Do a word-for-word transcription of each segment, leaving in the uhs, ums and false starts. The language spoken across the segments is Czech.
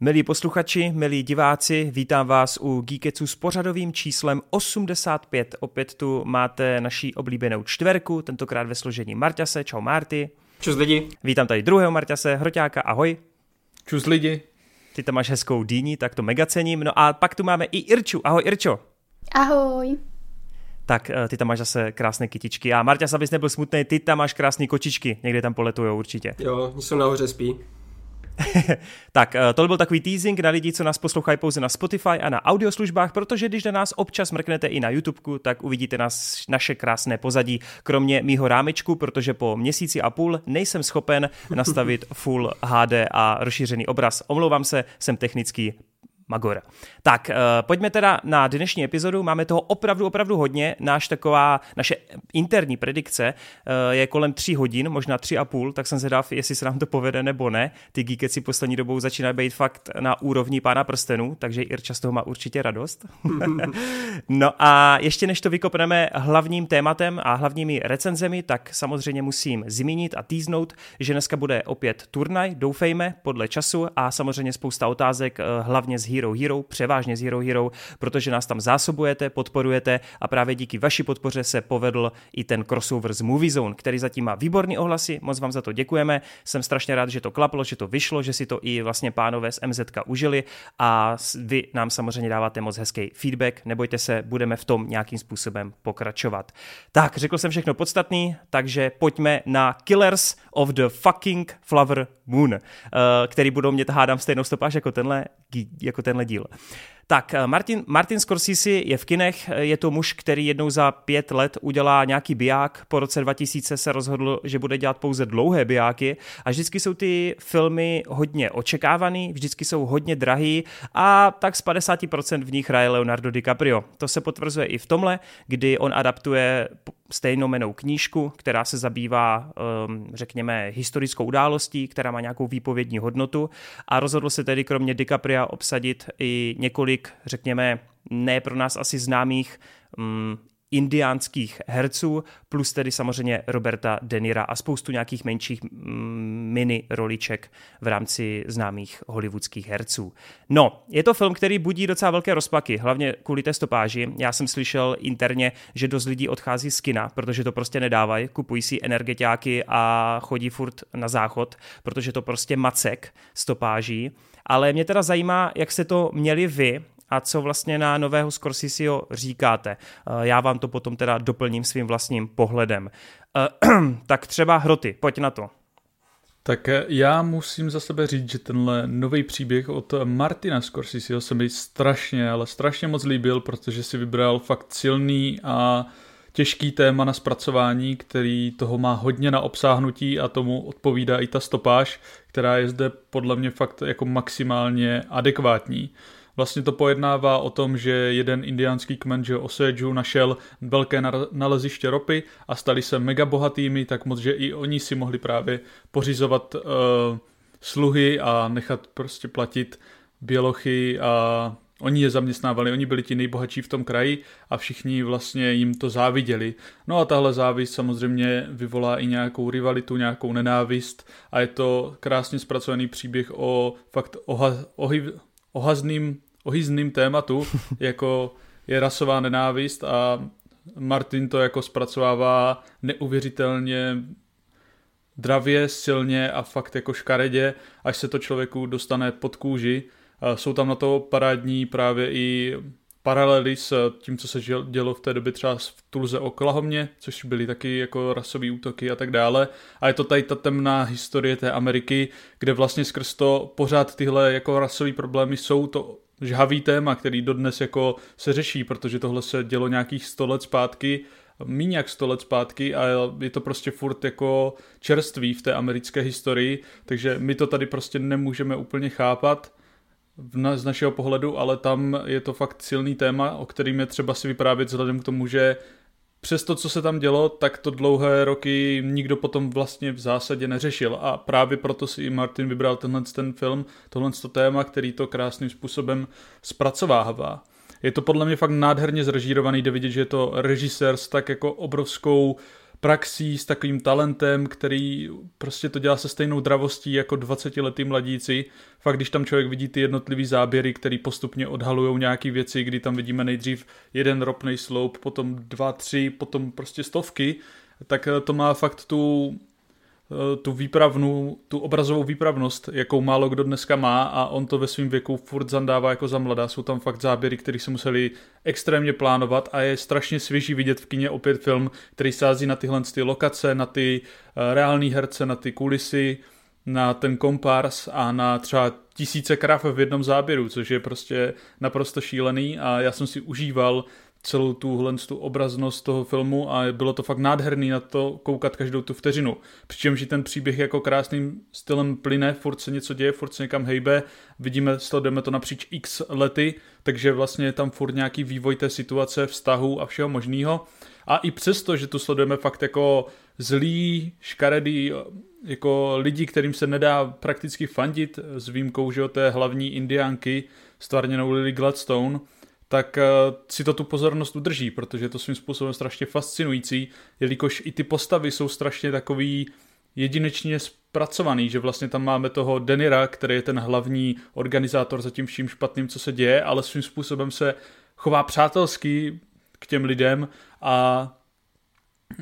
Milí posluchači, milí diváci, vítám vás u Geekecu s pořadovým číslem osmdesát pět. Opět tu máte naší oblíbenou čtverku, tentokrát ve složení Marťase. Čau Marty. Čus lidi. Vítám tady druhého Marťase, Hroťáka, ahoj. Čus lidi. Ty tam máš hezkou dýni, tak to mega cením. No a pak tu máme i Irču. Ahoj Irčo. Ahoj. Tak ty tam máš zase krásné kytičky. A Marťas, abys nebyl smutný, ty tam máš krásné kočičky. Někde tam poletujou určitě. Jo, jsou nahoře, spí. Tak, to byl takový teasing na lidi, co nás poslouchají pouze na Spotify a na audioslužbách, protože když na nás občas mrknete i na YouTubeku, tak uvidíte nás, naše krásné pozadí, kromě mýho rámečku, protože po měsíci a půl nejsem schopen nastavit full há dé a rozšířený obraz. Omlouvám se, jsem technický magor. Tak, pojďme teda na dnešní epizodu. Máme toho opravdu, opravdu hodně. Náš taková, naše interní predikce je kolem tří hodin, možná tři a půl, tak jsem zvědav, jestli se nám to povede nebo ne. Ty geekeci poslední dobou začínají být fakt na úrovni Pána prstenů, takže Irča z toho má určitě radost. No a ještě než to vykopneme hlavním tématem a hlavními recenzemi, tak samozřejmě musím zmínit a týznout, že dneska bude opět turnaj, doufejme, podle času a samozřejmě spousta otázek, hlavně z Hero Hero, převážně z Hero Hero, protože nás tam zásobujete, podporujete a právě díky vaší podpoře se povedl i ten crossover z Movie Zone, který zatím má výborný ohlasy, moc vám za to děkujeme, jsem strašně rád, že to klaplo, že to vyšlo, že si to i vlastně pánové z em zetka užili a vy nám samozřejmě dáváte moc hezký feedback, nebojte se, budeme v tom nějakým způsobem pokračovat. Tak, řekl jsem všechno podstatný, takže pojďme na Killers of the fucking Flower Moon, který budou mít, hádám, stejnou stopáž jako tenhle, jako tenhle díl. Tak, Martin, Martin Scorsese je v kinech, je to muž, který jednou za pět let udělá nějaký biják, po roce dva tisíce se rozhodl, že bude dělat pouze dlouhé bijáky a vždycky jsou ty filmy hodně očekávaný, vždycky jsou hodně drahý a tak z padesát procent v nich hraje Leonardo DiCaprio. To se potvrzuje i v tomhle, kdy on adaptuje stejnomennou knížku, která se zabývá, řekněme, historickou událostí, která má nějakou výpovědní hodnotu a rozhodl se tedy kromě DiCapria obsadit i několik, řekněme, ne pro nás asi známých mm, indiánských herců, plus tedy samozřejmě Roberta De Nira a spoustu nějakých menších mm, mini roliček v rámci známých hollywoodských herců. No, je to film, který budí docela velké rozpaky, hlavně kvůli té stopáži. Já jsem slyšel interně, že dost lidí odchází z kina, protože to prostě nedávají, kupují si energetiáky a chodí furt na záchod, protože to prostě macek stopáží. Ale mě teda zajímá, jak jste to měli vy a co vlastně na nového Scorseseho říkáte. Já vám to potom teda doplním svým vlastním pohledem. Tak třeba Hroty, pojď na to. Tak já musím za sebe říct, že tenhle nový příběh od Martina Scorseseho se mi strašně, ale strašně moc líbil, protože si vybral fakt silný a těžký téma na zpracování, který toho má hodně na obsáhnutí a tomu odpovídá i ta stopáž, která je zde podle mě fakt jako maximálně adekvátní. Vlastně to pojednává o tom, že jeden indiánský kmen, že Osage, našel velké naleziště ropy a stali se mega bohatými, tak moc, že i oni si mohli právě pořizovat uh, sluhy a nechat prostě platit bělochy a oni je zaměstnávali, oni byli ti nejbohatší v tom kraji a všichni vlastně jim to záviděli. No a tahle závist samozřejmě vyvolá i nějakou rivalitu, nějakou nenávist a je to krásně zpracovaný příběh o fakt oha, ohy, ohazným, ohyzným tématu, jako je rasová nenávist a Martin to jako zpracovává neuvěřitelně dravě, silně a fakt jako škaredě, až se to člověku dostane pod kůži. Jsou tam na to parádní právě i paralely s tím, co se dělo v té době třeba v Tulze, Oklahomě, což byly taky jako rasové útoky a tak dále. A je to tady ta temná historie té Ameriky, kde vlastně skrz to pořád tyhle jako rasové problémy jsou to žhavý téma, který dodnes jako se řeší, protože tohle se dělo nějakých sto let zpátky, míň jak sto let zpátky a je to prostě furt jako čerství v té americké historii, takže my to tady prostě nemůžeme úplně chápat z našeho pohledu, ale tam je to fakt silný téma, o kterým je třeba si vyprávět vzhledem k tomu, že přes to, co se tam dělo, tak to dlouhé roky nikdo potom vlastně v zásadě neřešil a právě proto si i Martin vybral tenhle ten film, tohle to téma, který to krásným způsobem zpracovává. Je to podle mě fakt nádherně zrežírovaný, jde vidět, že je to režisér s tak jako obrovskou praxí, s takovým talentem, který prostě to dělá se stejnou dravostí jako dvacetiletí mladíci. Fakt, když tam člověk vidí ty jednotlivý záběry, který postupně odhalujou nějaký věci, kdy tam vidíme nejdřív jeden ropnej sloup, potom dva, tři, potom prostě stovky, tak to má fakt tu, tu výpravnu, tu obrazovou výpravnost, jakou málo kdo dneska má, a on to ve svém věku furt zandává jako za mladá. Jsou tam fakt záběry, které se museli extrémně plánovat, a je strašně svěží vidět v kině opět film, který sází na tyhle ty lokace, na ty reální herce, na ty kulisy, na ten kompárs a na třeba tisíce krav v jednom záběru, což je prostě naprosto šílený, a já jsem si užíval celou tuhle tu obraznost toho filmu a bylo to fakt nádherný na to koukat každou tu vteřinu. Přičemž ten příběh jako krásným stylem plyne, furt se něco děje, furt se někam hejbe, vidíme, sledujeme to napříč x lety, takže vlastně je tam furt nějaký vývoj té situace, vztahu a všeho možného. A i přesto, že tu sledujeme fakt jako zlý, škaredý, jako lidi, kterým se nedá prakticky fandit, s výjimkou, že té hlavní indiánky, stvárněnou Lily Gladstone, tak si to tu pozornost udrží, protože je to svým způsobem strašně fascinující, jelikož i ty postavy jsou strašně takový jedinečně zpracovaný, že vlastně tam máme toho De Nira, který je ten hlavní organizátor za tím vším špatným, co se děje, ale svým způsobem se chová přátelsky k těm lidem a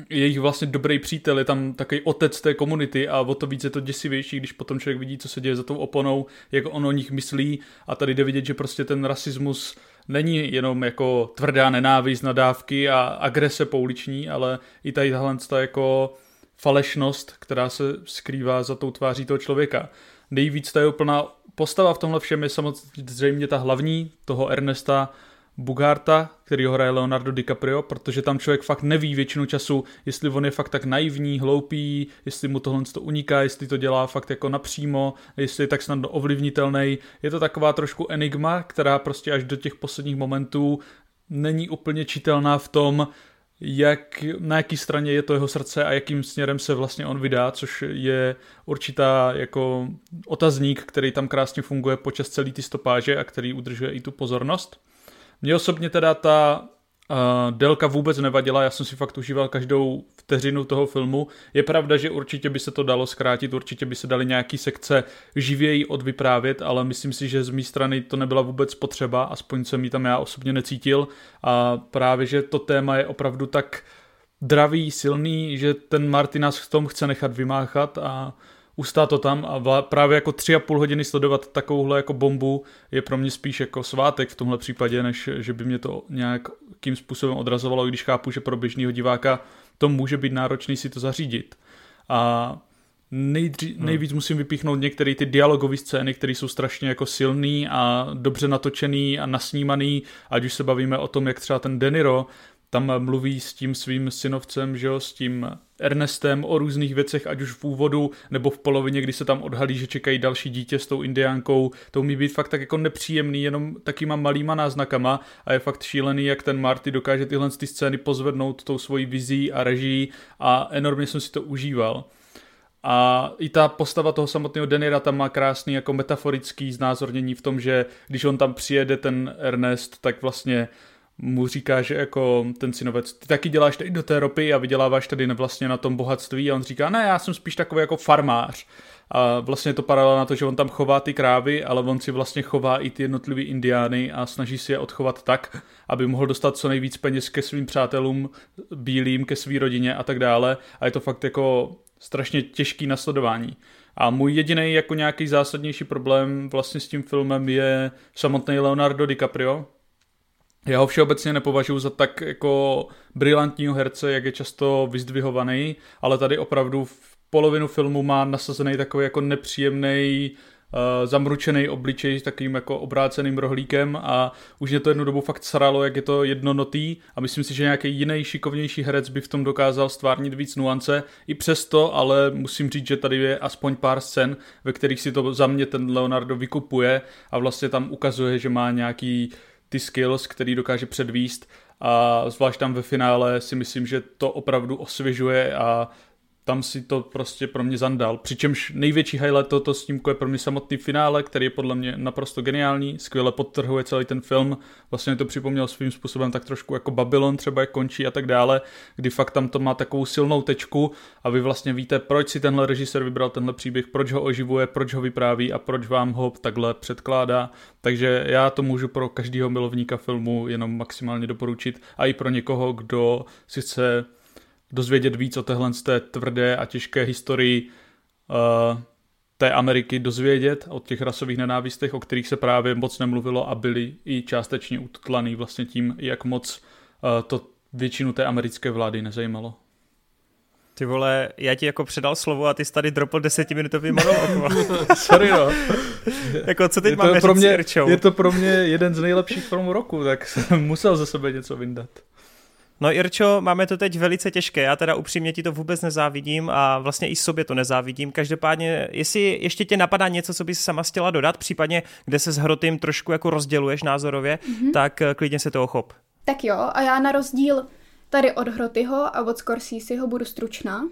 jejich vlastně dobrý přítel, je tam takový otec té komunity, a o to víc je to děsivější, když potom člověk vidí, co se děje za tou oponou, jak on o nich myslí, a tady jde vidět, že prostě ten rasismus není jenom jako tvrdá nenávist, nadávky a agrese pouliční, ale i tady tahle ta jako falešnost, která se skrývá za tou tváří toho člověka. Nejvíc ta jeho plná postava v tomhle všem je samozřejmě ta hlavní, toho Ernesta Bugarta, který ho hraje Leonardo DiCaprio, protože tam člověk fakt neví většinu času, jestli on je fakt tak naivní, hloupý, jestli mu tohle to uniká, jestli to dělá fakt jako napřímo, jestli je tak snadno ovlivnitelný. Je to taková trošku enigma, která prostě až do těch posledních momentů není úplně čitelná v tom, jak, na jaký straně je to jeho srdce a jakým směrem se vlastně on vydá, což je určitá jako otazník, který tam krásně funguje počas celý ty stopáže a který udržuje i tu pozornost. Mně osobně teda ta uh, délka vůbec nevadila, já jsem si fakt užíval každou vteřinu toho filmu. Je pravda, že určitě by se to dalo zkrátit, určitě by se daly nějaký sekce živěji odvyprávět, ale myslím si, že z mé strany to nebyla vůbec potřeba, aspoň jsem ji tam já osobně necítil. A právě, že to téma je opravdu tak dravý, silný, že ten Martin nás v tom chce nechat vymáchat a ustá to tam, a právě jako tři a půl hodiny sledovat takovouhle jako bombu je pro mě spíš jako svátek v tomhle případě, než že by mě to nějakým způsobem odrazovalo, když chápu, že pro běžného diváka to může být náročný si to zařídit. A nejdří, nejvíc musím vypíchnout některé ty dialogové scény, které jsou strašně jako silný a dobře natočený a nasnímaný, ať už se bavíme o tom, jak třeba ten De Niro tam mluví s tím svým synovcem, že jo, s tím Ernestem o různých věcech, ať už v úvodu nebo v polovině, kdy se tam odhalí, že čekají další dítě s tou indiánkou. To umí být fakt tak jako nepříjemný, jenom takýma malýma náznakama, a je fakt šílený, jak ten Marty dokáže tyhle ty scény pozvednout tou svojí vizí a režií, a enormně jsem si to užíval. A i ta postava toho samotného De Nira tam má krásný jako metaforický znázornění v tom, že když on tam přijede ten Ernest, tak vlastně mu říká, že jako ten synovec, ty taky děláš tady do té ropy a vyděláváš tady vlastně na tom bohatství, a on říká, ne, já jsem spíš takový jako farmář. A vlastně to paralela na to, že on tam chová ty krávy, ale on si vlastně chová i ty jednotlivý indiány a snaží si je odchovat tak, aby mohl dostat co nejvíc peněz ke svým přátelům bílým, ke své rodině a tak dále. A je to fakt jako strašně těžký nasledování. A můj jediný jako nějaký zásadnější problém vlastně s tím filmem je samotný Leonardo DiCaprio. Já ho všeobecně nepovažuji za tak jako brilantního herce, jak je často vyzdvihovaný, ale tady opravdu v polovinu filmu má nasazený takový jako nepříjemný, uh, zamručený obličej s takovým jako obráceným rohlíkem, a už mě to jednu dobu fakt sralo, jak je to jednotný, a myslím si, že nějaký jiný šikovnější herec by v tom dokázal stvárnit víc nuance. I přesto, ale musím říct, že tady je aspoň pár scén, ve kterých si to za mě ten Leonardo vykupuje a vlastně tam ukazuje, že má nějaký ty skills, který dokáže předvíst, a zvlášť tam ve finále si myslím, že to opravdu osvěžuje a tam si to prostě pro mě zandal. Přičemž největší highlight tohoto snímku je pro mě samotný finále, který je podle mě naprosto geniální, skvěle podtrhuje celý ten film, vlastně to připomnělo svým způsobem tak trošku jako Babylon třeba, jak končí a tak dále, kdy fakt tam to má takovou silnou tečku a vy vlastně víte, proč si tenhle režisér vybral tenhle příběh, proč ho oživuje, proč ho vypráví a proč vám ho takhle předkládá. Takže já to můžu pro každého milovníka filmu jenom maximálně doporučit a i pro někoho, kdo si chce dozvědět víc o téhle té tvrdé a těžké historii uh, té Ameriky, dozvědět o těch rasových nenávistech, o kterých se právě moc nemluvilo a byly i částečně utlaný vlastně tím, jak moc uh, to většinu té americké vlády nezajímalo. Ty vole, já ti jako předal slovo a ty jsi tady dropl desetiminutový monolog. Sorry, no. Jako, co teď je máme říct s Irčou? Je to pro mě jeden z nejlepších filmů roku, tak jsem musel ze sebe něco vyndat. No Irčo, máme to teď velice těžké, já teda upřímně ti to vůbec nezávidím a vlastně i sobě to nezávidím. Každopádně, jestli ještě tě napadá něco, co bys sama chtěla dodat, případně kde se s Hrotym trošku jako rozděluješ názorově, mm-hmm. tak klidně se toho chop. Tak jo, a já na rozdíl tady od Hrotyho a od Scorseseho budu stručná.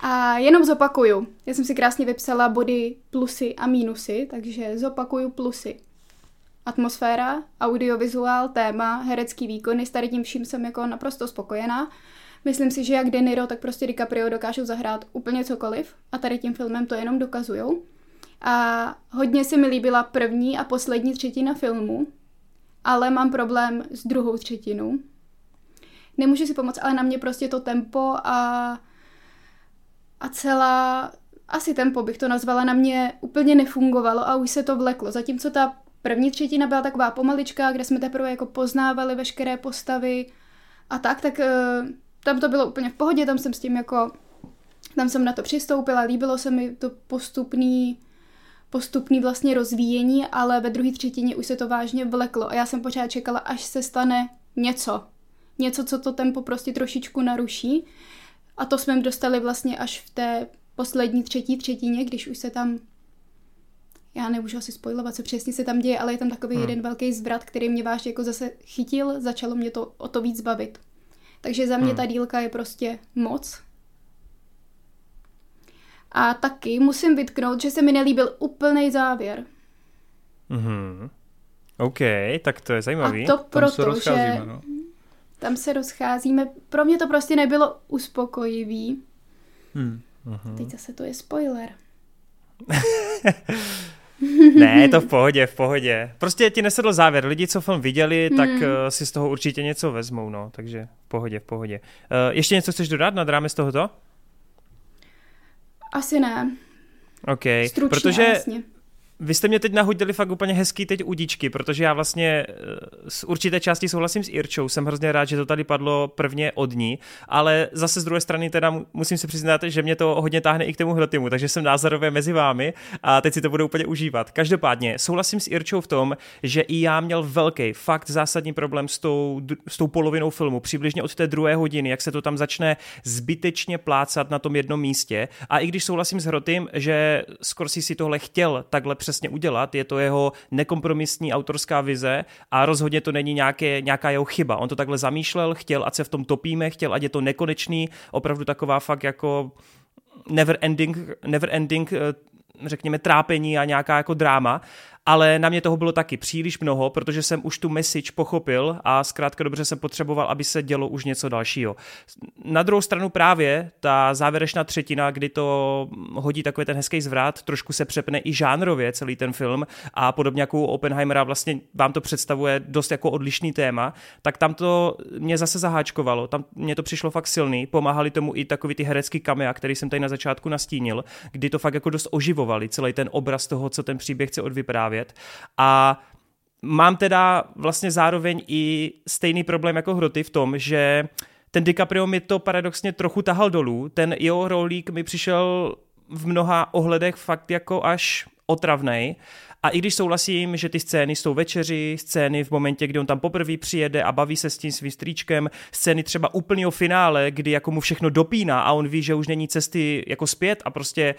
A jenom zopakuju, já jsem si krásně vypsala body plusy a mínusy, takže zopakuju plusy. Atmosféra, audiovizuál, téma, herecký výkony, s tady tím vším jsem jako naprosto spokojená. Myslím si, že jak De Niro, tak prostě DiCaprio dokážou zahrát úplně cokoliv a tady tím filmem to jenom dokazujou. A hodně se mi líbila první a poslední třetina filmu, ale mám problém s druhou třetinou. Nemůžu si pomoct, ale na mě prostě to tempo a, a celá, asi tempo bych to nazvala, na mě úplně nefungovalo a už se to vleklo. Zatímco ta první třetina byla taková pomalička, kde jsme teprve jako poznávali veškeré postavy a tak, tak uh, tam to bylo úplně v pohodě, tam jsem s tím jako, tam jsem na to přistoupila, líbilo se mi to postupný, postupný vlastně rozvíjení, ale ve druhé třetině už se to vážně vleklo a já jsem pořád čekala, až se stane něco, něco, co to tempo prostě trošičku naruší a to jsme dostali vlastně až v té poslední třetí třetině, když už se tam... Já nemůžu asi spoilovat, co přesně se tam děje, ale je tam takový hmm. jeden velký zvrat, který mě vážně jako zase chytil, začalo mě to o to víc bavit. Takže za mě hmm. ta dílka je prostě moc. A taky musím vytknout, že se mi nelíbil úplnej závěr. Mhm. OK, tak to je zajímavý. A to proto, že no? tam se rozcházíme. Pro mě to prostě nebylo uspokojivý. Hmm. Mhm. Teď zase to je spoiler. Ne, je to v pohodě, v pohodě. Prostě ti nesedl závěr. Lidi, co film viděli, tak mm. uh, si z toho určitě něco vezmou, no. Takže v pohodě, v pohodě. Uh, ještě něco chceš dodat nad rámec tohoto? Asi ne. OK. Stručně, protože jasně. Vy jste mě teď nahodili fakt úplně hezký teď udíčky, protože já vlastně z určité části souhlasím s Irčou, jsem hrozně rád, že to tady padlo prvně od ní, ale zase z druhé strany teda musím se přiznat, že mě to hodně táhne i k tomu Hrotymu, takže jsem názorově mezi vámi a teď si to budu úplně užívat. Každopádně souhlasím s Irčou v tom, že i já měl velký, fakt zásadní problém s tou, s tou polovinou filmu, přibližně od té druhé hodiny, jak se to tam začne zbytečně plácat na tom jednom místě. A i když souhlasím s Hrotym, že Scorsese si tohle chtěl takhle přesně udělat, je to jeho nekompromisní autorská vize a rozhodně to není nějaké, nějaká jeho chyba. On to takhle zamýšlel, chtěl, ať se v tom topíme, chtěl, ať je to nekonečný, opravdu taková fakt jako never ending, never ending, řekněme, trápení a nějaká jako dráma, ale na mě toho bylo taky příliš mnoho, protože jsem už tu message pochopil a zkrátka dobře jsem potřeboval, aby se dělo už něco dalšího. Na druhou stranu právě ta závěrečná třetina, kdy to hodí takový ten hezký zvrat, trošku se přepne i žánrově celý ten film a podobně jako u Oppenheimera vlastně vám to představuje dost jako odlišný téma, tak tam to mě zase zaháčkovalo, tam mě to přišlo fakt silný, pomáhali tomu i takový ty herecký kamea, který jsem tady na začátku nastínil, kdy to fakt jako dost oživovali celý ten obraz toho, co ten příběh chce odvyprávět. A mám teda vlastně zároveň i stejný problém jako Hroty v tom, že ten DiCaprio mi to paradoxně trochu tahal dolů, ten jeho rolík mi přišel v mnoha ohledech fakt jako až otravnej. A i když souhlasím, že ty scény s tou večeří, scény v momentě, kdy on tam poprvé přijede a baví se s tím svým strýčkem, scény třeba úplného finále, kdy jako mu všechno dopíná a on ví, že už není cesty jako zpět a prostě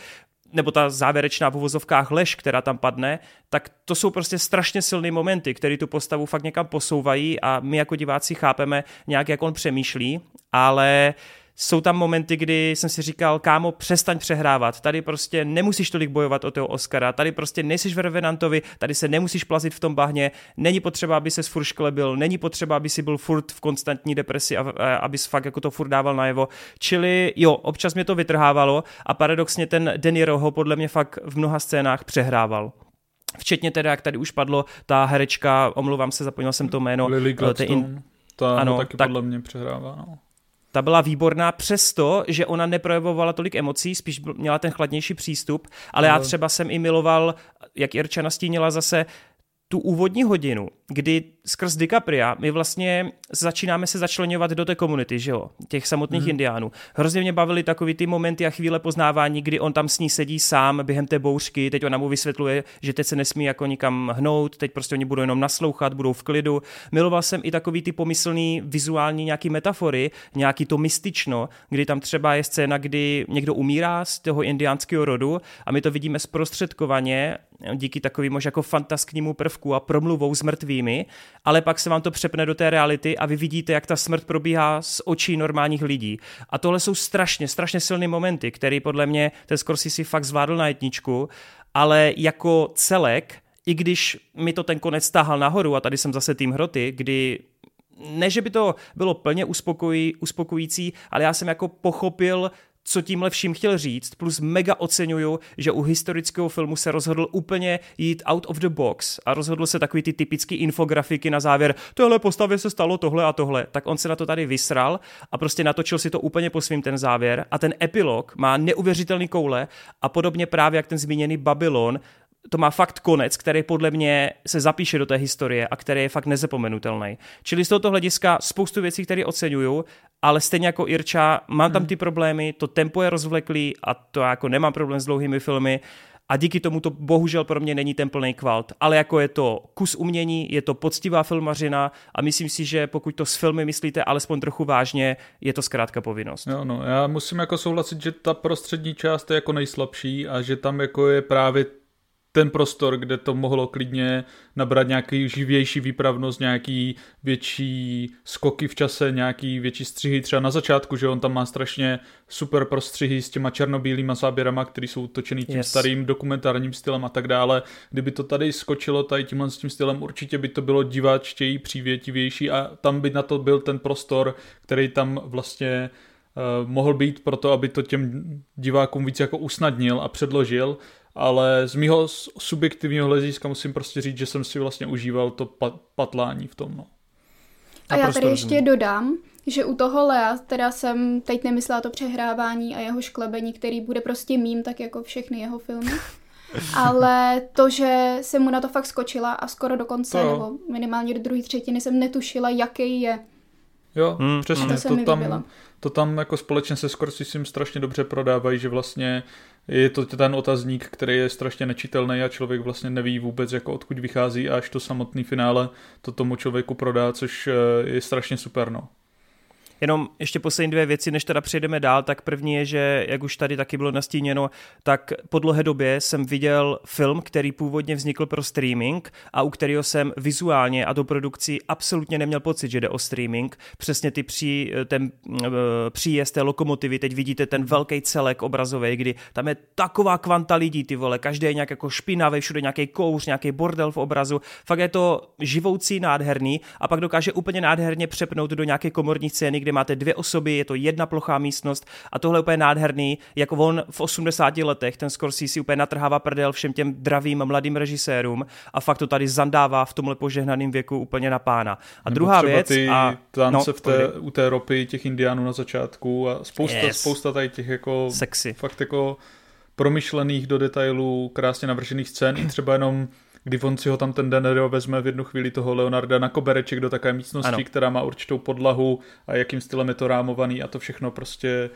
nebo ta závěrečná v uvozovkách lež, která tam padne, tak to jsou prostě strašně silné momenty, které tu postavu fakt někam posouvají a my jako diváci chápeme nějak, jak on přemýšlí, ale jsou tam momenty, kdy jsem si říkal, kámo, přestaň přehrávat, tady prostě nemusíš tolik bojovat o toho Oscara, tady prostě nejsiš v Revenantovi, tady se nemusíš plazit v tom bahně, není potřeba, aby ses furt šklebil, není potřeba, aby si byl furt v konstantní depresi a, a abys fakt jako to furt dával najevo. Čili jo, občas mě to vytrhávalo a paradoxně ten De Niro ho podle mě fakt v mnoha scénách přehrával. Včetně teda, jak tady už padlo, ta herečka, omlouvám se, zapomněl jsem to jméno. Lily Gladstone, in... ta ano, taky tak... podle mě přehrává, no. Ta byla výborná přesto, že ona neprojevovala tolik emocí, spíš měla ten chladnější přístup, ale já třeba jsem i miloval, jak Jirča nastínila zase, tu úvodní hodinu, kdy skrz DiCapria my vlastně začínáme se začleňovat do té komunity, že jo, těch samotných hmm. indiánů. Hrozně mě bavily takový ty momenty a chvíle poznávání, kdy on tam s ní sedí sám během té bouřky, teď ona mu vysvětluje, že teď se nesmí jako nikam hnout, teď prostě oni budou jenom naslouchat, budou v klidu. Miloval jsem i takový ty pomyslný vizuální nějaký metafory, nějaký to mystično, kdy tam třeba je scéna, kdy někdo umírá z toho indiánského rodu a my to vidíme zprostředkovaně díky takovým jako fantasknímu prvku a promluvou s mrtvými, ale pak se vám to přepne do té reality a vy vidíte, jak ta smrt probíhá z očí normálních lidí. A tohle jsou strašně, strašně silné momenty, které podle mě ten Scorsese fakt zvládl na jedničku, ale jako celek, i když mi to ten konec táhal nahoru, a tady jsem zase tým hroty, kdy ne, že by to bylo plně uspokojí, uspokojící, ale já jsem jako pochopil, co tímhle vším chtěl říct, plus mega oceňuju, že u historického filmu se rozhodl úplně jít out of the box a rozhodl se takový ty typický infografiky na závěr, tohle postavě se stalo tohle a tohle, tak on se na to tady vysral a prostě natočil si to úplně po svým ten závěr a ten epilog má neuvěřitelný koule a podobně právě jak ten zmíněný Babylon, to má fakt konec, který podle mě se zapíše do té historie a který je fakt nezapomenutelný. Čili z tohoto hlediska spoustu věcí, které oceňuju, ale stejně jako Irča, mám tam ty problémy, to tempo je rozvleklý a to já jako nemám problém s dlouhými filmy a díky tomu to bohužel pro mě není ten plný kvalt, ale jako je to kus umění, je to poctivá filmařina a myslím si, že pokud to s filmy myslíte alespoň trochu vážně, je to zkrátka povinnost. Jo, no, já musím jako souhlasit, že ta prostřední část je jako nejslabší a že tam jako je právě ten prostor, kde to mohlo klidně nabrat nějaký živější výpravnost, nějaký větší skoky v čase, nějaký větší střihy třeba na začátku, že on tam má strašně super prostřihy s těma černobílýma záběrama, který jsou točený tím yes. starým dokumentárním stylem a tak dále. Kdyby to tady skočilo tady tímhle s tím stylem, určitě by to bylo diváčtěji, přívětivější a tam by na to byl ten prostor, který tam vlastně uh, mohl být proto, aby to těm divákům víc jako usnadnil a předložil. Ale z mýho subjektivního hlediska musím prostě říct, že jsem si vlastně užíval to patlání v tom. No. A, a já tady ještě zmi. dodám, že u toho Lea, teda jsem teď nemyslela to přehrávání a jeho šklebení, který bude prostě mým, tak jako všechny jeho filmy. Ale to, že jsem mu na to fakt skočila a skoro do konce, to... nebo minimálně do druhé třetiny jsem netušila, jaký je. Jo, hmm. přesně. To, to, tam, to tam jako společně se Scorsesem strašně dobře prodávají, že vlastně je to ten otazník, který je strašně nečitelný a člověk vlastně neví vůbec, jako odkud vychází a až to samotné finále to tomu člověku prodá, což je strašně super, no. Jenom ještě poslední dvě věci, než teda přejdeme dál, tak první je, že jak už tady taky bylo nastíněno, tak po dlouhé době jsem viděl film, který původně vznikl pro streaming a u kterého jsem vizuálně a do produkcí absolutně neměl pocit, že jde o streaming. Přesně ty při, ten příjezd té lokomotivy, teď vidíte ten velký celek obrazový, kdy tam je taková kvanta lidí, ty vole, každý je nějak jako špinavý, všude nějaký kouř, nějaký bordel v obrazu. Fakt je to živoucí, nádherný a pak dokáže úplně nádherně přepnout do nějaké komorní scény, kde máte dvě osoby, je to jedna plochá místnost a tohle je úplně nádherný, jak on v osmdesáti letech, ten Scorsese úplně natrhává prdel všem těm dravým mladým režisérům a fakt to tady zandává v tomhle požehnaném věku úplně na pána. A nebo druhá věc... Ty a tance no, v té, u té ropy těch indiánů na začátku a spousta, yes. spousta tady těch jako... Sexy. Fakt jako promyšlených do detailů, krásně navržených scén i třeba jenom kdy on si ho tam ten De Niro vezme v jednu chvíli toho Leonarda na kobereček do takové místnosti, ano. která má určitou podlahu a jakým stylem je to rámovaný a to všechno prostě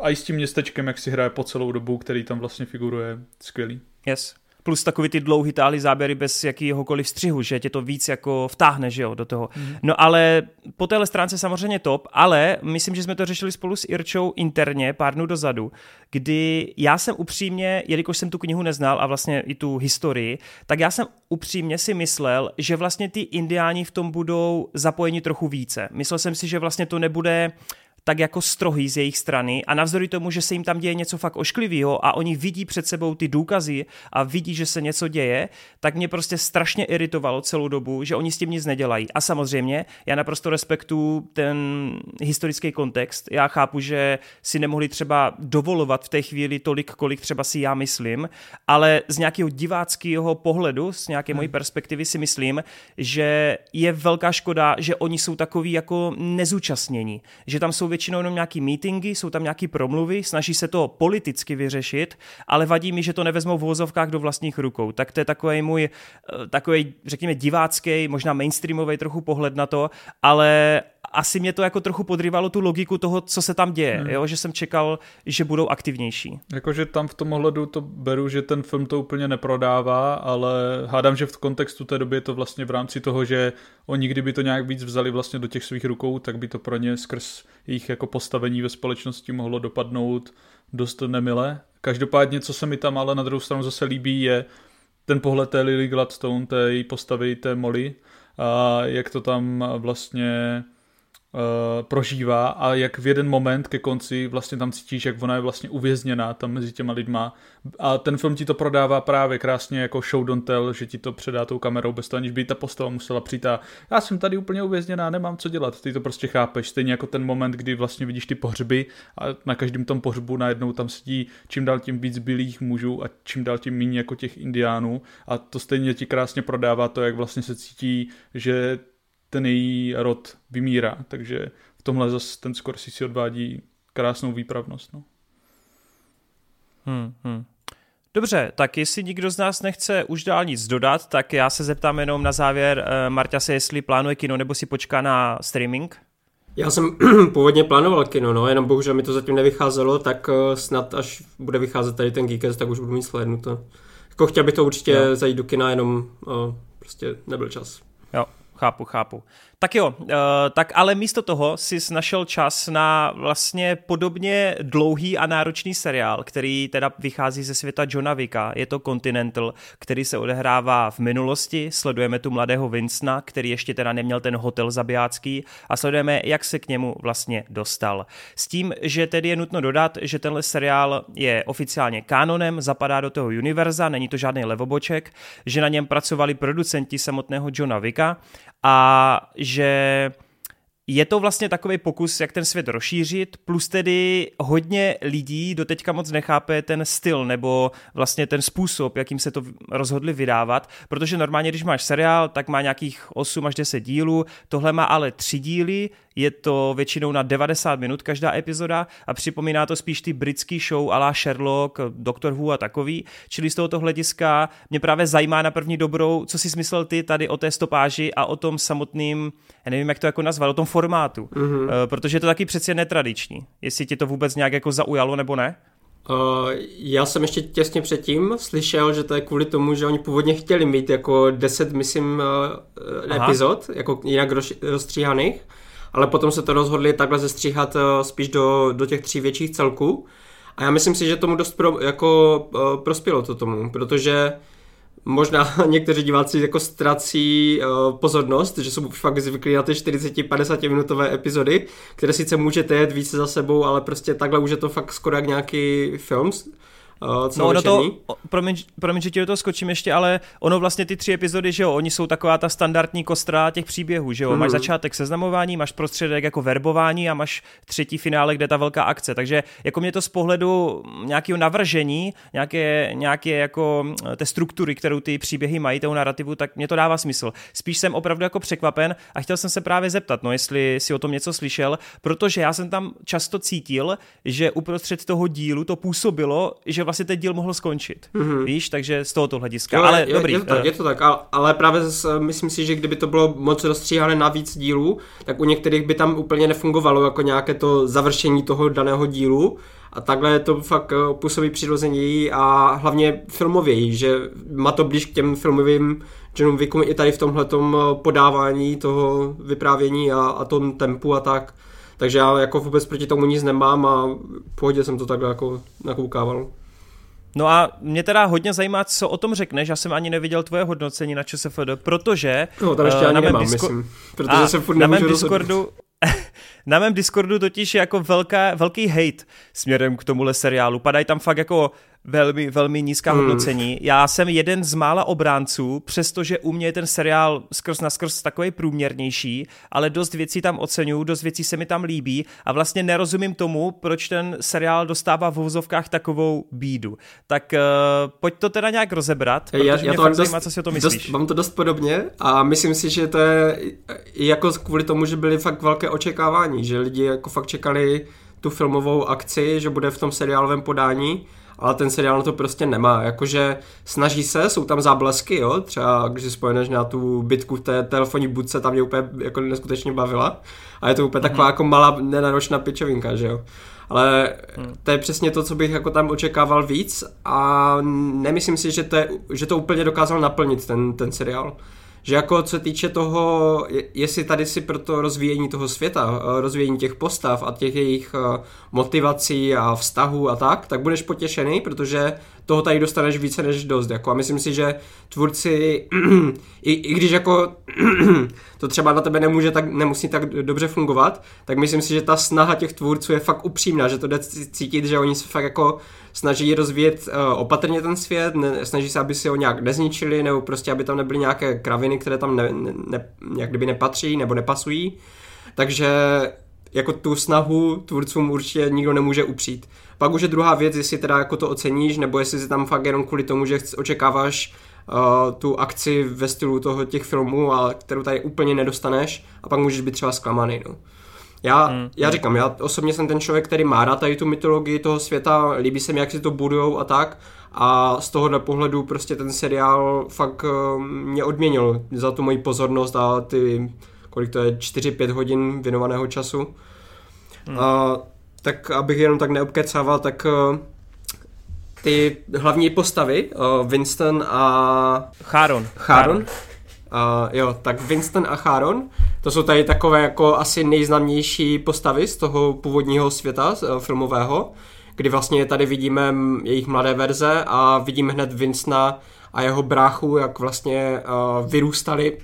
a i s tím městečkem, jak si hraje po celou dobu, který tam vlastně figuruje, skvělý. Yes. plus takový ty dlouhý táhlý záběry bez jakýhokoliv střihu, že tě to víc jako vtáhne, že jo, do toho. Mm. No ale po téhle stránce samozřejmě top, ale myslím, že jsme to řešili spolu s Irčou interně pár dnů dozadu, kdy já jsem upřímně, jelikož jsem tu knihu neznal a vlastně i tu historii, tak já jsem upřímně si myslel, že vlastně ty indiáni v tom budou zapojeni trochu více. Myslel jsem si, že vlastně to nebude tak jako strohý z jejich strany a navzdory tomu, že se jim tam děje něco fakt ošklivého a oni vidí před sebou ty důkazy a vidí, že se něco děje, tak mě prostě strašně iritovalo celou dobu, že oni s tím nic nedělají. A samozřejmě, já naprosto respektuju ten historický kontext. Já chápu, že si nemohli třeba dovolovat v té chvíli tolik, kolik třeba si já myslím, ale z nějakého diváckého pohledu, z nějaké hmm. mojí perspektivy si myslím, že je velká škoda, že oni jsou takový jako nezúčastnění, že tam jsou většinou jenom nějaký meetingy, jsou tam nějaký promluvy, snaží se to politicky vyřešit, ale vadí mi, že to nevezmou v vozovkách do vlastních rukou. Tak to je takový můj, takový, řekněme, divácký, možná mainstreamový trochu pohled na to, ale asi mě to jako trochu podrývalo tu logiku toho, co se tam děje, hmm. jo? Že jsem čekal, že budou aktivnější. Jakože tam v tom ohledu to beru, že ten film to úplně neprodává, ale hádám, že v kontextu té doby je to vlastně v rámci toho, že oni kdyby to nějak víc vzali vlastně do těch svých rukou, tak by to pro ně skrz jejich jako postavení ve společnosti mohlo dopadnout dost nemile. Každopádně, co se mi tam ale na druhou stranu zase líbí, je ten pohled té Lily Gladstone, té její postavy, té Molly, a jak to tam vlastně prožívá a jak v jeden moment ke konci vlastně tam cítíš, jak ona je vlastně uvězněná tam mezi těma lidma a ten film ti to prodává právě krásně jako show don't tell, že ti to předá tou kamerou bez toho, aniž by ta postava musela přijít a já jsem tady úplně uvězněná, nemám co dělat, ty to prostě chápeš, stejně jako ten moment, kdy vlastně vidíš ty pohřby a na každém tom pohřbu najednou tam sedí čím dál tím víc bílých mužů a čím dál tím méně jako těch indiánů a to stejně ti krásně prodává to, jak vlastně se cítí, že ten její rod vymírá, takže v tomhle zase ten Scorsese si odvádí krásnou výpravnost. No. Hmm, hmm. Dobře, tak jestli nikdo z nás nechce už dál nic dodat, tak já se zeptám jenom na závěr eh, Marta se, jestli plánuje kino nebo si počká na streaming? Já jsem původně plánoval kino, no, jenom bohužel mi to zatím nevycházelo, tak snad až bude vycházet tady ten Geekest, tak už budu mít shlédnuto. Jako chtěl bych to určitě no. zajít do kina, jenom o, prostě nebyl čas. Jo. Chápu, chápu. Tak jo, uh, tak ale místo toho jsi našel čas na vlastně podobně dlouhý a náročný seriál, který teda vychází ze světa Johna Wicka. Je to Continental, který se odehrává v minulosti. Sledujeme tu mladého Vincenta, který ještě teda neměl ten hotel zabijácký a sledujeme, jak se k němu vlastně dostal. S tím, že tedy je nutno dodat, že tenhle seriál je oficiálně kanonem, zapadá do toho univerza, není to žádný levoboček, že na něm pracovali producenti samotného Johna Wicka a že je to vlastně takový pokus, jak ten svět rozšířit, plus tedy hodně lidí doteďka moc nechápe ten styl nebo vlastně ten způsob, jakým se to rozhodli vydávat, protože normálně, když máš seriál, tak má nějakých osm až deset dílů, tohle má ale tři díly, je to většinou na devadesát minut každá epizoda a připomíná to spíš ty britský show à la Sherlock, Doctor Who a takový, čili z tohoto hlediska mě právě zajímá na první dobrou, co si myslel ty tady o té stopáži a o tom samotným, já nevím, jak to jako nazval, o tom formátu, mm-hmm. protože je to taky přeci netradiční, jestli ti to vůbec nějak jako zaujalo nebo ne? Uh, já jsem ještě těsně předtím slyšel, že to je kvůli tomu, že oni původně chtěli mít jako deset, myslím, uh, epizod, jako jinak rozstříhaných, ale potom se to rozhodli takhle zestříhat spíš do, do těch tří větších celků. A já myslím si, že tomu dost pro, jako, uh, prospělo to tomu, protože možná někteří diváci jako ztrací uh, pozornost, že jsou fakt zvyklí na ty čtyřicet až padesát minutové epizody, které sice můžete jet více za sebou, ale prostě takhle už je to fakt skoro jak nějaký film. Uh, no ono to, promiň, promiň, že ti do toho skočím ještě, ale ono vlastně ty tři epizody, že jo, oni jsou taková ta standardní kostra těch příběhů, že jo, mm. máš začátek seznamování, máš prostředek jako verbování a máš třetí finále, kde ta velká akce, takže jako mě to z pohledu nějakého navržení, nějaké, nějaké jako té struktury, kterou ty příběhy mají, toho narrativu, tak mě to dává smysl. Spíš jsem opravdu jako překvapen a chtěl jsem se právě zeptat, no jestli si o tom něco slyšel, protože já jsem tam často cítil, že uprostřed toho dílu to působilo, že takže vlastně ten díl mohl skončit. Mm-hmm. Víš, takže z tohoto hlediska. Jo, ale je, dobrý. Je to tak, je to tak, ale právě zase, myslím si, že kdyby to bylo moc rozstříhané na víc dílů, tak u některých by tam úplně nefungovalo jako nějaké to završení toho daného dílu. A takhle to fakt působí přirozeněji a hlavně filmověji, že má to blíž k těm filmovým Johnům Wickům i tady v tomhletom podávání toho vyprávění a, a tom tempu a tak. Takže já jako vůbec proti tomu nic nemám a v pohodě jsem to takhle jako nakoukával. No a mě teda hodně zajímá, co o tom řekneš, já jsem ani neviděl tvoje hodnocení na ČSFD, protože... No, tam ještě ani nemám, disko- myslím, protože se furt nemůžu Discordu. Na mém Discordu totiž je jako velká, velký hate směrem k tomuhle seriálu. Padají tam fakt jako velmi, velmi nízká hmm. hodnocení. Já jsem jeden z mála obránců, přestože u mě je ten seriál skrz naskrz takový průměrnější, ale dost věcí tam oceňuju, dost věcí se mi tam líbí a vlastně nerozumím tomu, proč ten seriál dostává v uvozovkách takovou bídu. Tak uh, pojď to teda nějak rozebrat, protože já, já mě fakt zajímá, co si o tom myslíš. Dost, mám to dost podobně a myslím si, že to je jako kvůli tomu, že byly fakt velké očekávání, že lidi jako fakt čekali tu filmovou akci, že bude v tom seriálovém podání, ale ten seriál to prostě nemá, jakože snaží se, jsou tam záblesky, jo, třeba když si spojeneš na tu bitku v té telefonní budce, tam mě úplně jako neskutečně bavila a je to úplně mm-hmm. taková jako malá nenáročná pičovinka, že jo, ale mm. to je přesně to, co bych jako tam očekával víc a nemyslím si, že to, je, že to úplně dokázal naplnit ten, ten seriál. Že jako co týče toho, jestli tady si pro to rozvíjení toho světa, rozvíjení těch postav a těch jejich motivací a vztahů a tak, tak budeš potěšený, protože toho tady dostaneš více než dost. Jako. A myslím si, že tvůrci, i, i když jako to třeba na tebe nemůže tak, nemusí tak dobře fungovat, tak myslím si, že ta snaha těch tvůrců je fakt upřímná, že to jde cítit, že oni se fakt jako snaží rozvíjet opatrně ten svět, ne, snaží se, aby si ho nějak nezničili, nebo prostě, aby tam nebyly nějaké kraviny, které tam ne, ne, jak kdyby nepatří nebo nepasují. Takže jako tu snahu tvůrcům určitě nikdo nemůže upřít. Pak už je druhá věc, jestli teda jako to oceníš, nebo jestli si tam fakt jenom kvůli tomu, že očekáváš uh, tu akci ve stylu toho těch filmů, a kterou tady úplně nedostaneš a pak můžeš být třeba zklamaný. No. Já, mm. já říkám, já osobně jsem ten člověk, který má rád tady tu mytologii toho světa, líbí se mi, jak si to budujou a tak a z tohohle pohledu prostě ten seriál fakt uh, mě odměnil za tu moji pozornost a ty, kolik to je, čtyři pět hodin věnovaného času. Mm. A, tak abych jenom tak neobkecával, tak uh, ty hlavní postavy, uh, Winston a... Charon. Charon. Uh, jo, tak Winston a Charon, to jsou tady takové jako asi nejznámější postavy z toho původního světa uh, filmového, kdy vlastně tady vidíme jejich mladé verze a vidíme hned Winstona a jeho bráchu, jak vlastně uh, vyrůstali,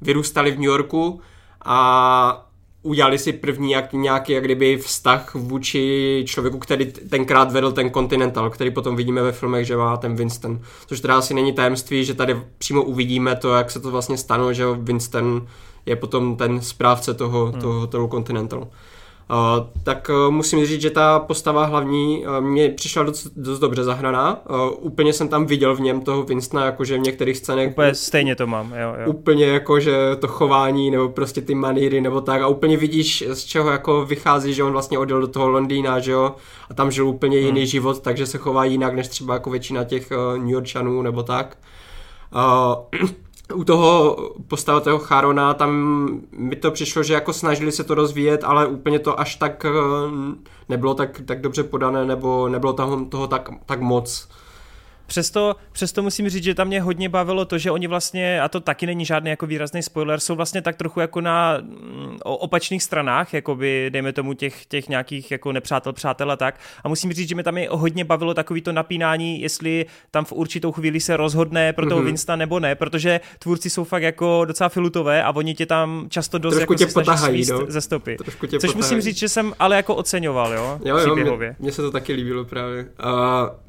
vyrůstali v New Yorku a udělali si první jak, nějaký jak kdyby vztah vůči člověku, který tenkrát vedl ten Continental, který potom vidíme ve filmech, že má ten Winston. Což teda asi není tajemství, že tady přímo uvidíme to, jak se to vlastně stane, že Winston je potom ten správce toho, hmm. toho, toho Continental. Uh, tak uh, musím říct, že ta postava hlavní uh, mě přišla doc, dost dobře zahraná. Uh, úplně jsem tam viděl v něm toho Winstona, jakože v některých scénách... Úplně stejně to mám, jo, jo. Úplně jakože to chování, nebo prostě ty maníry, nebo tak. A úplně vidíš, z čeho jako vychází, že on vlastně odjel do toho Londýna, že jo. A tam žil úplně hmm. jiný život, takže se chová jinak, než třeba jako většina těch uh, New Yorkčanů, nebo tak. Uh, U toho postavatého Charona tam mi to přišlo, že jako snažili se to rozvíjet, ale úplně to až tak nebylo tak, tak dobře podané, nebo nebylo tam toho tak, tak moc. Přesto, přesto musím říct, že tam mě hodně bavilo to, že oni vlastně, a to taky není žádný jako výrazný spoiler, jsou vlastně tak trochu jako na opačných stranách, jakoby, dejme tomu těch, těch nějakých jako nepřátel, přátel a tak. A musím říct, že mi tam je hodně bavilo takový to napínání, jestli tam v určitou chvíli se rozhodne pro toho mm-hmm. Winstona nebo ne, protože tvůrci jsou fakt jako docela filutové a oni tě tam často dost trošku jako se snaží svíst no. ze stopy. Což potahají. Musím říct, že jsem ale jako oceňoval, jo? Jo, jo, mně se to taky líbilo právě.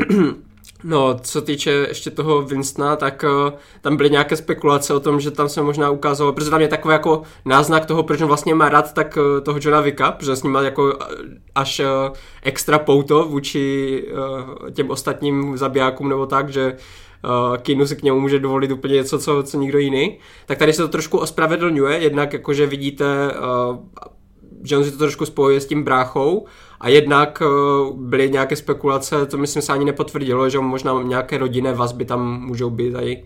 Uh... No, co týče ještě toho Winstona, tak uh, tam byly nějaké spekulace o tom, že tam se možná ukázalo, protože tam je takový jako náznak toho, proč on vlastně má rád tak uh, toho Johna Wicka, protože s ním má jako až uh, extra pouto vůči uh, těm ostatním zabijákům nebo tak, že uh, Keanu si k němu může dovolit úplně něco, co, co nikdo jiný. Tak tady se to trošku ospravedlňuje, jednak jakože vidíte... Uh, že on si to trošku spojuje s tím bráchou a jednak byly nějaké spekulace, to myslím se ani nepotvrdilo, že možná nějaké rodinné vazby tam můžou být tady.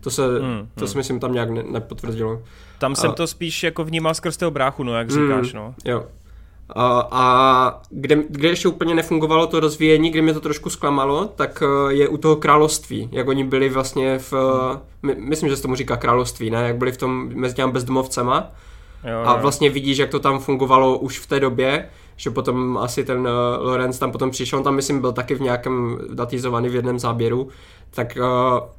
To se, hmm, to hmm. si myslím tam nějak ne, nepotvrdilo. Tam a, jsem to spíš jako vnímal skrz toho bráchu, no jak říkáš, hmm, no. Jo. A, a kde, kde ještě úplně nefungovalo to rozvíjení, kde mě to trošku zklamalo, tak je u toho království, jak oni byli vlastně v, my, myslím, že se tomu říká království, ne, jak byli v tom mezi těmi bezdomovcema jo, a vlastně vidíš, jak to tam fungovalo už v té době, že potom asi ten Lorenz tam potom přišel, on tam myslím byl taky v nějakém datizovaný v jednom záběru, tak uh,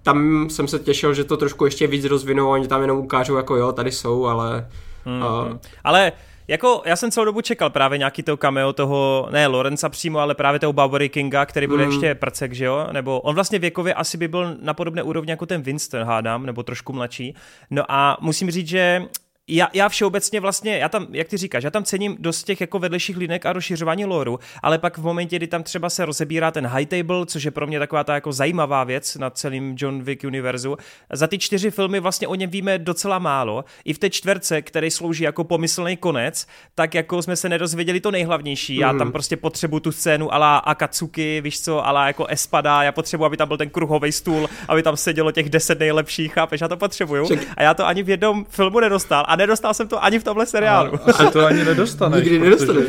tam jsem se těšil, že to trošku ještě víc rozvinou, oni tam jenom ukážou jako jo, tady jsou, ale... Hmm, uh, ale... Jako, já jsem celou dobu čekal právě nějaký toho cameo toho, ne Lorenza přímo, ale právě toho Bowery Kinga, který bude mm. ještě prcek, že jo? Nebo on vlastně věkově asi by byl na podobné úrovni jako ten Winston, hádám, nebo trošku mladší. No a musím říct, že já, já všeobecně vlastně, já tam, jak ty říkáš, já tam cením dost těch jako vedlejších linek a rozšiřování loreu, ale pak v momentě, kdy tam třeba se rozebírá ten High Table, což je pro mě taková ta jako zajímavá věc na celém John Wick univerzu, za ty čtyři filmy vlastně o něm víme docela málo. I v té čtverce, který slouží jako pomyslný konec, tak jako jsme se nedozvěděli to nejhlavnější. Já tam prostě potřebuju tu scénu a la Akatsuki, víš co, a la jako Espada, já potřebuju, aby tam byl ten kruhový stůl, aby tam sedělo těch deset nejlepších, chápeš, já to potřebuju. A já to ani v jednom filmu nedostal. A nedostal jsem to ani v tomhle seriálu. A, a to ani nedostaneš. Nikdy nedostaneš.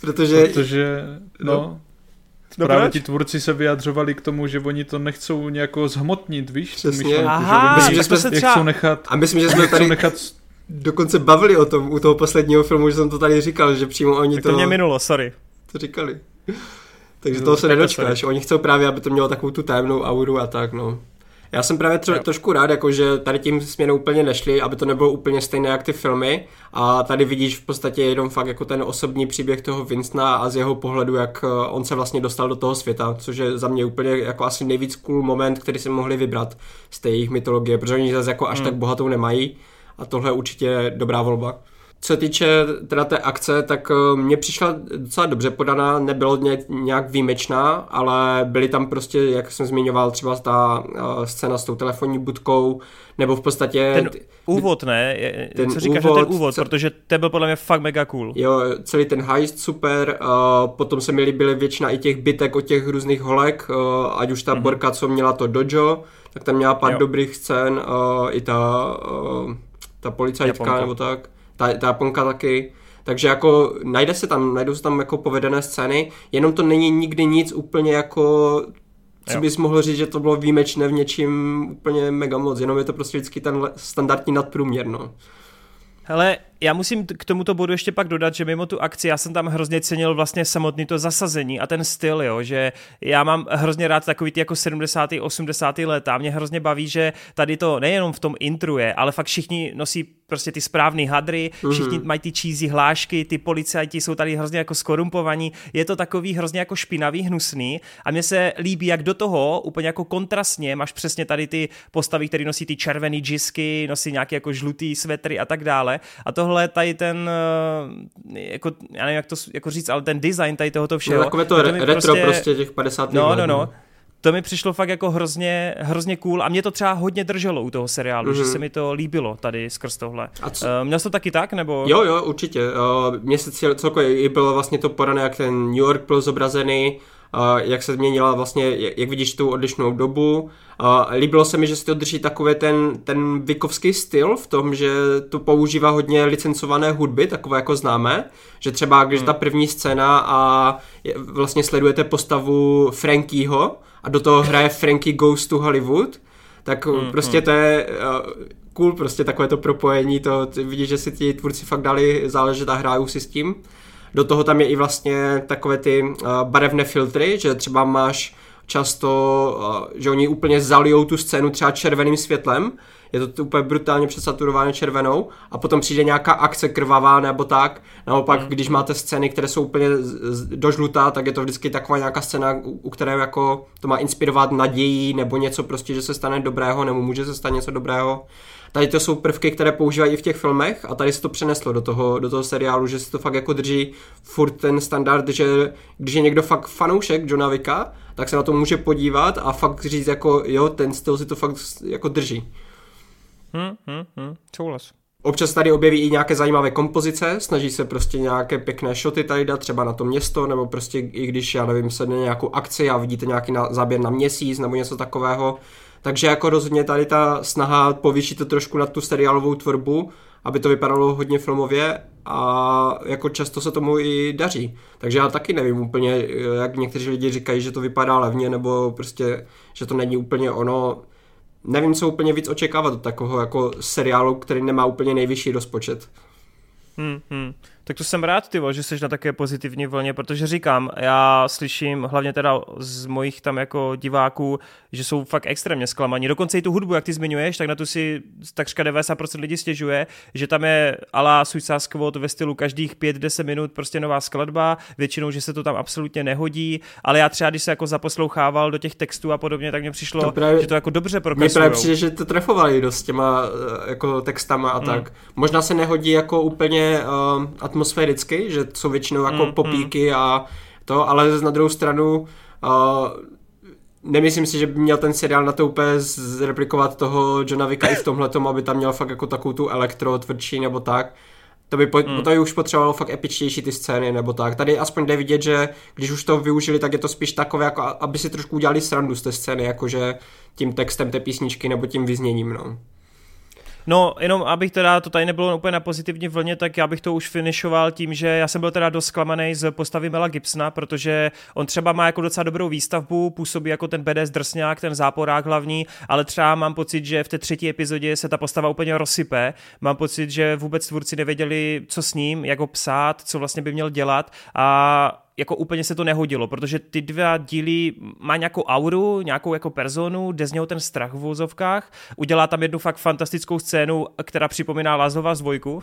Protože... protože, protože no, no. no právě proč? Ti tvůrci se vyjadřovali k tomu, že oni to nechcou nějak zhmotnit, víš? Přesně. Aha, že jsme se třeba... nechat, a myslím, že jsme tady nechat... dokonce bavili o tom u toho posledního filmu, že jsem to tady říkal, že přímo oni to... Tak to mě minulo, sorry. To říkali. Takže no, toho se nedočkáš. Oni chcou právě, aby to mělo takovou tu tajemnou auru a tak, no. Já jsem právě tro, trošku rád, jako, že tady tím směrem úplně nešli, aby to nebylo úplně stejné jak ty filmy a tady vidíš v podstatě jenom fakt jako ten osobní příběh toho Winstona a z jeho pohledu, jak on se vlastně dostal do toho světa, což je za mě úplně jako asi nejvíc cool moment, který si mohli vybrat z té jejich mytologie, protože oni zase jako až hmm. tak bohatou nemají a tohle je určitě dobrá volba. Co se týče teda té akce, tak mě přišla docela dobře podaná, nebylo nějak výjimečná, ale byly tam prostě, jak jsem zmiňoval, třeba ta scéna s tou telefonní budkou, nebo v podstatě... Ten úvod, ne? Ten co říkáš úvod, ten úvod, cel... protože ten byl podle mě fakt mega cool. Jo, celý ten heist super, uh, potom se mi líbily většina i těch bytek od těch různých holek, uh, ať už ta mm-hmm. Borka, co měla to dojo, tak tam měla pár jo. dobrých scén, uh, i ta, uh, ta policajtka Japonka. Nebo tak. Ta, ta Japonka taky, takže jako najde se tam, najdou se tam jako povedené scény, jenom to není nikdy nic úplně jako, co jo. bys mohl říct, že to bylo výjimečné v něčím úplně mega moc, jenom je to prostě vždycky ten standardní nadprůměr, no. Hele, já musím k tomuto bodu ještě pak dodat, že mimo tu akci já jsem tam hrozně cenil vlastně samotný to zasazení a ten styl, jo, že já mám hrozně rád takový ty jako sedmdesátá osmdesátá léta a mě hrozně baví, že tady to nejenom v tom intru je, ale fakt všichni nosí prostě ty správný hadry, mm-hmm. všichni mají ty cheesy hlášky, ty policajti jsou tady hrozně jako skorumpovaní, je to takový hrozně jako špinavý, hnusný a mně se líbí, jak do toho úplně jako kontrastně máš přesně tady ty postavy, které nosí ty červený džisky, nosí nějaké jako žlutý svetry a tak dále a to tohle tady ten, jako, já nevím, jak to jako říct, ale ten design tady tohoto všeho. No, takové to, to re- retro prostě, prostě těch padesátých No, let, no, no. To mi přišlo fakt jako hrozně, hrozně cool a mě to třeba hodně drželo u toho seriálu, mm-hmm. že se mi to líbilo tady skrz tohle. A co... uh, měl jsi to taky tak, nebo? Jo, jo, určitě. Uh, Mně se celkově bylo vlastně to podané, jak ten New York byl zobrazený, Uh, jak se změnila vlastně, jak, jak vidíš tu odlišnou dobu. Uh, líbilo se mi, že si to drží takový ten, ten vikovský styl v tom, že to používá hodně licencované hudby, takové jako známe, že třeba když ta první scéna a je, vlastně sledujete postavu Frankieho a do toho hraje Frankie Goes to Hollywood, tak mm, prostě mm. to je uh, cool, prostě takové to propojení, to vidíš, že si ti tvůrci fakt dali záležet a hrajou si s tím. Do toho tam je i vlastně takové ty uh, barevné filtry, že třeba máš často, uh, že oni úplně zalijou tu scénu třeba červeným světlem, je to t- úplně brutálně přesaturováno červenou a potom přijde nějaká akce krvavá nebo tak, naopak mm. když máte scény, které jsou úplně z- z- dožlutá, tak je to vždycky taková nějaká scéna, u, u které jako to má inspirovat naději nebo něco prostě, že se stane dobrého nebo může se stát něco dobrého. Tady to jsou prvky, které používají i v těch filmech a tady se to přeneslo do toho, do toho seriálu, že se to fakt jako drží furt ten standard, že když je někdo fakt fanoušek Johna Wicka, tak se na to může podívat a fakt říct jako jo, ten styl si to fakt jako drží. Hmm, hmm, hmm, souhlas. Občas tady objeví i nějaké zajímavé kompozice, snaží se prostě nějaké pěkné shoty tady dát třeba na to město, nebo prostě i když, já nevím, sedne nějakou akci a vidíte nějaký na, záběr na měsíc nebo něco takového. Takže jako rozhodně tady ta snaha povýšit to trošku na tu seriálovou tvorbu, aby to vypadalo hodně filmově, a jako často se tomu i daří. Takže já taky nevím úplně, jak někteří lidi říkají, že to vypadá levně, nebo prostě, že to není úplně ono. Nevím, co úplně víc očekávat od takového jako seriálu, který nemá úplně nejvyšší rozpočet. Hmm, hmm. Tak to jsem rád, tyvo, že jsi na také pozitivní vlně, protože říkám, já slyším hlavně teda z mojich tam jako diváků, že jsou fakt extrémně zklamaní. Dokonce i tu hudbu, jak ty zmiňuješ, tak na tu si takřka devadesát procent lidí stěžuje, že tam je à la Suicide Squad ve stylu každých pět deset minut prostě nová skladba, většinou, že se to tam absolutně nehodí, ale já třeba, když se jako zaposlouchával do těch textů a podobně, tak mi přišlo, to právě, že to jako dobře prokresujou. Mě právě přijde, že to trefovali dost s těma jako textama a tak. Hmm. Možná se nehodí jako úplně um, atmosféricky, že jsou většinou jako mm, popíky mm. a to, ale na druhou stranu uh, nemyslím si, že by měl ten seriál na to úplně zreplikovat toho Johna Wicka i v tomhletom, aby tam měl fakt jako takovou tu elektro tvrdší nebo tak. To by, po, mm. to by už potřebovalo fakt epičtější ty scény nebo tak. Tady aspoň jde vidět, že když už to využili, tak je to spíš takové, jako aby si trošku udělali srandu z té scény, jakože tím textem té písničky nebo tím vyzněním, no. No, jenom abych teda, to tady nebylo úplně na pozitivní vlně, tak já bych to už finišoval tím, že já jsem byl teda dost zklamanej z postavy Mela Gibsona, protože on třeba má jako docela dobrou výstavbu, působí jako ten badass drsňák, ten záporák hlavní, ale třeba mám pocit, že v té třetí epizodě se ta postava úplně rozsype, mám pocit, že vůbec tvůrci nevěděli, co s ním, jak ho psát, co vlastně by měl dělat, a jako úplně se to nehodilo, protože ty dva díly má nějakou auru, nějakou jako personu, jde z něho ten strach v vozovkách, udělá tam jednu fakt fantastickou scénu, která připomíná Lazova z Vojku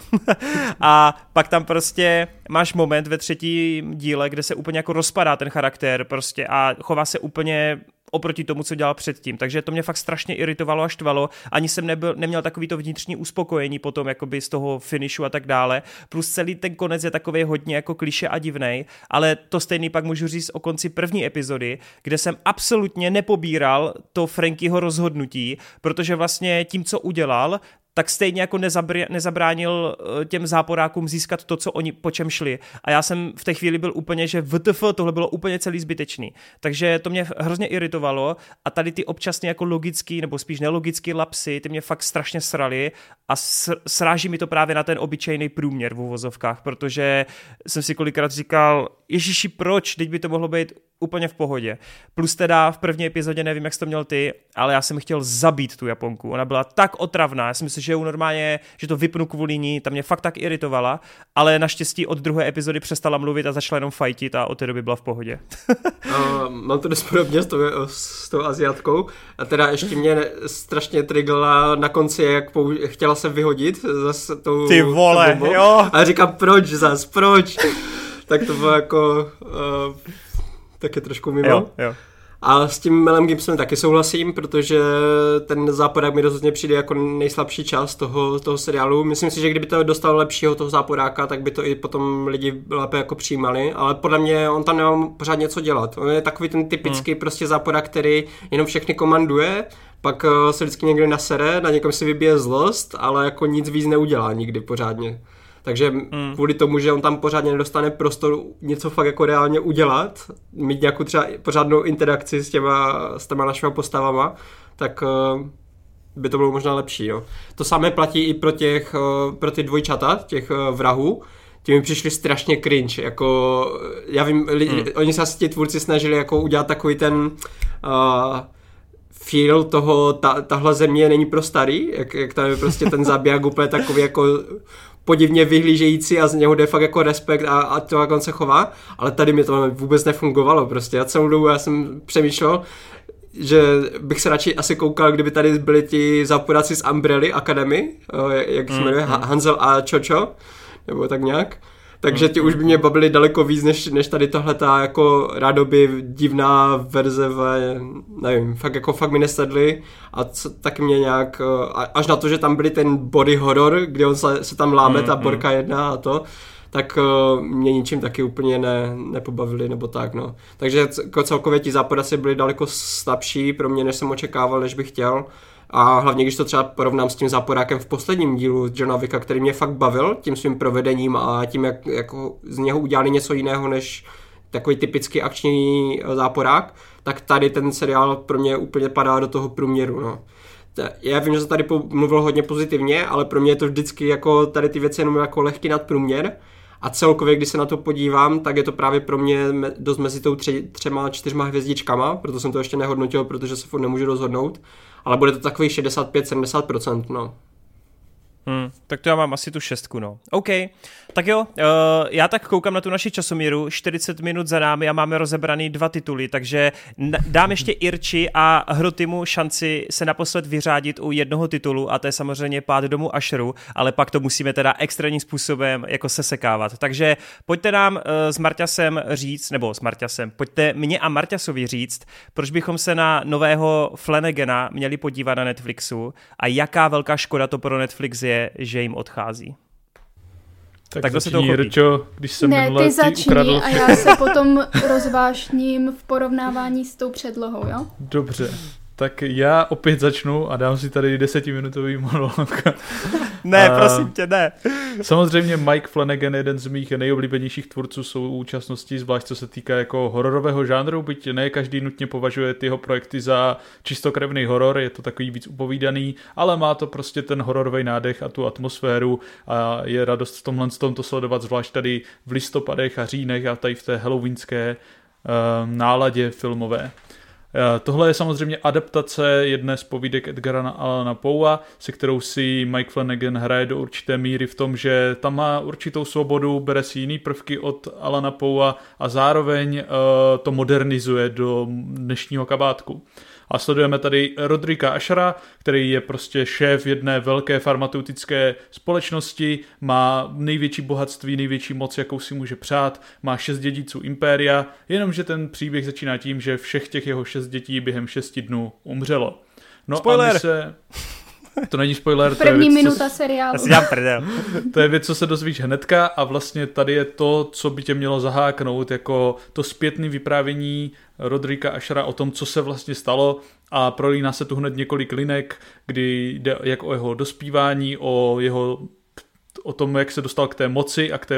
a pak tam prostě máš moment ve třetím díle, kde se úplně jako rozpadá ten charakter prostě a chová se úplně oproti tomu, co dělal předtím. Takže to mě fakt strašně iritovalo a štvalo. Ani jsem nebyl, neměl takový to vnitřní uspokojení potom jakoby z toho finishu a tak dále. Plus celý ten konec je takový hodně jako klišé a divnej, ale to stejný pak můžu říct o konci první epizody, kde jsem absolutně nepobíral to Frankyho rozhodnutí, protože vlastně tím, co udělal, tak stejně jako nezabr- nezabránil těm záporákům získat to, co oni po čem šli. A já jsem v té chvíli byl úplně, že W T F, tohle bylo úplně celý zbytečný. Takže to mě hrozně iritovalo a tady ty občasně jako logický nebo spíš nelogický lapsy, ty mě fakt strašně srali a sr- sráží mi to právě na ten obyčejný průměr v uvozovkách, protože jsem si kolikrát říkal, ježiši, proč, teď by to mohlo být úplně v pohodě. Plus teda v první epizodě, nevím, jak jsi to měl ty, ale já jsem chtěl zabít tu Japonku. Ona byla tak otravná, já jsem si, že normálně, že to vypnu kvůli ní, ta mě fakt tak iritovala, ale naštěstí od druhé epizody přestala mluvit a začala jenom fajtit a od té doby byla v pohodě. uh, mám to dost podobně s tou, s tou Asiátkou a teda ještě mě strašně trigla na konci, jak pou, chtěla se vyhodit zase tou... Ty vole, tou jo! A říkám, proč zas, proč? Tak to bylo jako... Uh, taky trošku mimo. Jo, jo. A s tím Melem Gibsonem taky souhlasím, protože ten záporák mi rozhodně přijde jako nejslabší část toho, toho seriálu. Myslím si, že kdyby to dostal lepšího toho záporáka, tak by to i potom lidi lépe jako přijímali, ale podle mě on tam nemá pořád něco dělat. On je takový ten typický hmm. prostě záporák, který jenom všechny komanduje, pak se vždycky někde nasere, na někom si vybije zlost, ale jako nic víc neudělá nikdy pořádně. Takže hmm. kvůli tomu, že on tam pořádně nedostane prostor něco fakt jako reálně udělat, mít nějakou třeba pořádnou interakci s těma, s těma našima postavama, tak uh, by to bylo možná lepší. Jo. To samé platí i pro, těch, uh, pro ty dvojčata, těch uh, vrahů. Ti mi přišli strašně cringe, jako já vím, lidi, hmm. oni se asi ti tvůrci snažili jako udělat takový ten... Uh, feel toho, ta, tahle země není pro starý, jak, jak tam je prostě ten zabiják úplně takový jako podivně vyhlížející a z něho jde fakt jako respekt a, a to jak on se chová, ale tady mi to vůbec nefungovalo prostě, já celou dobu já jsem přemýšlel, že bych se radši asi koukal, kdyby tady byli ti záporáci z Umbrelly Academy, jak se jmenuje, mm-hmm. Hansel a Chocho, nebo tak nějak. Takže ti už by mě bavili daleko víc, než, než tady tahle ta jako rádoby divná verze, ve, nevím, fakt jako fakt mi nesedli a co, tak mě nějak, až na to, že tam byly ten body horror, kde on se, se tam láme, mm, ta borka mm. jedna a to, tak mě ničím taky úplně ne, nepobavili nebo tak, no. Takže celkově ti záporáci byli daleko slabší pro mě, než jsem očekával, než bych chtěl. A hlavně, když to třeba porovnám s tím záporákem v posledním dílu Johna Wicka, který mě fakt bavil tím svým provedením a tím, jak jako z něho udělali něco jiného než takový typický akční záporák, tak tady ten seriál pro mě úplně padá do toho průměru, no. Já vím, že se tady mluvil hodně pozitivně, ale pro mě je to vždycky jako tady ty věci jenom jako lehký nadprůměr a celkově, když se na to podívám, tak je to právě pro mě dost mezi tou tři, třema, čtyřma hvězdičkama, proto jsem to ještě nehodnotil, protože se furt nemůžu rozhodnout, ale bude to takový šedesát pět sedmdesát procent, no. Hmm, tak to já mám asi tu šestku, no. OK, tak jo, uh, já tak koukám na tu naši časomíru, čtyřicet minut za námi a máme rozebraný dva tituly, takže n- dám ještě Irči a Hrotimu šanci se naposled vyřádit u jednoho titulu a to je samozřejmě Pád domu Usheru, ale pak to musíme teda extrémním způsobem jako sesekávat. Takže pojďte nám uh, s Marťasem říct, nebo s Marťasem, pojďte mě a Marťasovi říct, proč bychom se na nového Flanagana měli podívat na Netflixu a jaká velká škoda to pro Netflix je, že jim odchází. Tak, tak začni, to se Jirčo, když jsem ne, minule ty začni a já se potom rozvášním v porovnávání s tou předlohou, jo? Dobře, tak já opět začnu a dám si tady desetiminutový monolog. Ne, a prosím tě, ne. Samozřejmě Mike Flanagan je jeden z mých nejoblíbenějších tvůrců současnosti, zvlášť co se týká jako hororového žánru, byť ne každý nutně považuje ty jeho projekty za čistokrevný horor, je to takový víc upovídaný, ale má to prostě ten hororový nádech a tu atmosféru a je radost v tomhle to sledovat, zvlášť tady v listopadech a říjnech a tady v té halloweenské uh, náladě filmové. Tohle je samozřejmě adaptace jedné z povídek Edgara Allana Poea, se kterou si Mike Flanagan hraje do určité míry v tom, že tam má určitou svobodu, bere si jiný prvky od Allana Poea a zároveň uh, to modernizuje do dnešního kabátku. A sledujeme tady Rodericka Ushera, který je prostě šéf jedné velké farmaceutické společnosti, má největší bohatství, největší moc, jakou si může přát, má šest dědiců impéria, jenomže ten příběh začíná tím, že všech těch jeho šest dětí během šesti dnů umřelo. No spoiler. A my se... To není spoiler. První to je věc, minuta co... seriálu. To je věc, co se dozvíš hnedka a vlastně tady je to, co by tě mělo zaháknout, jako to zpětné vyprávění Rodericka Ushera o tom, co se vlastně stalo a prolíná se tu hned několik linek, kdy jde jak o jeho dospívání, o jeho, o tom, jak se dostal k té moci a k té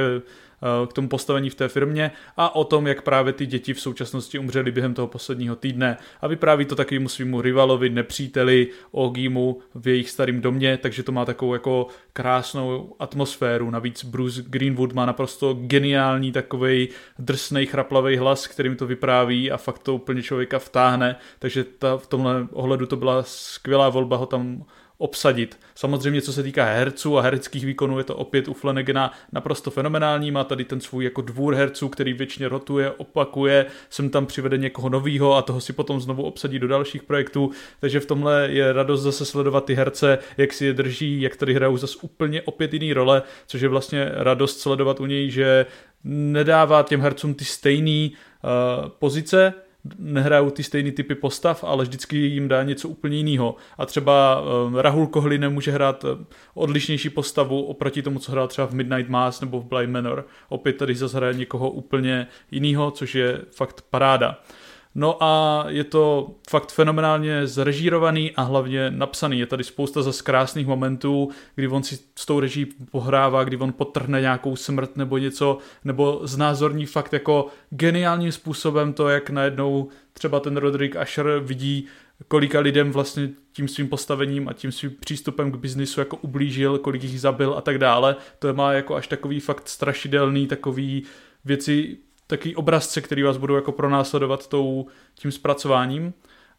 k tomu postavení v té firmě a o tom, jak právě ty děti v současnosti umřely během toho posledního týdne. A vypráví to takovému svýmu rivalovi, nepříteli, Ogimu v jejich starém domě, takže to má takovou jako krásnou atmosféru. Navíc Bruce Greenwood má naprosto geniální takovej drsnej, chraplavej hlas, kterým to vypráví a fakt to úplně člověka vtáhne. Takže ta, v tomhle ohledu to byla skvělá volba ho tam obsadit. Samozřejmě, co se týká herců a hereckých výkonů, je to opět u Flanagana naprosto fenomenální. Má tady ten svůj jako dvůr herců, který věčně rotuje, opakuje, sem tam přivede někoho novýho a toho si potom znovu obsadí do dalších projektů. Takže v tomhle je radost zase sledovat ty herce, jak si je drží, jak tady hrajou zase úplně opět jiný role, což je vlastně radost sledovat u něj, že nedává těm hercům ty stejné uh, pozice, nehrajou ty stejný typy postav, ale vždycky jim dá něco úplně jiného. A třeba Rahul Kohli nemůže hrát odlišnější postavu oproti tomu, co hrál třeba v Midnight Mass nebo v Bly Manor. Opět tady zase hraje někoho úplně jiného, což je fakt paráda. No a je to fakt fenomenálně zrežírovaný a hlavně napsaný. Je tady spousta zase krásných momentů, kdy on si s tou režií pohrává, kdy on potrhne nějakou smrt nebo něco, nebo znázorní fakt jako geniálním způsobem to, jak najednou třeba ten Roderick Usher vidí, kolika lidem vlastně tím svým postavením a tím svým přístupem k biznisu jako ublížil, kolik jich zabil a tak dále. To má jako až takový fakt strašidelný takový věci, takový obrazce, který vás budou jako pronásledovat tou, tím zpracováním.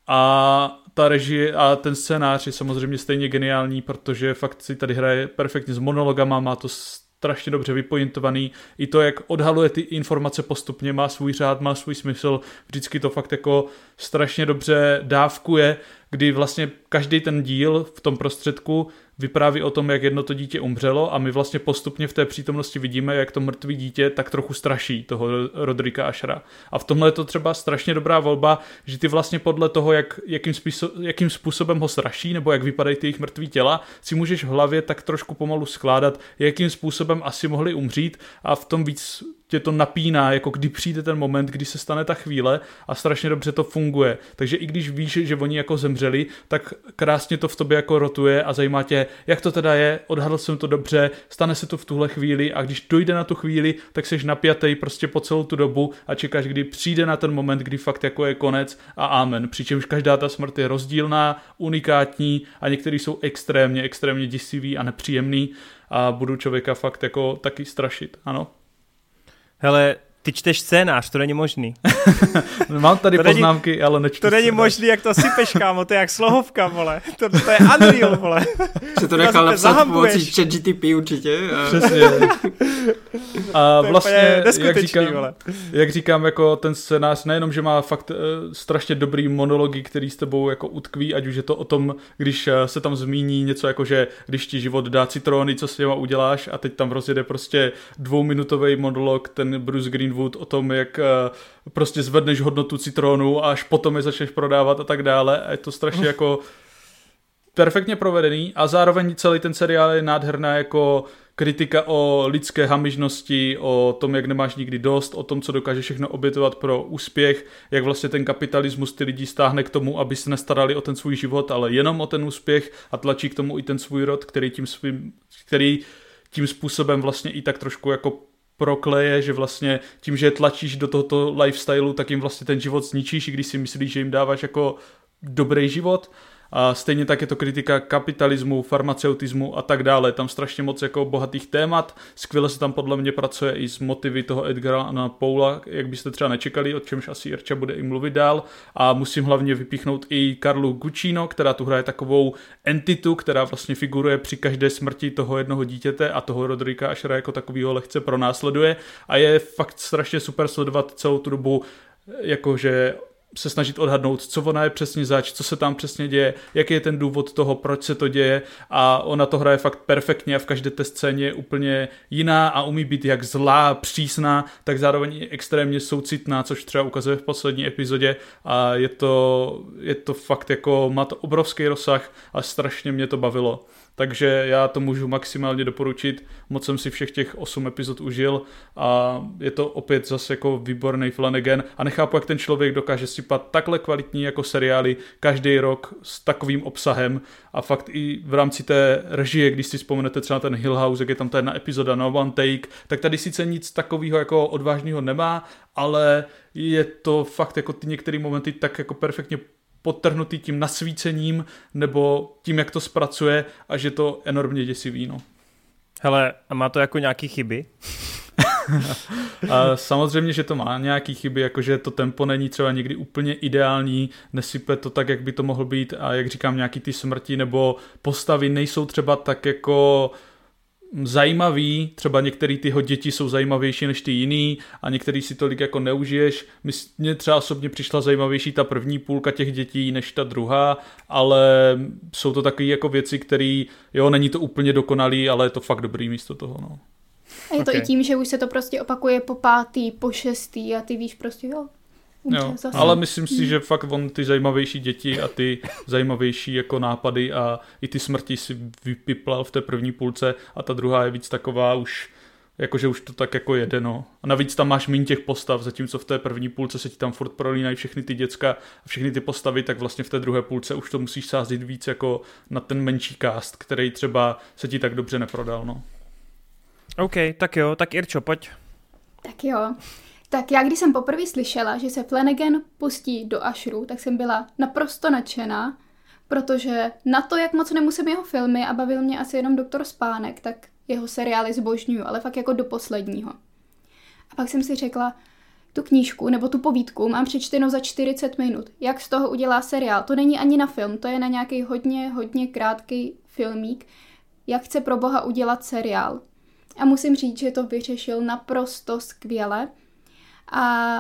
A ta režie a ten scénář je samozřejmě stejně geniální, protože fakt si tady hraje perfektně s monologama, má to strašně dobře vypointovaný. I to, jak odhaluje ty informace postupně, má svůj řád, má svůj smysl, vždycky to fakt jako strašně dobře dávkuje, kdy vlastně každý ten díl v tom prostředku vypráví o tom, jak jedno to dítě umřelo a my vlastně postupně v té přítomnosti vidíme, jak to mrtvé dítě tak trochu straší toho Rodericka Ushera. A v tomhle je to třeba strašně dobrá volba, že ty vlastně podle toho, jak, jakým, spíso, jakým způsobem ho straší nebo jak vypadají ty jejich mrtví těla, si můžeš v hlavě tak trošku pomalu skládat, jakým způsobem asi mohli umřít a v tom víc tě to napíná, jako kdy přijde ten moment, kdy se stane ta chvíle, a strašně dobře to funguje. Takže i když víš, že oni jako zemřeli, tak krásně to v tobě jako rotuje a zajímá tě, jak to teda je, odhadl jsem to dobře, stane se to v tuhle chvíli, a když dojde na tu chvíli, tak seš napjatej prostě po celou tu dobu a čekáš, kdy přijde na ten moment, kdy fakt jako je konec a amen. Přičemž každá ta smrt je rozdílná, unikátní a některý jsou extrémně, extrémně děsivý a nepříjemný a budou člověka fakt jako taky strašit, ano. Hele, ty čteš scénář, to není možný. Mám tady to poznámky, není, ale nečtu. To není scénář. Možný, jak to sypeš, kámo, to je jak slohovka, vole. To, to je unreal, vole. Se to nechal napsat pomocí ChatGPT určitě. A... Přesně. A vlastně, jak říkám, vole. jak říkám, jako ten scénář, nejenom, že má fakt uh, strašně dobrý monology, který s tebou jako utkví, ať už je to o tom, když uh, se tam zmíní něco jako, že když ti život dá citrony, co s těma uděláš, a teď tam rozjede prostě dvouminutový monolog, ten Bruce Greenwood o tom, jak prostě zvedneš hodnotu citronu a až potom je začneš prodávat a tak dále. A je to strašně jako perfektně provedený a zároveň celý ten seriál je nádherná jako kritika o lidské hamižnosti, o tom, jak nemáš nikdy dost, o tom, co dokáže všechno obětovat pro úspěch, jak vlastně ten kapitalismus ty lidi stáhne k tomu, aby se nestarali o ten svůj život, ale jenom o ten úspěch, a tlačí k tomu i ten svůj rod, který tím, svým, který tím způsobem vlastně i tak trošku jako prokleje, že vlastně tím, že je tlačíš do tohoto lifestylu, tak jim vlastně ten život zničíš, i když si myslíš, že jim dáváš jako dobrý život. A stejně tak je to kritika kapitalismu, farmaceutismu a tak dále. Tam strašně moc jako bohatých témat. Skvěle se tam podle mě pracuje i s motivy toho Edgara Allana Poea, jak byste třeba nečekali, o čemž asi Irča bude i mluvit dál. A musím hlavně vypíchnout i Carlu Guccino, která tu hraje takovou entitu, která vlastně figuruje při každé smrti toho jednoho dítěte a toho Rodericka Ushera jako takovýho lehce pronásleduje. A je fakt strašně super sledovat celou tu dobu, jakože se snažit odhadnout, co ona je přesně zač, co se tam přesně děje, jaký je ten důvod toho, proč se to děje, a ona to hraje fakt perfektně a v každé té scéně je úplně jiná a umí být jak zlá, přísná, tak zároveň i extrémně soucitná, což třeba ukazuje v poslední epizodě, a je to, je to fakt jako, má to obrovský rozsah a strašně mě to bavilo. Takže já to můžu maximálně doporučit, moc jsem si všech těch osm epizod užil a je to opět zase jako výborný Flanagan a nechápu, jak ten člověk dokáže sypat takhle kvalitní jako seriály každý rok s takovým obsahem, a fakt i v rámci té režie, když si vzpomenete třeba ten Hill House, jak je tam ta jedna epizoda na one take, tak tady sice nic takového jako odvážného nemá, ale je to fakt jako ty některé momenty tak jako perfektně podtrhnutý tím nasvícením nebo tím, jak to zpracuje, a že to enormně děsivý, no. Hele, a má to jako nějaký chyby? A samozřejmě, že to má nějaký chyby, jakože to tempo není třeba někdy úplně ideální, nesype to tak, jak by to mohlo být, a jak říkám, nějaký ty smrti nebo postavy nejsou třeba tak jako zajímavý, třeba některý tyho děti jsou zajímavější než ty jiný a některý si tolik jako neužiješ. Mně třeba osobně přišla zajímavější ta první půlka těch dětí než ta druhá, ale jsou to takové jako věci, které, jo, není to úplně dokonalý, ale je to fakt dobrý místo toho, no. A je to okay. I tím, že už se to prostě opakuje po pátý, po šestý a ty víš prostě, jo. Jo, ale myslím si, že fakt on ty zajímavější děti a ty zajímavější jako nápady a i ty smrti si vypiplal v té první půlce a ta druhá je víc taková už, jakože už to tak jako jede, no. A navíc tam máš míň těch postav, zatímco v té první půlce se ti tam furt prolínají všechny ty děcka a všechny ty postavy, tak vlastně v té druhé půlce už to musíš sázit víc jako na ten menší cast, který třeba se ti tak dobře neprodal, no. OK, tak jo, tak Irčo, pojď. Tak jo. Tak já, když jsem poprvé slyšela, že se Flanagan pustí do Usheru, tak jsem byla naprosto nadšená, protože na to, jak moc nemusím jeho filmy a bavil mě asi jenom Doktor Spánek, tak jeho seriály zbožňuju, ale fakt jako do posledního. A pak jsem si řekla, tu knížku nebo tu povídku mám přečtenou za čtyřicet minut. Jak z toho udělá seriál? To není ani na film, to je na nějaký hodně, hodně krátký filmík. Jak chce pro boha udělat seriál? A musím říct, že to vyřešil naprosto skvěle. A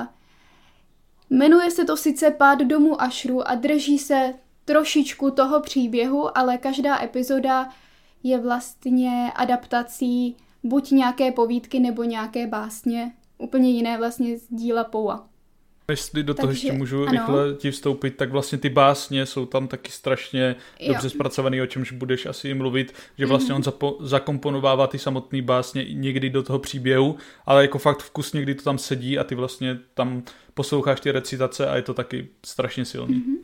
jmenuje se to sice Pád domů Usheru a drží se trošičku toho příběhu, ale každá epizoda je vlastně adaptací buď nějaké povídky nebo nějaké básně, úplně jiné vlastně z díla Poea. Jestli do toho ještě můžu ano. rychle ti vstoupit, tak vlastně ty básně jsou tam taky strašně jo. dobře zpracovaný, o čemž budeš asi mluvit, že vlastně mm-hmm. on zapo- zakomponovává ty samotné básně někdy do toho příběhu, ale jako fakt vkusně, kdy to tam sedí a ty vlastně tam posloucháš ty recitace a je to taky strašně silný. Mm-hmm.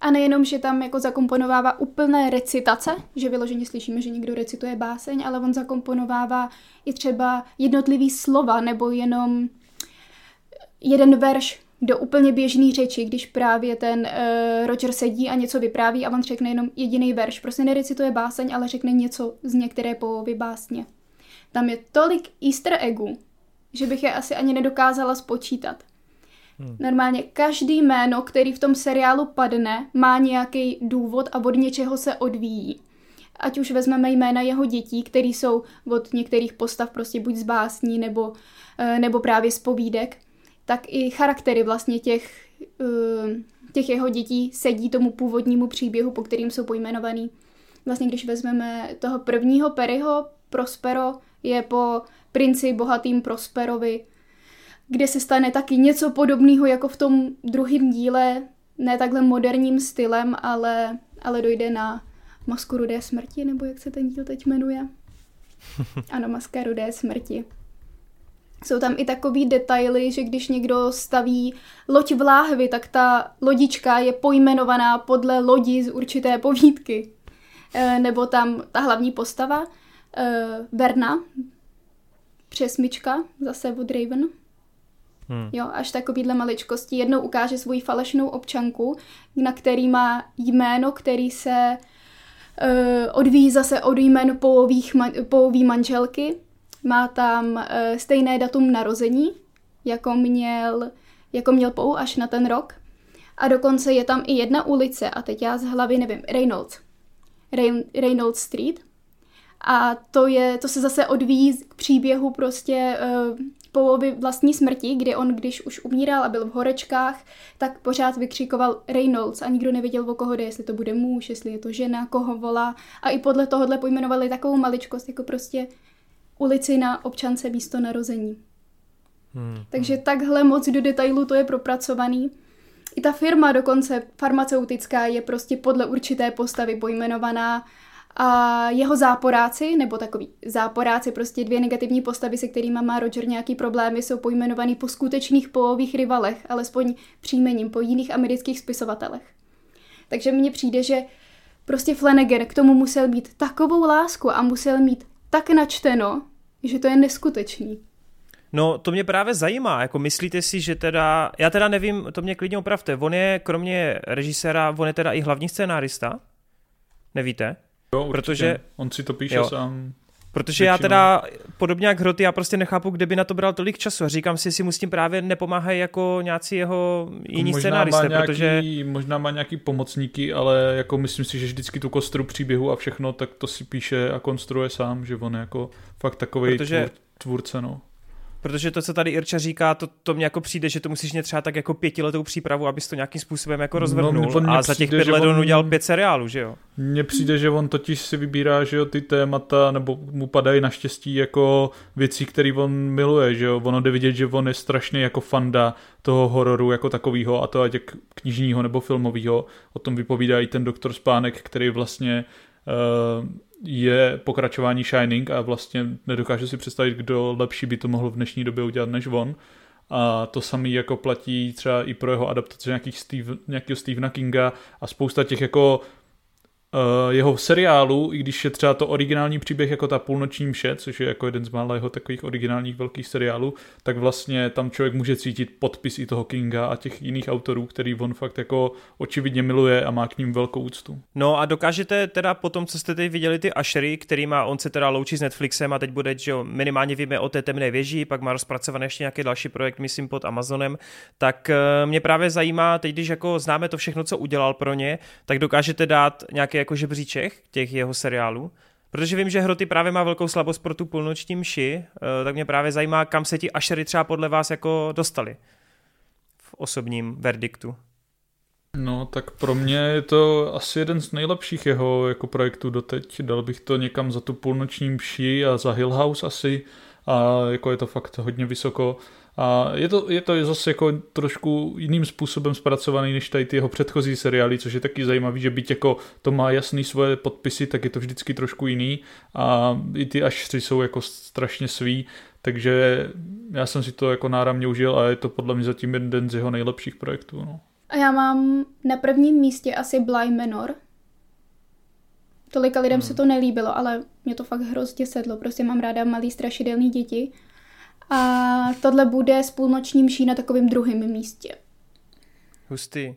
A nejenom, že tam jako zakomponovává úplné recitace, že vyloženě slyšíme, že někdo recituje báseň, ale on zakomponovává i třeba jednotlivý slova nebo jenom jeden verš do úplně běžný řeči, když právě ten uh, Roger sedí a něco vypráví a on řekne jenom jediný verš. Prostě nerecituje báseň, ale řekne něco z některé polovy básně. Tam je tolik easter eggů, že bych je asi ani nedokázala spočítat. Hmm. Normálně každý jméno, který v tom seriálu padne, má nějaký důvod a od něčeho se odvíjí. Ať už vezmeme jména jeho dětí, které jsou od některých postav prostě buď z básní nebo, uh, nebo právě z povídek, tak i charaktery vlastně těch, těch jeho dětí sedí tomu původnímu příběhu, po kterým jsou pojmenovaný. Vlastně když vezmeme toho prvního Perryho, Prospero je po princi bohatým Prosperovi, kde se stane taky něco podobného jako v tom druhém díle, ne takhle moderním stylem, ale, ale dojde na Masku rudé smrti, nebo jak se ten díl teď jmenuje. Ano, Maska rudé smrti. Jsou tam i takový detaily, že když někdo staví loď v láhvi, tak ta lodička je pojmenovaná podle lodi z určité povídky. E, nebo tam ta hlavní postava, Verna, e, přesmička, zase od Raven. Hmm. Jo, až takovýhle maličkosti. Jednou ukáže svou falešnou občanku, na který má jméno, který se e, odvíjí zase od jmén polových, polový manželky. Má tam uh, stejné datum narození, jako měl, jako měl Poe až na ten rok. A dokonce je tam i jedna ulice, a teď já z hlavy nevím, Reynolds. Ray, Reynolds Street. A to, je, to se zase odvíjí k příběhu prostě uh, Poeovy vlastní smrti, kdy on, když už umíral a byl v horečkách, tak pořád vykřikoval Reynolds a nikdo nevěděl, o koho jde, jestli to bude muž, jestli je to žena, koho volá. A i podle tohohle pojmenovali takovou maličkost, jako prostě ulici na občance místo narození. Hmm. Takže takhle moc do detailu to je propracovaný. I ta firma dokonce farmaceutická je prostě podle určité postavy pojmenovaná a jeho záporáci, nebo takový záporáci, prostě dvě negativní postavy, se kterými má Roger nějaký problémy, jsou pojmenovaný po skutečných polových rivalech, alespoň příjmením po jiných amerických spisovatelech. Takže mně přijde, že prostě Flanagan k tomu musel mít takovou lásku a musel mít tak načteno, že to je neskutečný. No, to mě právě zajímá, jako myslíte si, že teda, já teda nevím, to mě klidně opravte, on je, kromě režiséra, on je teda i hlavní scénárista? Nevíte? Jo, určitě. Protože on si to píše jo. sám. Protože většinou. Já teda, podobně jak Hroty, já prostě nechápu, kde by na to bral tolik času. Říkám si, jestli mu s tím právě nepomáhají jako nějací jeho jiní scénáristé, protože... Možná má nějaký pomocníky, ale jako myslím si, že vždycky tu kostru příběhu a všechno, tak to si píše a konstruuje sám, že on je jako fakt takovej protože... tvůr, tvůrce, no. Protože to, co tady Irča říká, to, to mně jako přijde, že to musíš mít třeba tak jako pětiletou přípravu, abys to nějakým způsobem jako rozvrhnul no, a za těch pět let on udělal pět seriálů, že jo? Mně přijde, že on totiž si vybírá, že jo, ty témata, nebo mu padají naštěstí jako věcí, které on miluje, že jo? Ono jde vidět, že on je strašně jako fanda toho hororu jako takovýho, a to ať knižního nebo filmovýho, o tom vypovídá i ten doktor Spánek, který vlastně... Uh, je pokračování Shining a vlastně nedokážu si představit, kdo lepší by to mohl v dnešní době udělat než on. A to samý jako platí třeba i pro jeho adaptace nějakých Steve, nějakého Stephena Kinga a spousta těch jako uh, jeho seriálů, i když je třeba to originální příběh jako ta Půlnoční mše, což je jako jeden z mála jeho takových originálních velkých seriálů, tak vlastně tam člověk může cítit podpis i toho Kinga a těch jiných autorů, který on fakt jako očividně miluje a má k ním velkou úctu. No a dokážete teda po tom, co jste teď viděli ty Ushery, kterýma on se teda loučí s Netflixem a teď bude, že jo, minimálně víme o té Temné věži, pak má rozpracovaný ještě nějaký další projekt, myslím pod Amazonem, tak mě právě zajímá, teď když jako známe to všechno, co udělal pro ně, tak dokážete dát nějaké jako žebříček těch jeho seriálů? Protože vím, že Hroty právě má velkou slabost pro tu Půlnoční mši, tak mě právě zajímá, kam se ti Ushery třeba podle vás jako dostali v osobním verdiktu. No, tak pro mě je to asi jeden z nejlepších jeho jako projektů doteď. Dal bych to někam za tu Půlnoční mši a za Hill House asi. A jako je to fakt hodně vysoko. A je to, je to zase jako trošku jiným způsobem zpracovaný než tady ty jeho předchozí seriály, což je taky zajímavý, že byť jako to má jasný svoje podpisy, tak je to vždycky trošku jiný a i ty až tři jsou jako strašně svý, takže já jsem si to jako náramně užil a je to podle mě zatím jeden z jeho nejlepších projektů. No. A já mám na prvním místě asi Bly Manor. Tolika lidem hmm. se to nelíbilo, ale mě to fakt hrozně sedlo, prostě mám ráda malý strašidelný děti. A tohle bude s půlnočním mší na takovém druhém místě. Hustý.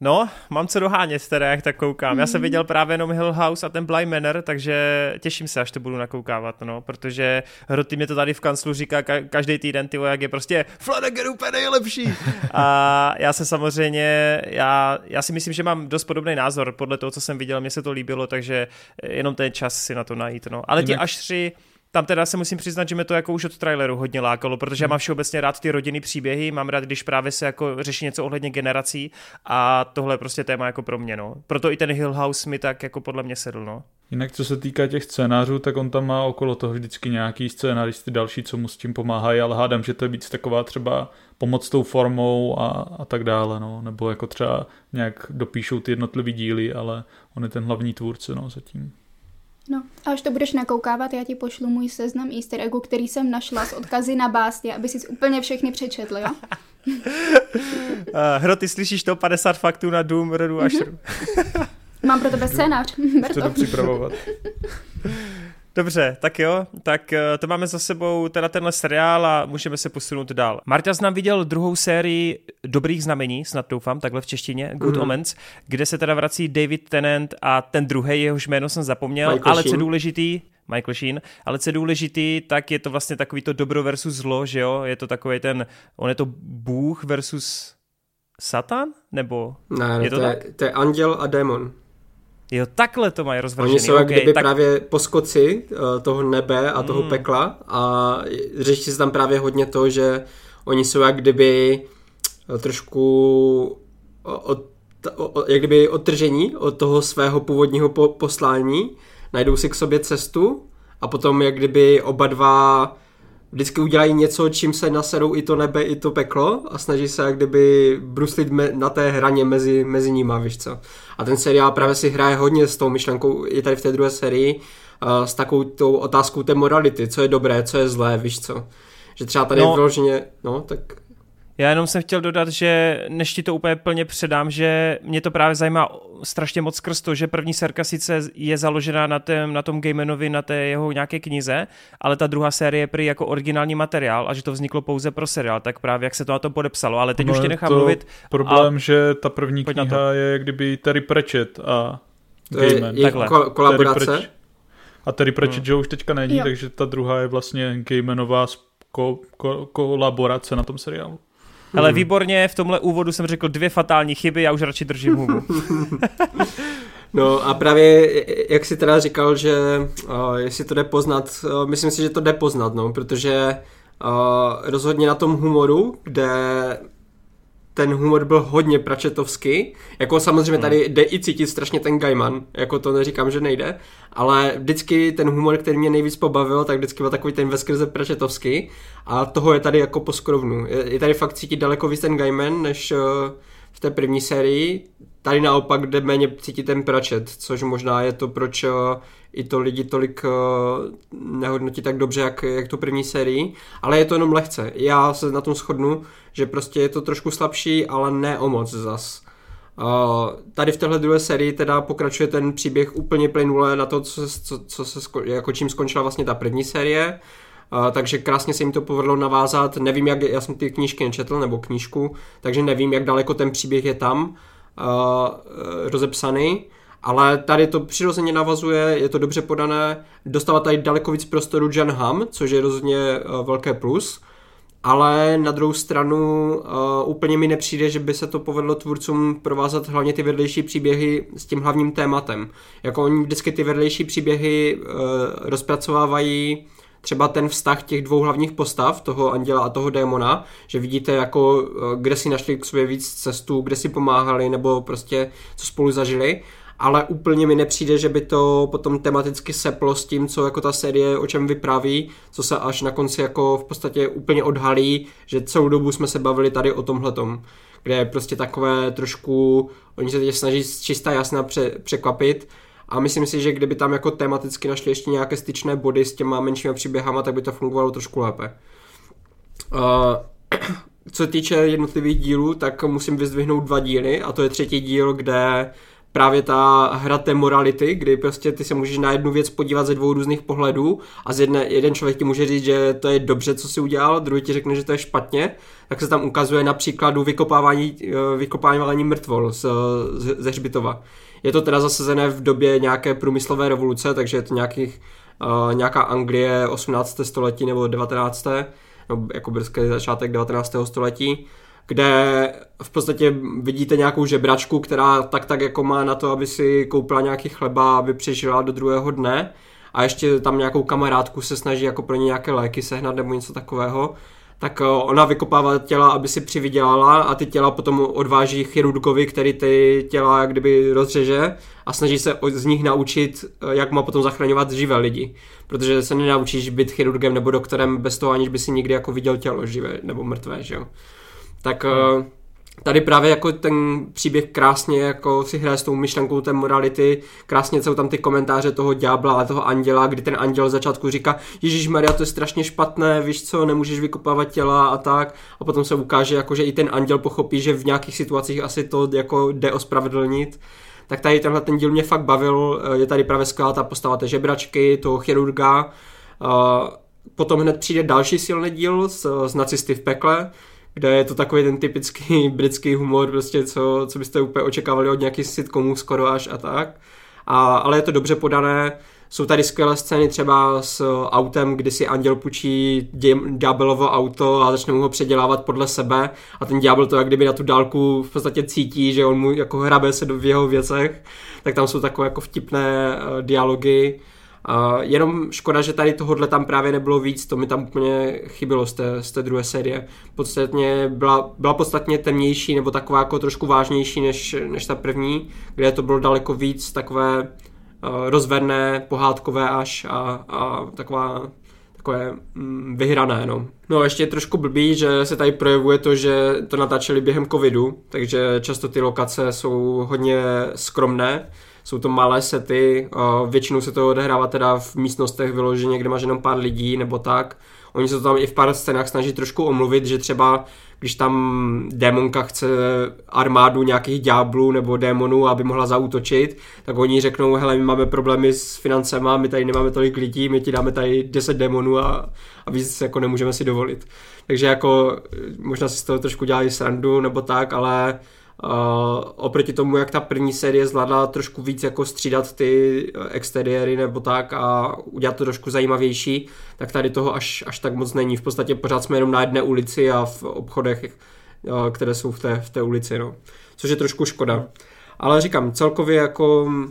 No, mám co dohánět teda, jak tak koukám. Mm. Já jsem viděl právě jenom Hill House a ten Bly Manor, takže těším se, až to budu nakoukávat, no, protože Hroty mě to tady v kanclu říká ka- každý týden, ty jak je prostě Flanagan úplně nejlepší. A já se samozřejmě, já, já si myslím, že mám dost podobný názor podle toho, co jsem viděl, mně se to líbilo, takže jenom ten čas si na to najít, no. Ale ti až tři... Tam teda se musím přiznat, že mě to jako už od traileru hodně lákalo, protože já mám všeobecně rád ty rodinný příběhy, mám rád, když právě se jako řeší něco ohledně generací a tohle je prostě téma jako pro mě, no. Proto i ten Hill House mi tak jako podle mě sedl, no. Jinak co se týká těch scénářů, tak on tam má okolo toho vždycky nějaký scénáristy další, co mu s tím pomáhají, ale hádám, že to je víc taková třeba pomoc tou formou a, a tak dále, no. Nebo jako třeba nějak dopíšou ty jednotlivý díly, ale on je ten hlavní tvůrce, no, zatím. No, a až to budeš nakoukávat, já ti pošlu můj seznam easter eggů, který jsem našla s odkazy na básně, aby si úplně všechny přečetl, jo? Hro, ty slyšíš to? padesát faktů na Doom, Rodu a Ashru. Mám pro tebe scénář. Chci to připravovat. Dobře, tak jo, tak to máme za sebou teda tenhle seriál a můžeme se posunout dál. Marťas nám viděl druhou sérii Dobrých znamení, snad doufám, takhle v češtině, Good mm. Omens, kde se teda vrací David Tennant a ten druhý, jehož jméno jsem zapomněl, Michael ale Sheen. co důležitý... Michael Sheen, ale co je důležitý, tak je to vlastně takový to dobro versus zlo, že jo, je to takový ten, on je to Bůh versus Satan, nebo ne, je to, to tak? Je, to je anděl a démon. Jo, takhle to mají rozvržený. Oni jsou jak okay, kdyby tak... právě poskoci toho nebe a toho mm. pekla a řeší se tam právě hodně to, že oni jsou jak kdyby trošku od, jak kdyby odtržení od toho svého původního poslání, najdou si k sobě cestu a potom jak kdyby oba dva vždycky udělají něco, čím se naserou i to nebe, i to peklo a snaží se jak kdyby bruslit me- na té hraně mezi, mezi nima, víš co. A ten seriál právě si hraje hodně s tou myšlenkou, i tady v té druhé sérii, uh, s takovou tou otázkou té morality, co je dobré, co je zlé, víš co. Že třeba tady no. vloženě, no tak... Já jenom jsem chtěl dodat, že než ti to úplně plně předám, že mě to právě zajímá strašně moc skrz to, že první sérka sice je založená na, tém, na tom Gaimanovi, na té jeho nějaké knize, ale ta druhá série je prý jako originální materiál a že to vzniklo pouze pro seriál, tak právě jak se to na to podepsalo, ale teď no, už tě nechám mluvit. Problém, a... že ta první Pojď kniha je jak kdyby Terry Pratchett a Gaiman. Je ko- kolaborace. A Terry Pratchett, hmm. že už teďka není, jo. takže ta druhá je vlastně Gaimanová ko- ko- kolaborace na tom seriálu. Ale hmm. výborně, v tomhle úvodu jsem řekl dvě fatální chyby, já už radši držím hubu. No a právě, jak jsi teda říkal, že uh, jestli to jde poznat, uh, myslím si, že to jde poznat, no, protože uh, rozhodně na tom humoru, kde ten humor byl hodně pračetovský, jako samozřejmě tady jde i cítit strašně ten Gaiman, jako to neříkám, že nejde, ale vždycky ten humor, který mě nejvíc pobavil, tak vždycky byl takový ten veskrze pračetovský a toho je tady jako poskrovnu. Je, je tady fakt cítit daleko víc ten Gaiman, než uh, v té první sérii, tady naopak jde méně cítit ten Pratchett, což možná je to, proč uh, i to lidi tolik uh, nehodnotí tak dobře, jak, jak tu první sérii, ale je to jenom lehce. Já se na tom shodnu, že prostě je to trošku slabší, ale ne o moc zas. Uh, tady v téhle druhé sérii teda pokračuje ten příběh úplně plynule na to, co se, co, co se sko- jako čím skončila vlastně ta první série, Uh, takže krásně se jim to povedlo navázat, nevím jak, já jsem ty knížky nečetl, nebo knížku, takže nevím jak daleko ten příběh je tam uh, rozepsaný, ale tady to přirozeně navazuje, je to dobře podané, dostává tady daleko víc prostoru Jon Hamm, což je rozhodně uh, velké plus, ale na druhou stranu uh, úplně mi nepřijde, že by se to povedlo tvůrcům provázat hlavně ty vedlejší příběhy s tím hlavním tématem, jako oni vždycky ty vedlejší příběhy uh, rozpracovávají třeba ten vztah těch dvou hlavních postav, toho anděla a toho démona, že vidíte jako, kde si našli k sobě víc cestu, kde si pomáhali, nebo prostě co spolu zažili. ale úplně mi nepřijde, že by to potom tematicky seplo s tím, co jako ta série o čem vypráví, co se až na konci jako v podstatě úplně odhalí, že celou dobu jsme se bavili tady o tomhletom, kde je prostě takové trošku, oni se teď snaží čista jasná pře- překvapit. A myslím si, že kdyby tam jako tematicky našli ještě nějaké styčné body s těma menšími příběhama, tak by to fungovalo trošku lépe. Uh, co týče jednotlivých dílů, tak musím vyzdvihnout dva díly a to je třetí díl, kde právě ta hra té morality, kdy prostě ty se můžeš na jednu věc podívat ze dvou různých pohledů a z jedné, jeden člověk ti může říct, že to je dobře, co si udělal, druhý ti řekne, že to je špatně, tak se tam ukazuje na příkladu vykopávání, vykopávání mrtvol z, z, ze hřbitova. Je to teda zasazené v době nějaké průmyslové revoluce, takže je to nějakých, uh, nějaká Anglie osmnáctého století nebo devatenáctého No, jako brzký začátek devatenáctého století, kde v podstatě vidíte nějakou žebračku, která tak tak jako má na to, aby si koupila nějaký chleba, aby přežila do druhého dne a ještě tam nějakou kamarádku se snaží jako pro ně nějaké léky sehnat nebo něco takového. Tak ona vykopává těla, aby si přivydělala a ty těla potom odváží chirurgovi, který ty těla jak kdyby rozřeže a snaží se z nich naučit, jak má potom zachraňovat živé lidi. Protože se nenaučíš být chirurgem nebo doktorem bez toho, aniž by si nikdy jako viděl tělo živé nebo mrtvé, že jo. Tak tady právě jako ten příběh krásně jako si hraje s tou myšlenkou té morality, krásně jsou tam ty komentáře toho ďábla a toho anděla, kdy ten anděl začátku říká Ježíšmarja, to je strašně špatné, víš co, nemůžeš vykopávat těla a tak a potom se ukáže, jako, že i ten anděl pochopí, že v nějakých situacích asi to jako jde ospravedlnit. Tak tady tenhle ten díl mě fakt bavil, je tady právě skvělá ta postava té žebračky, toho chirurga. Potom hned přijde další silný díl s, s nacisty v pekle, kde je to takový ten typický britský humor, prostě co, co byste úplně očekávali od nějakých sitcomů skoro až a tak. A, ale je to dobře podané. Jsou tady skvělé scény třeba s autem, kdy si anděl půjčí ďábelovo auto a začne mu ho předělávat podle sebe a ten ďábel to jak kdyby na tu dálku v podstatě cítí, že on mu jako hrabe se do jeho věcech. Tak tam jsou takové jako vtipné uh, dialogy. Uh, jenom škoda, že tady tohodle tam právě nebylo víc, to mi tam úplně chybilo z té, z té druhé série. Podstatně byla, byla podstatně temnější nebo taková jako trošku vážnější než, než ta první, kde to bylo daleko víc takové uh, rozverné, pohádkové až a, a taková, takové mm, vyhrané. No. no a ještě je trošku blbý, že se tady projevuje to, že to natáčeli během covidu, takže často ty lokace jsou hodně skromné. Jsou to malé sety, většinou se to odehrává teda v místnostech vyloženě, kde máš jenom pár lidí nebo tak. Oni se to tam i v pár scénách snaží trošku omluvit, že třeba když tam démonka chce armádu nějakých ďáblů nebo démonů, aby mohla zaútočit, tak oni řeknou, hele, my máme problémy s financema, my tady nemáme tolik lidí, my ti dáme tady deset démonů a, a víc jako nemůžeme si dovolit. Takže jako možná si z toho trošku dělají srandu nebo tak, ale... Uh, oproti tomu, jak ta první série zvládla trošku víc jako střídat ty exteriéry nebo tak a udělat to trošku zajímavější, tak tady toho až, až tak moc není. V podstatě pořád jsme jenom na jedné ulici a v obchodech, uh, které jsou v té, v té ulici, no. Což je trošku škoda. Ale říkám, celkově jako uh,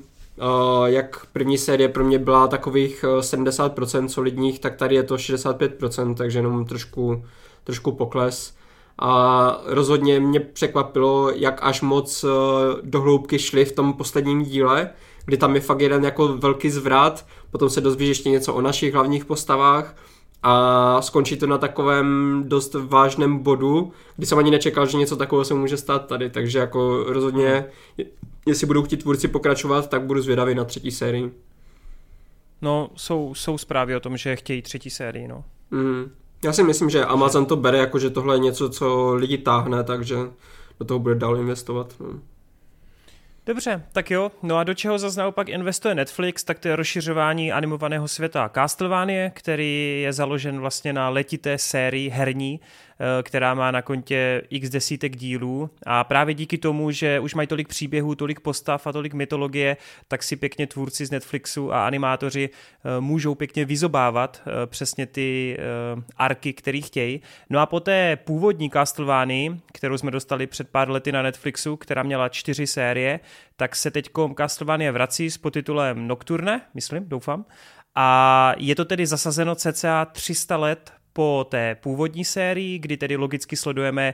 jak první série pro mě byla takových sedmdesát procent solidních, tak tady je to šedesát pět procent, takže jenom trošku, trošku pokles. A rozhodně mě překvapilo, jak až moc do hloubky šli v tom posledním díle, kdy tam je fakt jeden jako velký zvrat, potom se dozvíš ještě něco o našich hlavních postavách a skončí to na takovém dost vážném bodu, kdy jsem ani nečekal, že něco takového se může stát tady, takže jako rozhodně, jestli budou chtít tvůrci pokračovat, tak budu zvědavý na třetí sérii. No, jsou, jsou zprávy o tom, že chtějí třetí sérii, no. Mm. Já si myslím, že Amazon to bere jako, že tohle je něco, co lidi táhne, takže do toho bude dál investovat. No. Dobře, tak jo. No a do čeho zase naopak investuje Netflix, tak to je rozšiřování animovaného světa Castlevanie, který je založen vlastně na letité sérii herní, která má na kontě x desítek dílů a právě díky tomu, že už mají tolik příběhů, tolik postav a tolik mytologie, tak si pěkně tvůrci z Netflixu a animátoři můžou pěkně vyzobávat přesně ty arky, které chtějí. No a po té původní Castlevanii, kterou jsme dostali před pár lety na Netflixu, která měla čtyři série, tak se teďkom Castlevanie vrací s podtitulem Nocturne, myslím, doufám, a je to tedy zasazeno cca tři sta let po té původní sérii, kdy tedy logicky sledujeme,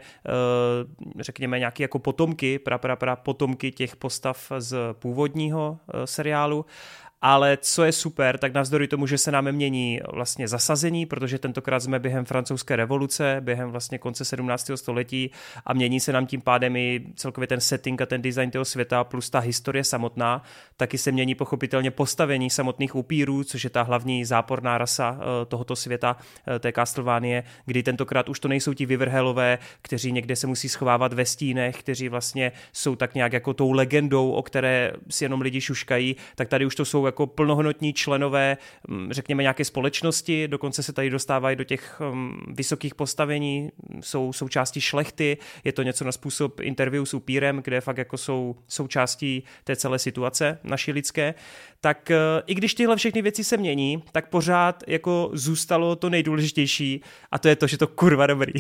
řekněme, nějaké jako potomky, pra, pra, pra potomky těch postav z původního seriálu. Ale co je super, tak navzdory tomu, že se nám mění vlastně zasazení, protože tentokrát jsme během francouzské revoluce, během vlastně konce sedmnáctého století a mění se nám tím pádem i celkově ten setting a ten design toho světa plus ta historie samotná, taky se mění pochopitelně postavení samotných upírů, což je ta hlavní záporná rasa tohoto světa, té Castlevanie, kdy tentokrát už to nejsou ti vyvrhelové, kteří někde se musí schovávat ve stínech, kteří vlastně jsou tak nějak jako tou legendou, o které si jenom lidi šuškají, tak tady už to jsou jako plnohodnotní členové, řekněme, nějaké společnosti, dokonce se tady dostávají do těch vysokých postavení, jsou součástí šlechty, je to něco na způsob interview s upírem, kde fakt jako jsou součástí té celé situace naší lidské, tak i když tyhle všechny věci se mění, tak pořád jako zůstalo to nejdůležitější a to je to, že to kurva dobrý.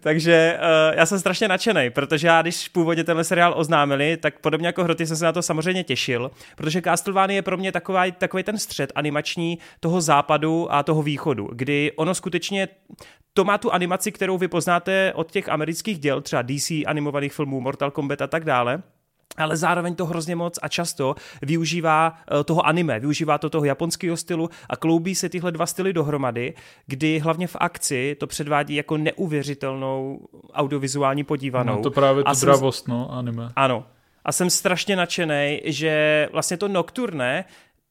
Takže já jsem strašně nadšenej, protože já, když původně tenhle seriál oznámili, tak podobně jako Hroty jsem se na to samozřejmě těšil, protože Castlevania je pro mě taková, takový ten střed animační toho západu a toho východu, kdy ono skutečně to má tu animaci, kterou vy poznáte od těch amerických děl, třeba D C animovaných filmů, Mortal Kombat a tak dále, ale zároveň to hrozně moc a často využívá toho anime, využívá to toho japonského stylu a kloubí se tyhle dva styly dohromady, kdy hlavně v akci to předvádí jako neuvěřitelnou audiovizuální podívanou. No to právě tu dravost, jsem... no, anime. Ano. A jsem strašně nadšenej, že vlastně to Nocturne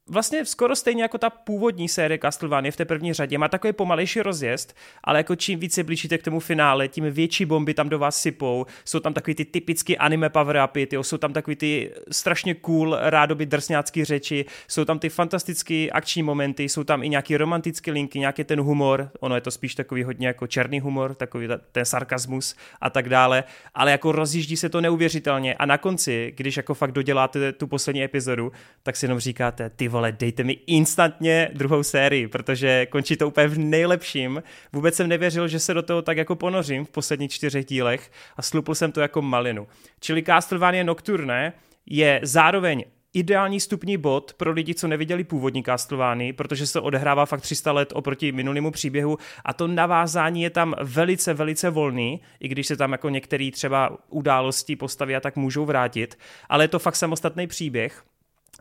vlastně skoro stejně jako ta původní série Castlevania v té první řadě má takový pomalejší rozjezd, ale jako čím více blížíte k tomu finále, tím větší bomby tam do vás sypou, jsou tam takový ty typický anime power-upy, tyjo, jsou tam takový ty strašně cool, rádoby drsňácký řeči, jsou tam ty fantastický akční momenty, jsou tam i nějaký romantické linky, nějaký ten humor, ono je to spíš takový hodně jako černý humor, takový ten sarkazmus a tak dále, ale jako rozjíždí se to neuvěřitelně a na konci, když jako fakt doděláte tu poslední epizodu, tak si jenom říkáte, ty vole, dejte mi instantně druhou sérii, protože končí to úplně v nejlepším. Vůbec jsem nevěřil, že se do toho tak jako ponořím v posledních čtyřech dílech a slupl jsem to jako malinu. Čili Castlevania Nocturne je zároveň ideální vstupní bod pro lidi, co neviděli původní Castlevanii, protože se odehrává fakt tři sta let oproti minulému příběhu a to navázání je tam velice, velice volný, i když se tam jako některé třeba události, postavy a tak můžou vrátit, ale je to fakt samostatný příběh,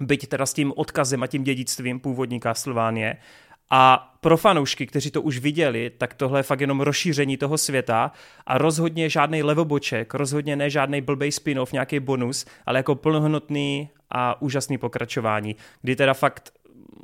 byť teda s tím odkazem a tím dědictvím původní Castlevanie. A pro fanoušky, kteří to už viděli, tak tohle je fakt jenom rozšíření toho světa a rozhodně žádnej levoboček, rozhodně ne žádnej blbej spin-off, nějaký bonus, ale jako plnohodnotný a úžasný pokračování, kdy teda fakt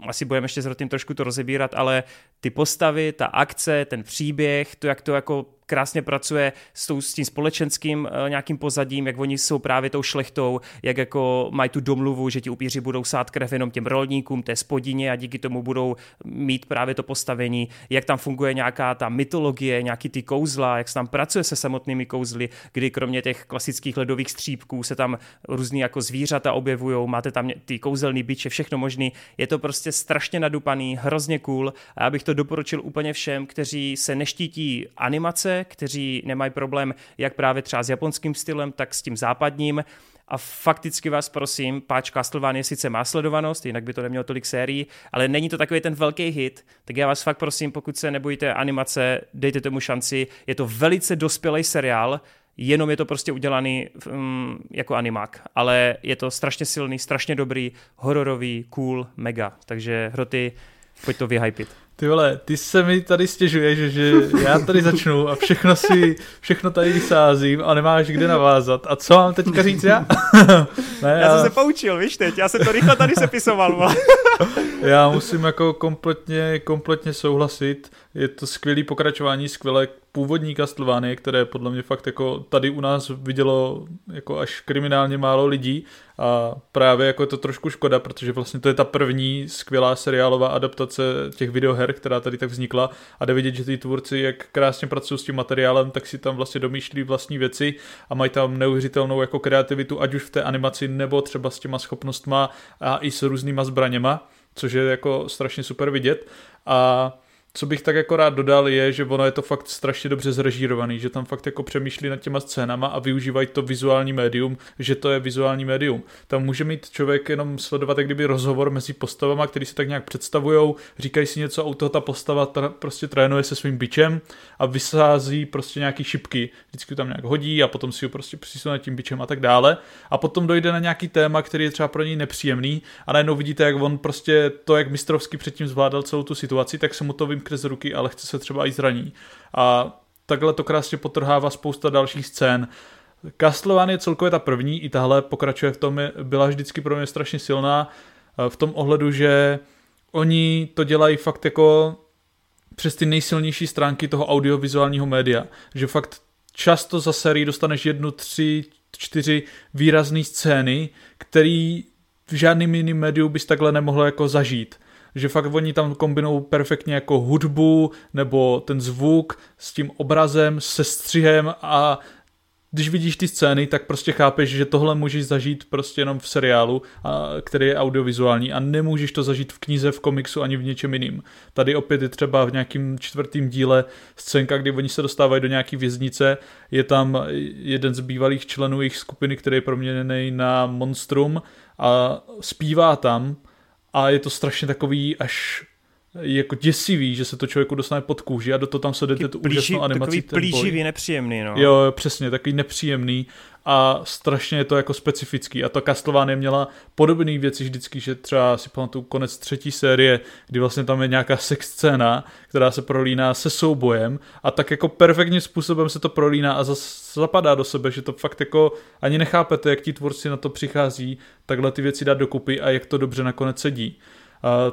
asi budeme ještě s Rotým trošku to rozebírat, ale ty postavy, ta akce, ten příběh, to, jak to jako krásně pracuje s, tou, s tím společenským nějakým pozadím, jak oni jsou právě tou šlechtou, jak jako mají tu domluvu, že ti upíři budou sát krev jenom těm rolníkům, té spodině a díky tomu budou mít právě to postavení, jak tam funguje nějaká ta mytologie, nějaký ty kouzla, jak se tam pracuje se samotnými kouzly, kdy kromě těch klasických ledových střípků se tam různý jako zvířata objevujou, máte tam ty kouzelný biče, všechno možný, je to prostě strašně nadupaný, hrozně cool a já bych to doporučil úplně všem, kteří se neštítí animace, kteří nemají problém jak právě třeba s japonským stylem, tak s tím západním. A fakticky vás prosím, páč Castlevania sice má sledovanost, jinak by to nemělo tolik sérií, ale není to takový ten velký hit, tak já vás fakt prosím, pokud se nebojíte animace, dejte tomu šanci. Je to velice dospělý seriál, jenom je to prostě udělaný um, jako animák, ale je to strašně silný, strašně dobrý, hororový, cool, mega. Takže Hroty, pojď to vyhypit. Ty vole, ty se mi tady stěžuješ, že, že já tady začnu a všechno si, všechno tady vysázím a nemáš kde navázat. A co mám teďka říct já? Ne, já jsem já... se poučil, víš teď, já jsem to rychle tady sepisoval. Já musím jako kompletně, kompletně souhlasit, je to skvělý pokračování, skvělé původní Castlevanie, které podle mě fakt jako tady u nás vidělo jako až kriminálně málo lidí a právě jako je to trošku škoda, protože vlastně to je ta první skvělá seriálová adaptace těch videoher, která tady tak vznikla a jde vidět, že ty tvůrci jak krásně pracují s tím materiálem, tak si tam vlastně domýšlí vlastní věci a mají tam neuvěřitelnou jako kreativitu, ať už v té animaci nebo třeba s těma schopnostma a i s různýma zbraněma, což je jako strašně super vidět a co bych tak jako rád dodal, je, že ono je to fakt strašně dobře zrežírovaný, že tam fakt jako přemýšlí nad těma scénama a využívají to vizuální médium, že to je vizuální médium. Tam může mít člověk jenom sledovat jak kdyby rozhovor mezi postavama, který si tak nějak představujou, říkají si něco a u toho ta postava tra- prostě trénuje se svým bičem a vysází prostě nějaký šipky, vždycky tam nějak hodí a potom si ho prostě přisune tím bičem a tak dále. A potom dojde na nějaký téma, který je třeba pro něj nepříjemný a najednou vidíte, jak on prostě to, jak mistrovsky předtím zvládal celou tu situaci, tak se mu to vymkne z ruky, ale chce se třeba i zraní. A takhle to krásně potrhává spousta dalších scén. Castlevania je celkově ta první, i tahle pokračuje v tom, byla vždycky pro mě strašně silná v tom ohledu, že oni to dělají fakt jako přes ty nejsilnější stránky toho audiovizuálního média. Že fakt často za sérii dostaneš jednu, tři, čtyři výrazné scény, který v žádným jiným médiu bys takhle nemohl jako zažít. Že fakt oni tam kombinují perfektně jako hudbu nebo ten zvuk s tím obrazem, se střihem a když vidíš ty scény, tak prostě chápeš, že tohle můžeš zažít prostě jenom v seriálu, a, který je audiovizuální a nemůžeš to zažít v knize, v komiksu ani v něčem jiným. Tady opět je třeba v nějakém čtvrtém díle scénka, kdy oni se dostávají do nějaký věznice, je tam jeden z bývalých členů jejich skupiny, který je proměněný na monstrum a zpívá tam a je to strašně takový až jako děsivý, že se to člověku dostane pod kůži a do toho tam se jde tu úžasnou animací. Takový plíživý, nepříjemný, no. Jo, přesně, takový nepříjemný a strašně je to jako specifický. A ta Castlevania měla podobné věci vždycky, že třeba si pamatuju konec třetí série, kdy vlastně tam je nějaká sex scéna, která se prolíná se soubojem a tak jako perfektním způsobem se to prolíná a zase zapadá do sebe, že to fakt jako ani nechápete, jak ti tvůrci na to přichází, takhle ty věci dát dokupy a jak to dobře nakonec sedí.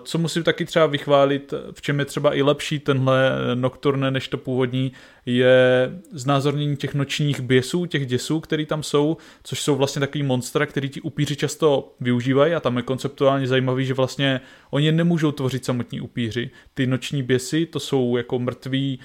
Co musím taky třeba vychválit, v čem je třeba i lepší tenhle Nocturne než to původní, je znázornění těch nočních běsů, těch děsů, který tam jsou, což jsou vlastně takový monstra, který ti upíři často využívají a tam je konceptuálně zajímavý, že vlastně oni nemůžou tvořit samotní upíři. Ty noční běsy, to jsou jako mrtví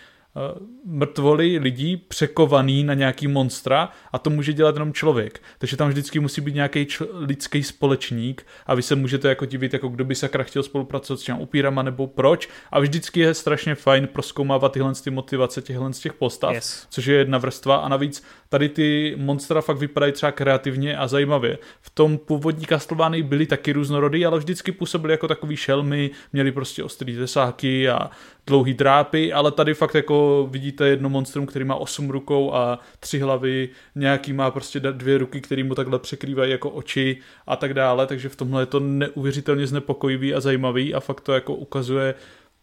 mrtvoly lidí překovaný na nějaký monstra a to může dělat jenom člověk. Takže tam vždycky musí být nějaký čl- lidský společník a vy se můžete jako divit, jako kdo by sakra chtěl spolupracovat s těmi upírama nebo proč. A vždycky je strašně fajn prozkoumávat tyhle ty motivace těchhle z těch postav, yes. Což je jedna vrstva a navíc tady ty monstra fakt vypadají třeba kreativně a zajímavě. V tom původní Castlevanii byly taky různorodý, ale vždycky působili jako takový šelmy, měli prostě ostrý tesáky a dlouhý drápy, ale tady fakt jako vidíte jedno monstrum, který má osm rukou a tři hlavy, nějaký má prostě dvě ruky, který mu takhle překrývají jako oči a tak dále, takže v tomhle je to neuvěřitelně znepokojivý a zajímavý a fakt to jako ukazuje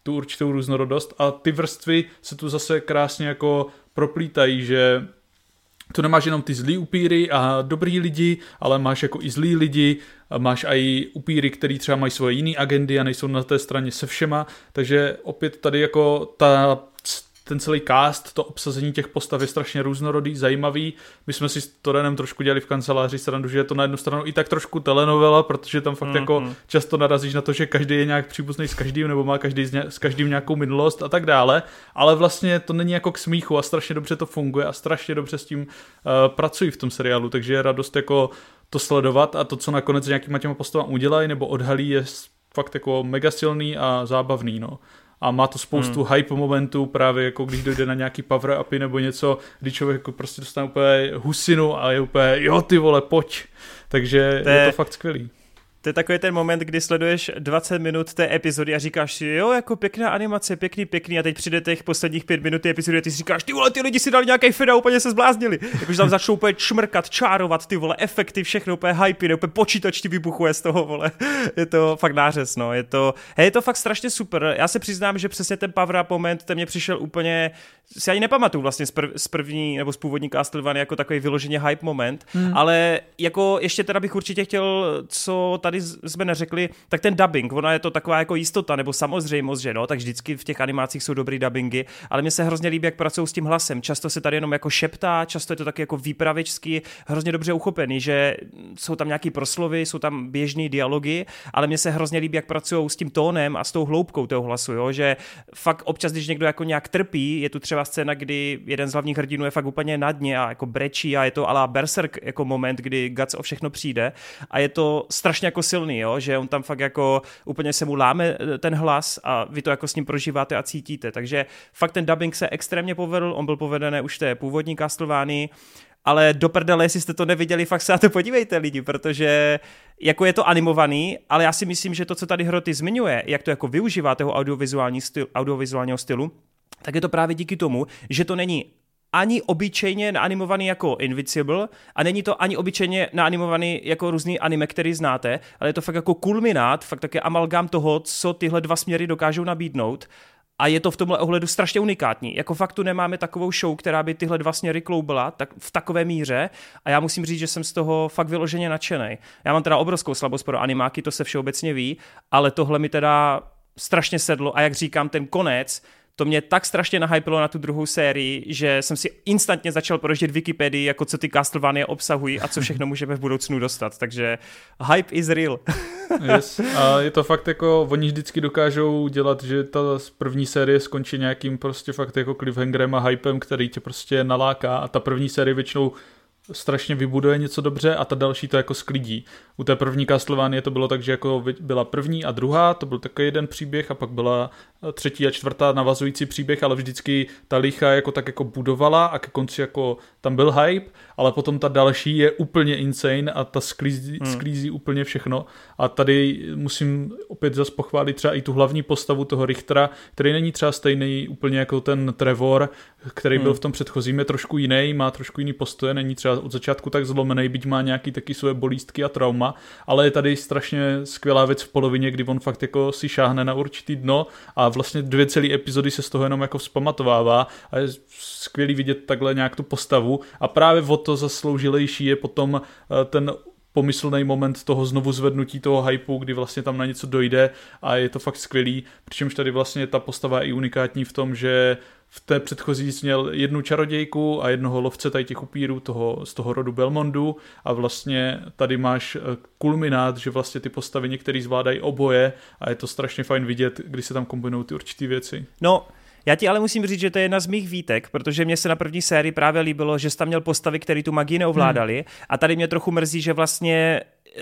tu určitou různorodost a ty vrstvy se tu zase krásně jako proplítají, že tu nemáš jenom ty zlý upíry a dobrý lidi, ale máš jako i zlý lidi, máš i upíry, který třeba mají svoje jiné agendy a nejsou na té straně se všema, takže opět tady jako ta, ten celý cast, to obsazení těch postav je strašně různorodý, zajímavý. My jsme si s Torenem trošku dělali v kanceláři srandu, že je to na jednu stranu i tak trošku telenovela, protože tam fakt mm-hmm. jako často narazíš na to, že každý je nějak příbuzný s každým, nebo má každý s každým nějakou minulost a tak dále, ale vlastně to není jako k smíchu a strašně dobře to funguje a strašně dobře s tím uh, pracují v tom seriálu, takže je radost jako to sledovat a to, co nakonec nějakýma těma postavama udělají nebo odhalí, je fakt jako mega silný a zábavný, no. A má to spoustu hmm. hype momentů, právě jako když dojde na nějaký power upy nebo něco, kdy člověk jako prostě dostane úplně husinu a je úplně, jo ty vole, pojď. Takže to je, je to fakt skvělý. To je takový ten moment, kdy sleduješ dvacet minut té epizody a říkáš si, jo, jako pěkná animace, pěkný, pěkný, a teď přijde těch posledních pět minut té epizody a ty si říkáš, ty vole, ty lidi si dali nějaký feda, úplně se zbláznili. Jakože tam začnou úplně čmrkat, čárovat, ty vole, efekty, všechno úplně hype, úplně počítač ti vybuchuje z toho, vole. Je to fakt nářez, no, je to, hej, je to fakt strašně super. Já se přiznám, že přesně ten power up moment, ten mě přišel úplně, si ani nepamatuju vlastně z, prv, z první nebo z původní Castlevania jako takový vyloženě hype moment, hmm. ale jako ještě teda bych určitě chtěl, co tady jsme neřekli, tak ten dubbing, ona je to taková jako jistota nebo samozřejmost, že no, tak vždycky v těch animacích jsou dobrý dubbingy, ale mně se hrozně líbí, jak pracují s tím hlasem. Často se tady jenom jako šeptá, často je to taky jako výpravěčsky, hrozně dobře uchopený, že jsou tam nějaký proslovy, jsou tam běžný dialogy, ale mně se hrozně líbí, jak pracují s tím tónem a s tou hloubkou toho hlasu, jo, že fakt občas, když někdo jako nějak trpí, je tu třeba scéna, kdy jeden z hlavních hrdinů je fakt úplně na dně a jako brečí a je to à la Berserk jako moment, kdy Guts o všechno přijde a je to strašně jako jako silný, jo? Že on tam fakt jako úplně se mu láme ten hlas a vy to jako s ním prožíváte a cítíte. Takže fakt ten dubbing se extrémně povedl, on byl povedený už té původní Castlevánii, ale do prdele, jestli jste to neviděli, fakt se na to podívejte lidi, protože jako je to animovaný, ale já si myslím, že to, co tady Hroty zmiňuje, jak to jako využívá toho audiovizuální styl, audiovizuálního stylu, tak je to právě díky tomu, že to není ani obyčejně naanimovaný jako Invincible a není to ani obyčejně naanimovaný jako různý anime, který znáte, ale je to fakt jako kulminát, fakt také amalgám toho, co tyhle dva směry dokážou nabídnout. A je to v tomhle ohledu strašně unikátní. Jako fakt tu nemáme takovou show, která by tyhle dva směry kloubila tak v takové míře a já musím říct, že jsem z toho fakt vyloženě nadšenej. Já mám teda obrovskou slabost pro animáky, to se všeobecně ví, ale tohle mi teda strašně sedlo a jak říkám, ten konec, to mě tak strašně nahypilo na tu druhou sérii, že jsem si instantně začal prožít Wikipedii, jako co ty Castlevania obsahují a co všechno můžeme v budoucnu dostat. Takže hype is real. Yes. A je to fakt jako, oni vždycky dokážou dělat, že ta první série skončí nějakým prostě fakt jako cliffhangerem a hypem, který tě prostě naláká a ta první série většinou strašně vybuduje něco dobře a ta další to jako sklidí. U té první Castlevanie to bylo tak, že jako byla první a druhá, to byl takový jeden příběh a pak byla třetí a čtvrtá navazující příběh, ale vždycky ta lichá jako tak jako budovala a ke konci jako tam byl hype, ale potom ta další je úplně insane a ta sklízí, hmm. sklízí úplně všechno a tady musím opět zase pochválit třeba i tu hlavní postavu toho Richtera, který není třeba stejný úplně jako ten Trevor, který hmm. byl v tom předchozím, je trošku jiný, má trošku jiný postoje, není třeba od začátku tak zlomenej, byť má nějaký taky své bolístky a trauma, ale je tady strašně skvělá věc v polovině, kdy on fakt jako si šáhne na určitý dno a vlastně dvě celé epizody se z toho jenom jako vzpamatovává a je skvělý vidět takhle nějak tu postavu a právě o to zasloužilejší je potom ten pomyslný moment toho znovu zvednutí toho hypeu, kdy vlastně tam na něco dojde a je to fakt skvělý, přičemž tady vlastně ta postava je i unikátní v tom, že v té předchozí jsi měl jednu čarodějku a jednoho lovce tady těch upírů toho, z toho rodu Belmondu a vlastně tady máš kulminát, že vlastně ty postavy některý zvládají oboje a je to strašně fajn vidět, když se tam kombinují ty určitý věci. No, já ti ale musím říct, že to je jedna z mých výtek, protože mě se na první sérii právě líbilo, že jsi tam měl postavy, které tu magii neovládali hmm. a tady mě trochu mrzí, že vlastně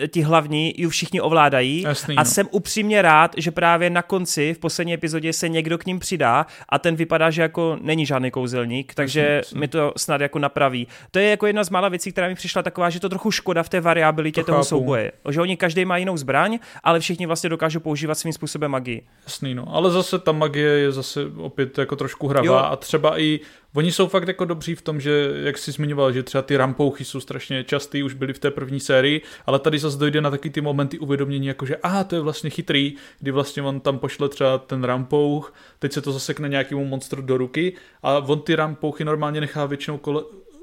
ti hlavní ji všichni ovládají. Jasný, a no. Jsem upřímně rád, že právě na konci, v poslední epizodě se někdo k ním přidá a ten vypadá, že jako není žádný kouzelník, takže jasný, jasný. Mi to snad jako napraví. To je jako jedna z mála věcí, která mi přišla taková, že to trochu škoda v té variabilitě to toho chápu. Souboje. Že oni každý má jinou zbraň, ale všichni vlastně dokážou používat svým způsobem magii. Jasný, no. Ale zase ta magie je zase opět jako trošku hravá jo. A třeba i oni jsou fakt jako dobří v tom, že, jak jsi zmiňoval, že třeba ty rampouchy jsou strašně častý, už byly v té první sérii, ale tady zase dojde na taky ty momenty uvědomění, jakože aha, to je vlastně chytrý, kdy vlastně on tam pošle třeba ten rampouch, teď se to zasekne nějakému monstru do ruky a on ty rampouchy normálně nechá většinou kole...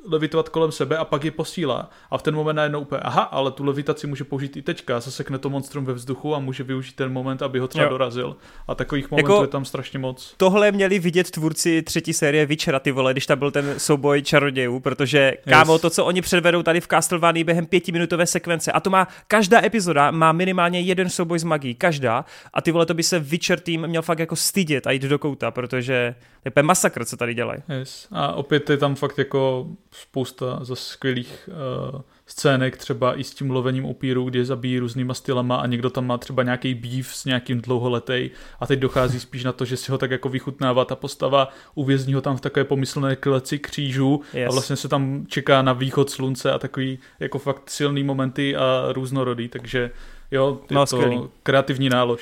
levitovat kolem sebe a pak je posílá. A v ten moment najednou úplně, aha, ale tu levitaci může použít i teďka, zasekne to monstrum ve vzduchu a může využít ten moment, aby ho třeba jo. dorazil. A takových momentů jako, je tam strašně moc. Tohle měli vidět tvůrci třetí série Witchera, ty vole, když tam byl ten souboj čarodějů, protože kámo, yes. to, co oni předvedou tady v Castlevanii během pětiminutové sekvence, a to má, každá epizoda má minimálně jeden souboj s magií, každá, a ty vole, to by se Witcher tým měl fakt jako stydět a jít do kouta, protože to je masakr, co tady dělají. Yes. A opět je tam fakt jako spousta zase skvělých uh, scének, třeba i s tím lovením upírů, kde zabíjí různýma stylama a někdo tam má třeba nějaký býv s nějakým dlouholetej a teď dochází spíš na to, že si ho tak jako vychutnává ta postava, uvězní ho tam v takové pomyslné kleci křížů yes. a vlastně se tam čeká na východ slunce a takový jako fakt silný momenty a různorodý, takže jo, je no, to skvělý. Kreativní nálož.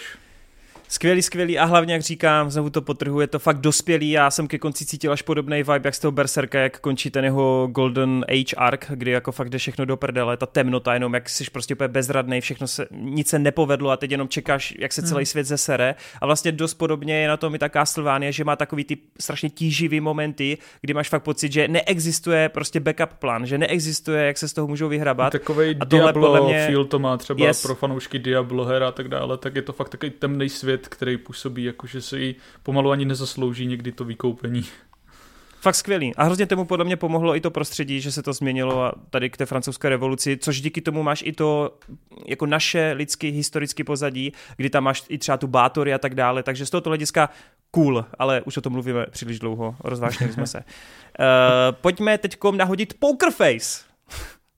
Skvělý, skvělý a hlavně, jak říkám, znovu to potrhu, je to fakt dospělý, já jsem ke konci cítil až podobný vibe, jak z toho Berserka, jak končí ten jeho Golden Age arc, kdy jako fakt jde všechno do prdele, ta temnota, jenom jak jsi prostě úplně bezradnej, všechno se, nic se nepovedlo a teď jenom čekáš, jak se celý svět zesere a vlastně dost podobně je na tom i ta Castlevania, že má takový ty strašně tíživý momenty, kdy máš fakt pocit, že neexistuje prostě backup plán, že neexistuje, jak se z toho můžou vyhrabat. Takovej Diablo mě... feel to má třeba yes. pro fanoušky Diablo her a tak dále, tak je to fakt takový temný svět, který působí, jakože se jí pomalu ani nezaslouží někdy to vykoupení. Fakt skvělý. A hrozně tomu podle mě pomohlo i to prostředí, že se to změnilo a tady k té francouzské revoluci, což díky tomu máš i to jako naše lidské historické pozadí, kdy tam máš i třeba tu Bátory a tak dále, takže z tohoto hlediska cool, ale už o tom mluvíme příliš dlouho, rozvážnili jsme se. Uh, pojďme teďkom nahodit Poker Face.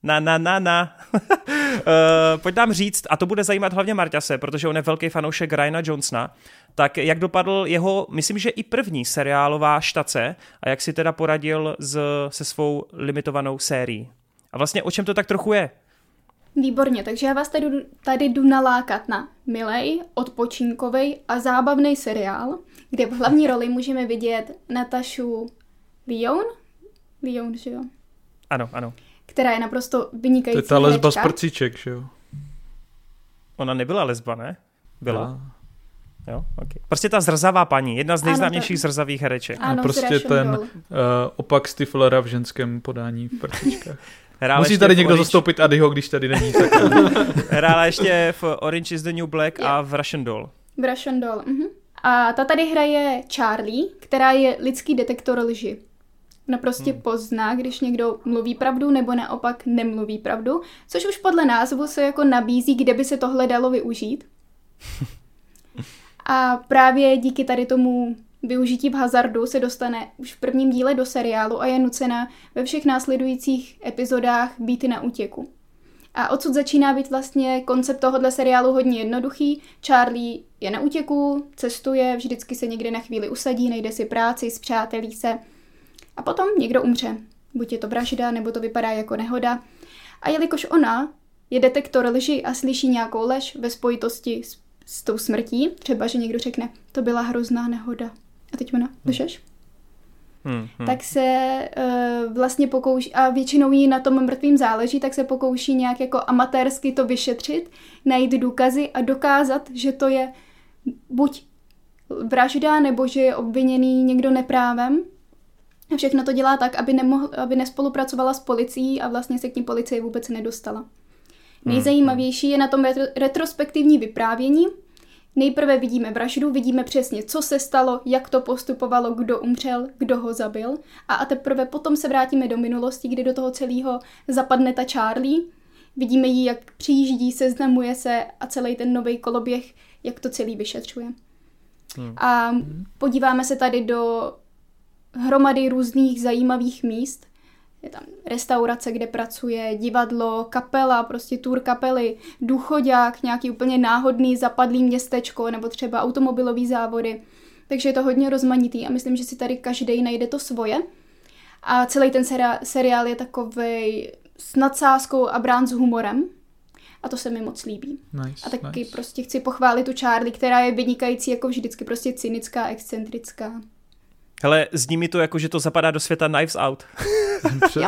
Na, na, na, na. pojď nám říct, a to bude zajímat hlavně Marťase, protože on je velký fanoušek Riana Johnsona, tak jak dopadl jeho, myslím, že i první seriálová štace a jak si teda poradil z, se svou limitovanou sérií. A vlastně o čem to tak trochu je? Výborně, takže já vás tady, tady jdu nalákat na milej, odpočinkovej a zábavný seriál, kde v hlavní roli můžeme vidět Natašu Lyon, Lyon, že jo? Ano, ano. Která je naprosto vynikající. To je ta lesba z prcíček, že jo? Ona nebyla lesba, ne? Byla. No. Jo, okay. Prostě ta zrzavá paní, jedna z nejznámějších ano, zrzavých hereček. Ano, no, prostě ten uh, opak Stiflera v ženském podání v prcíčkách. Hrála musí tady někdo Orange... zastoupit Adyho, když tady není. Tak... Hrála ještě v Orange is the New Black yeah. a v Russian Doll. V Russian Doll, mhm. A ta tady hraje Charlie, která je lidský detektor lži. Ona prostě hmm. pozná, když někdo mluví pravdu nebo naopak nemluví pravdu, což už podle názvu se jako nabízí, kde by se tohle dalo využít. A právě díky tady tomu využití v hazardu se dostane už v prvním díle do seriálu a je nucena ve všech následujících epizodách být na útěku. A odsud začíná být vlastně koncept tohohle seriálu hodně jednoduchý. Charlie je na útěku, cestuje, vždycky se někde na chvíli usadí, najde si práci, spřátelí se a potom někdo umře. Buď je to vražda, nebo to vypadá jako nehoda. A jelikož ona je detektor lži a slyší nějakou lež ve spojitosti s, s tou smrtí, třeba že někdo řekne, to byla hrozná nehoda. A teď ona, lžeš? Hmm, hmm. Tak se uh, vlastně pokouší, a většinou jí na tom mrtvým záleží, tak se pokouší nějak jako amatérsky to vyšetřit, najít důkazy a dokázat, že to je buď vražda, nebo že je obviněný někdo neprávem. A všechno to dělá tak, aby, nemohl, aby nespolupracovala s policií a vlastně se k ní policie vůbec nedostala. Hmm, nejzajímavější je na tom retro, retrospektivní vyprávění. Nejprve vidíme vraždu, vidíme přesně, co se stalo, jak to postupovalo, kdo umřel, kdo ho zabil. A, a teprve potom se vrátíme do minulosti, kdy do toho celého zapadne ta Charlie. Vidíme ji, jak přijíždí, seznamuje se a celý ten nový koloběh, jak to celý vyšetřuje. Hmm. A podíváme se tady do hromady různých zajímavých míst. Je tam restaurace, kde pracuje, divadlo, kapela, prostě tour kapely, důchodák, nějaký úplně náhodný zapadlý městečko nebo třeba automobilové závody. Takže je to hodně rozmanitý a myslím, že si tady každej najde to svoje. A celý ten seri- seriál je takovej s nadsázkou a brán s humorem. A to se mi moc líbí. Nice, a taky nice. Prostě chci pochválit tu Charlie, která je vynikající jako vždycky, prostě cynická, excentrická. Hele, zní mi to jako, že to zapadá do světa Knives Out.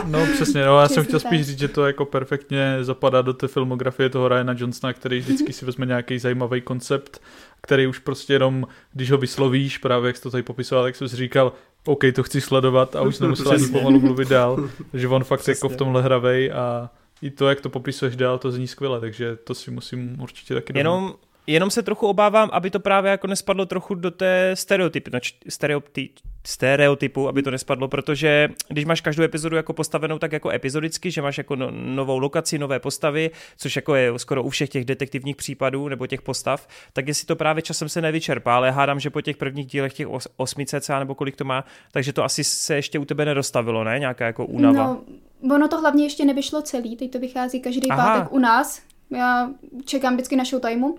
No přesně, no, já přesně jsem chtěl spíš říct, že to jako perfektně zapadá do té filmografie toho Riana Johnsona, který vždycky si vezme nějaký zajímavý koncept, který už prostě jenom, když ho vyslovíš, právě jak jsi to tady popisoval, tak jsem si říkal, OK, to chci sledovat a už nemusel ani pomalu mluvit dál, že on fakt přesně. Jako v tomhle hravej a i to, jak to popisuješ dál, to zní skvěle, takže to si musím určitě taky jenom domů. Jenom se trochu obávám, aby to právě jako nespadlo trochu do té stereotypy, stereoty, stereotypu, aby to nespadlo, protože když máš každou epizodu jako postavenou tak jako epizodicky, že máš jako no, novou lokaci, nové postavy, což jako je skoro u všech těch detektivních případů nebo těch postav, tak jestli to právě časem se nevyčerpá, ale hádám, že po těch prvních dílech těch os, osmi cca nebo kolik to má, takže to asi se ještě u tebe nedostavilo, ne? Nějaká jako únava. No, ono to hlavně ještě nevyšlo celý, teď to vychází každý pátek u nás. Já čekám vždycky na Showtimeu.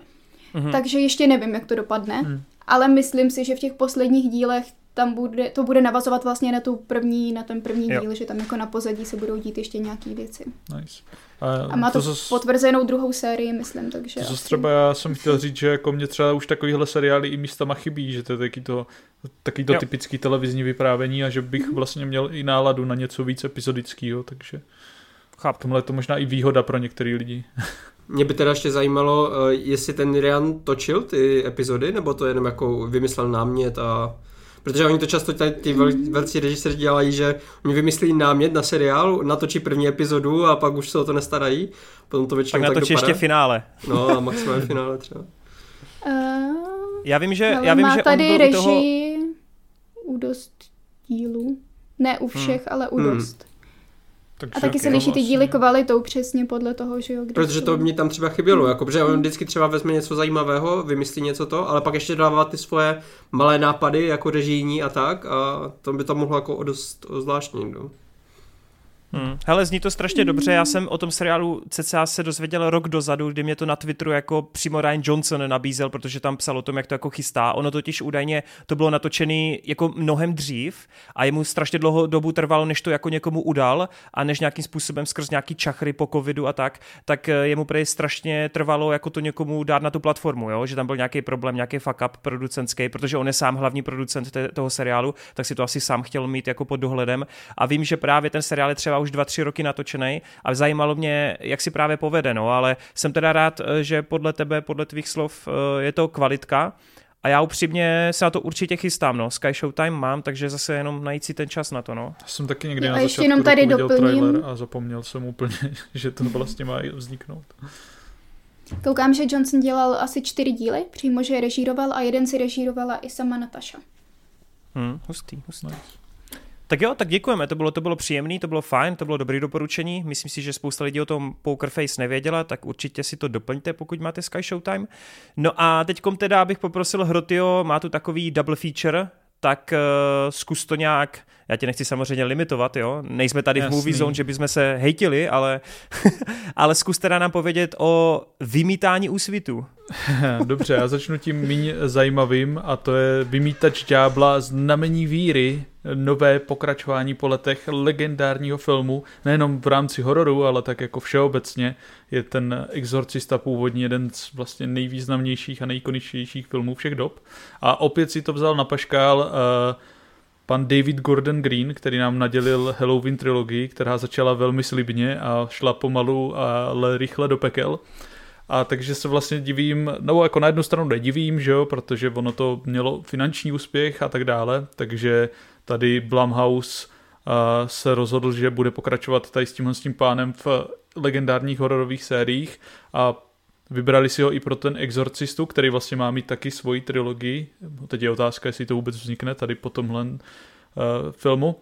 Mm-hmm. Takže ještě nevím, jak to dopadne, mm. ale myslím si, že v těch posledních dílech tam bude, to bude navazovat vlastně na tu první, na ten první jo. díl, že tam jako na pozadí se budou dít ještě nějaký věci. Nice. A, a má to, to zas... potvrzenou druhou sérii, myslím, takže... To asi... třeba já jsem chtěl říct, že jako mě třeba už takovýhle seriály i místama chybí, že to je taky to, taky to typický televizní vyprávění a že bych mm-hmm. vlastně měl i náladu na něco víc epizodického, takže... Chápu, tomhle je to možná i výhoda pro některý lidi. Mě by teda ještě zajímalo, jestli ten Rian točil ty epizody, nebo to jenom jako vymyslel námět a... Protože oni to často tady, ty vel, velcí režiséři dělají, že oni vymyslí námět na seriál, natočí první epizodu a pak už se o to nestarají. Potom to většinou tak dopadá. Tak natočí ještě finále. No a maximálně finále třeba. Uh, já vím, že, já vím, že on byl režii u toho... u dost dílů. Ne u všech, hmm. ale u dost. Hmm. Takže a taky se liší ty díly kvalitou přesně podle toho, že jo. Protože to mě tam třeba chybělo, jako, protože on vždycky třeba vezme něco zajímavého, vymyslí něco to, ale pak ještě dává ty svoje malé nápady, jako režijní a tak, a to by tam mohlo jako dost zvláštní. No. Hmm. Hele, zní to strašně dobře, já jsem o tom seriálu cca se dozvěděl rok dozadu, kdy mě to na Twitteru jako přímo Rian Johnson nabízel, protože tam psal o tom, jak to jako chystá. Ono totiž údajně to bylo natočený jako mnohem dřív a jemu strašně dlouho dobu trvalo, než to jako někomu udal a než nějakým způsobem skrz nějaký čachry po covidu a tak, tak jemu prej strašně trvalo jako to někomu dát na tu platformu, jo? Že tam byl nějaký problém, nějaký fuck up producentský, protože on je sám hlavní producent te- toho seriálu, tak si to asi sám chtěl mít jako pod dohledem a vím, že právě ten seriál je třeba už dva, tři roky natočenej a zajímalo mě, jak si právě povede, no, ale jsem teda rád, že podle tebe, podle tvých slov je to kvalitka a já upřímně se na to určitě chystám, no, Sky Showtime mám, takže zase jenom najít si ten čas na to, no. Já jsem taky někdy no, na začátku tady viděl trailer a zapomněl jsem úplně, že to vlastně má vzniknout. Koukám, že Johnson dělal asi čtyři díly, přímo, že je režíroval a jeden si režírovala i sama Natasha. Hmm, hustý, hustý. Nice. Tak jo, tak děkujeme, to bylo, to bylo příjemný, to bylo fajn, to bylo dobré doporučení, myslím si, že spousta lidí o tom Poker Face nevěděla, tak určitě si to doplňte, pokud máte Sky Showtime. No a teďkom teda bych poprosil Hrotio, má tu takový double feature, tak uh, zkus to nějak, já tě nechci samozřejmě limitovat, jo, nejsme tady Jasný. V Movie Zone, že bychom se hejtili, ale, ale zkus teda nám povědět o vymítání Úsvitu. Dobře, já začnu tím méně zajímavým a to je Vymítač ďábla, Znamení víry, nové pokračování po letech legendárního filmu, nejenom v rámci hororu, ale tak jako všeobecně. Je ten Exorcista původně jeden z vlastně nejvýznamnějších a nejikoničtějších filmů všech dob. A opět si to vzal na paškál uh, pan David Gordon Green, který nám nadělil Halloween trilogii, která začala velmi slibně a šla pomalu, ale rychle do pekel. A takže se vlastně divím, nebo jako na jednu stranu nedivím, že jo, protože ono to mělo finanční úspěch a tak dále, takže tady Blumhouse uh, se rozhodl, že bude pokračovat tady s tímhle s tím pánem v legendárních hororových sériích a vybrali si ho i pro ten Exorcistu, který vlastně má mít taky svoji trilogii. Teď je otázka, jestli to vůbec vznikne tady po tomhle uh, filmu.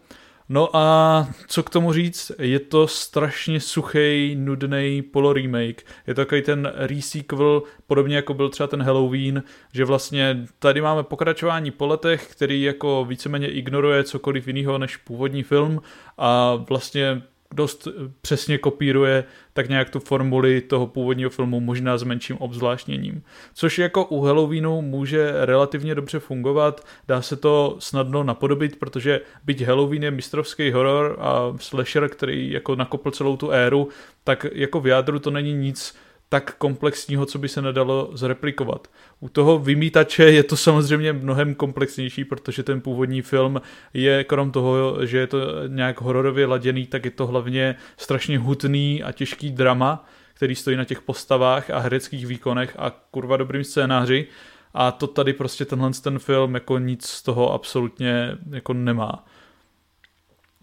No a co k tomu říct, je to strašně suchý, nudný poloremake. Je to takový ten resequel, podobně jako byl třeba ten Halloween, že vlastně tady máme pokračování po letech, který jako víceméně ignoruje cokoliv jiného než původní film a vlastně dost přesně kopíruje tak nějak tu formuli toho původního filmu, možná s menším obzvláštněním. Což jako u Halloweenu může relativně dobře fungovat, dá se to snadno napodobit, protože byť Halloween je mistrovský horor a slasher, který jako nakopl celou tu éru, tak jako v jádru to není nic tak komplexního, co by se nedalo zreplikovat. U toho Vymítače je to samozřejmě mnohem komplexnější, protože ten původní film je, krom toho, že je to nějak hororově laděný, tak je to hlavně strašně hutný a těžký drama, který stojí na těch postavách a hereckých výkonech a kurva dobrým scénáři. A to tady prostě tenhle ten film jako nic z toho absolutně jako nemá.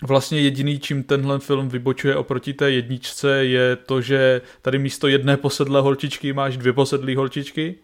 Vlastně jediný, čím tenhle film vybočuje oproti té jedničce, je to, že tady místo jedné posedlé holčičky máš dvě posedlé holčičky,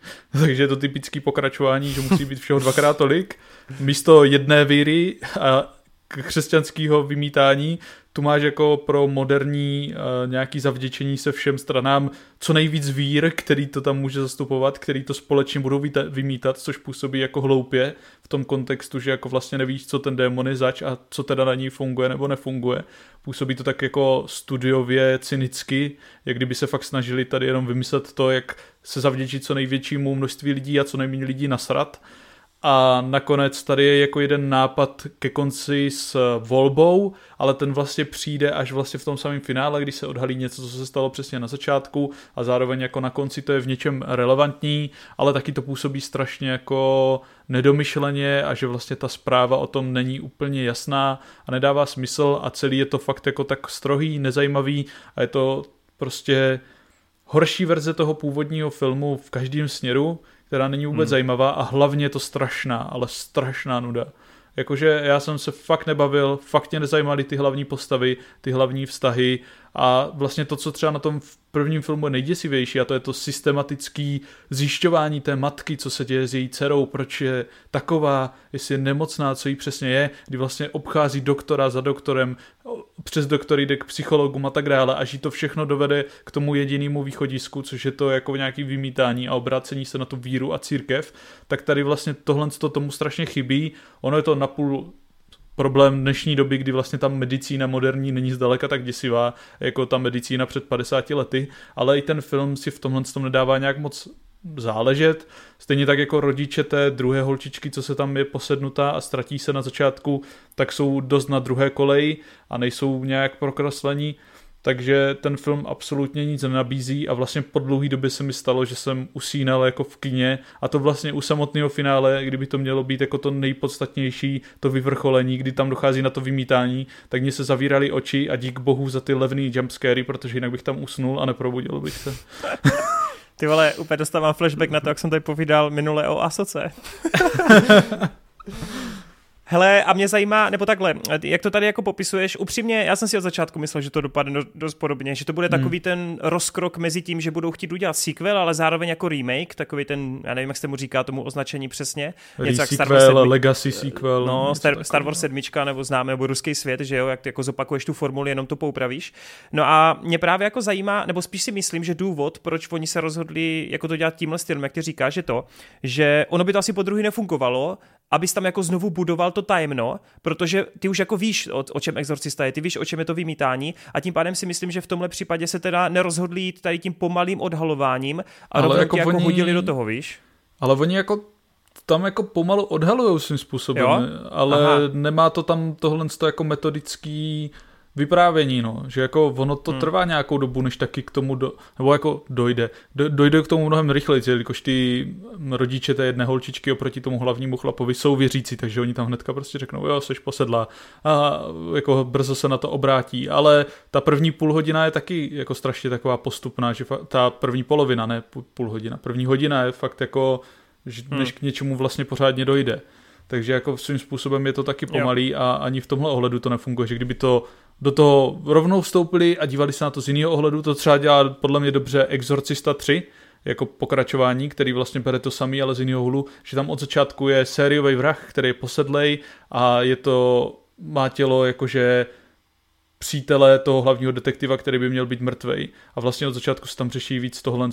takže je to typické pokračování, že musí být všeho dvakrát tolik. Místo jedné víry a křesťanského vymítání tu máš jako pro moderní nějaký zavděčení se všem stranám co nejvíc vír, který to tam může zastupovat, který to společně budou vyta- vymítat, což působí jako hloupě v tom kontextu, že jako vlastně nevíš, co ten démon je zač a co teda na ní funguje nebo nefunguje. Působí to tak jako studiově, cynicky, jak kdyby se fakt snažili tady jenom vymyslet to, jak se zavděčit co největšímu množství lidí a co nejméně lidí nasrat. A nakonec tady je jako jeden nápad ke konci s volbou, ale ten vlastně přijde až vlastně v tom samém finále, když se odhalí něco, co se stalo přesně na začátku a zároveň jako na konci to je v něčem relevantní, ale taky to působí strašně jako nedomyšleně a že vlastně ta zpráva o tom není úplně jasná a nedává smysl a celý je to fakt jako tak strohý, nezajímavý a je to prostě horší verze toho původního filmu v každém směru, která není vůbec hmm. zajímavá a hlavně je to strašná, ale strašná nuda. Jakože já jsem se fakt nebavil, fakt mě nezajímaly ty hlavní postavy, ty hlavní vztahy a vlastně to, co třeba na tom prvním filmu je nejděsivější a to je to systematické zjišťování té matky, co se děje s její dcerou, proč je taková, jestli je nemocná, co jí přesně je, kdy vlastně obchází doktora za doktorem, přes doktory jde k psychologům a tak dále, až jí to všechno dovede k tomu jedinému východisku, což je to jako nějaký vymítání a obrácení se na tu víru a církev, tak tady vlastně tohle tomu strašně chybí. Ono je to napůl problém dnešní doby, kdy vlastně ta medicína moderní není zdaleka tak děsivá jako ta medicína před padesáti lety, ale i ten film si v tomhle tom nedává nějak moc záležet. Stejně tak jako rodiče té druhé holčičky, co se tam je posednutá a ztratí se na začátku, tak jsou dost na druhé koleji a nejsou nějak prokraslení. Takže ten film absolutně nic nenabízí a vlastně po dlouhý době se mi stalo, že jsem usínal jako v kině, a to vlastně u samotného finále, kdyby to mělo být jako to nejpodstatnější, to vyvrcholení, kdy tam dochází na to vymítání, tak mě se zavíraly oči a dík bohu za ty levný jumpscary, protože jinak bych tam usnul a neprobudil bych se. Ty vole, úplně dostávám flashback na to, jak jsem tady povídal minule o Asoce. Hele, a mě zajímá, nebo takhle, jak to tady jako popisuješ, upřímně, já jsem si od začátku myslel, že to dopadne dost podobně, že to bude takový hmm. ten rozkrok mezi tím, že budou chtít udělat sequel, ale zároveň jako remake, takový ten, já nevím, jak se tomu říká, tomu označení přesně. Něco jak Star Wars sedm. Legacy sequel. No, Star, Star Wars sedm, nebo známe, nebo ruský svět, že jo, jak jako zopakuješ tu formuli, jenom to poupravíš. No a mě právě jako zajímá, nebo spíš si myslím, že důvod, proč oni se rozhodli jako to dělat tímhle stylem, jak ty říkáš, že to, že ono by to asi po druhý nefungovalo, abys tam jako znovu budoval to tajemno, protože ty už jako víš, o, o čem Exorcista je, ty víš, o čem je to vymítání, a tím pádem si myslím, že v tomhle případě se teda nerozhodli jít tady tím pomalým odhalováním a rovnou jako tě oni, jako hodili do toho, víš? Ale oni jako tam jako pomalu odhalujou svým způsobem, jo? Ale aha, nemá to tam tohle jako metodický vyprávění, no, že jako ono to hmm. trvá nějakou dobu, než taky k tomu do, nebo jako dojde, do, dojde k tomu mnohem rychleji, jelikož ty rodiče té jedné holčičky oproti tomu hlavnímu chlapovi jsou věřící, takže oni tam hnedka prostě řeknou, jo, seš posedlá, a jako brzo se na to obrátí, ale ta první půl hodina je taky jako strašně taková postupná, že fa- ta první polovina, ne půl hodina, první hodina je fakt jako, než k něčemu vlastně pořádně dojde. Takže jako svým způsobem je to taky pomalý, jo. A ani v tomhle ohledu to nefunguje, že kdyby to do toho rovnou vstoupili a dívali se na to z jiného ohledu, to třeba dělá podle mě dobře Exorcista tři, jako pokračování, který vlastně bere to samý, ale z jiného hlu, že tam od začátku je sériový vrah, který je posedlej a je to, má tělo jakože přítele toho hlavního detektiva, který by měl být mrtvej. A vlastně od začátku se tam řeší víc tohle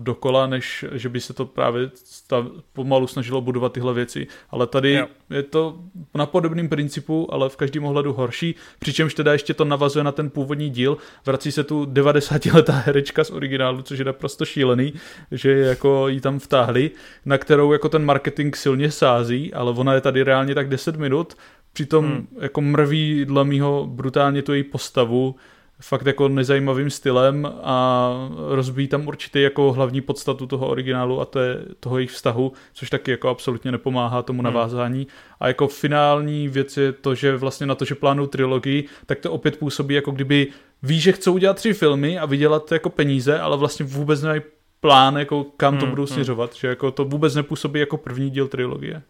dokola, než že by se to právě stav, pomalu snažilo budovat tyhle věci. Ale tady jo, je to na podobným principu, ale v každém ohledu horší. Přičemž teda ještě to navazuje na ten původní díl. Vrací se tu devadesátiletá herečka z originálu, což je naprosto šílený, že jako ji tam vtáhli, na kterou jako ten marketing silně sází, ale ona je tady reálně tak deset minut, přitom hmm. jako mrví dle mýho brutálně tu její postavu fakt jako nezajímavým stylem a rozbíjí tam určitě jako hlavní podstatu toho originálu a té, toho jejich vztahu, což taky jako absolutně nepomáhá tomu navázání. Hmm. A jako finální věc je to, že vlastně na to, že plánují trilogii, tak to opět působí, jako kdyby ví, že chcou udělat tři filmy a vydělat jako peníze, ale vlastně vůbec nemají plán, jako kam to hmm. budou směřovat, hmm. že jako to vůbec nepůsobí jako první díl trilogie.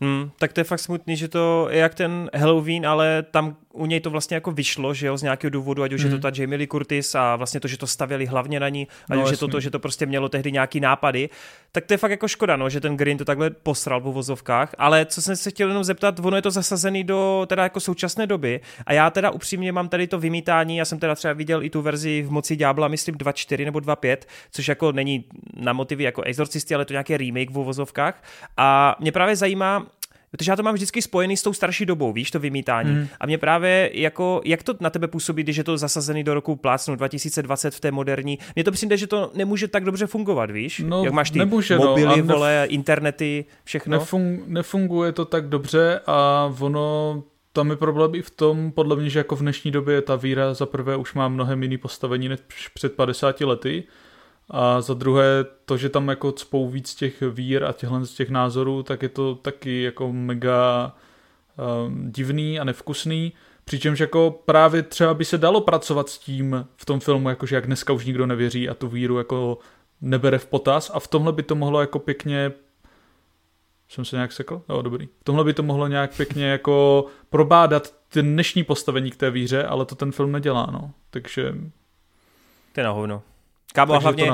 Hmm, tak to je fakt smutný, že to je jak ten Halloween, ale tam u něj to vlastně jako vyšlo, že jo, z nějakého důvodu, ať už mm. je to ta Jamie Lee Curtis a vlastně to, že to stavěli hlavně na ní, ať no, už jasný. Je to to, že to prostě mělo tehdy nějaký nápady, tak to je fakt jako škoda, no, že ten Green to takhle posral po vozovkách, ale co jsem se chtěl jenom zeptat, ono je to zasazený do teda jako současné doby a já teda upřímně mám tady to vymítání, já jsem teda třeba viděl i tu verzi v Moci ďábla, myslím dva čtyři nebo dva pět, což jako není na motivy jako Exorcisti, ale to nějaký remake v vozovkách a mě právě zajímá, protože já to mám vždycky spojený s tou starší dobou, víš, to vymítání. Mm. A mě právě jako, jak to na tebe působí, když je to zasazený do roku plácnu dva tisíce dvacet v té moderní, mně to přijde, že to nemůže tak dobře fungovat, víš? No, jak máš ty nemůže, mobily, no, vole, nef- internety, všechno. Nefung- nefunguje to tak dobře a ono, tam je problém i v tom, podle mě, že jako v dnešní době ta víra za prvé už má mnohem jiný postavení než před padesáti lety, a za druhé to, že tam jako cpou víc těch vír a těchhle z těch názorů, tak je to taky jako mega um, divný a nevkusný, přičemž jako právě třeba by se dalo pracovat s tím v tom filmu, jakože jak dneska už nikdo nevěří a tu víru jako nebere v potaz a v tomhle by to mohlo jako pěkně jsem se nějak sekl? Jo, dobrý. V tomhle by to mohlo nějak pěkně jako probádat dnešní postavení k té víře, ale to ten film nedělá, no. Takže to je na hovno. Kámo, hlavně,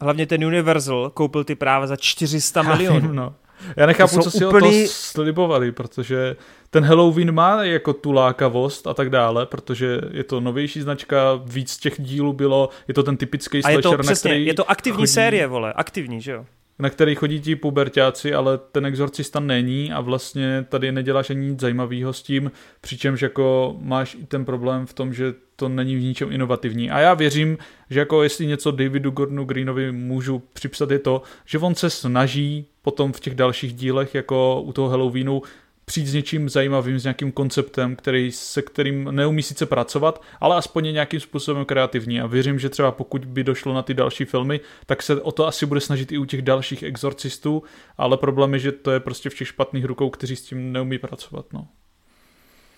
hlavně ten Universal koupil ty práva za čtyři sta milionů. No. Já nechápu, co si úplný... o to slibovali, protože ten Halloween má jako tu lákavost a tak dále, protože je to novější značka, víc těch dílů bylo, je to ten typický slasher, na který... A je to, přesně, je to aktivní chodí... série, vole, aktivní, že jo? na který chodí ti puberťáci, ale ten exorcista není a vlastně tady neděláš ani nic zajímavého s tím, přičemž jako máš i ten problém v tom, že to není v ničem inovativní. A já věřím, že jako jestli něco Davidu Gordonu Greenovi můžu připsat je to, že on se snaží potom v těch dalších dílech jako u toho Halloweenu přijít s něčím zajímavým, s nějakým konceptem, který, se kterým neumí sice pracovat, ale aspoň je nějakým způsobem kreativní. A věřím, že třeba pokud by došlo na ty další filmy, tak se o to asi bude snažit i u těch dalších exorcistů, ale problém je, že to je prostě v těch špatných rukou, kteří s tím neumí pracovat. No.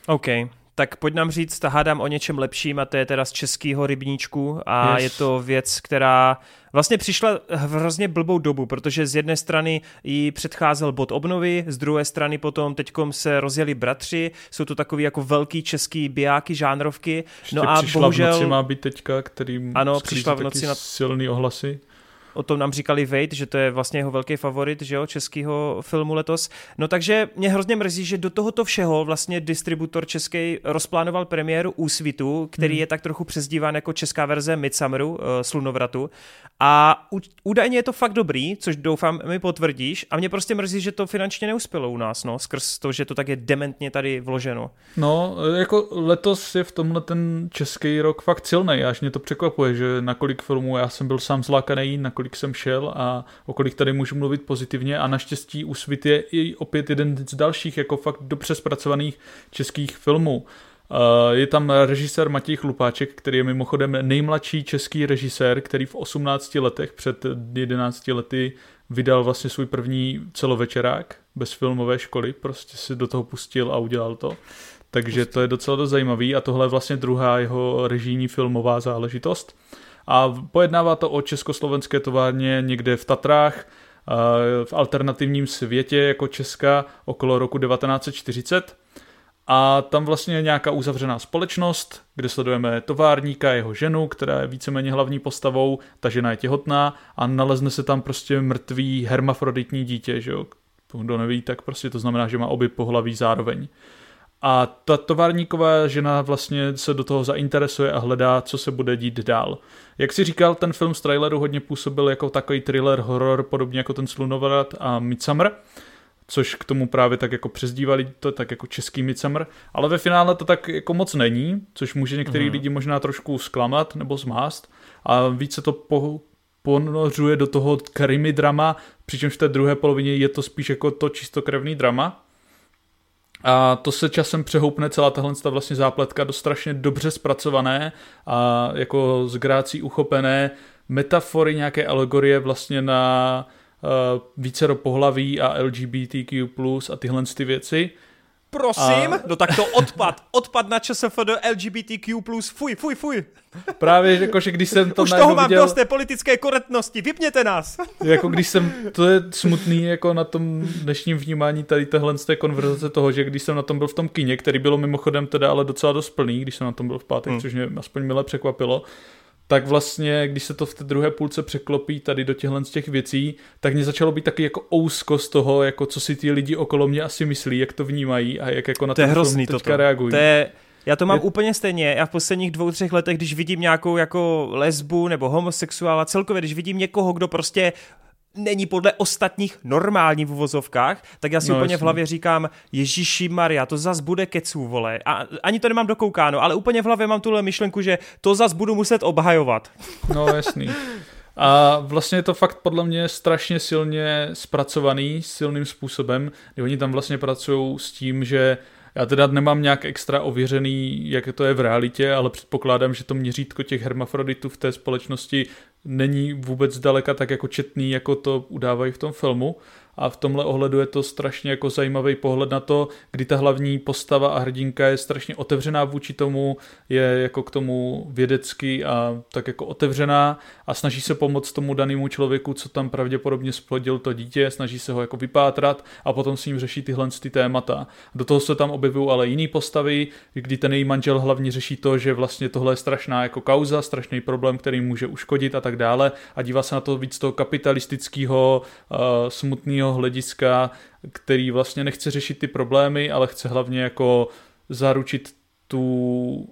OK, tak pojď nám říct, hádám o něčem lepším, a to je teda z českého Rybníčku a yes. Je to věc, která vlastně přišla v hrozně blbou dobu, protože z jedné strany jí předcházel bod obnovy, z druhé strany potom teďkom se rozjeli bratři, jsou to takový jako velký český bijáky, žánrovky. No a přišla bohužel... v noci má být teďka, kterým ano, přišla v noci na... silný ohlasy. O tom nám říkali Wade, že to je vlastně jeho velký favorit, že jo, českého filmu letos. No takže mě hrozně mrzí, že do tohoto všeho vlastně distributor český rozplánoval premiéru Úsvitu, který hmm. je tak trochu přezdíván jako česká verze Midsummeru, slunovratu. A údajně je to fakt dobrý, což doufám mi potvrdíš. A mě prostě mrzí, že to finančně neuspělo u nás, no, skrz to, že to tak je dementně tady vloženo. No, jako letos je v tomhle ten český rok fakt silnej, až mě to překvapuje, že na kolik filmů já jsem byl sám zlákaný, na kolik jsem šel a o kolik tady můžu mluvit pozitivně, a naštěstí Úsvit je i opět jeden z dalších jako fakt dobře zpracovaných českých filmů. Je tam režisér Matěj Chlupáček, který je mimochodem nejmladší český režisér, který v osmnácti letech před jedenácti lety vydal vlastně svůj první celovečerák bez filmové školy, prostě si do toho pustil a udělal to. Takže to je docela dost zajímavý a tohle je vlastně druhá jeho režijní filmová záležitost. A pojednává to o československé továrně někde v Tatrách, v alternativním světě jako Česka okolo roku devatenáct set čtyřicet. A tam vlastně je nějaká uzavřená společnost, kde sledujeme továrníka, jeho ženu, která je víceméně hlavní postavou, ta žena je těhotná a nalezne se tam prostě mrtvý hermafroditní dítě, že jo? Kdo neví, tak prostě to znamená, že má obě pohlaví zároveň. A ta továrníková žena vlastně se do toho zainteresuje a hledá, co se bude dít dál. Jak si říkal, ten film z traileru hodně působil jako takový thriller, horor, podobně jako ten Slunovrat a Midsummer, což k tomu právě tak jako přezdívali to, tak jako český Midsummer, ale ve finále to tak jako moc není, což může některý mm. lidi možná trošku zklamat nebo zmást a více to po... ponořuje do toho krimi drama, přičemž v té druhé polovině je to spíš jako to čistokrevný drama. A to se časem přehoupne celá tahle vlastně zápletka do strašně dobře zpracované a jako z grácí uchopené metafory, nějaké alegorie vlastně na uh, vícero pohlaví a L G B T Q plus, a tyhle ty věci. Prosím, a... no tak to odpad, odpad na ČSFD L G B T Q plus, fuj, fuj, fuj. Právě jakože když jsem to už toho mám viděl, dost té politické korektnosti, vypněte nás. Jako když jsem, to je smutný jako na tom dnešním vnímání tady téhle z té konverzace toho, že když jsem na tom byl v tom kině, který bylo mimochodem teda ale docela dost plný, když jsem na tom byl v pátek, hmm. což mě aspoň mile překvapilo, tak vlastně, když se to v té druhé půlce překlopí tady do těchhle z těch věcí, tak mě začalo být taky jako ousko z toho, jako co si ty lidi okolo mě asi myslí, jak to vnímají a jak jako na to ten film teďka toto. reagují. To je... Já to mám je... úplně stejně. Já v posledních dvou, třech letech, když vidím nějakou jako lesbu nebo homosexuála, celkově, když vidím někoho, kdo prostě není podle ostatních normální v uvozovkách, tak já si no, úplně jasný. v hlavě říkám, Ježíši Maria, to zas bude keců, vole. A ani to nemám dokoukáno, ale úplně v hlavě mám tuhle myšlenku, že to zas budu muset obhajovat. No jasný. A vlastně je to fakt podle mě strašně silně zpracovaný, silným způsobem, kdy oni tam vlastně pracují s tím, že já teda nemám nějak extra ověřený, jak to je v realitě, ale předpokládám, že to měřítko těch hermafroditů v té společnosti není vůbec daleka tak jako četný, jako to udávají v tom filmu. A v tomhle ohledu je to strašně jako zajímavý pohled na to, kdy ta hlavní postava a hrdinka je strašně otevřená vůči tomu, je jako k tomu vědecky a tak jako otevřená a snaží se pomoct tomu danému člověku, co tam pravděpodobně splodil to dítě, snaží se ho jako vypátrat a potom s ním řeší tyhle ty témata. Do toho se tam objevují ale jiný postavy, kdy ten její manžel hlavně řeší to, že vlastně tohle je strašná jako kauza, strašný problém, který může uškodit a tak dále, a dívá se na to víc toho kapitalistického, uh, smutného hlediska, který vlastně nechce řešit ty problémy, ale chce hlavně jako zaručit tu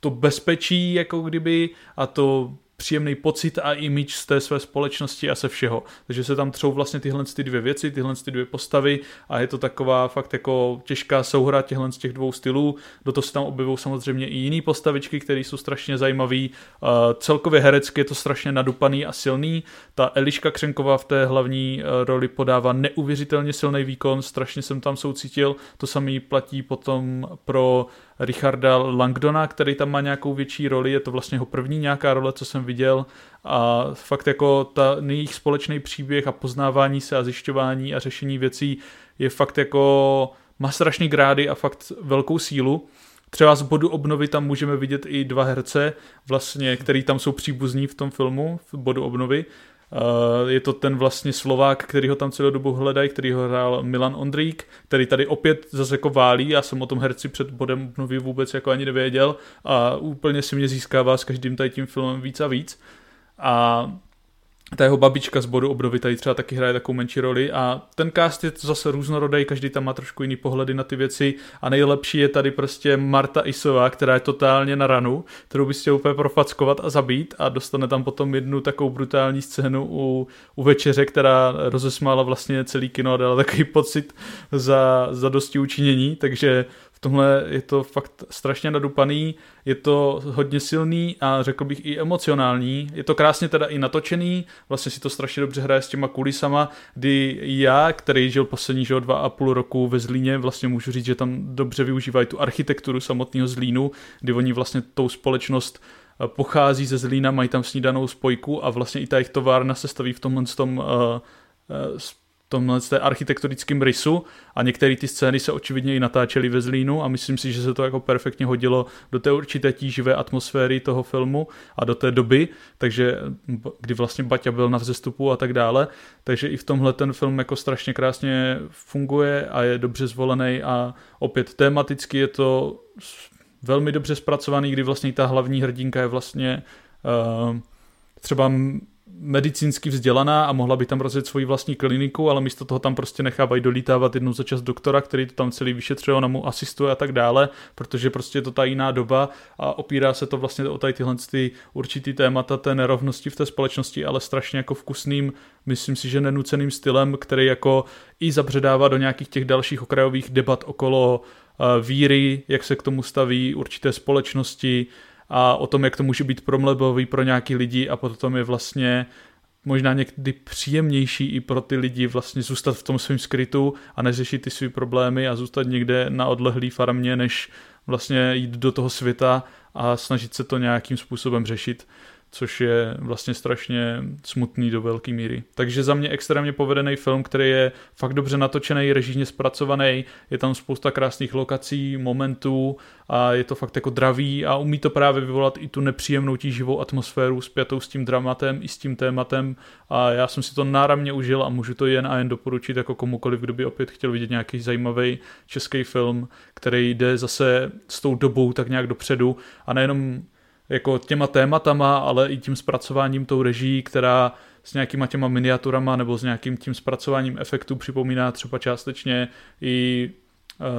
to bezpečí, jako kdyby, a to příjemný pocit a image z té své společnosti a se všeho. Takže se tam třou vlastně tyhle ty dvě věci, tyhle ty dvě postavy a je to taková fakt jako těžká souhra těchhle z těch dvou stylů. Do toho se tam objevují samozřejmě i jiný postavičky, které jsou strašně zajímavý. Uh, celkově herecky je to strašně nadupaný a silný. Ta Eliška Křenková v té hlavní uh, roli podává neuvěřitelně silný výkon, strašně jsem tam soucítil. To samý platí potom pro Richarda Langdona, který tam má nějakou větší roli, je to vlastně jeho první nějaká role, co jsem viděl a fakt jako ta jejich společný příběh a poznávání se a zjišťování a řešení věcí je fakt jako, má strašný grády a fakt velkou sílu. Třeba z bodu obnovy tam můžeme vidět i dva herce, vlastně, který tam jsou příbuzní v tom filmu, v bodu obnovy. Uh, je to ten vlastně Slovák, který ho tam celou dobu hledají, který ho hrál Milan Ondrík, který tady opět zase jako válí, já jsem o tom herci před bodem obnovy vůbec jako ani nevěděl a úplně si mě získává s každým tady tím filmem víc a víc a ta jeho babička z bodu obnovy tady třeba taky hraje takovou menší roli a ten cast je to zase různorodý, každý tam má trošku jiný pohledy na ty věci a nejlepší je tady prostě Marta Isová, která je totálně na ranu, kterou by chtěl úplně profackovat a zabít a dostane tam potom jednu takovou brutální scénu u, u večeře, která rozesmála vlastně celý kino a dala takový pocit za, za dosti učinění, takže tomhle je to fakt strašně nadupaný, je to hodně silný a řekl bych i emocionální, je to krásně teda i natočený, vlastně si to strašně dobře hraje s těma kulisama, kdy já, který žil poslední že, dva a půl roku ve Zlíně, vlastně můžu říct, že tam dobře využívají tu architekturu samotného Zlínu, kdy oni vlastně tou společnost pochází ze Zlína, mají tam snídanou spojku a vlastně i ta jejich továrna se staví v tomhle tom uh, uh, tomhle té architektonickým rysu a některé ty scény se očividně i natáčely ve Zlínu a myslím si, že se to jako perfektně hodilo do té určité tíživé atmosféry toho filmu a do té doby, takže kdy vlastně Baťa byl na vzestupu a tak dále, takže i v tomhle ten film jako strašně krásně funguje a je dobře zvolený a opět tematicky je to velmi dobře zpracovaný, kdy vlastně ta hlavní hrdinka je vlastně uh, třeba medicínsky vzdělaná a mohla by tam rozjet svoji vlastní kliniku, ale místo toho tam prostě nechávají dolítávat jednou za čas doktora, který to tam celý vyšetřuje, ona mu asistuje a tak dále, protože prostě je to ta jiná doba a opírá se to vlastně o tady tyhle ty určitý témata té nerovnosti v té společnosti, ale strašně jako vkusným, myslím si, že nenuceným stylem, který jako i zabředává do nějakých těch dalších okrajových debat okolo víry, jak se k tomu staví určité společnosti, a o tom, jak to může být promlebový pro nějaký lidi a potom je vlastně možná někdy příjemnější i pro ty lidi vlastně zůstat v tom svém skrytu a neřešit ty své problémy a zůstat někde na odlehlý farmě, než vlastně jít do toho světa a snažit se to nějakým způsobem řešit, což je vlastně strašně smutný do velké míry. Takže za mě extrémně povedený film, který je fakt dobře natočený, režijně zpracovaný, je tam spousta krásných lokací, momentů a je to fakt jako dravý a umí to právě vyvolat i tu nepříjemnou tíživou atmosféru spjatou s tím dramatem i s tím tématem a já jsem si to náramně užil a můžu to jen a jen doporučit jako komukoliv, kdo by opět chtěl vidět nějaký zajímavý český film, který jde zase s tou dobou tak nějak dopředu a nejenom jako těma tématama, ale i tím zpracováním tou režií, která s nějakýma těma miniaturama nebo s nějakým tím zpracováním efektů připomíná třeba částečně i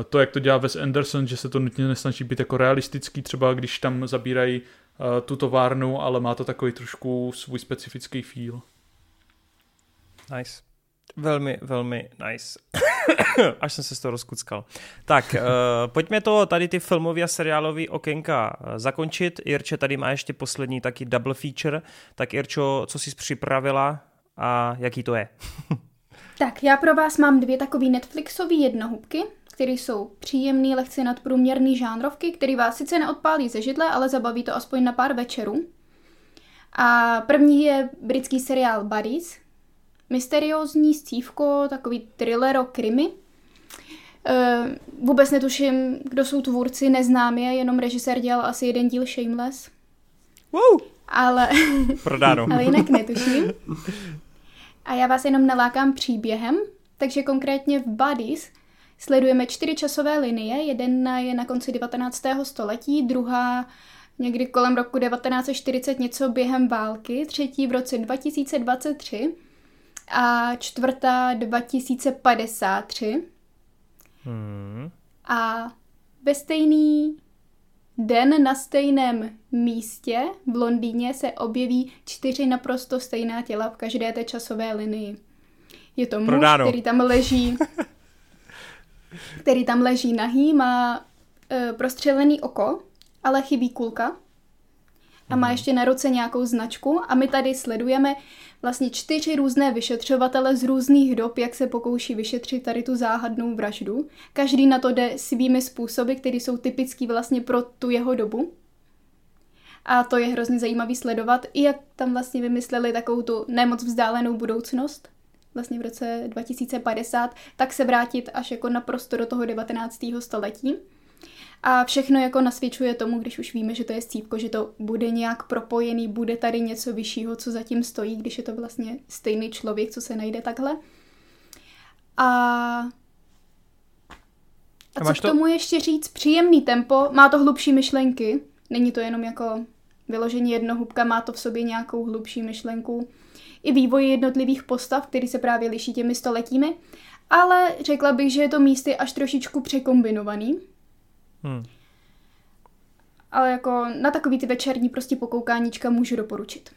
to, jak to dělá Wes Anderson, že se to nutně nesnaží být jako realistický, třeba když tam zabírají tu továrnu, ale má to takový trošku svůj specifický feel. Nice. Velmi, velmi nice. Až jsem se z toho rozkuckal. Tak, uh, pojďme to tady ty filmový a seriálový okénka zakončit. Jirče tady má ještě poslední taky double feature. Tak Jirčo, co jsi připravila a jaký to je? Tak, já pro vás mám dvě takové Netflixové jednohubky, které jsou příjemný, lehce nadprůměrný žánrovky, které vás sice neodpálí ze židle, ale zabaví to aspoň na pár večerů. A první je britský seriál Buddies, mysteriózní stívko, takový thrillero krimi. E, vůbec netuším, kdo jsou tvůrci, neznám je, jenom režisér dělal asi jeden díl Shameless. Wow. Ale, ale jinak netuším. A já vás jenom nalákám příběhem, takže konkrétně v Buddies sledujeme čtyři časové linie, jedna je na konci devatenáctého století, druhá někdy kolem roku devatenáct set čtyřicet něco během války, třetí v roce dva tisíce dvacet tři a čtvrtá dva tisíce padesát tři. Hmm. A ve stejný Den na stejném místě v Londýně se objeví čtyři naprosto stejná těla v každé té časové linii. Je to muž, Prodáno. který tam leží, který tam leží nahý, má e, prostřelený oko, ale chybí kulka a má ještě na ruce nějakou značku a my tady sledujeme vlastně čtyři různé vyšetřovatele z různých dob, jak se pokouší vyšetřit tady tu záhadnou vraždu. Každý na to jde svými způsoby, které jsou typický vlastně pro tu jeho dobu. A to je hrozně zajímavý sledovat, i jak tam vlastně vymysleli takovou tu nemoc vzdálenou budoucnost, vlastně v roce dva tisíce padesát, tak se vrátit až jako naprosto do toho devatenáctého století. A všechno jako nasvědčuje tomu, když už víme, že to je střípko, že to bude nějak propojený, bude tady něco vyššího, co zatím stojí, když je to vlastně stejný člověk, co se najde takhle. A, a co k tomu to... ještě říct? Příjemný tempo, má to hlubší myšlenky, není to jenom jako vyložení jednohubka, má to v sobě nějakou hlubší myšlenku. I vývoj jednotlivých postav, který se právě liší těmi stoletími, ale řekla bych, že je to místy až trošičku překombinovaný. Hmm. Ale jako na takový ty večerní prostě pokoukáníčka můžu doporučit.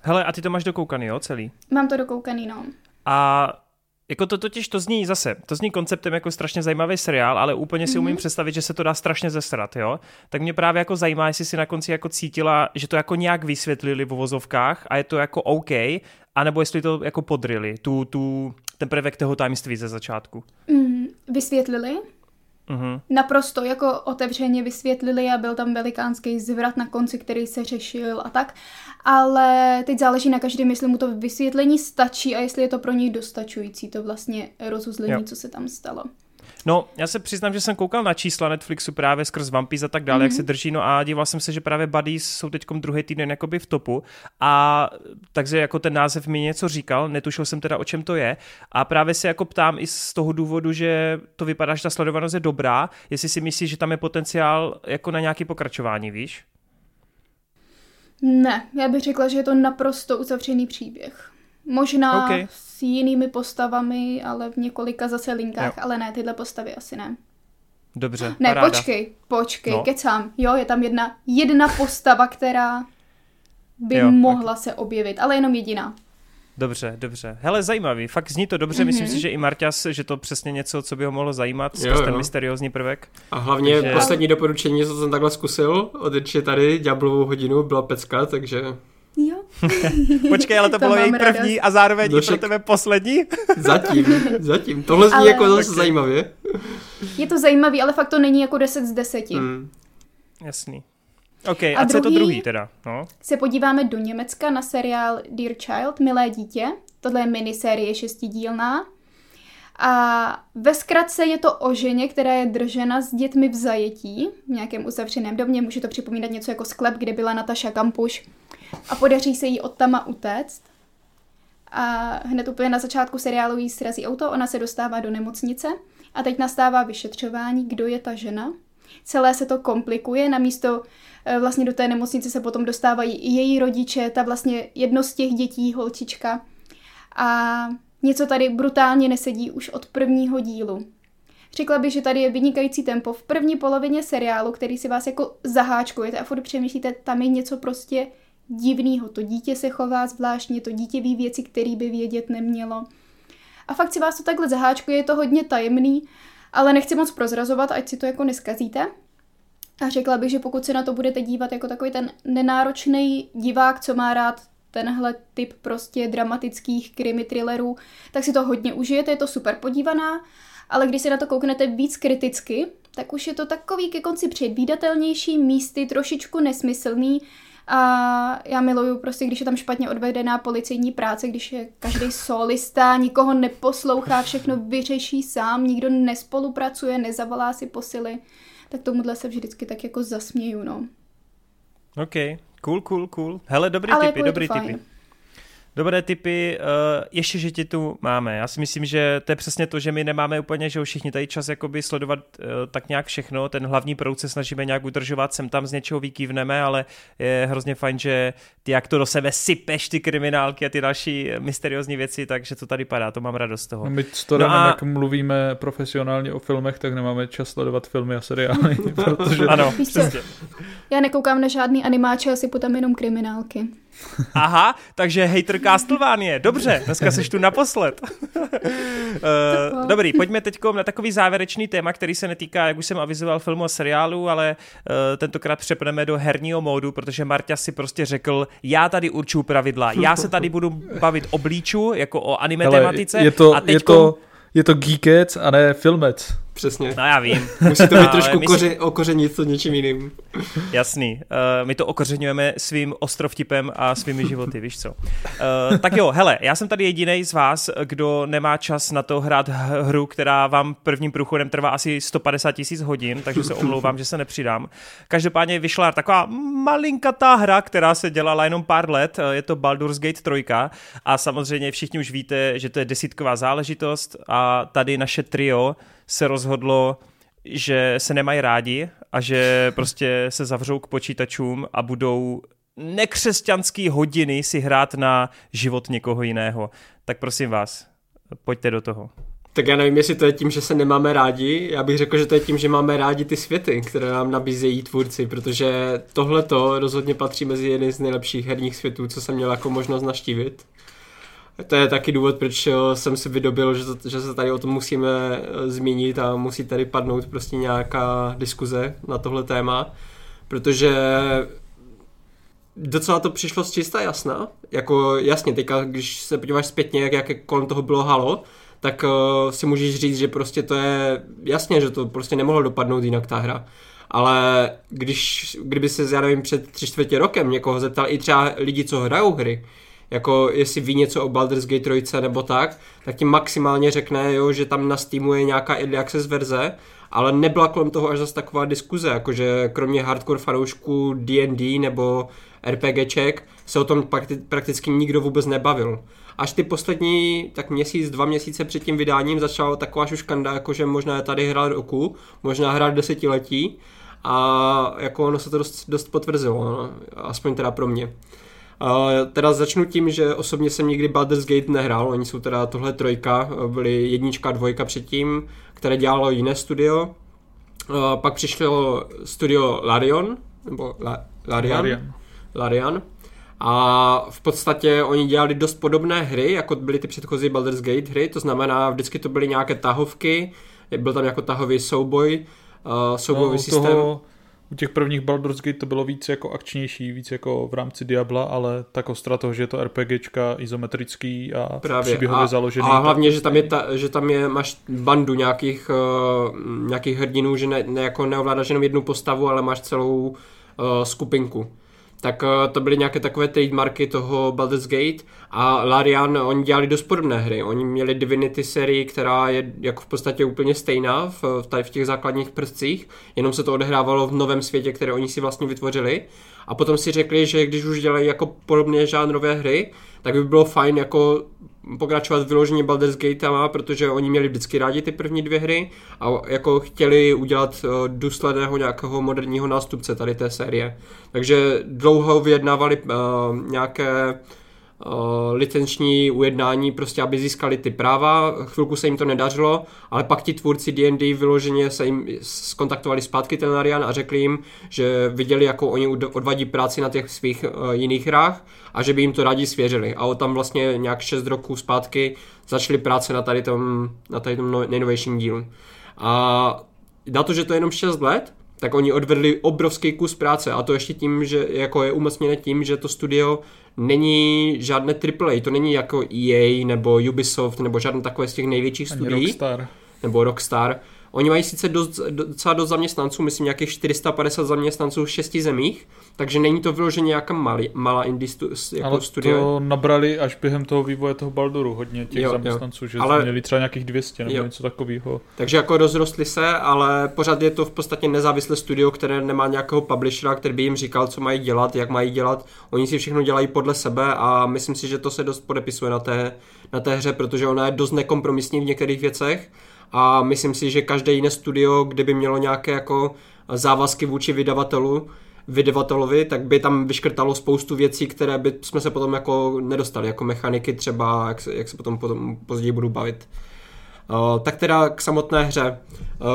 Hele, a ty to máš dokoukaný, jo, celý? Mám to dokoukaný, no. A jako to totiž, to zní zase, to zní konceptem jako strašně zajímavý seriál, ale úplně si mm-hmm. umím představit, že se to dá strašně zesrat, jo? Tak mě právě jako zajímá, jestli si na konci jako cítila, že to jako nějak vysvětlili v uvozovkách a je to jako OK, anebo jestli to jako podryli, tu, tu, ten prvek toho tajemství ze začátku. Mm, vysvětlili? Uhum. Naprosto jako otevřeně vysvětlili a byl tam velikánský zvrat na konci, který se řešil a tak, ale teď záleží na každém, jestli mu to vysvětlení stačí a jestli je to pro něj dostačující, to vlastně rozuzlení, jo. Co se tam stalo. No, já se přiznám, že jsem koukal na čísla Netflixu právě skrz Vampis a tak dále, mm-hmm. jak se drží, no a díval jsem se, že právě Buddies jsou teďkom druhý týden jakoby v topu a takže jako ten název mi něco říkal, netušil jsem teda, o čem to je a právě se jako ptám i z toho důvodu, že to vypadá, že ta sledovanost je dobrá, jestli si myslíš, že tam je potenciál jako na nějaké pokračování, víš? Ne, já bych řekla, že je to naprosto uzavřený příběh. Možná okay. S jinými postavami, ale v několika zase linkách, jo. Ale ne, tyhle postavy asi ne. Dobře, Ne, paráda. počkej, počkej, no. kecám. Jo, je tam jedna, jedna postava, která by jo, mohla okay. se objevit, ale jenom jediná. Dobře, dobře. Hele, zajímavý, fakt zní to dobře, mm-hmm. myslím si, že i Marťas, že to přesně něco, co by ho mohlo zajímat, jo, jo. ten mysteriózní prvek. A hlavně takže... poslední doporučení, co jsem takhle zkusil, odečte je tady, Ďáblovu hodinu, byla pecka, takže... Jo. Počkej, ale to, to bylo její první a zároveň Došek. I pro tebe poslední? zatím, zatím. Tohle zní ale... jako zase okay. zajímavě. Je to zajímavý, ale fakt to není jako deset z deseti. Mm. Jasný. Ok, a, a co je to druhý teda? No. Se podíváme do Německa na seriál Dear Child, Milé dítě. Tohle je minisérie šestidílná. A ve zkratce je to o ženě, která je držena s dětmi v zajetí v nějakém uzavřeném domě. Může to připomínat něco jako sklep, kde byla Nataša Kampuš. A podaří se jí odtama utéct. A hned úplně na začátku seriálu jí srazí auto, ona se dostává do nemocnice a teď nastává vyšetřování, kdo je ta žena. Celé se to komplikuje, namísto vlastně do té nemocnice se potom dostávají i její rodiče, ta vlastně jedno z těch dětí, holčička. A něco tady brutálně nesedí už od prvního dílu. Řekla bych, že tady je vynikající tempo v první polovině seriálu, který si vás jako zaháčkujete a furt přemýšlíte, tam je něco prostě divnýho. To dítě se chová zvláštně, to dítě ví věci, které by vědět nemělo. A fakt si vás to takhle zaháčkuje, je to hodně tajemný, ale nechci moc prozrazovat, ať si to jako neskazíte. A řekla bych, že pokud se na to budete dívat jako takový ten nenáročný divák, co má rád tenhle typ prostě dramatických krimi thrillerů, tak si to hodně užijete, je to super podívaná, ale když se na to kouknete víc kriticky, tak už je to takový ke konci předvídatelnější, místy trošičku nesmyslný a já miluju prostě, když je tam špatně odvedená policejní práce, když je každý solista, nikoho neposlouchá, všechno vyřeší sám, nikdo nespolupracuje, nezavolá si posily, tak tomuhle se vždycky tak jako zasměju, no. OK. Cool, cool, cool. Hele, dobrý tipy, dobrý tipy. Dobré tipy, uh, ještě, že ti tu máme. Já si myslím, že to je přesně to, že my nemáme úplně, že všichni tady čas jakoby sledovat uh, tak nějak všechno, ten hlavní proud se snažíme nějak udržovat, sem tam z něčeho vykývneme, ale je hrozně fajn, že ty jak to do sebe sypeš, ty kriminálky a ty další mysteriózní věci, takže to tady padá, to mám radost z toho. My s Torem, no a... jak mluvíme profesionálně o filmech, tak nemáme čas sledovat filmy a seriály, protože... Ano, přesně. Já nekoukám na žádný animáče, asi potom jenom kriminálky. Aha, takže hater Castlevania, dobře, dneska seš tu naposled. uh, dobrý, pojďme teďko na takový závěrečný téma, který se netýká, jak už jsem avizoval, filmu a seriálu, ale uh, tentokrát přepneme do herního módu, protože Marta si prostě řekl, já tady určuju pravidla, já se tady budu bavit o Bleachu, jako o anime hele, tematice. Je to, a teďko... je to, je to geekec a ne filmec. Přesně. No já vím. Musí to být no, trošku my koře- si... okořenit to něčím jiným. Jasný. Uh, my to okořenujeme svým ostrovtipem a svými životy, víš co. Uh, tak jo, hele, já jsem tady jedinej z vás, kdo nemá čas na to hrát hru, která vám prvním průchodem trvá asi sto padesát tisíc hodin, takže se omlouvám, že se nepřidám. Každopádně vyšla taková malinkatá hra, která se dělala jenom pár let, je to Baldur's Gate tři a samozřejmě všichni už víte, že to je desítková záležitost a tady naše trio se rozhodlo, že se nemají rádi a že prostě se zavřou k počítačům a budou nekřesťanský hodiny si hrát na život někoho jiného. Tak prosím vás, pojďte do toho. Tak já nevím, jestli to je tím, že se nemáme rádi, já bych řekl, že to je tím, že máme rádi ty světy, které nám nabízejí tvůrci, protože tohleto rozhodně patří mezi jeden z nejlepších herních světů, co jsem měl jako možnost navštívit. To je taky důvod, proč jsem si vydobil, že, to, že se tady o tom musíme zmínit a musí tady padnout prostě nějaká diskuze na tohle téma, protože docela to přišlo z čista jasna, jako jasně, teďka když se podíváš zpětně, jak, jak kolem toho bylo halo, tak uh, si můžeš říct, že prostě to je jasně, že to prostě nemohlo dopadnout jinak ta hra. Ale když, kdyby se, já nevím, před tři čtvrtě rokem někoho zeptal i třeba lidi, co hrajou hry, jako jestli ví něco o Baldur's Gate tři nebo tak, tak ti maximálně řekne, jo, že tam na Steamu je nějaká early access verze, ale nebyla kolem toho až zase taková diskuze, jakože kromě hardcore fanoušků D and D nebo RPGček se o tom prakticky nikdo vůbec nebavil. Až ty poslední tak měsíc, dva měsíce před tím vydáním začala taková šuškanda, jakože možná je tady hra roku, možná hra desetiletí a jako ono se to dost, dost potvrzilo, no, aspoň teda pro mě. Uh, teda začnu tím, že osobně jsem nikdy Baldur's Gate nehrál, oni jsou teda tohle trojka, byly jednička a dvojka předtím, které dělalo jiné studio. Uh, pak přišlo studio Larian, nebo La- Larian, Larian. Larian. A v podstatě oni dělali dost podobné hry, jako byly ty předchozí Baldur's Gate hry, to znamená vždycky to byly nějaké tahovky, byl tam jako tahový souboj, uh, soubojový no, systém. Toho... U těch prvních Baldur's Gate to bylo víc jako akčnější, víc jako v rámci Diabla, ale tak ostra toho, že je to RPGčka, izometrický a právě příběhově a, založený. A hlavně, tak... že tam je, ta, že tam je máš bandu nějakých, uh, nějakých hrdinů, že ne, ne, jako neovládáš jenom jednu postavu, ale máš celou uh, skupinku. Tak uh, to byly nějaké takové trademarky toho Baldur's Gate a Larian, oni dělali dost podobné hry. Oni měli Divinity sérii, která je jako v podstatě úplně stejná v, tady v těch základních prvcích, jenom se to odehrávalo v novém světě, který oni si vlastně vytvořili. A potom si řekli, že když už dělají jako podobné žánrové hry, tak by bylo fajn jako pokračovat vyloženě Baldur's Gatema, protože oni měli vždycky rádi ty první dvě hry a jako chtěli udělat důsledného nějakého moderního nástupce tady té série. Takže dlouho vyjednávali uh, nějaké uh, licenční ujednání, prostě aby získali ty práva, chvilku se jim to nedařilo, ale pak ti tvůrci D and D vyloženě se jim skontaktovali zpátky ten Larian a řekli jim, že viděli, jako oni odvadí práci na těch svých uh, jiných hrách a že by jim to rádi svěřili. A tam vlastně nějak šest roků zpátky začaly práce na tady tom, na tady tom no, nejnovějším dílu. A na to, že to je jenom šest let, tak oni odvedli obrovský kus práce a to ještě tím, že jako je umocněné tím, že to studio není žádné triple A, to není jako E A nebo Ubisoft nebo žádné takové z těch největších studií. Rockstar. Nebo Rockstar. Oni mají sice dost, docela dost zaměstnanců, myslím nějakých čtyři sta padesát zaměstnanců v šesti zemích, takže není to vyloženě nějaká malý, malá indie studio. Ale studio. To nabrali až během toho vývoje toho Balduru hodně těch jo, zaměstnanců, jo. Že ale... měli třeba nějakých dvě stě nebo jo. něco takového. Takže jako rozrostli se, ale pořád je to v podstatě nezávislé studio, které nemá nějakého publishera, který by jim říkal, co mají dělat, jak mají dělat. Oni si všechno dělají podle sebe a myslím si, že to se dost podepisuje na té, na té hře, protože ona je dost nekompromisní v některých věcech. A myslím si, že každé jiné studio, kdyby mělo nějaké jako závazky vůči vydavatelu, vydavatelovi, tak by tam vyškrtalo spoustu věcí, které by jsme se potom jako nedostali, jako mechaniky třeba, jak se, jak se potom, potom později budu bavit. Uh, tak teda k samotné hře.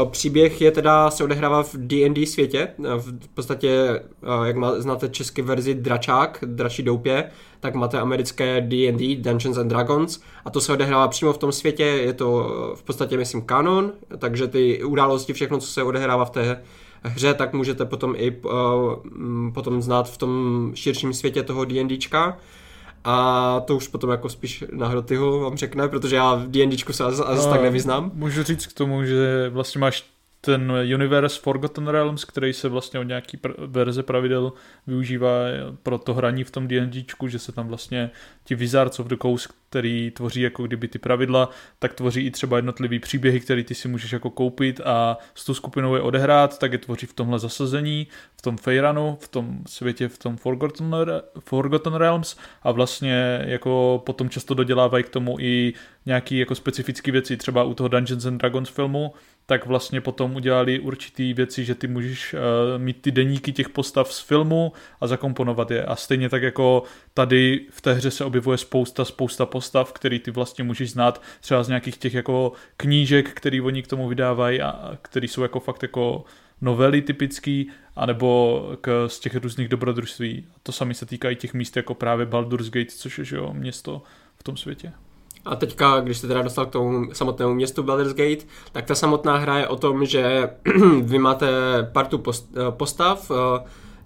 Uh, příběh je teda, se odehrává v D and D světě, v podstatě, uh, jak má, znáte český verzi Dračák, Dračí doupě, tak máte americké D and D, Dungeons and Dragons, a to se odehrává přímo v tom světě, je to v podstatě, myslím, kanon, takže ty události, všechno, co se odehrává v té hře, tak můžete potom i uh, potom znát v tom širším světě toho D&Dčka. A to už potom jako spíš nahrotyho vám řekne, protože já v D&Dčku se asi, asi tak nevyznám. Můžu říct k tomu, že vlastně máš ten universe Forgotten Realms, který se vlastně od nějaký pr- verze pravidel využívá pro to hraní v tom D&Dčku, že se tam vlastně ti Wizards of the Coast, který tvoří jako kdyby ty pravidla, tak tvoří i třeba jednotlivý příběhy, které ty si můžeš jako koupit a s tou skupinou je odehrát, tak je tvoří v tomhle zasazení, v tom Feyranu, v tom světě, v tom Forgotten, Forgotten Realms a vlastně jako potom často dodělávají k tomu i nějaký jako specifické věci, třeba u toho Dungeons and Dragons filmu, tak vlastně potom udělali určitý věci, že ty můžeš uh, mít ty deníky těch postav z filmu a zakomponovat je. A stejně tak jako tady v té hře se objevuje spousta, spousta postav, který ty vlastně můžeš znát třeba z nějakých těch jako knížek, který oni k tomu vydávají a který jsou jako fakt jako novely typický, anebo k, z těch různých dobrodružství. A to samé se týká i těch míst jako právě Baldur's Gate, což je že jo, město v tom světě. A teďka, když se teda dostal k tomu samotnému městu Baldur's Gate, tak ta samotná hra je o tom, že vy máte partu postav,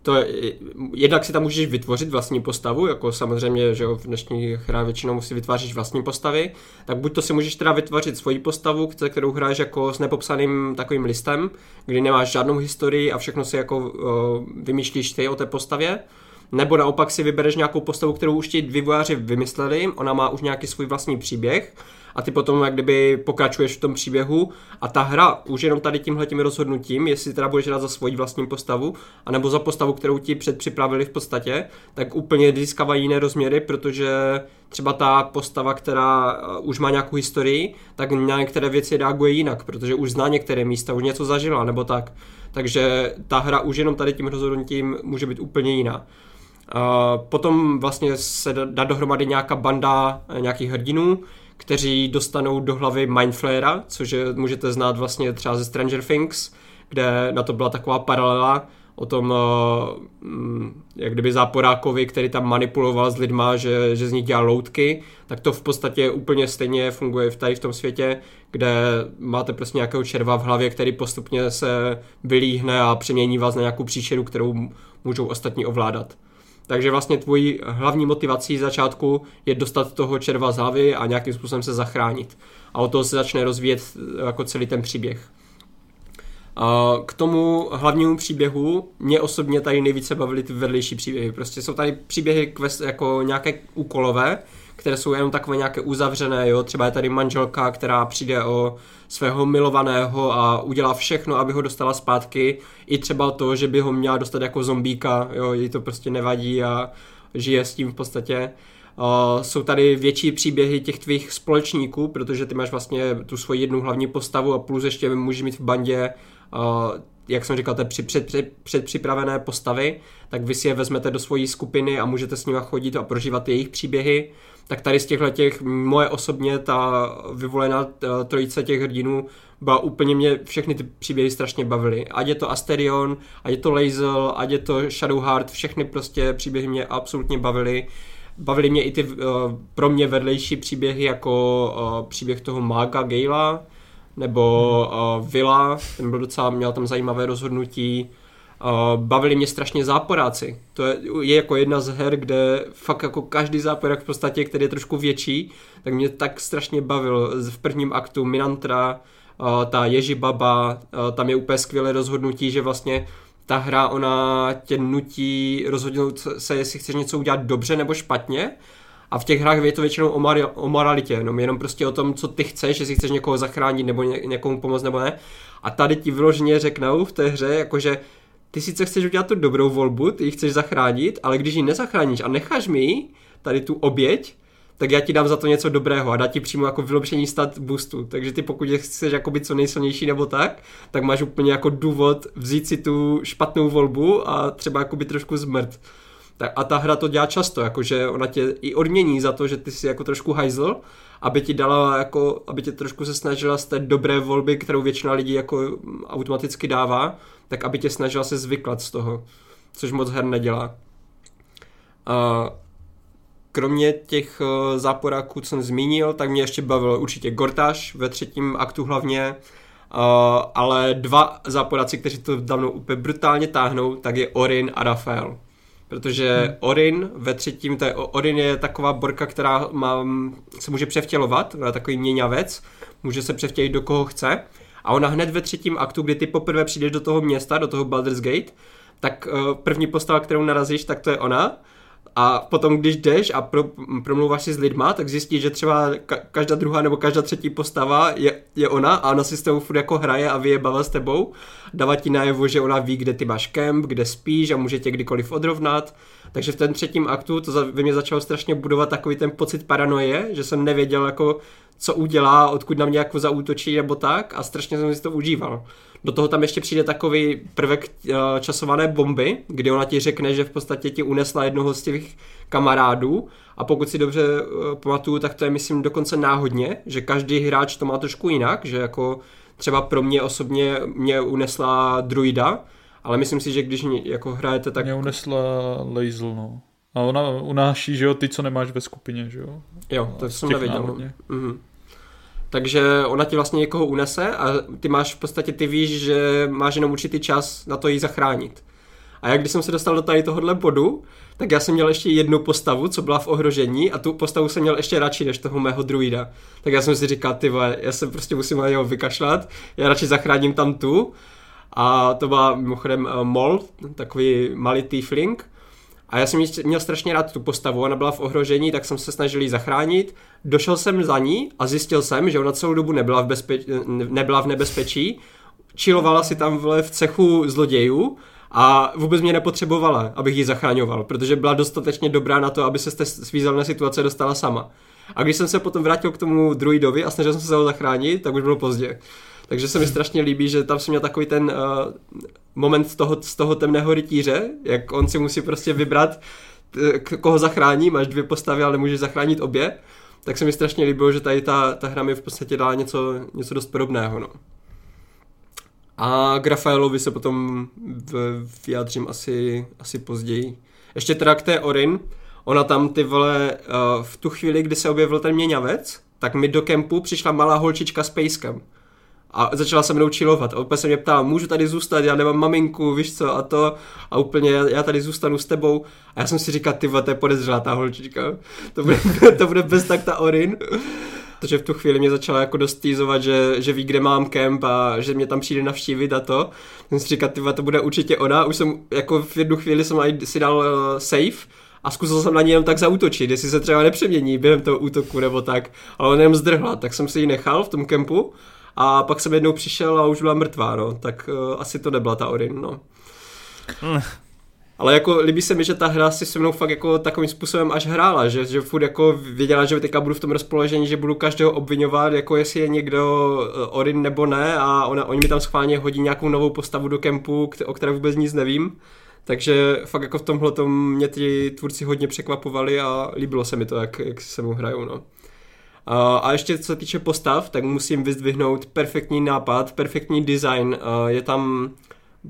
to je, jednak si tam můžeš vytvořit vlastní postavu, jako samozřejmě, že v dnešní hra většinou si vytváříš vlastní postavy, tak buď to si můžeš teda vytvořit svoji postavu, kterou hraješ jako s nepopsaným takovým listem, kdy nemáš žádnou historii a všechno si jako vymýšlíš ty o té postavě, nebo naopak si vybereš nějakou postavu, kterou už ti vývojáři vymysleli, ona má už nějaký svůj vlastní příběh a ty potom jak kdyby pokračuješ v tom příběhu a ta hra už jenom tady tímhletím rozhodnutím, jestli teda budeš hrát za svoji vlastní postavu, anebo za postavu, kterou ti předpřipravili v podstatě, tak úplně získává jiné rozměry, protože třeba ta postava, která už má nějakou historii, tak na některé věci reaguje jinak, protože už zná některé místa, už něco zažila nebo tak. Takže ta hra už jenom tady tím rozhodnutím může být úplně jiná. Potom vlastně se dá dohromady nějaká banda nějakých hrdinů, kteří dostanou do hlavy Mindflayera, což je, můžete znát vlastně třeba ze Stranger Things, kde na to byla taková paralela o tom jak kdyby záporákovi, který tam manipuloval s lidma, že, že z nich dělá loutky, tak to v podstatě úplně stejně funguje v tady v tom světě, kde máte prostě nějakého červa v hlavě, který postupně se vylíhne a přemění vás na nějakou příšeru, kterou můžou ostatní ovládat. Takže vlastně tvojí hlavní motivací začátku je dostat toho červa z hlavy a nějakým způsobem se zachránit. A od toho se začne rozvíjet jako celý ten příběh. K tomu hlavnímu příběhu mě osobně tady nejvíce bavily ty vedlejší příběhy. Prostě jsou tady příběhy jako nějaké úkolové, které jsou jenom takové nějaké uzavřené, jo? Třeba je tady manželka, která přijde o svého milovaného a udělá všechno, aby ho dostala zpátky, i třeba to, že by ho měla dostat jako zombíka, jo? Jí to prostě nevadí a žije s tím v podstatě. Uh, jsou tady větší příběhy těch tvých společníků, protože ty máš vlastně tu svoji jednu hlavní postavu a plus ještě můžeš mít v bandě, uh, jak jsem říkal, ty při, před, před, předpřipravené postavy, tak vy si je vezmete do svojí skupiny a můžete s nimi chodit a prožívat jejich příběhy. Tak tady z těchto těch, moje osobně, ta vyvolená trojice těch hrdinů byla úplně, mě všechny ty příběhy strašně bavily. Ať je to Astarion, ať je to Lae'zel, ať je to Shadowheart, všechny prostě příběhy mě absolutně bavily. Bavily mě i ty uh, pro mě vedlejší příběhy, jako uh, příběh toho mága Gayla, nebo uh, Vila, ten byl docela, měl tam zajímavé rozhodnutí. Uh, bavili mě strašně záporáci. To je, je jako jedna z her, kde fakt jako každý záporák v podstatě, který je trošku větší, tak mě tak strašně bavil. V prvním aktu Minantra, ta Ježibaba, tam je úplně skvělé rozhodnutí, že vlastně ta hra, ona tě nutí rozhodnout se, jestli chceš něco udělat dobře nebo špatně. A v těch hrách je to většinou o, mari- o moralitě, jenom, jenom prostě o tom, co ty chceš, jestli chceš někoho zachránit nebo ně- někomu pomoct nebo ne. A tady ti vyloženě řeknou v té hře, jakože ty sice chceš udělat tu dobrou volbu, ty ji chceš zachránit, ale když ji nezachráníš a necháš mi ji, tady tu oběť, tak já ti dám za to něco dobrého a dá ti přímo jako vylepšení stat boostu. Takže ty pokud chceš jakoby co nejsilnější nebo tak, tak máš úplně jako důvod vzít si tu špatnou volbu a třeba jakoby trošku zmrt. A ta hra to dělá často, jakože ona tě i odmění za to, že ty jsi jako trošku hajzl, aby ti dala jako, aby tě trošku se snažila z té dobré volby, kterou většina lidí jako automaticky dává, tak aby tě snažila se zvyklat z toho, což moc her nedělá. A kromě těch záporáků, co jsem zmínil, tak mě ještě bavilo určitě Gortáž ve třetím aktu hlavně, ale dva záporáci, kteří to dávno úplně brutálně táhnou, tak je Orin a Raphael. Protože Orin ve třetím, to je, Orin je taková borka, která má, se může převtělovat, ona je takový měňavec, může se převtělit do koho chce a ona hned ve třetím aktu, kdy ty poprvé přijdeš do toho města, do toho Baldur's Gate, tak uh, první postava, kterou narazíš, tak to je ona a potom, když jdeš a pro, promluváš si s lidma, tak zjistíš, že třeba ka- každá druhá nebo každá třetí postava je, je ona a ona si s tebou furt jako hraje a vyjebává s tebou. Dává ti najevo, že ona ví, kde ty máš kemp, kde spíš a může tě kdykoliv odrovnat. Takže v ten třetím aktu to za, ve mě začalo strašně budovat takový ten pocit paranoje, že jsem nevěděl jako co udělá, odkud na mě jako zaútočí nebo tak a strašně jsem si to užíval. Do toho tam ještě přijde takový prvek časované bomby, kdy ona ti řekne, že v podstatě ti unesla jednoho z těch kamarádů a pokud si dobře pamatuju, tak to je myslím dokonce náhodně, že každý hráč to má trošku jinak, že jako třeba pro mě osobně mě unesla druida, ale myslím si, že když jako hrajete tak... Mě unesla Lae'zel, no. A ona unáší, že jo, ty, co nemáš ve skupině, že jo? Jo, to jsem nevěděl. Takže ona ti vlastně někoho unese a ty máš v podstatě, ty víš, že máš jenom určitý čas na to jí zachránit. A já když jsem se dostal do tady tohohle bodu, tak já jsem měl ještě jednu postavu, co byla v ohrožení a tu postavu jsem měl ještě radši než toho mého druida. Tak já jsem si říkal, ty vole, já se prostě musím na něho vykašlat, já radši zachráním tam tu. A to byla mimochodem Mol, takový malý tiefling. A já jsem měl strašně rád tu postavu, ona byla v ohrožení, tak jsem se snažil ji zachránit. Došel jsem za ní a zjistil jsem, že ona celou dobu nebyla v, bezpe- nebyla v nebezpečí. Chillovala si tam v cechu zlodějů a vůbec mě nepotřebovala, abych ji zachraňoval, protože byla dostatečně dobrá na to, aby se z té svízelné situace dostala sama. A když jsem se potom vrátil k tomu druidovi a snažil jsem se ho zachránit, tak už bylo pozdě. Takže se mi strašně líbí, že tam jsem měl takový ten uh, moment toho, z toho temného rytíře, jak on si musí prostě vybrat, t- koho zachrání, máš dvě postavy, ale nemůžeš zachránit obě, tak se mi strašně líbilo, že tady ta, ta hra mi v podstatě dala něco, něco dost podobného. No. A k Raphaelovi se potom v, vyjádřím asi, asi později. Ještě teda k té Orin, ona tam ty vole, uh, v tu chvíli, kdy se objevil ten měňavec, tak mi do kempu přišla malá holčička s pejskem. A začala se mnou chillovat a úplně se mě ptala, můžu tady zůstat, já nemám maminku, víš co, a to, a úplně já tady zůstanu s tebou. A já jsem si říkal, ty vole, to je podezřelá ta holčička, to bude, to bude bez tak ta Orin. Protože v tu chvíli mě začala jako dost týzovat, že, že ví, kde mám kemp a že mě tam přijde navštívit a to. Jsem si říkal, ty vole, to bude určitě ona, už jsem jako v jednu chvíli jsem si dal uh, save. A zkusil jsem na ní jenom tak zaútočit, jestli se třeba nepřemění během toho útoku nebo tak, ale ona jenom zdrhla, tak jsem si ji nechal v tom kempu. A pak jsem jednou přišel a už byla mrtvá, no. Tak uh, asi to nebyla ta Orin, no. Mm. Ale jako líbí se mi, že ta hra si se mnou fakt jako takovým způsobem až hrála, že, že furt jako věděla, že teďka budu v tom rozpoložení, že budu každého obvinovat, jako jestli je někdo Orin nebo ne a ona, oni mi tam schválně hodí nějakou novou postavu do kempu, o které vůbec nic nevím. Takže fakt jako v tomhletom mě ty tvůrci hodně překvapovali a líbilo se mi to, jak, jak se mnou hrajou, no. A ještě co se týče postav, tak musím vyzdvihnout perfektní nápad, perfektní design. Je tam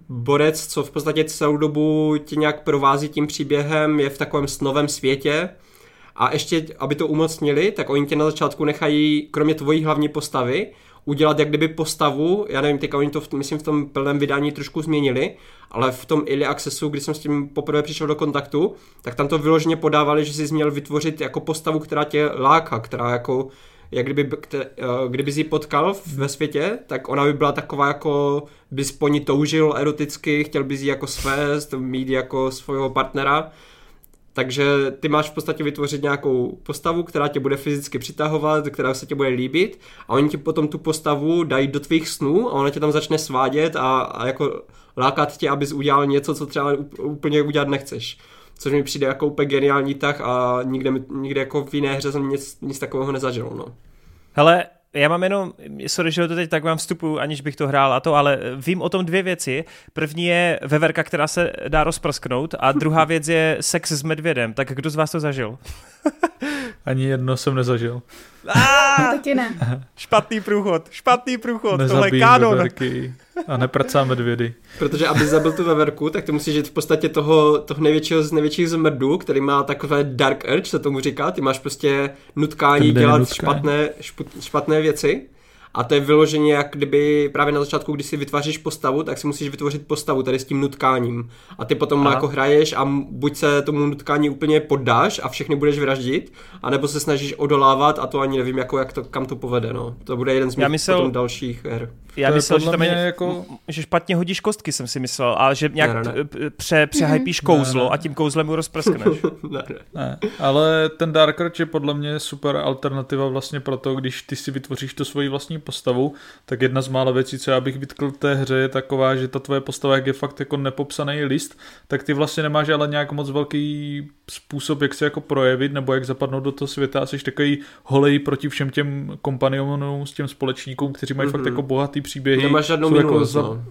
borec, co v podstatě celou dobu tě nějak provází tím příběhem, je v takovém snovém světě. A ještě, aby to umocnili, tak oni tě na začátku nechají, kromě tvojí hlavní postavy, udělat jak kdyby postavu, já nevím, teďka oni to v, myslím v tom plném vydání trošku změnili, ale v tom early accessu, kdy jsem s tím poprvé přišel do kontaktu, tak tam to vyloženě podávali, že jsi měl vytvořit jako postavu, která tě láká, která jako jak kdyby, kdyby ji potkal ve světě, tak ona by byla taková jako, bys po ní toužil eroticky, chtěl bys ji jako svést, mít jako svého partnera. Takže ty máš v podstatě vytvořit nějakou postavu, která tě bude fyzicky přitahovat, která se tě bude líbit a oni ti potom tu postavu dají do tvých snů a ona tě tam začne svádět a, a jako lákat tě, abys udělal něco, co třeba úplně udělat nechceš. Což mi přijde jako úplně geniální tah a nikde, nikde jako v jiné hře jsem nic, nic takového nezažil. No. Hele, já mám jenom, sorry, že to teď tak vám vstupuju, aniž bych to hrál a to, ale vím o tom dvě věci. První je veverka, která se dá rozprsknout a druhá věc je sex s medvědem. Tak kdo z vás to zažil? Ani jedno jsem nezažil. Ah, taky ne. Špatný průchod, špatný průchod, nezabíjí tohle je kánon. Veverky a nepracá medvědy. Protože aby zabil tu veverku, tak ty musíš žít v podstatě toho, toho největšího z největších zmrdů, který má takové dark urge, se tomu říká, ty máš prostě nutkání dělat nutkání. Špatné, šput, špatné věci. A to je vyloženě, jak kdyby právě na začátku, když si vytváříš postavu, tak si musíš vytvořit postavu tady s tím nutkáním. A ty potom Aha. jako hraješ a buď se tomu nutkání úplně poddáš a všechny budeš vraždit, anebo se snažíš odolávat a to ani nevím, jako, jak to, kam to povede. No. To bude jeden z mých myslel, potom dalších her. Já myslel, že, tam je, jako... že špatně hodíš kostky, jsem si myslel, a že nějak ne, ne, ne. Pře, přehypíš kouzlo ne, ne. a tím kouzlem mu rozprskneš. ne, ne. Ne. Ale ten Dark Urge je podle mě super alternativa vlastně pro to, když ty si vytvoříš tu svoji vlastní postavu, tak jedna z mála věcí, co já bych vytkl v té hře, je taková, že ta tvoje postava, jak je fakt jako nepopsaný list, tak ty vlastně nemáš ale nějak moc velký způsob, jak se jako projevit, nebo jak zapadnout do toho světa a jsi takový holej proti všem těm kompanionům, s těm společníkům, kteří mají mm-hmm. fakt jako bohatý příběhy. Nemáš žádnou minulost, jako no.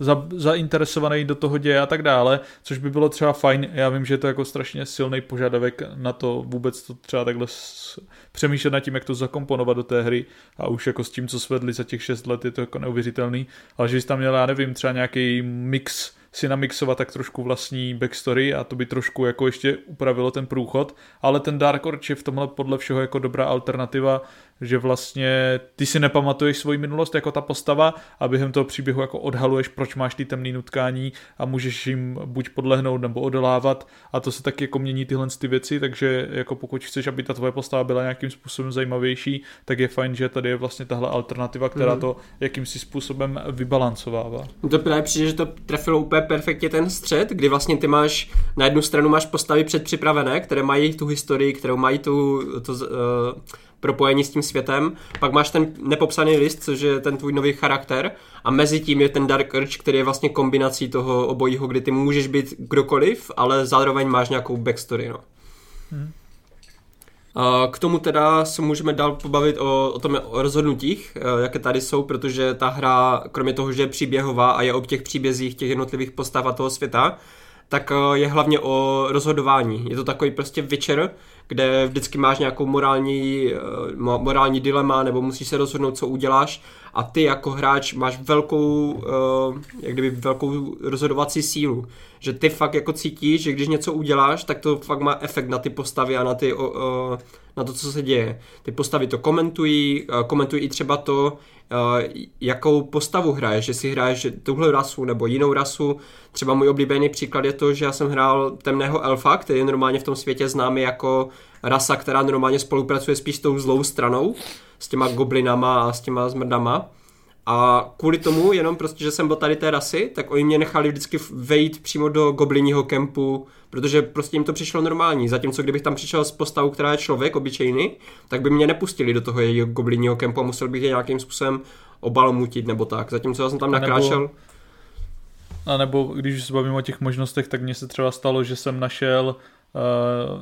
Za, zainteresovaný do toho děje a tak dále, což by bylo třeba fajn. Já vím, že je to jako strašně silný požadavek na to vůbec to třeba takhle s, přemýšlet nad tím, jak to zakomponovat do té hry a už jako s tím, co svedli za těch šest let, je to jako neuvěřitelný, ale že jsi tam měl, já nevím, třeba nějaký mix, si namixovat tak trošku vlastní backstory a to by trošku jako ještě upravilo ten průchod, ale ten Dark Urge je v tomhle podle všeho jako dobrá alternativa, že vlastně ty si nepamatuješ svoji minulost jako ta postava a během toho příběhu jako odhaluješ, proč máš ty temný nutkání a můžeš jim buď podlehnout nebo odolávat a to se taky jako mění tyhle ty věci, takže jako pokud chceš, aby ta tvoje postava byla nějakým způsobem zajímavější, tak je fajn, že tady je vlastně tahle alternativa, která mm-hmm. to jakýmsi způsobem vybalancovává. To právě přijde, že to trefilo úplně perfektně ten střed, kdy vlastně ty máš na jednu stranu máš postavy předpřipravené, které mají tu historii, kterou mají tu to, uh, propojení s tím světem, pak máš ten nepopsaný list, což je ten tvůj nový charakter a mezi tím je ten Dark Urge, který je vlastně kombinací toho obojího, kdy ty můžeš být kdokoliv, ale zároveň máš nějakou backstory. No. Hmm. K tomu teda se můžeme dál pobavit o, o tom o rozhodnutích, jaké tady jsou, protože ta hra, kromě toho, že je příběhová a je o těch příbězích těch jednotlivých postav a toho světa, tak je hlavně o rozhodování. Je to takový prostě Witcher, kde vždycky máš nějakou morální, morální dilema, nebo musíš se rozhodnout, co uděláš a ty jako hráč máš velkou, jak kdyby velkou rozhodovací sílu. Že ty fakt jako cítíš, že když něco uděláš, tak to fakt má efekt na ty postavy a na, ty, na to, co se děje. Ty postavy to komentují, komentují i třeba to, jakou postavu hraješ, jestli hraješ tuhle rasu nebo jinou rasu. Třeba můj oblíbený příklad je to, že já jsem hrál temného elfa, který je normálně v tom světě známý jako rasa, která normálně spolupracuje spíš s tou zlou stranou, s těma goblinama a s těma zmrdama. A kvůli tomu, jenom prostě, že jsem byl tady té rasy, tak oni mě nechali vždycky vejít přímo do goblinního kempu, protože prostě jim to přišlo normální. Zatímco kdybych tam přišel s postavou, která je člověk obyčejný, tak by mě nepustili do toho jejich goblinního kempu a musel bych je nějakým způsobem obalomutit nebo tak. Zatímco já jsem tam nakráčel... A nebo když se bavím o těch možnostech, tak mně se třeba stalo, že jsem našel,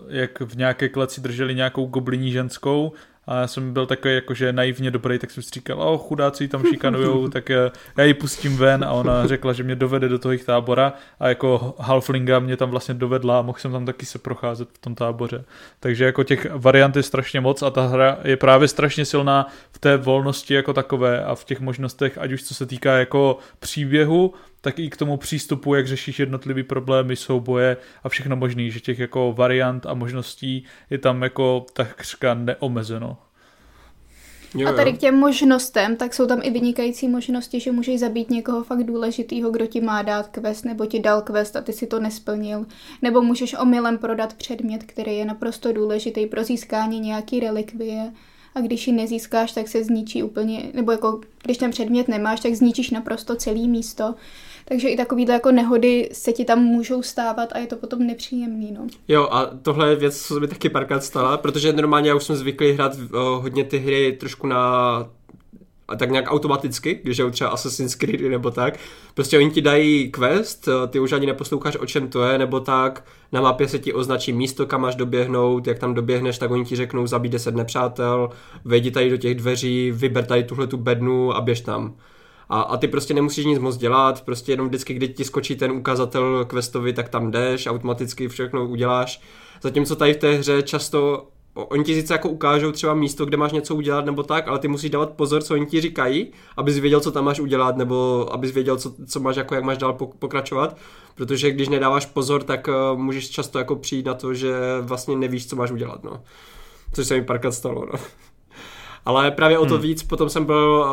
jak v nějaké kleci drželi nějakou goblinní ženskou, a já jsem byl takový jakože naivně dobrý, tak jsem si říkal, o chudáci tam šikanujou, tak já ji pustím ven a ona řekla, že mě dovede do toho jejich tábora a jako halflinga mě tam vlastně dovedla a mohl jsem tam taky se procházet v tom táboře. Takže jako těch variant je strašně moc a ta hra je právě strašně silná v té volnosti jako takové a v těch možnostech, ať už co se týká jako příběhu, tak i k tomu přístupu, jak řešíš jednotlivý problémy, souboje a všechno možný, že těch jako variant a možností je tam jako takřka neomezeno. A tady k těm možnostem, tak jsou tam i vynikající možnosti, že můžeš zabít někoho fakt důležitýho, kdo ti má dát quest, nebo ti dal quest a ty si to nesplnil. Nebo můžeš omylem prodat předmět, který je naprosto důležitý pro získání nějaký relikvie. a když ji nezískáš, tak se zničí úplně, nebo jako když ten předmět nemáš, tak zničíš naprosto celý místo. Takže i takovýhle jako nehody se ti tam můžou stávat a je to potom nepříjemný, no. Jo, a tohle je věc, co se mi taky párkrát stala, protože normálně já už jsem zvyklý hrát o, hodně ty hry trošku na... A tak nějak automaticky, když je třeba Assassin's Creed nebo tak, prostě oni ti dají quest, ty už ani neposloucháš, o čem to je, nebo tak, na mapě se ti označí místo, kam máš doběhnout, jak tam doběhneš, tak oni ti řeknou, zabij deset nepřátel, vejdi tady do těch dveří, vyber tady tuhle tu bednu a běž tam. A, a ty prostě nemusíš nic moc dělat, prostě jenom vždycky, kdy ti skočí ten ukazatel questovi, tak tam jdeš, automaticky všechno uděláš, zatímco tady v té hře často... Oni ti sice jako ukážou třeba místo, kde máš něco udělat nebo tak, ale ty musíš dávat pozor, co oni ti říkají, abys věděl, co tam máš udělat, nebo abys věděl, co, co máš, jako jak máš dál pokračovat, protože když nedáváš pozor, tak uh, můžeš často jako přijít na to, že vlastně nevíš, co máš udělat, no. Což se mi párkrát stalo, no. Ale právě hmm. o to víc, potom jsem byl,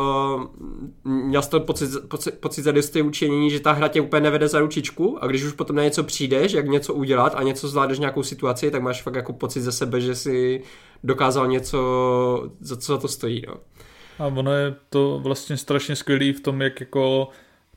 uh, měl jsem pocit, pocit, pocit zadisty učení, že ta hra tě úplně nevede za ručičku a když už potom na něco přijdeš, jak něco udělat a něco zvládneš nějakou situaci, tak máš fakt jako pocit ze sebe, že si dokázal něco, za co za to stojí. No. A ono je to vlastně strašně skvělý v tom, jak jako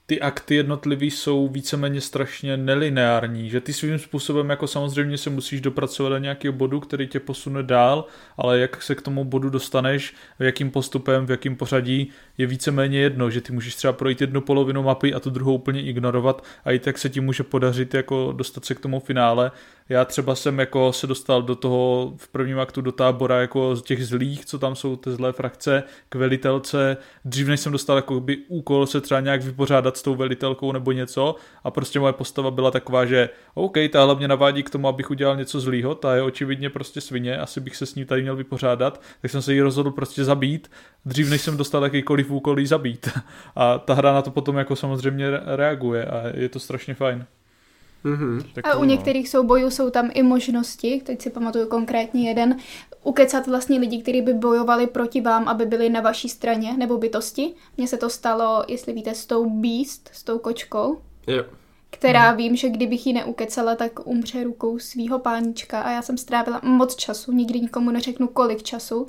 ty akty jednotlivý jsou víceméně strašně nelineární, že ty svým způsobem jako samozřejmě se musíš dopracovat do nějakého bodu, který tě posune dál, ale jak se k tomu bodu dostaneš, v jakým postupem, v jakým pořadí, je víceméně jedno, že ty můžeš třeba projít jednu polovinu mapy a tu druhou úplně ignorovat a i tak se ti může podařit jako dostat se k tomu finále. Já třeba jsem jako se dostal do toho v prvním aktu do tábora jako z těch zlých, co tam jsou ty zlé frakce, k velitelce. Dřív než jsem dostal jako by úkol se třeba nějak vypořádat s tou velitelkou nebo něco a prostě moje postava byla taková, že OK, tahle mě navádí k tomu, abych udělal něco zlýho, ta je očividně prostě svině, asi bych se s ní tady měl vypořádat, tak jsem se jí rozhodl prostě zabít, dřív než jsem dostal jakýkoliv úkol jí zabít. A ta hra na to potom jako samozřejmě reaguje a je to strašně fajn. Mm-hmm. A u některých soubojů jsou tam i možnosti, teď si pamatuju konkrétně jeden, ukecat vlastně lidi, kteří by bojovali proti vám, aby byli na vaší straně nebo bytosti. Mně se to stalo, jestli víte, s tou Beast, s tou kočkou, jo. která mm. vím, že kdybych ji neukecala, tak umře rukou svýho pánička a já jsem strávila moc času, nikdy nikomu neřeknu kolik času,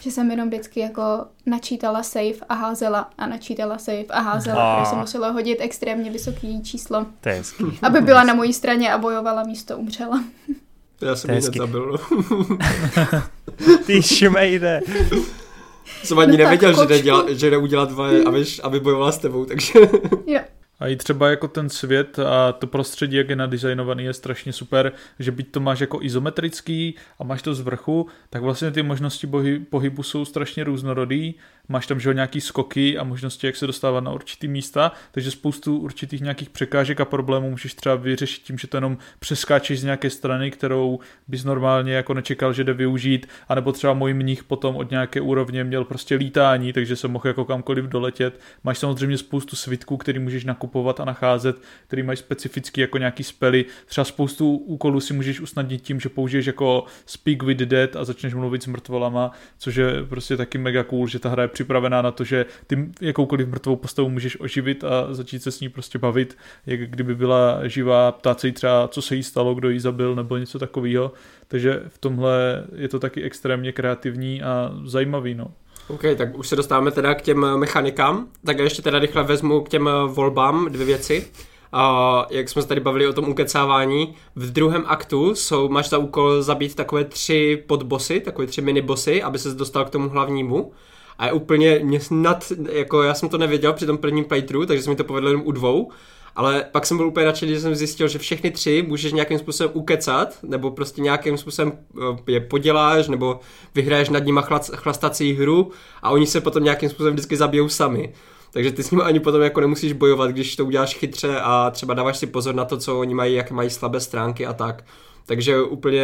že jsem jenom vždycky jako načítala save a házela a načítala save a házela, protože jsem musela hodit extrémně vysoký číslo, aby byla na mojí straně a bojovala místo umřela. Já jsem ji nezabil. Ty šmejde. Jsem ani no nevěděl, tak, že, jde děla, že jde udělat dva, aby, aby bojovala s tebou, takže... Jo. A i třeba jako ten svět a to prostředí, jak je nadizajnovaný, je strašně super, že byť to máš jako izometrický a máš to z vrchu, tak vlastně ty možnosti bohy, pohybu jsou strašně různorodý. Máš tam, že nějaký skoky a možnosti, jak se dostávat na určitý místa, takže spoustu určitých nějakých překážek a problémů můžeš třeba vyřešit tím, že to jenom přeskáčeš z nějaké strany, kterou bys normálně jako nečekal, že jde využít, anebo třeba můj mních potom od nějaké úrovně měl prostě lítání, takže se mohl jako kamkoliv doletět. Máš samozřejmě spoustu svitků, který můžeš nakupovat a nacházet, který mají specifický jako nějaký spely. Třeba spoustu úkolů si můžeš usnadnit tím, že použiješ jako Speak with Dead a začneš mluvit s mrtvolama, což je prostě taky mega cool, že ta hra je připravená na to, že ty jakoukoliv mrtvou postavu můžeš oživit a začít se s ní prostě bavit, jak kdyby byla živá, ptát se jí třeba, co se jí stalo, kdo jí zabil nebo něco takového. Takže v tomhle je to taky extrémně kreativní a zajímavý, no. OK, tak už se dostáváme teda k těm mechanikám, tak ještě teda rychle vezmu k těm volbám dvě věci. A jak jsme se tady bavili o tom ukecávání, v druhém aktu jsou, máš za úkol zabít takové tři podbossy, takové tři minibosy, aby ses dostal k tomu hlavnímu. A je úplně, mě snad, jako já jsem to nevěděl při tom prvním playthrough, takže se mi to povedlo jenom u dvou, ale pak jsem byl úplně nadšený, že jsem zjistil, že všechny tři můžeš nějakým způsobem ukecat, nebo prostě nějakým způsobem je poděláš, nebo vyhraješ nad nima chlastací hru a oni se potom nějakým způsobem vždycky zabijou sami. Takže ty s nimi ani potom jako nemusíš bojovat, když to uděláš chytře a třeba dáváš si pozor na to, co oni mají, jaké mají slabé stránky a tak. Takže úplně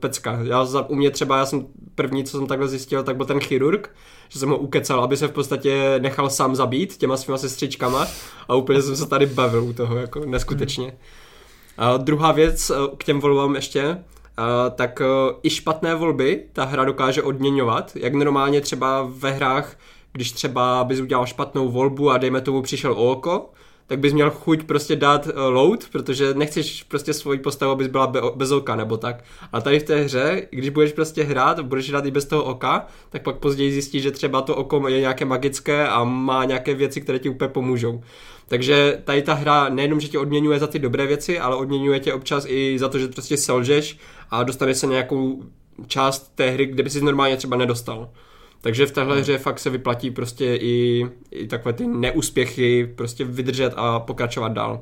pecka. Já za, u mě třeba, já jsem první, co jsem takhle zjistil, tak byl ten chirurg, že jsem ho ukecal, aby se v podstatě nechal sám zabít těma svýma sestřičkama a úplně jsem se tady bavil u toho, jako neskutečně. A druhá věc, k těm volbám ještě, a tak i špatné volby ta hra dokáže odměňovat, jak normálně třeba ve hrách, když třeba bys udělal špatnou volbu a dejme tomu přišel o oko, tak bys měl chuť prostě dát uh, load, protože nechceš prostě svoji postavu, abys byla be- bez oka nebo tak. A tady v té hře, když budeš prostě hrát, budeš hrát i bez toho oka, tak pak později zjistíš, že třeba to oko je nějaké magické a má nějaké věci, které ti úplně pomůžou. Takže tady ta hra nejenom, že tě odměňuje za ty dobré věci, ale odměňuje tě občas i za to, že prostě selžeš a dostaneš se na nějakou část té hry, kde by si normálně třeba nedostal. Takže v téhle hře fakt se vyplatí prostě i, i takové ty neúspěchy prostě vydržet a pokračovat dál.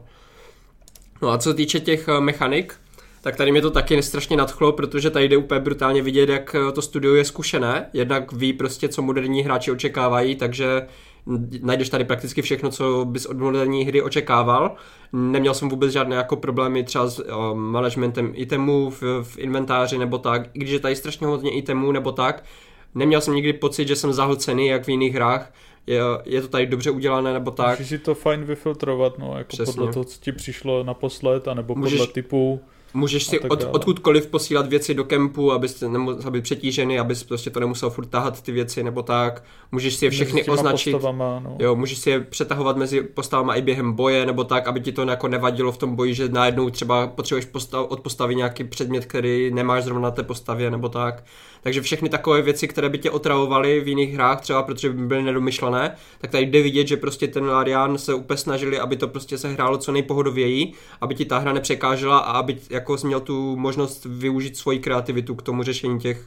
No a co se týče těch mechanik, tak tady mě to taky strašně nadchlo, protože tady jde úplně brutálně vidět, jak to studio je zkušené, jednak ví prostě, co moderní hráči očekávají, takže najdeš tady prakticky všechno, co bys od moderní hry očekával. Neměl jsem vůbec žádné jako problémy třeba s o, managementem itemů v, v inventáři nebo tak, i když je tady strašně hodně itemů nebo tak. Neměl jsem nikdy pocit, že jsem zahlcený, jak v jiných hrách. Je, je to tady dobře udělané nebo tak. Můžeš si to fajn vyfiltrovat, no, jako přesně. Podle toho, co ti přišlo naposled, anebo podle můžeš, typu. Můžeš si od, odkudkoliv posílat věci do kempu, aby byly přetížený, abys prostě to nemusel furt tahat ty věci nebo tak. Můžeš si je všechny označit. Postavama, no. Jo, můžeš si je přetahovat mezi postavama i během boje nebo tak, aby ti to jako nevadilo v tom boji, že najednou třeba potřebuješ postav, od postavy nějaký předmět, který nemáš zrovna na té postavě nebo tak. Takže všechny takové věci, které by tě otravovaly v jiných hrách, třeba protože by byly nedomyšlené, tak tady jde vidět, že prostě ten Larian se úplně snažili, aby to prostě se hrálo co nejpohodověji, aby ti ta hra nepřekážela a aby jako jsi měl tu možnost využít svoji kreativitu k tomu řešení těch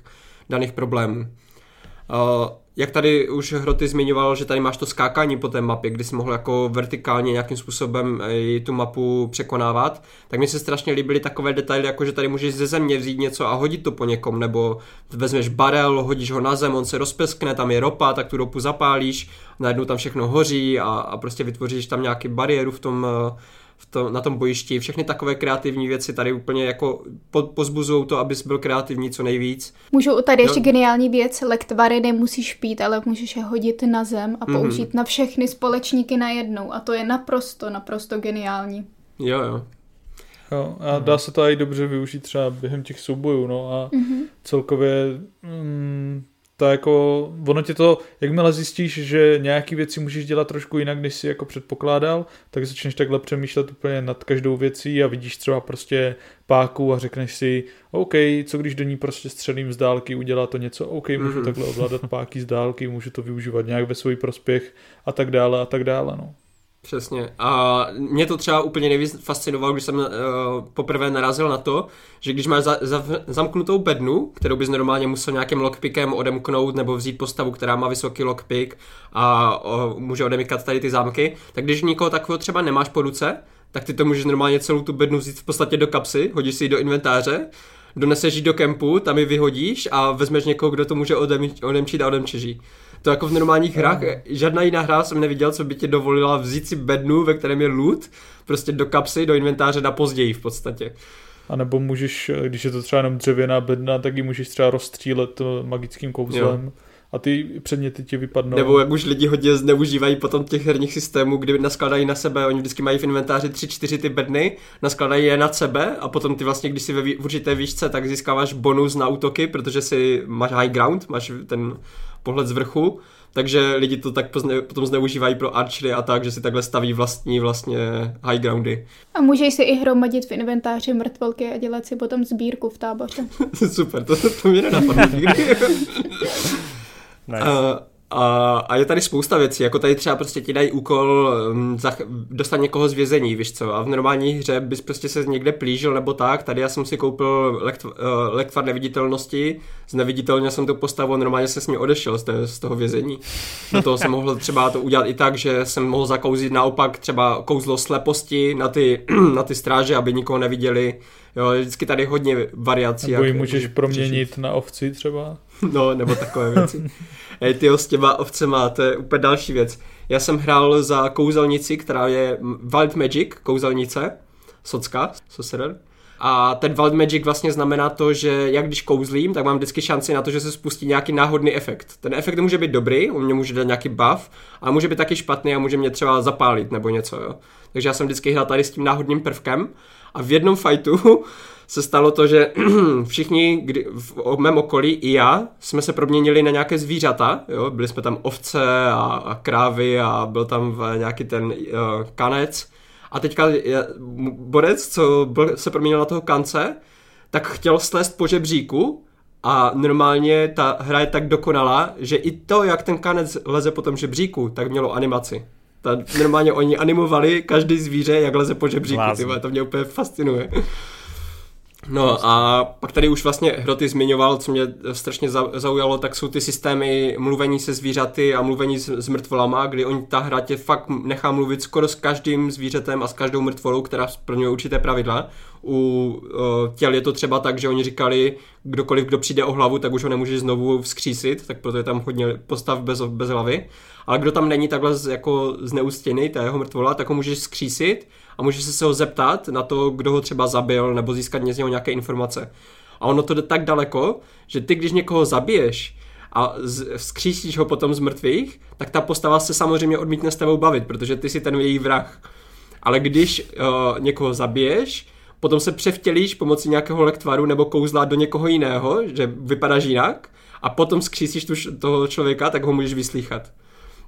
daných problémů. Uh, jak tady už Hroty zmiňoval, že tady máš to skákání po té mapě, kdy jsi mohl jako vertikálně nějakým způsobem i tu mapu překonávat, tak mi se strašně líbily takové detaily, jako že tady můžeš ze země vzít něco a hodit to po někom, nebo vezmeš barel, hodíš ho na zem, on se rozpeskne, tam je ropa, tak tu ropu zapálíš, najednou tam všechno hoří a, a prostě vytvoříš tam nějaký bariéru v tom... Uh, V tom, na tom bojišti. Všechny takové kreativní věci tady úplně jako po, pozbuzují to, abys byl kreativní co nejvíc. Můžu tady ještě no. Geniální věc, lektvary nemusíš pít, ale můžeš je hodit na zem a použít mm-hmm. na všechny společníky najednou a to je naprosto, naprosto geniální. Jo, jo. jo a dá se to i dobře využít třeba během těch soubojů, no a mm-hmm. celkově... Mm, to jako, ono tě to, jakmile zjistíš, že nějaký věci můžeš dělat trošku jinak, než si jako předpokládal, tak začneš takhle přemýšlet úplně nad každou věcí a vidíš třeba prostě páku a řekneš si, OK, co když do ní prostě střelím z dálky, udělá to něco, OK, můžu mm-hmm. takhle ovládat páky z dálky, můžu to využívat nějak ve svůj prospěch a tak dále a tak dále, no. Přesně. A mě to třeba úplně nejvíc fascinovalo, když jsem uh, poprvé narazil na to, že když máš za, za, zamknutou bednu, kterou bys normálně musel nějakým lockpickem odemknout nebo vzít postavu, která má vysoký lockpick a uh, může odemykat tady ty zámky, tak když nikoho takového třeba nemáš po ruce, tak ty to můžeš normálně celou tu bednu vzít v podstatě do kapsy, hodíš si ji do inventáře, doneseš ji do kempu, tam ji vyhodíš a vezmeš někoho, kdo to může odem, odemčit a odemčíš ji. To jako v normálních hrách, žádná jiná hra jsem neviděl, co by ti dovolila vzít si bednu, ve kterém je loot, prostě do kapsy, do inventáře na později v podstatě. A nebo můžeš, když je to třeba jenom dřevěná bedna, tak ji můžeš třeba rozstřílet magickým kouzlem. Jo. A ty předměty ti vypadnou. Nebo jak už lidi hodně zneužívají potom těch herních systémů, kdy naskladají na sebe, oni vždycky mají v inventáři tři, čtyři ty bedny, naskladají je na sebe a potom ty vlastně, když si ve vý, v určité výšce, tak získáváš bonus na útoky, protože si máš high ground, máš ten pohled z vrchu, takže lidi to tak pozne, potom zneužívají pro archery a tak, že si takhle staví vlastní vlastně high groundy. A můžeš si i hromadit v inventáři mrtvolky a dělat si potom sbírku v táboře. Super, to, to mě nenapadlo nikdy. Nice. A, a, a je tady spousta věcí, jako tady třeba prostě ti dají úkol zach, dostat někoho z vězení, víš co, a v normální hře bys prostě se někde plížil nebo tak, tady já jsem si koupil lektv, lektvar neviditelnosti, zneviditelně jsem tu postavu, normálně se s ní odešel z, té, z toho vězení, do toho jsem mohl třeba to udělat i tak, že jsem mohl zakouzit naopak třeba kouzlo sleposti na ty, na ty stráže, aby nikoho neviděli. Jo, vždycky tady hodně variací. Nebo ji můžeš proměnit řešit. Na ovci třeba. No, nebo takové věci. Ej, tyjo, s těma ovcema, to je úplně další věc. Já jsem hrál za kouzelnici, která je Wild Magic, kouzelnice, socka, soserer. A ten Wild Magic vlastně znamená to, že jak když kouzlím, tak mám vždycky šanci na to, že se spustí nějaký náhodný efekt. Ten efekt může být dobrý, on mě může dát nějaký buff, ale může být taky špatný a může mě třeba zapálit nebo něco, jo. Takže já jsem vždycky hrál tady s tím náhodným prvkem a v jednom fightu se stalo to, že všichni kdy, v, v mém okolí i já jsme se proměnili na nějaké zvířata, jo? Byli jsme tam ovce a, a krávy a byl tam nějaký ten uh, kanec. A teďka borec, co byl, se proměnil na toho kance, tak chtěl slézt po žebříku a normálně ta hra je tak dokonalá, že i to, jak ten kanec leze po tom žebříku, tak mělo animaci. Ta, normálně oni animovali každý zvíře, jak leze po žebříku. Tyhle, to mě úplně fascinuje. No a pak tady už vlastně Hroty zmiňoval, co mě strašně zaujalo, tak jsou ty systémy mluvení se zvířaty a mluvení s, s mrtvolama, kdy oni ta hra tě fakt nechá mluvit skoro s každým zvířetem a s každou mrtvolou, která splňuje určité pravidla. U uh, těl je to třeba tak, že oni říkali, kdokoliv, kdo přijde o hlavu, tak už ho nemůžeš znovu vzkřísit, tak proto je tam hodně postav bez, bez hlavy. Ale kdo tam není takhle z, jako zneustěný, ta jeho mrtvola, tak ho můžeš vzkřísit a můžeš se ho zeptat na to, kdo ho třeba zabil, nebo získat z něho nějaké informace. A ono to jde tak daleko, že ty, když někoho zabiješ a vzkřísíš ho potom z mrtvých, tak ta postava se samozřejmě odmítne s tebou bavit, protože ty jsi ten její vrah. Ale když uh, někoho zabiješ, potom se převtělíš pomocí nějakého lektvaru nebo kouzla do někoho jiného, že vypadáš jinak, a potom vzkřísíš tu, toho člověka, tak ho můžeš vyslýchat.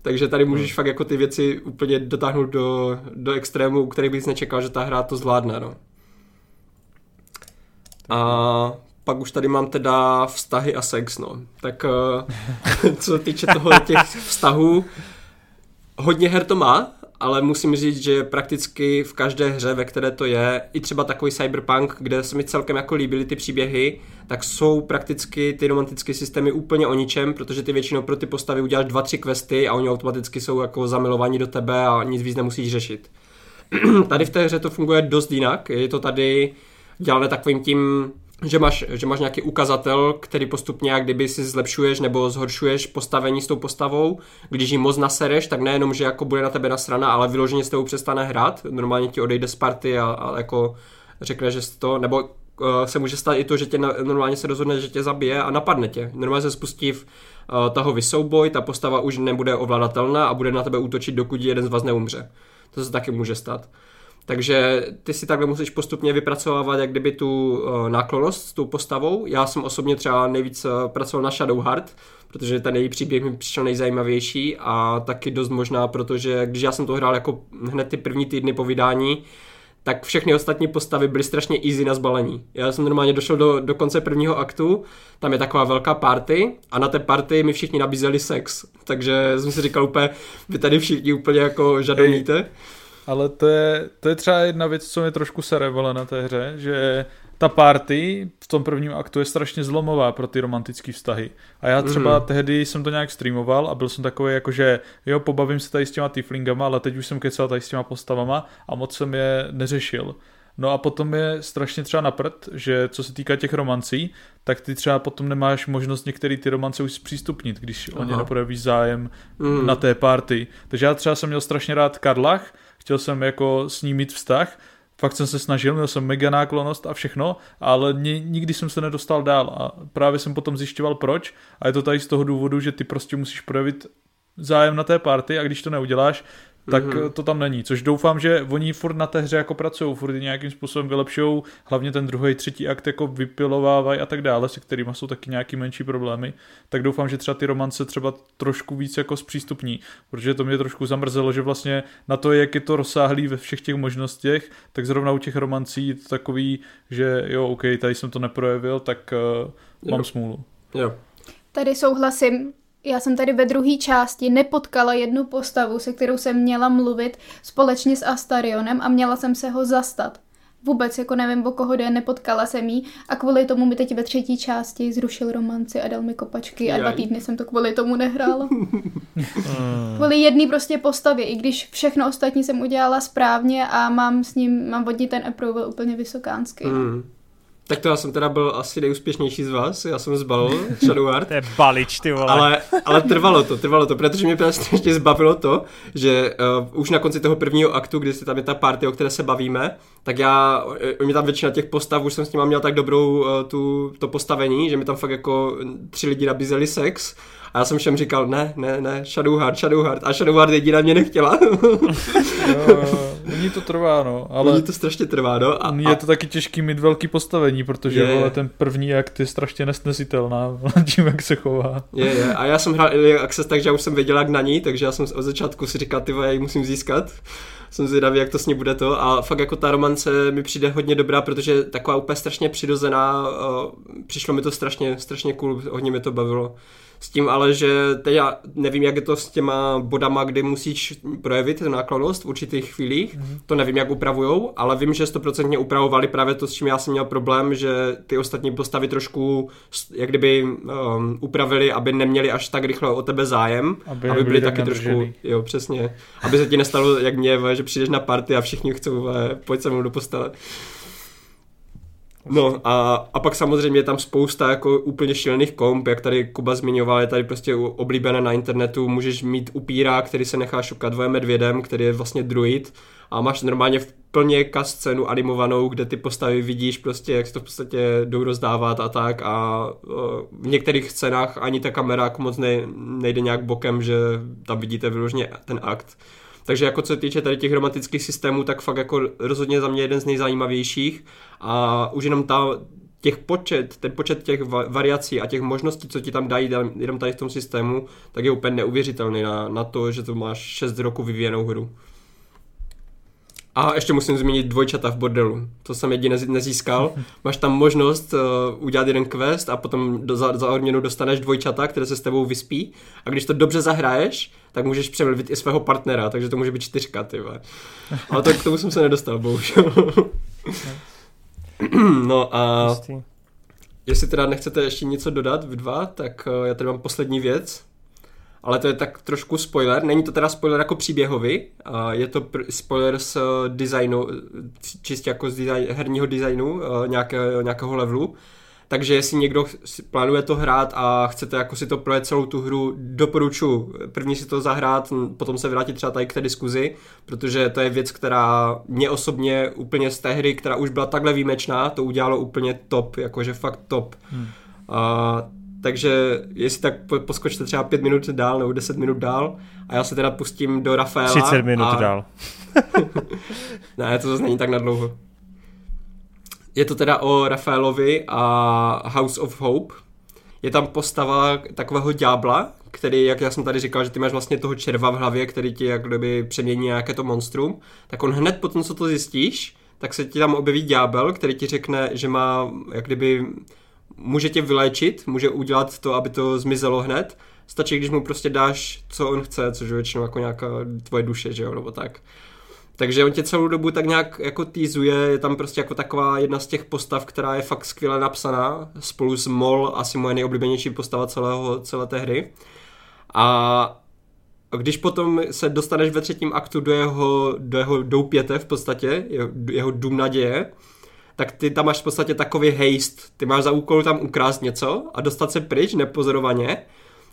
Takže tady můžeš hmm. fakt jako ty věci úplně dotáhnout do, do extrému, u kterých bys nečekal, že ta hra to zvládne, no. A pak už tady mám teda vztahy a sex, no. Tak co týče toho těch vztahů, hodně her to má, ale musím říct, že prakticky v každé hře, ve které to je, i třeba takový Cyberpunk, kde se mi celkem jako líbily ty příběhy, tak jsou prakticky ty romantické systémy úplně o ničem, protože ty většinou pro ty postavy uděláš dva, tři questy a oni automaticky jsou jako zamilovaní do tebe a nic víc nemusíš řešit. Tady v té hře to funguje dost jinak, je to tady dělané takovým tím, že máš, že máš nějaký ukazatel, který postupně jak kdyby si zlepšuješ nebo zhoršuješ postavení s tou postavou. Když ji moc nasereš, tak nejenom, že jako bude na tebe nasrana, ale vyloženě s tebou přestane hrát. Normálně ti odejde z party a, a jako řekne, že to, nebo uh, se může stát i to, že tě na, normálně se rozhodne, že tě zabije a napadne tě. Normálně se spustí v, uh, tahový souboj, ta postava už nebude ovladatelná a bude na tebe útočit, dokud jeden z vás neumře. To se taky může stát. Takže ty si takhle musíš postupně vypracovávat jak kdyby tu náklonnost s tou postavou. Já jsem osobně třeba nejvíc pracoval na Shadowheart, protože ten její příběh mi přišel nejzajímavější a taky dost možná, protože když já jsem to hrál jako hned ty první týdny po vydání, tak všechny ostatní postavy byly strašně easy na zbalení. Já jsem normálně došel do, do konce prvního aktu, tam je taková velká party a na té party mi všichni nabízeli sex. Takže jsem si říkal úplně, vy tady všichni úplně jako žadoníte. Ale to je, to je třeba jedna věc, co mě trošku serevala na té hře, že ta party v tom prvním aktu je strašně zlomová pro ty romantické vztahy. A já třeba mm. tehdy jsem to nějak streamoval a byl jsem takový jako, že jo, pobavím se tady s těma tieflingama, ale teď už jsem kecal tady s těma postavama a moc jsem je neřešil. No a potom je strašně třeba na prd, že co se týká těch romancí, tak ty třeba potom nemáš možnost některé ty romance už zpřístupnit, když Aha. o ně neprojevíš zájem mm. na té party. Takže já třeba jsem měl strašně rád Karlach, chtěl jsem jako s ní mít vztah, fakt jsem se snažil, měl jsem mega náklonost a všechno, ale nikdy jsem se nedostal dál a právě jsem potom zjišťoval proč a je to tady z toho důvodu, že ty prostě musíš projevit zájem na té party a když to neuděláš, tak mm-hmm. to tam není, což doufám, že oni furt na té hře jako pracují, furt nějakým způsobem vylepšou, hlavně ten druhý, třetí akt jako vypilovávají a tak dále, se kterýma jsou taky nějaký menší problémy, tak doufám, že třeba ty romance třeba trošku víc jako zpřístupní, protože to mě trošku zamrzelo, že vlastně na to, jak je to rozsáhlý ve všech těch možnostech, tak zrovna u těch romancí je to takový, že jo, ok, tady jsem to neprojevil, tak uh, mám jo. smůlu. Jo. Tady souhlasím. Já jsem tady ve druhé části nepotkala jednu postavu, se kterou jsem měla mluvit společně s Astarionem a měla jsem se ho zastat. Vůbec jako nevím, o koho jde, nepotkala jsem jí a kvůli tomu mi teď ve třetí části zrušil romanci a dal mi kopačky a dva týdny jsem to kvůli tomu nehrála. Kvůli jedné prostě postavě, i když všechno ostatní jsem udělala správně a mám s ním, mám od ní ten approval úplně vysokánský. Mm. Tak to já jsem teda byl asi nejúspěšnější z vás, já jsem zbalil Shadowheart. To je balič, ty vole. Ale, ale trvalo to, trvalo to, protože mě prostě zbavilo to, že uh, už na konci toho prvního aktu, kdy se tam je ta party, o které se bavíme, tak já, mě tam většina těch postav, už jsem s nima měl tak dobrou uh, tu, to postavení, že mi tam fakt jako tři lidi nabízeli sex. A já jsem všem říkal, ne, ne, ne, Shadowheart, Shadowheart. A Shadowheart jediná mě nechtěla. Mně to trvá, no. Ale mně to strašně trvá, no. A, a... je to taky těžký mít velký postavení, protože je, vole, ten první akt je strašně nesnesitelná tím, jak se chová. Je, je. A já jsem hrál Early Access, takže já už jsem věděl, jak na ní, takže já jsem od začátku si říkal, ty vole, já ji musím získat. Jsem zvědavý, jak to s ní bude to. A fakt jako ta romance mi přijde hodně dobrá, protože taková úplně strašně přirozená, přišlo mi to strašně, strašně cool, hodně mi to bavilo. S tím ale, že teď já nevím, jak je to s těma bodama, kdy musíš projevit náklonnost v určitých chvílích, mm-hmm. to nevím, jak upravujou, ale vím, že stoprocentně upravovali právě to, s čím já jsem měl problém, že ty ostatní postavy trošku jak kdyby um, upravili, aby neměli až tak rychle o tebe zájem, aby, aby byli taky nadržený. Trošku, jo, přesně, aby se ti nestalo, jak mě, že přijdeš na party a všichni chcou, pojď se mnou do postele. No a, a pak samozřejmě je tam spousta jako úplně šílených komp, jak tady Kuba zmiňoval, je tady prostě oblíbené na internetu, můžeš mít upíra, který se nechá šokat dvoje medvědem, který je vlastně druid a máš normálně v plně kas scénu animovanou, kde ty postavy vidíš prostě, jak se to v podstatě jdou rozdávat a tak a v některých scénách ani ta kamera moc nejde nějak bokem, že tam vidíte vyloženě ten akt. Takže jako co se týče tady těch romantických systémů, tak fakt jako rozhodně za mě jeden z nejzajímavějších a už jenom ta, těch počet, ten počet těch variací a těch možností, co ti tam dají jenom tady v tom systému, tak je úplně neuvěřitelný na, na to, že to máš šest roků vyvíjenou hru. A ještě musím zmínit dvojčata v bordelu, to jsem jedině nezískal. Máš tam možnost uh, udělat jeden quest a potom do, za, za odměnu dostaneš dvojčata, které se s tebou vyspí a když to dobře zahraješ, tak můžeš přemluvit i svého partnera, takže to může být čtyřka, ty vole. Ale to, k tomu jsem se nedostal, bohužel. No a jestli teda nechcete ještě něco dodat v dva, tak uh, já tady mám poslední věc. Ale to je tak trošku spoiler, není to teda spoiler jako příběhový, je to pr- spoiler z designu, čistě jako z design, herního designu nějaké, nějakého levelu, takže jestli někdo plánuje to hrát a chcete jako si to projet celou tu hru, doporučuji první si to zahrát, potom se vrátit třeba tady k té diskuzi, protože to je věc, která mě osobně úplně z té hry, která už byla takhle výjimečná, to udělalo úplně top, jakože fakt top. Hmm. A takže jestli tak poskočte třeba pět minut dál nebo deset minut dál a já se teda pustím do Rafaela. třicet minut a... dál. Ne, to zase není tak nadlouho. Je to teda o Rafaelovi a House of Hope. Je tam postava takového ďábla, který, jak já jsem tady říkal, že ty máš vlastně toho červa v hlavě, který ti jak kdyby přemění nějaké to monstrum, tak on hned potom, co to zjistíš, tak se ti tam objeví ďábel, který ti řekne, že má jak kdyby... může tě vyléčit, může udělat to, aby to zmizelo hned. Stačí, když mu prostě dáš, co on chce, což je většinou jako nějaká tvoje duše, že jo, nebo tak. Takže on tě celou dobu tak nějak jako týzuje, je tam prostě jako taková jedna z těch postav, která je fakt skvěle napsaná, spolu s Mol, asi moje nejoblíbenější postava celého, celé té hry. A když potom se dostaneš ve třetím aktu do jeho, do jeho doupěte v podstatě, jeho, jeho dům naděje, tak ty tam máš v podstatě takový haste. Ty máš za úkol tam ukrást něco a dostat se pryč nepozorovaně.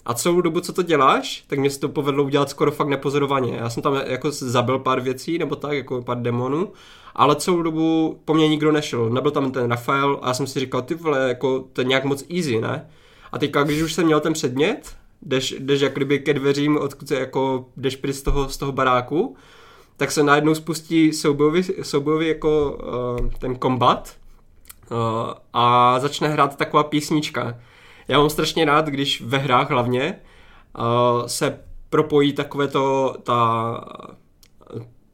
A celou dobu, co to děláš, tak mě se to povedlo udělat skoro fakt nepozorovaně. Já jsem tam jako zabil pár věcí, nebo tak, jako pár demonů, ale celou dobu po mně nikdo nešel. Nebyl tam ten Raphael a já jsem si říkal, ty vole, jako to je nějak moc easy, ne? A teďka, když už jsem měl ten předmět, jdeš, jdeš jak kdyby ke dveřím, odkud se jako jdeš pryč z toho, z toho baráku, tak se najednou spustí soubojový, soubojový jako uh, ten kombat uh, a začne hrát taková písnička. Já mám strašně rád, když ve hrách hlavně uh, se propojí takovéto ta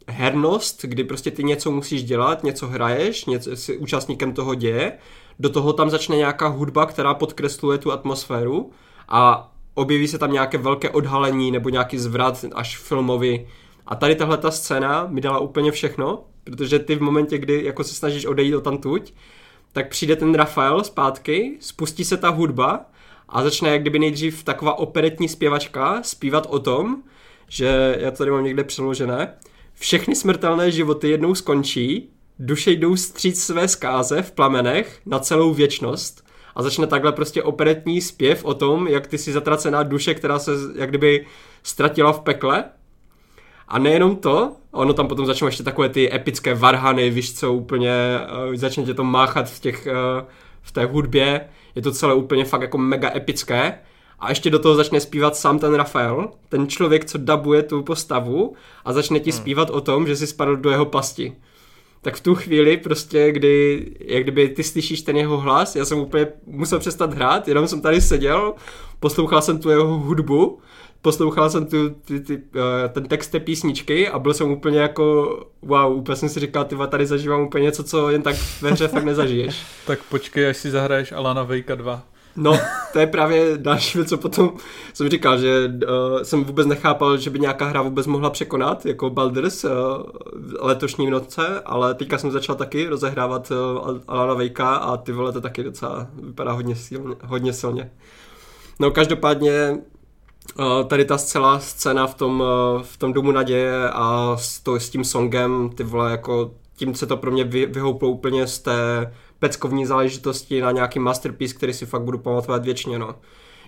hernost, kdy prostě ty něco musíš dělat, něco hraješ, něco jsi účastníkem toho děje, do toho tam začne nějaká hudba, která podkresluje tu atmosféru a objeví se tam nějaké velké odhalení nebo nějaký zvrat až filmový. A tady tahleta scéna mi dala úplně všechno, protože ty v momentě, kdy jako se snažíš odejít od tamtuť, tak přijde ten Raphael zpátky, spustí se ta hudba a začne jak kdyby nejdřív taková operetní zpěvačka zpívat o tom, že, já to tady mám někde přeložené, všechny smrtelné životy jednou skončí duše jdou stříc své zkáze v plamenech na celou věčnost a začne takhle prostě operetní zpěv o tom, jak ty jsi zatracená duše, která se jak kdyby ztratila v pekle. A nejenom to, ono tam potom začnou ještě takové ty epické varhany, víš co, úplně uh, začne tě to máchat v těch, uh, v té hudbě, je to celé úplně fakt jako mega epické. A ještě do toho začne zpívat sám ten Raphael, ten člověk, co dabuje tu postavu a začne ti zpívat o tom, že jsi spadl do jeho pasti. Tak v tu chvíli prostě, kdy, jak kdyby ty slyšíš ten jeho hlas, já jsem úplně musel přestat hrát, jenom jsem tady seděl, poslouchal jsem tu jeho hudbu, poslouchal jsem tu, ty, ty, ten text té písničky a byl jsem úplně jako wow, úplně jsem si říkal, tyva, tady zažívám úplně něco, co jen tak ve hře fakt nezažiješ. Tak počkej, až si zahraješ Alana Wakea dva. No, to je právě další věc, co potom jsem říkal, že uh, jsem vůbec nechápal, že by nějaká hra vůbec mohla překonat, jako Baldur's uh, letošní v noce, ale teďka jsem začal taky rozehrávat uh, Alana Wakea a ty vole, to taky docela vypadá hodně silně. Hodně silně. No, každopádně uh, tady ta celá scéna v tom, uh, v tom Domu naděje a s, to, s tím songem, ty vole, jako tím se to pro mě vy, vyhouplo úplně z té peckovní záležitosti na nějaký masterpiece, který si fakt budu pamatovat věčně, no.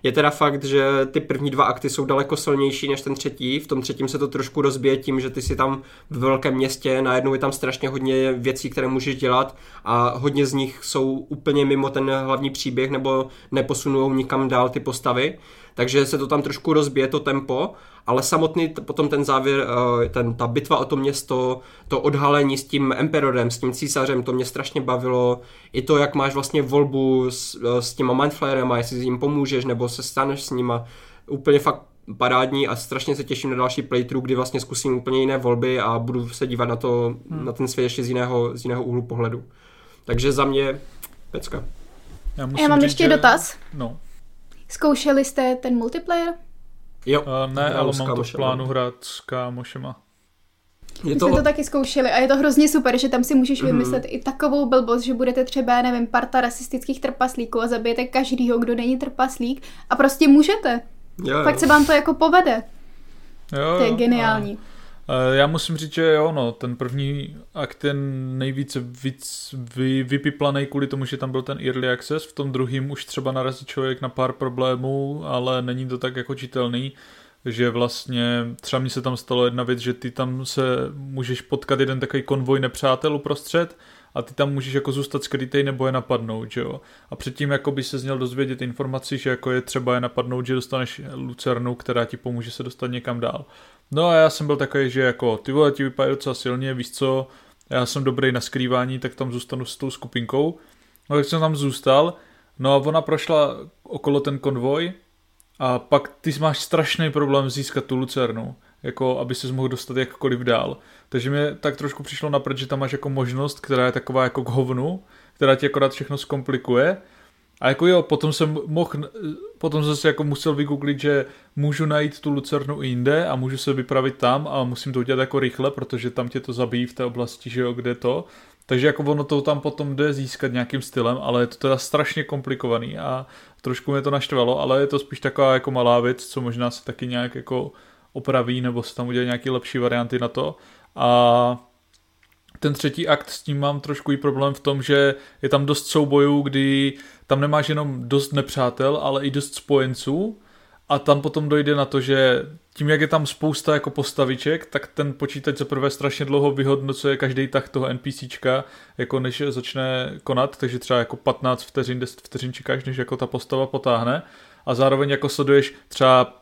Je teda fakt, že ty první dva akty jsou daleko silnější než ten třetí, v tom třetím se to trošku rozbije tím, že ty si tam v velkém městě, najednou je tam strašně hodně věcí, které můžeš dělat a hodně z nich jsou úplně mimo ten hlavní příběh nebo neposunou nikam dál ty postavy, takže se to tam trošku rozbije to tempo, ale samotný t- potom ten závěr, ten, ta bitva o to město, to odhalení s tím emperorem, s tím císařem, to mě strašně bavilo. I to, jak máš vlastně volbu s, s těma mindflayerema, jestli s ním pomůžeš nebo se staneš s nima. Úplně fakt parádní a strašně se těším na další playthrough, kdy vlastně zkusím úplně jiné volby a budu se dívat na, to, hmm. na ten svět ještě z jiného, z jiného úhlu pohledu. Takže za mě pecka. Já, Já mám říct, ještě že... dotaz. No. Zkoušeli jste ten multiplayer? Jo. Uh, ne, ale mám to v plánu hrát s kámošema. My to... jsme to taky zkoušeli a je to hrozně super, že tam si můžeš vymyslet mm. i takovou blbost, že budete třeba, nevím, parta rasistických trpaslíků a zabijete každýho, kdo není trpaslík a prostě můžete. Jo, Fakt jo. se vám to jako povede. Jo, to je geniální. A já musím říct, že jo, no, ten první akt je nejvíce víc vy, vypiplanej kvůli tomu, že tam byl ten early access, v tom druhém už třeba narazí člověk na pár problémů, ale není to tak jako čitelný, že vlastně třeba mi se tam stalo jedna věc, že ty tam se můžeš potkat jeden takový konvoj nepřátel uprostřed a ty tam můžeš jako zůstat skrytej nebo je napadnout, že jo. A předtím jako by se měl dozvědět informaci, že jako je třeba je napadnout, že dostaneš lucernu, která ti pomůže se dostat někam dál. No a já jsem byl takový, že jako ty vole, ti vypadají docela silně, víš co, já jsem dobrý na skrývání, tak tam zůstanu s tou skupinkou. No tak jsem tam zůstal, no a ona prošla okolo ten konvoj a pak ty máš strašný problém získat tu lucernu, jako aby ses mohl dostat jakkoliv dál. Takže mě tak trošku přišlo na prd, že tam máš jako možnost, která je taková jako k hovnu, která ti akorát všechno zkomplikuje. A jako jo, potom jsem mohl, potom zase jako musel vygooglit, že můžu najít tu lucernu i jinde a můžu se vypravit tam a musím to udělat jako rychle, protože tam tě to zabíjí v té oblasti, že jo, kde to. Takže jako ono to tam potom jde získat nějakým stylem, ale je to teda strašně komplikovaný a trošku mě to naštvalo, ale je to spíš taková jako malá věc, co možná se taky nějak jako opraví nebo se tam udělají nějaké lepší varianty na to. A ten třetí akt, s tím mám trošku i problém v tom, že je tam dost soubojů, kdy tam nemáš jenom dost nepřátel, ale i dost spojenců a tam potom dojde na to, že tím, jak je tam spousta jako postaviček, tak ten počítač zaprvé strašně dlouho vyhodnocuje každý tah toho NPCčka, jako než začne konat, takže třeba jako patnáct vteřin, deset vteřin čekáš, než jako ta postava potáhne a zároveň jako sleduješ třeba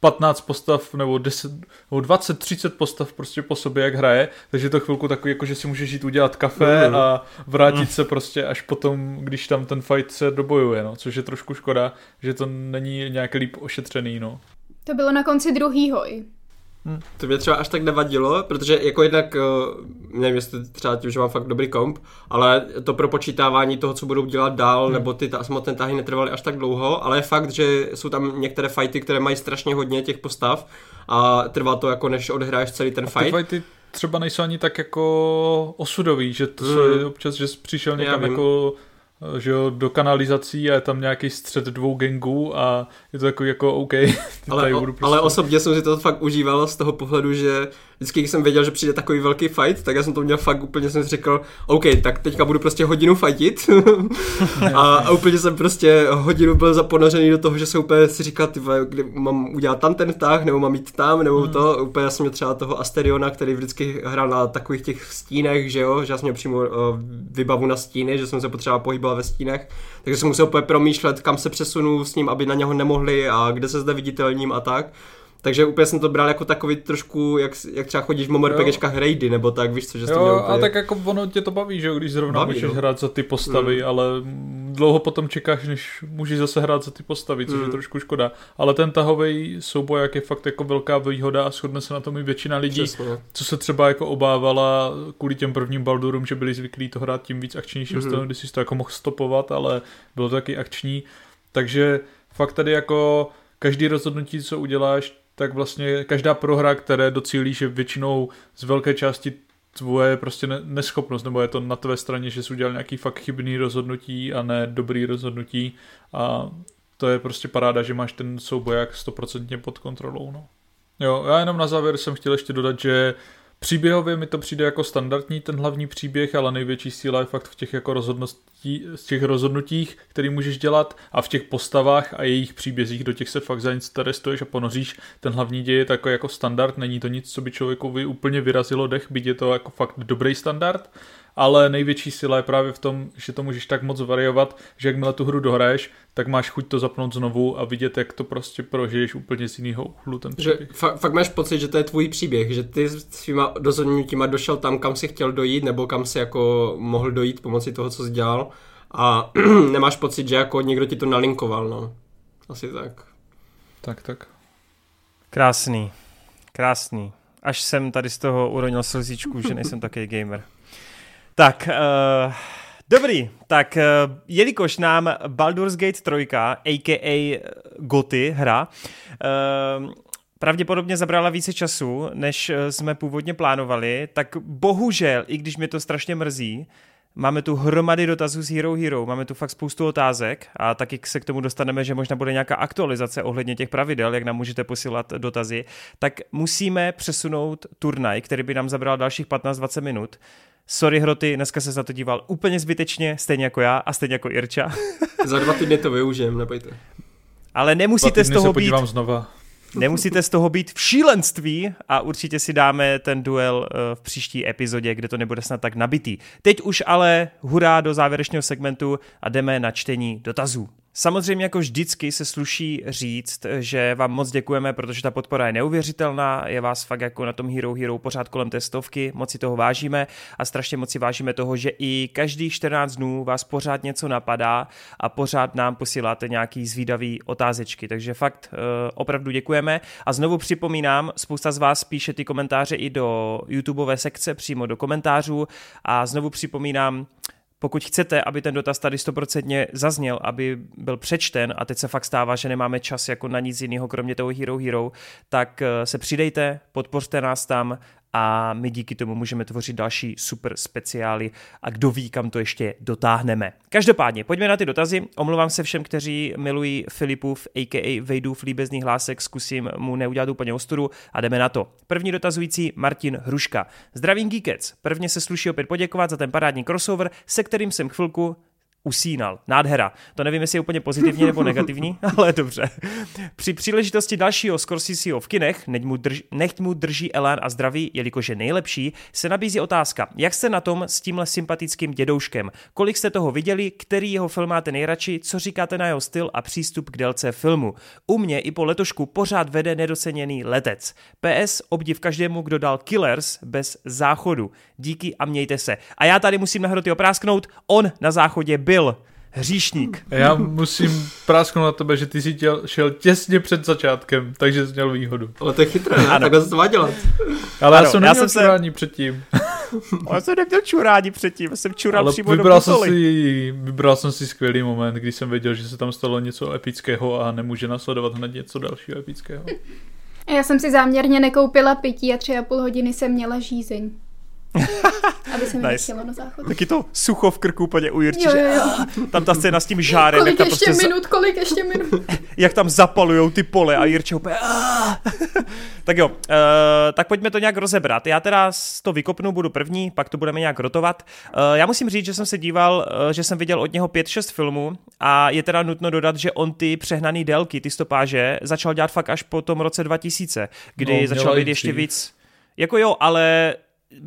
patnáct postav nebo deset, nebo dvacet třicet postav prostě po sobě, jak hraje, takže to chvilku takový, jako že si můžeš jít udělat kafe mm. a vrátit mm. se prostě až potom, když tam ten fight se dobojuje, no, což je trošku škoda, že to není nějak líp ošetřený, no. To bylo na konci druhýho i. Hmm. To mě třeba až tak nevadilo, protože jako jednak, nevím jestli třeba tím, že mám fakt dobrý komp, ale to propočítávání toho, co budou dělat dál, hmm. nebo ty ta, samotné tahy netrvaly až tak dlouho, ale je fakt, že jsou tam některé fighty, které mají strašně hodně těch postav a trvá to jako než odhráš celý ten fight. A ty fighty třeba nejsou ani tak jako osudový, že to hmm. se občas, že jsi přišel někam jako... že jo, do kanalizací a je tam nějaký střed dvou gangů a je to takový jako OK. Ale, o, prostě... ale osobně jsem si to fakt užíval z toho pohledu, že vždycky, když jsem věděl, že přijde takový velký fight, tak já jsem to měl fakt úplně, jsem si řekl, OK, tak teďka budu prostě hodinu fightit. a, a úplně jsem prostě hodinu byl zaponořený do toho, že se úplně si říkal, kdy mám udělat tam ten tah, nebo mám jít tam, nebo hmm. to. Úplně já jsem měl třeba toho Astariona, který vždycky hrál na takových těch stínech, že jo, že já jsem měl přímo uh, vybavu na stíny, že jsem se potřeba pohybovat ve stínech. Takže jsem musel úplně promýšlet, kam se přesunu s ním, aby na něho nemohli a kde se zde viditelním a tak. Takže úplně jsem to bral jako takový trošku, jak, jak třeba chodíš v MMORPGčkách raidy, nebo tak, víš co, že jsi to měl úplně... A tak jako ono tě to baví, že jo, když zrovna baví, můžeš no. hrát za ty postavy, mm. ale dlouho potom čekáš, než můžeš zase hrát za ty postavy, což mm. je trošku škoda. Ale ten tahovej souboj je fakt jako velká výhoda a shodne se na tom i většina lidí, přesně. Co se třeba jako obávala kvůli těm prvním Baldurům, že byli zvyklí to hrát tím víc akčnějším mm. stylem, když jsi to jako mohl stopovat, ale bylo to taky akční. Takže fakt tady jako každý rozhodnutí, co uděláš, tak vlastně každá prohra, které docílíš, je většinou z velké části tvoje prostě neschopnost, nebo je to na tvé straně, že jsi udělal nějaký fakt chybný rozhodnutí a ne dobrý rozhodnutí a to je prostě paráda, že máš ten souboják stoprocentně pod kontrolou. No. Jo, já jenom na závěr jsem chtěl ještě dodat, že příběhově mi to přijde jako standardní ten hlavní příběh, ale největší síla je fakt v těch jako rozhodností, z těch rozhodnutích, které můžeš dělat a v těch postavách a jejich příbězích, do těch se fakt zainterestuješ a ponoříš. Ten hlavní děj je takový jako standard, není to nic, co by člověkovi úplně vyrazilo dech, byť je to jako fakt dobrý standard, ale největší síla je právě v tom, že to můžeš tak moc variovat, že jakmile tu hru dohraješ, tak máš chuť to zapnout znovu a vidět, jak to prostě prožiješ úplně z jiného úhlu ten příběh. Fakt, fakt máš pocit, že to je tvůj příběh, že ty svýma rozhodnutíma došel tam, kam jsi chtěl dojít, nebo kam jsi jako mohl dojít pomocí toho, co jsi dělal a nemáš pocit, že jako někdo ti to nalinkoval, no. Asi tak. Tak, tak. Krásný. Krásný. Až jsem tady z toho uronil slzíčku, že nejsem takový gamer. Tak, uh, dobrý, tak uh, jelikož nám Baldur's Gate tři, aka Goty hra, uh, pravděpodobně zabrala více času, než jsme původně plánovali, tak bohužel, i když mě to strašně mrzí, máme tu hromady dotazů z Hero Hero, máme tu fakt spoustu otázek a taky se k tomu dostaneme, že možná bude nějaká aktualizace ohledně těch pravidel, jak nám můžete posílat dotazy, tak musíme přesunout turnaj, který by nám zabral dalších patnáct dvacet minut. Sorry Hroty, dneska se za to díval úplně zbytečně, stejně jako já a stejně jako Irča. Za dva týdny to využijem, nebojte. Ale nemusíte z toho být... znova. Nemusíte z toho být v šílenství a určitě si dáme ten duel v příští epizodě, kde to nebude snad tak nabitý. Teď už ale hurá do závěrečného segmentu a jdeme na čtení dotazů. Samozřejmě jako vždycky se sluší říct, že vám moc děkujeme, protože ta podpora je neuvěřitelná, je vás fakt jako na tom Hero Hero pořád kolem té stovky, moc si toho vážíme a strašně moc si vážíme toho, že i každých čtrnáct dnů vás pořád něco napadá a pořád nám posíláte nějaký zvídavý otázečky, takže fakt opravdu děkujeme a znovu připomínám, spousta z vás píše ty komentáře i do YouTubeové sekce, přímo do komentářů a znovu připomínám, pokud chcete, aby ten dotaz tady stoprocentně zazněl, aby byl přečten a teď se fakt stává, že nemáme čas jako na nic jiného, kromě toho Hero Hero, tak se přidejte, podpořte nás tam a my díky tomu můžeme tvořit další super speciály a kdo ví, kam to ještě dotáhneme. Každopádně, pojďme na ty dotazy. Omlouvám se všem, kteří milují Filipův aka Vejdův líbezný hlásek, zkusím mu neudělat úplně ostudu a jdeme na to. První dotazující Martin Hruška. Zdravím Geekec, prvně se sluší opět poděkovat za ten parádní crossover, se kterým jsem chvilku usínal. Nádhera. To nevím, jestli je úplně pozitivní nebo negativní, ale dobře. Při příležitosti dalšího Scorseseho v kinech, nechť mu, drž, nechť mu drží elán a zdraví, jelikož je nejlepší, se nabízí otázka, jak jste na tom s tímhle sympatickým dědouškem? Kolik jste toho viděli, který jeho film máte nejradši, co říkáte na jeho styl a přístup k délce filmu? U mě i po letošku pořád vede nedoceněný letec. P S obdiv každému, kdo dal Killers bez záchodu. Díky a mějte se. A já tady musím na Hroty oprásknout, on na záchodě byl. Hříšník. Já musím prásknout na tebe, že ty jsi těl, šel těsně před začátkem, takže jsi měl výhodu. Ale to je chytré, ne? Takhle se to má dělat. Ale ano, já jsem neměl já jsem čurání se... předtím. Já jsem neměl čurání předtím, já jsem čural ale přímo vybral do půsoly. Si, vybral jsem si skvělý moment, když jsem věděl, že se tam stalo něco epického a nemůže nasledovat hned něco dalšího epického. Já jsem si záměrně nekoupila pití a tři a půl hodiny jsem měla žízeň. aby se mi nice. Nechtělo na záchod. Taky to sucho v krku úplně ujirčí, jo, jo, jo. Tam ta scéna s tím žárem. Kolik jak ještě prostě minut, za... kolik ještě minut. Jak tam zapalujou ty pole a jirčí úplně. Tak jo, uh, tak pojďme to nějak rozebrat. Já teda to vykopnu, budu první, pak to budeme nějak rotovat. Uh, já musím říct, že jsem se díval, uh, že jsem viděl od něho pět šest filmů a je teda nutno dodat, že on ty přehnaný délky, ty stopáže, začal dělat fakt až po tom roce dva tisíce, kdy no, začal být ještě víc. Jako jo, ale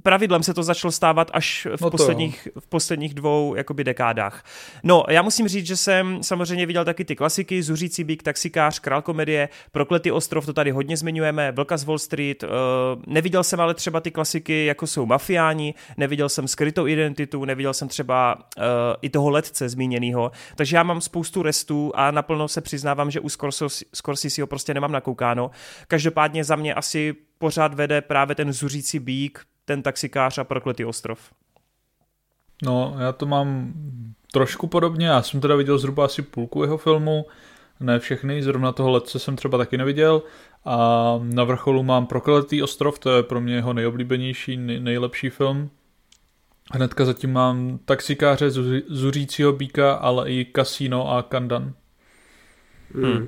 pravidlem se to začalo stávat až v, no posledních, v posledních dvou jakoby dekádách. No, já musím říct, že jsem samozřejmě viděl taky ty klasiky, Zuřící bík, Taxikář, Král komedie, Prokletý ostrov, to tady hodně zmiňujeme, Vlka z Wall Street, uh, neviděl jsem ale třeba ty klasiky, jako jsou Mafiáni, neviděl jsem Skrytou identitu, neviděl jsem třeba uh, i toho Letce zmíněného. Takže já mám spoustu restů a naplno se přiznávám, že u Scorsese ho prostě nemám nakoukáno. Každopádně za mě asi pořád vede právě ten Zuřící bík, ten Taxikář a Prokletý ostrov. No, já to mám trošku podobně, já jsem teda viděl zhruba asi půlku jeho filmu, ne všechny, zrovna toho Letce jsem třeba taky neviděl a na vrcholu mám Prokletý ostrov, to je pro mě jeho nejoblíbenější, nej- nejlepší film. Hnedka zatím mám Taxikáře, Zuří, Zuřícího býka, ale i Casino a Kandan. Hmm.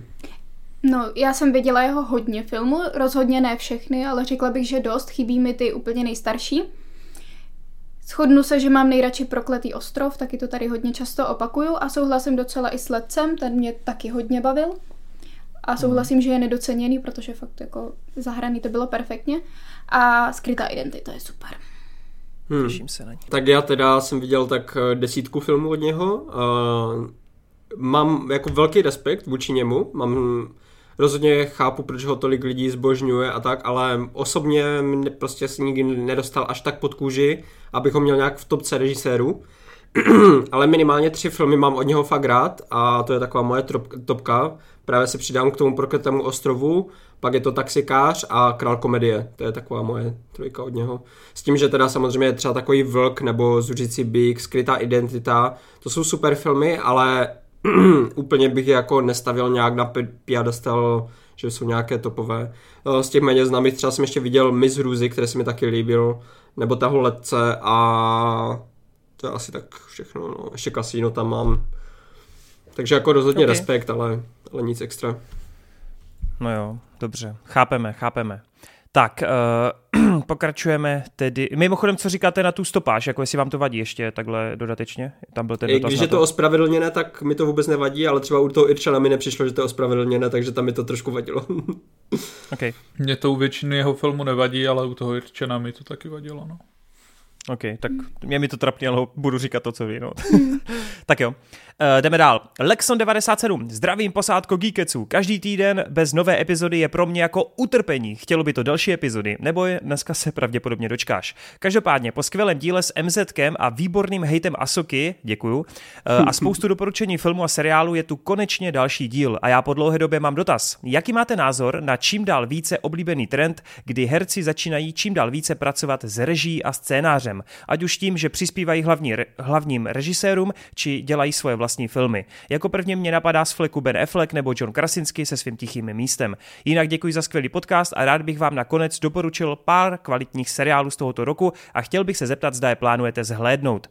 No, já jsem viděla jeho hodně filmů, rozhodně ne všechny, ale řekla bych, že dost, chybí mi ty úplně nejstarší. Shodnu se, že mám nejradši Prokletý ostrov, taky to tady hodně často opakuju a souhlasím docela i s Letcem, ten mě taky hodně bavil. A souhlasím, že je nedoceněný, protože fakt jako zahraný to bylo perfektně. A Skrytá identita je super. Hmm. Těším se na ní. Tak já teda jsem viděl tak desítku filmů od něho. Mám jako velký respekt vůči němu, mám... Rozhodně chápu, proč ho tolik lidí zbožňuje a tak, ale osobně prostě si nikdy nedostal až tak pod kůži, abych ho měl nějak v topce režisérů. Ale minimálně tři filmy mám od něho fakt rád a to je taková moje topka. Právě se přidám k tomu Prokletému ostrovu, pak je to Taxikář a Král komedie. To je taková moje trojka od něho. S tím, že teda samozřejmě je třeba takový Vlk nebo Zuřící bík, Skrytá identita. To jsou super filmy, ale... úplně bych je jako nestavil nějak na piadestal, že jsou nějaké topové. Z těch méně známých třeba jsem ještě viděl Miss Hrůzy, které se mi taky líbil, nebo tahle Letce a to je asi tak všechno, no. Ještě Kasino tam mám. Takže jako rozhodně okay. Respekt, ale, ale nic extra. No jo, dobře, chápeme, chápeme. Tak, uh, pokračujeme tedy. Mimochodem, co říkáte na tu stopáž? Jako jestli vám to vadí ještě takhle dodatečně? Tam byl ten dotaz. Když je to ospravedlněné, tak mi to vůbec nevadí, ale třeba u toho Irčana mi nepřišlo, že to je ospravedlněné, takže tam mi to trošku vadilo. Okay. Mně to u většiny jeho filmu nevadí, ale u toho Irčana mi to taky vadilo, no. Ok, tak mě mi to trapně, ale budu říkat to, co ví. No. Tak jo, e, jdeme dál. Lexon devadesát sedm. Zdravím posádko Geekecu. Každý týden bez nové epizody je pro mě jako utrpení. Chtělo by to další epizody, nebo je dneska se pravděpodobně dočkáš. Každopádně po skvělém díle s em zetkem a výborným hejtem Asoky, děkuju, e, a spoustu doporučení filmu a seriálu je tu konečně další díl. A já po dlouhé době mám dotaz. Jaký máte názor na čím dál více oblíbený trend, kdy herci začínají čím dál více pracovat s režií a scénářem? Ať už tím, že přispívají hlavní, hlavním režisérům, či dělají svoje vlastní filmy. Jako prvně mě napadá z fleku Ben Affleck nebo John Krasinski se svým Tichým místem. Jinak děkuji za skvělý podcast a rád bych vám nakonec doporučil pár kvalitních seriálů z tohoto roku a chtěl bych se zeptat, zda je plánujete zhlédnout.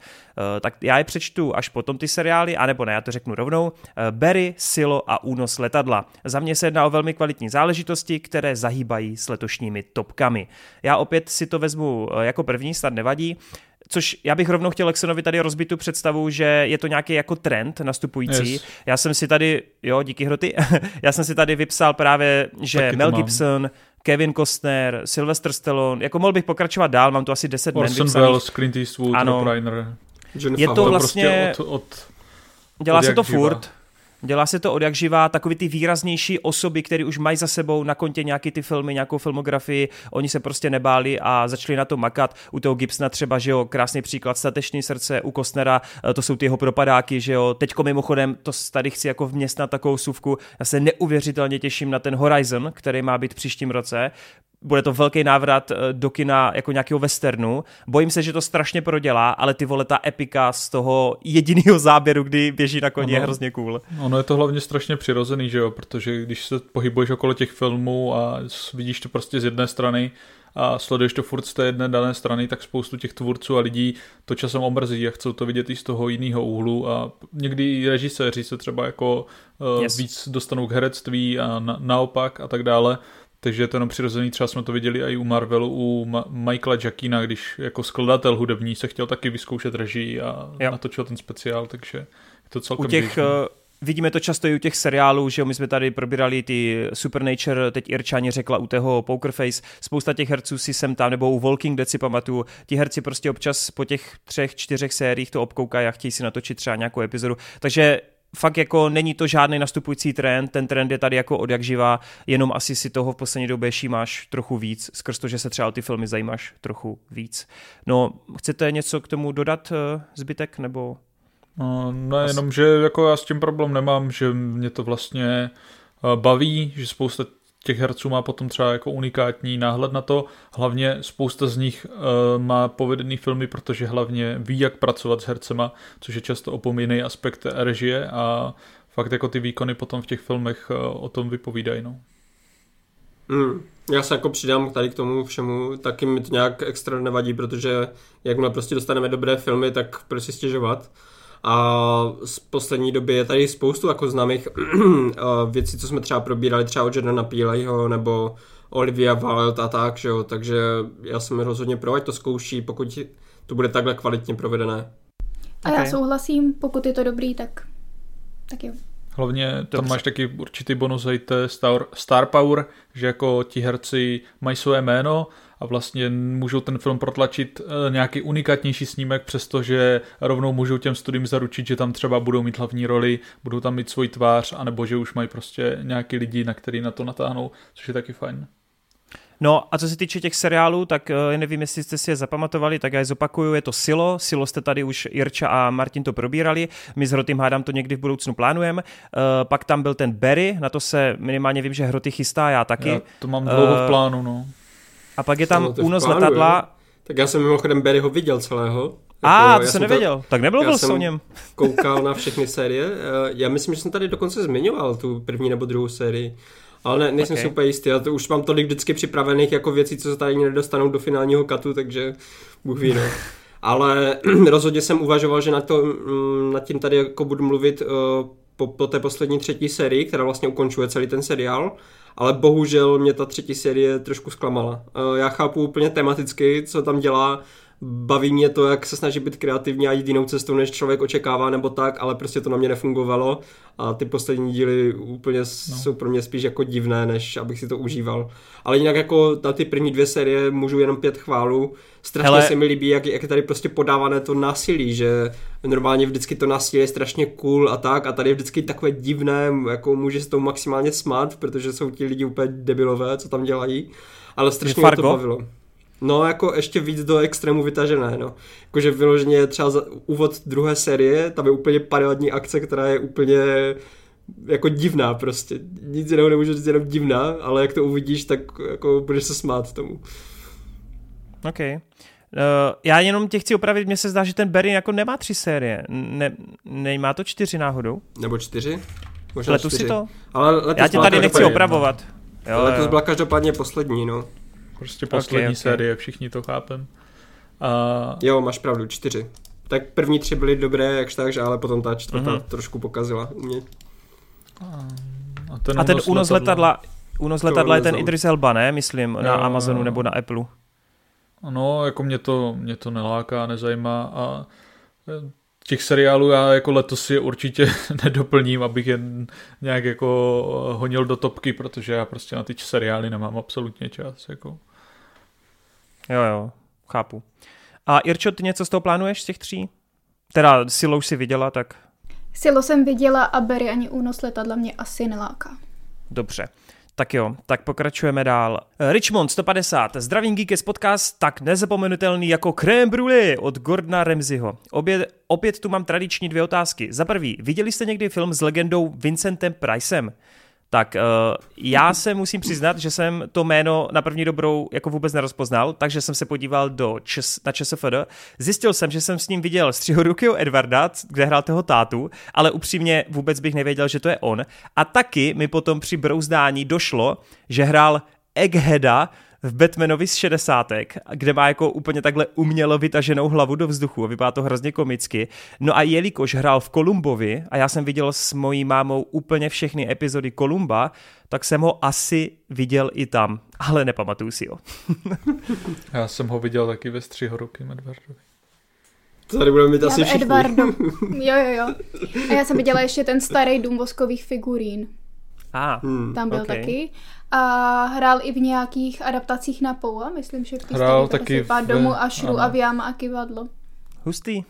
E, tak já je přečtu až potom ty seriály, anebo ne, já to řeknu rovnou. E, Barry, Silo a Únos letadla. Za mě se jedná o velmi kvalitní záležitosti, které zahýbají s letošními topkami. Já opět si to vezmu jako první, snad nevadí. Což já bych rovnou chtěl Lexonovi tady rozbit tu představu, že je to nějaký jako trend nastupující. Yes. Já jsem si tady, jo, díky hroty, já jsem si tady vypsal právě, že taky Mel Gibson, mám. Kevin Costner, Sylvester Stallone, jako mohl bych pokračovat dál, mám tu asi deset men vypsaných. Orson Welles, Clint Eastwood, Rob Reiner. Je to vlastně, od, od, dělá od se to živá. furt. Dělá se to od jak živá, takový ty výraznější osoby, které už mají za sebou na kontě nějaký ty filmy, nějakou filmografii, oni se prostě nebáli a začali na to makat. U toho Gibsona třeba, že jo, krásný příklad Stateční srdce, u Costnera to jsou ty jeho propadáky, že jo. Teďko mimochodem, to tady chci jako vměstnat takovou suvku, já se neuvěřitelně těším na ten Horizon, který má být příštím roce. Bude to velký návrat do kina jako nějakého westernu. Bojím se, že to strašně prodělá, ale ty vole, ta epika z toho jedinýho záběru, kdy běží na koni, je hrozně cool. Ono je to hlavně strašně přirozený, že jo, protože když se pohybuješ okolo těch filmů a vidíš to prostě z jedné strany a sleduješ to furt z té jedné dané strany, tak spoustu těch tvůrců a lidí to časem omrzí a chcou to vidět i z toho jiného úhlu a někdy režiséři se třeba jako uh, yes. víc dostanou k herectví a na, naopak a tak dále. Takže je to jenom přirozený, třeba jsme to viděli i u Marvelu, u Ma- Michaela Giacchina, když jako skladatel hudební se chtěl taky vyzkoušet režii a jo. natočil ten speciál, takže je to celkem běžné. Vidíme to často i u těch seriálů, že my jsme tady probírali ty Supernature, teď Irčani řekla u toho Poker Face, spousta těch herců si sem tam, nebo u Walking Dead si pamatuju, ti herci prostě občas po těch třech, čtyřech sériích to obkoukají a chtějí si natočit třeba nějakou epizodu, takže fakt jako není to žádný nastupující trend, ten trend je tady jako od jak živá, jenom asi si toho v poslední době všímáš trochu víc, skrz to, že se třeba o ty filmy zajímáš trochu víc. No, chcete něco k tomu dodat, zbytek, nebo... No, ne, asi... jenom, že jako já s tím problém nemám, že mě to vlastně baví, že spousta těch herců má potom třeba jako unikátní náhled na to, hlavně spousta z nich uh, má povedený filmy, protože hlavně ví, jak pracovat s hercema, což je často opomíjený aspekt režie a fakt jako ty výkony potom v těch filmech uh, o tom vypovídají. No. Hmm. Já se jako přidám tady k tomu všemu, taky mi to nějak extra nevadí, protože jakmile prostě dostaneme dobré filmy, tak prostě stěžovat. A z poslední doby je tady spoustu jako známých věcí, co jsme třeba probírali, třeba od Jordana Peeleho nebo Olivia Wilde a tak, že jo, takže já jsem rozhodně pro, ať to zkouší, pokud to bude takhle kvalitně provedené. A já souhlasím, pokud je to dobrý, tak, tak jo. Hlavně tam Dobře. máš taky určitý bonus hejte star, star power, že jako ti herci mají své jméno a vlastně můžou ten film protlačit nějaký unikátnější snímek, přestože rovnou můžou těm studiím zaručit, že tam třeba budou mít hlavní roli, budou tam mít svoji tvář, anebo že už mají prostě nějaký lidi, na který na to natáhnou, což je taky fajn. No a co se týče těch seriálů, tak nevím, jestli jste si je zapamatovali, tak já je zopakuju, je to Silo, Silo jste tady už Jirča a Martin to probírali, my s Hrotým hádám to někdy v budoucnu plánujeme, uh, pak tam byl ten Barry, na to se minimálně vím, že Hroty chystá, já taky. Já to mám dlouho uh, v plánu, no. A pak je tam no, Únos letadla. Tak já jsem mimochodem Barryho viděl celého. A, jako, to jsem nevěděl, ta... tak nebyl byl jsem o něm. Koukal na všechny série, já myslím, že jsem tady dokonce zmiňoval tu první nebo druhou sérii. Ale ne, nejsem okay. si úplně jistý, já to už mám tolik vždycky připravených jako věcí, co se tady nedostanou do finálního katu, takže Bůh ví, no. Ale rozhodně jsem uvažoval, že nad, to, nad tím tady jako budu mluvit uh, po, po té poslední třetí sérii, která vlastně ukončuje celý ten seriál, ale bohužel mě ta třetí série trošku zklamala. Uh, já chápu úplně tematicky, co tam dělá, baví mě to, jak se snaží být kreativní a jít jinou cestou, než člověk očekává nebo tak, ale prostě to na mě nefungovalo a ty poslední díly úplně no. jsou pro mě spíš jako divné, než abych si to užíval. Ale jinak jako na ty první dvě série můžu jenom pět chválu. Strašně Hele. se mi líbí, jak, jak je tady prostě podávané to násilí, že normálně vždycky to násilí je strašně cool a tak a tady je vždycky takové divné, jako může se to maximálně smát, protože jsou ti lidi úplně debilové, co tam dělají, ale strašně mě to bavilo. No, jako ještě víc do extrému vytažené, no. Jakože vyloženě třeba za úvod druhé série, tam je úplně parádní akce, která je úplně jako divná prostě. Nic jiného nemůžu říct, jenom divná, ale jak to uvidíš, tak jako budeš se smát tomu. Okej. Okay. Uh, já jenom tě chci opravit, mně se zdá, že ten Barry jako nemá tři série. Ne, nemá to čtyři náhodou? Nebo čtyři? Možná letu čtyři. Si to? Ale letu já tě tady nechci opravovat. No. Jo, letos byla každopádně poslední, no. Prostě poslední okay, okay. série, všichni to chápem. A... Jo, máš pravdu, čtyři. Tak první tři byly dobré, jakž tak, ale potom ta čtvrtá mm-hmm. trošku pokazila mě. A ten, A ten únos letadla, únos letadla je ten Idris Elba, ne? Myslím, na jo, Amazonu jo. nebo na Appleu. No, jako mě to, mě to neláká, nezajímá. A těch seriálů já jako letos je určitě nedoplním, abych je nějak jako honil do topky, protože já prostě na ty seriály nemám absolutně čas. Jako. Jo, jo, chápu. A Irčo, ty něco z toho plánuješ z těch tří? Teda Silo už jsi viděla, tak... Silo jsem viděla a Barry ani Únos letadla mě asi neláká. Dobře. Tak jo, tak pokračujeme dál. Richmond sto padesát. Zdravím Geekes podcast tak nezapomenutelný jako crème brûlée od Gordona Ramsayho. Obě, opět tu mám tradiční dvě otázky. Za prvý, viděli jste někdy film s legendou Vincentem Pricem? Tak uh, já se musím přiznat, že jsem to jméno na první dobrou jako vůbec nerozpoznal, takže jsem se podíval do čes, na ČSFD. Zjistil jsem, že jsem s ním viděl Střihorukého Edvarda, kde hrál toho tátu, ale upřímně vůbec bych nevěděl, že to je on. A taky mi potom při brouzdání došlo, že hrál Eggheada v Batmanovi z šedesátek, kde má jako úplně takhle umělo vytaženou hlavu do vzduchu a vypadá to hrozně komicky. No a jelikož hrál v Kolumbovi a já jsem viděl s mojí mámou úplně všechny epizody Kolumba, tak jsem ho asi viděl i tam, ale nepamatuju si ho. Já jsem ho viděl taky ve Střihorukém Edwardovi. Tady budeme mít já asi všichni. Jo, jo, jo. A já jsem viděla ještě ten starý dům voskových figurín. Ah, hmm, tam byl okay. Taky. A hrál i v nějakých adaptacích na Poe, myslím, že v té staré Pár domů a šru a vyjama a kivadlo. Hustý.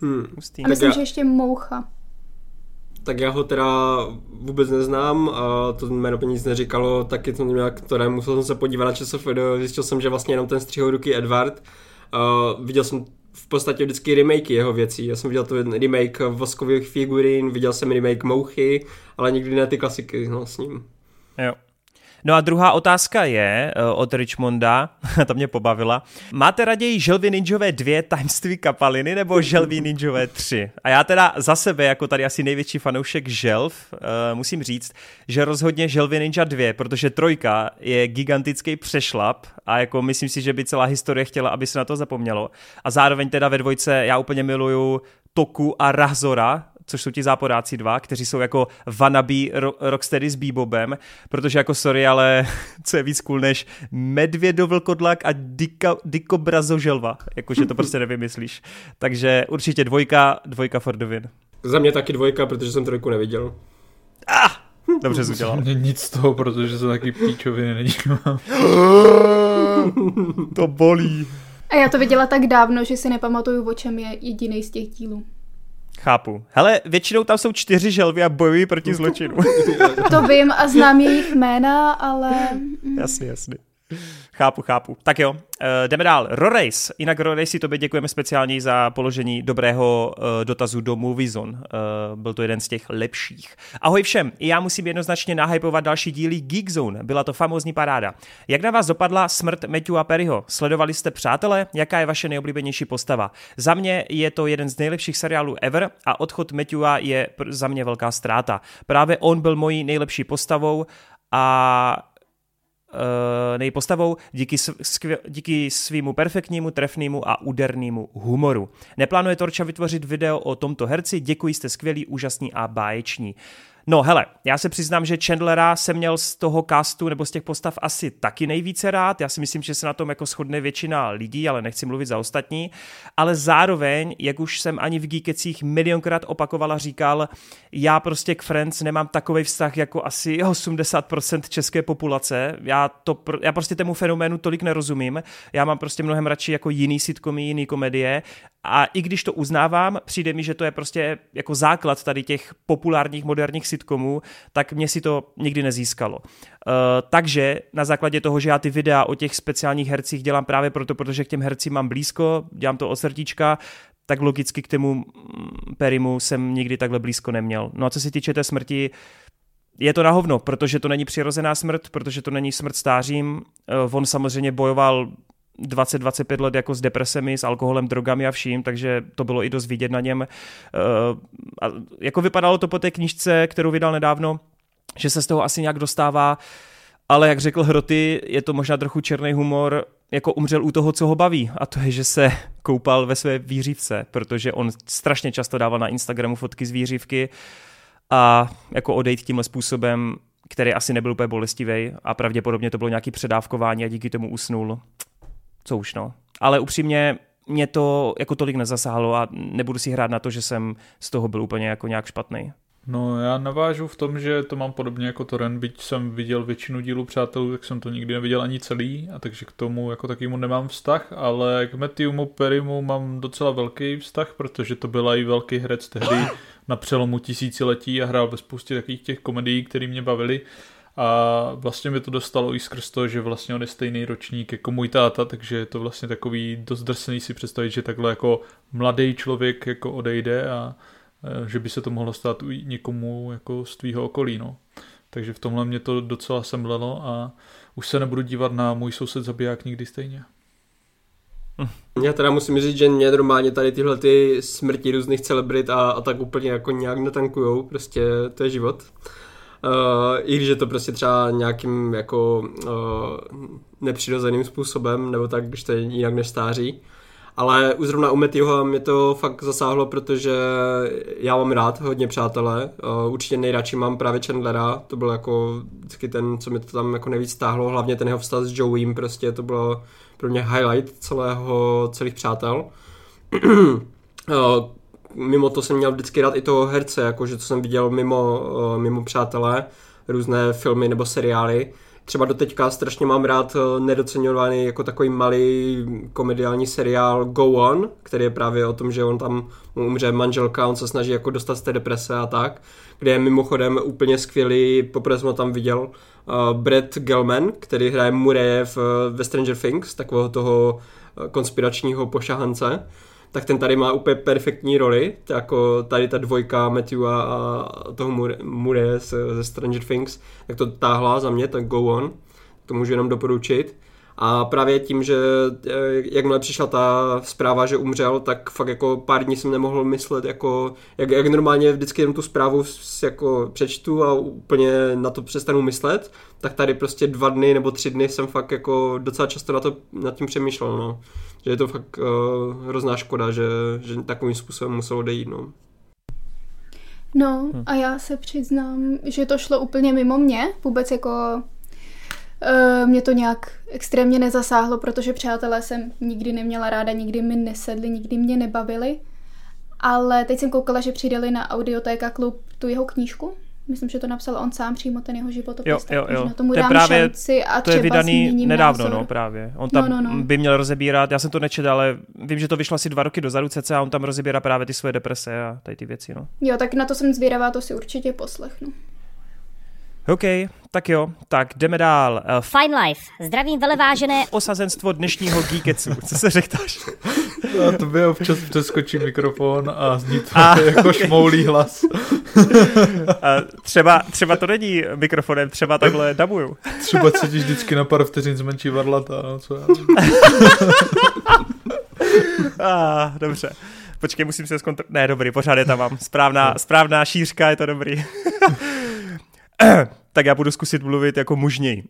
Hmm. Hustý. A myslím, já... že ještě Moucha. Tak já ho teda vůbec neznám a to jméno mi nic neříkalo, taky to nějak to ne, musel jsem se podívat na časov video, zjistil jsem, že vlastně jenom ten Střihoruký Edward. Uh, viděl jsem v podstatě vždycky remakey jeho věcí. Já jsem viděl to remake voskových figurín, viděl jsem remake Mouchy, ale nikdy ne ty klasiky no, s ním. Jo. No a druhá otázka je od Richmonda, ta mě pobavila. Máte raději Želvy ninjové dvě tajemství kapaliny nebo Želvy ninjové tři? A já teda za sebe, jako tady asi největší fanoušek želv, musím říct, že rozhodně Želvy ninja dvě, protože trojka je gigantický přešlap a jako myslím si, že by celá historie chtěla, aby se na to zapomnělo. A zároveň teda ve dvojce já úplně miluju Toku a Rahzora, což jsou ti záporáci dva, kteří jsou jako wannabe ro- rocksteady s bebopem, protože jako sorry, ale co je víc cool než medvědovlkodlak a dika, dikobrazoželva, jakože to prostě nevymyslíš. Takže určitě dvojka, dvojka for the win. Za mě taky dvojka, protože jsem trojku neviděl. Ah, dobře jsi udělal. Mě nic z toho, protože jsem taky píčoviny nedívám. To bolí. A já to viděla tak dávno, že si nepamatuju, o čem je jedinej z těch dílů. Chápu. Hele, většinou tam jsou čtyři želvy a bojují proti zločinu. To vím a znám jejich jména, ale... Jasně, jasně. Chápu, chápu. Tak jo, jdeme dál. Rorace. Jinak Rorace, tobě děkujeme speciálně za položení dobrého dotazu do Movie Zone. Byl to jeden z těch lepších. Ahoj všem, i já musím jednoznačně nahypovat další díly Geek Zone. Byla to famózní paráda. Jak na vás dopadla smrt Matthewa Perryho? Sledovali jste Přátelé? Jaká je vaše nejoblíbenější postava? Za mě je to jeden z nejlepších seriálů ever a odchod Matthewa je za mě velká ztráta. Právě on byl mojí nejlepší postavou a... nejpostavou díky, skvě, díky svýmu perfektnímu, trefnému a údernému humoru. Neplánuje Torča vytvořit video o tomto herci, děkuji, jste skvělí, úžasní a báječní. No hele, já se přiznám, že Chandlera jsem měl z toho castu nebo z těch postav asi taky nejvíce rád, já si myslím, že se na tom jako shodne většina lidí, ale nechci mluvit za ostatní, ale zároveň, jak už jsem ani v Geekecích milionkrát opakovala, říkal, já prostě k Friends nemám takovej vztah jako asi osmdesát procent české populace, já, to, já prostě tomu fenoménu tolik nerozumím, já mám prostě mnohem radši jako jiný sitcomy, jiný komedie a i když to uznávám, přijde mi, že to je prostě jako základ tady těch populárních moderních sitcomů, tak mě si to nikdy nezískalo. Uh, takže na základě toho, že já ty videa o těch speciálních hercích dělám právě proto, protože k těm hercím mám blízko, dělám to od srdíčka, tak logicky k tomu Perrymu jsem nikdy takhle blízko neměl. No a co se týče té smrti, je to na hovno, protože to není přirozená smrt, protože to není smrt stářím. Uh, on samozřejmě bojoval dvacet až dvacet pět let jako s depresemi, s alkoholem, drogami a vším, takže to bylo i dost vidět na něm. A jako vypadalo to po té knížce, kterou vydal nedávno, že se z toho asi nějak dostává, ale jak řekl Hroty, je to možná trochu černý humor, jako umřel u toho, co ho baví, a to je, že se koupal ve své vířivce, protože on strašně často dával na Instagramu fotky z vířivky a jako odejít tímhle způsobem, který asi nebyl úplně bolestivý a pravděpodobně to bylo nějaký předávkování a díky tomu usnul. Co už, no. Ale upřímně mě to jako tolik nezasáhlo a nebudu si hrát na to, že jsem z toho byl úplně jako nějak špatný. No já navážu v tom, že to mám podobně jako Toren, byť jsem viděl většinu dílů Přátelů, tak jsem to nikdy neviděl ani celý, a takže k tomu jako takému nemám vztah, ale k Matthewmu Perrymu mám docela velký vztah, protože to byla i velký herec tehdy na přelomu tisíciletí a hrál ve spoustě takových těch komedií, které mě bavily. A vlastně mi to dostalo i skrz to, že vlastně on je stejný ročník jako můj táta, takže je to vlastně takový dost drsný si představit, že takhle jako mladý člověk jako odejde a že by se to mohlo stát u někomu jako z tvýho okolí, no. Takže v tomhle mě to docela semlelo a už se nebudu dívat na Můj soused zabiják nikdy stejně. Já teda musím říct, že mě normálně tady tyhle ty smrti různých celebrit a, a tak úplně jako nějak netankujou, prostě to je život. Uh, I když je to prostě třeba nějakým jako uh, nepřirozeným způsobem, nebo tak, když to je jinak než stáří. Ale u zrovna u Matthewho mě to fakt zasáhlo, protože já mám rád hodně přátelé. Uh, určitě nejradši mám právě Chandlera, to byl jako vždycky ten, co mi to tam jako nejvíc stáhlo, hlavně ten jeho vztah s Joeym, prostě to bylo pro mě highlight celého, celých přátel. uh, Mimo to jsem měl vždycky rád i toho herce, jakože co jsem viděl mimo, uh, mimo přátelé, různé filmy nebo seriály. Třeba doteďka strašně mám rád nedoceňovaný jako takový malý komediální seriál Go On, který je právě o tom, že on tam umře manželka, on se snaží jako dostat z té deprese a tak, kde je mimochodem úplně skvělý, poprvé jsem ho tam viděl, uh, Brett Gelman, který hraje Murraye v, ve Stranger Things, takového toho konspiračního pošahance. Tak ten tady má úplně perfektní roli, jako tady ta dvojka Matthewa a toho Murraye ze Stranger Things, tak to táhla za mě, ten Go On, to můžu jenom doporučit. A právě tím, že jakmile přišla ta zpráva, že umřel, tak fakt jako pár dní jsem nemohl myslet, jako, jak, jak normálně vždycky jenom tu zprávu jako přečtu a úplně na to přestanu myslet, tak tady prostě dva dny nebo tři dny jsem fakt jako docela často na to, nad tím přemýšlel, no. Že je to fakt uh, hrozná škoda, že, že takovým způsobem muselo odejít, no. No a já se přiznám, že to šlo úplně mimo mě, vůbec jako... Mě to nějak extrémně nezasáhlo, protože přátelé jsem nikdy neměla ráda, nikdy mi nesedli, nikdy mě nebavili. Ale teď jsem koukala, že přidali na Audiotéka klub tu jeho knížku. Myslím, že to napsal on sám přímo, ten jeho životopis. Jo, jo, jo. Na tomu to dám právě, šanci a to třeba je vydaný nedávno, názor. No právě. On tam no, no, no. by měl rozebírat, já jsem to nečetl, ale vím, že to vyšlo asi dva roky dozadu cca a on tam rozebírá právě ty svoje deprese a tady ty věci. No. Jo, tak na to jsem zvědavá, to si určitě poslechnu. OK, tak jo, tak jdeme dál. Fine Life, zdravím velevážené... Osazenstvo dnešního Geekecu, co se řektáš? No, to by občas přeskočí mikrofon a zní to a, jako okay. Šmoulý hlas. A třeba, třeba to není mikrofonem, třeba takhle dabuju. Třeba cítíš vždycky na pár vteřin zmenší varlata, no co já... ah, dobře. Počkej, musím se zkontrolovat. Ne, dobrý, pořád je tam mám. Správná, správná šířka, je to dobrý. Tak já budu zkusit mluvit jako mužněji.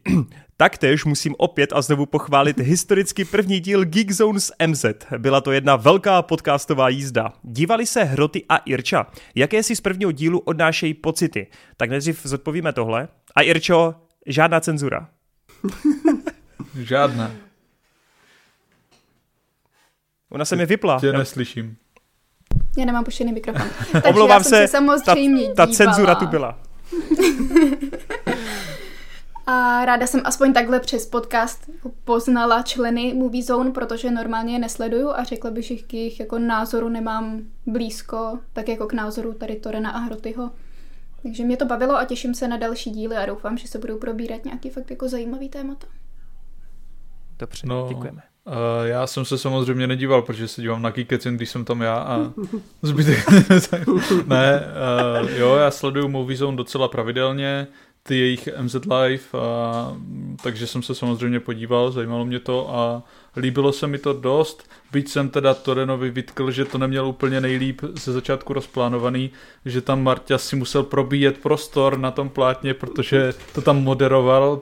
Taktéž musím opět a znovu pochválit historicky první díl Geek Zones M Z. Byla to jedna velká podcastová jízda. Dívali se Hroty a Irča. Jaké si z prvního dílu odnášejí pocity? Tak nejdřív zodpovíme tohle. A Irčo, žádná cenzura. Žádná. Ona se mi vypla. Tě neslyším. Já nemám puštěný mikrofon. Takže omlouvám já jsem se, se samozřejmě ta, ta cenzura tu byla. A ráda jsem aspoň takhle přes podcast poznala členy Movie Zone, protože normálně je nesleduju a řekla bych, že k jejich jako názoru nemám blízko, tak jako k názoru tady Torena a Hrotyho. Takže mě to bavilo a těším se na další díly a doufám, že se budou probírat nějaký fakt jako zajímavý témata. Dobře, no, děkujeme. Uh, já jsem se samozřejmě nedíval, protože se dívám na Geekecin, když jsem tam já a zbytek. Ne, uh, jo, já sleduju Movie Zone docela pravidelně, ty jejich M Z Live, a, takže jsem se samozřejmě podíval, zajímalo mě to a líbilo se mi to dost, byť jsem teda Torenovi vytkl, že to neměl úplně nejlíp ze začátku rozplánovaný, že tam Marťa si musel probíjet prostor na tom plátně, protože to tam moderoval,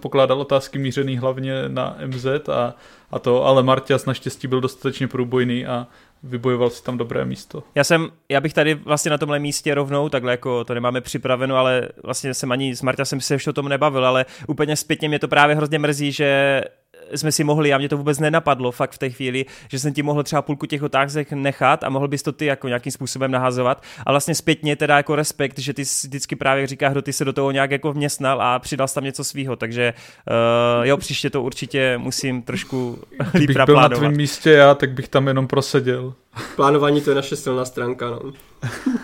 pokládal otázky mířený hlavně na M Z a, a to, ale Marťa naštěstí byl dostatečně průbojný a vybojoval si tam dobré místo. Já jsem, já bych tady vlastně na tomhle místě rovnou, takhle jako to nemáme připraveno, ale vlastně jsem ani s Marta jsem se ještě o tom nebavil, ale úplně zpětně mě to právě hrozně mrzí, že jsme si mohli, a mě to vůbec nenapadlo fakt v té chvíli, že jsem ti mohl třeba půlku těch otázek nechat a mohl bys to ty jako nějakým způsobem nahazovat. A vlastně zpětně teda jako respekt, že ty vždycky právě říká, kdo ty se do toho nějak jako vměstnal a přidal tam něco svýho, takže uh, jo, příště to určitě musím trošku líp naplánovat. Kdybych byl na tvém místě já, tak bych tam jenom proseděl. Plánování to je naše silná stránka, no.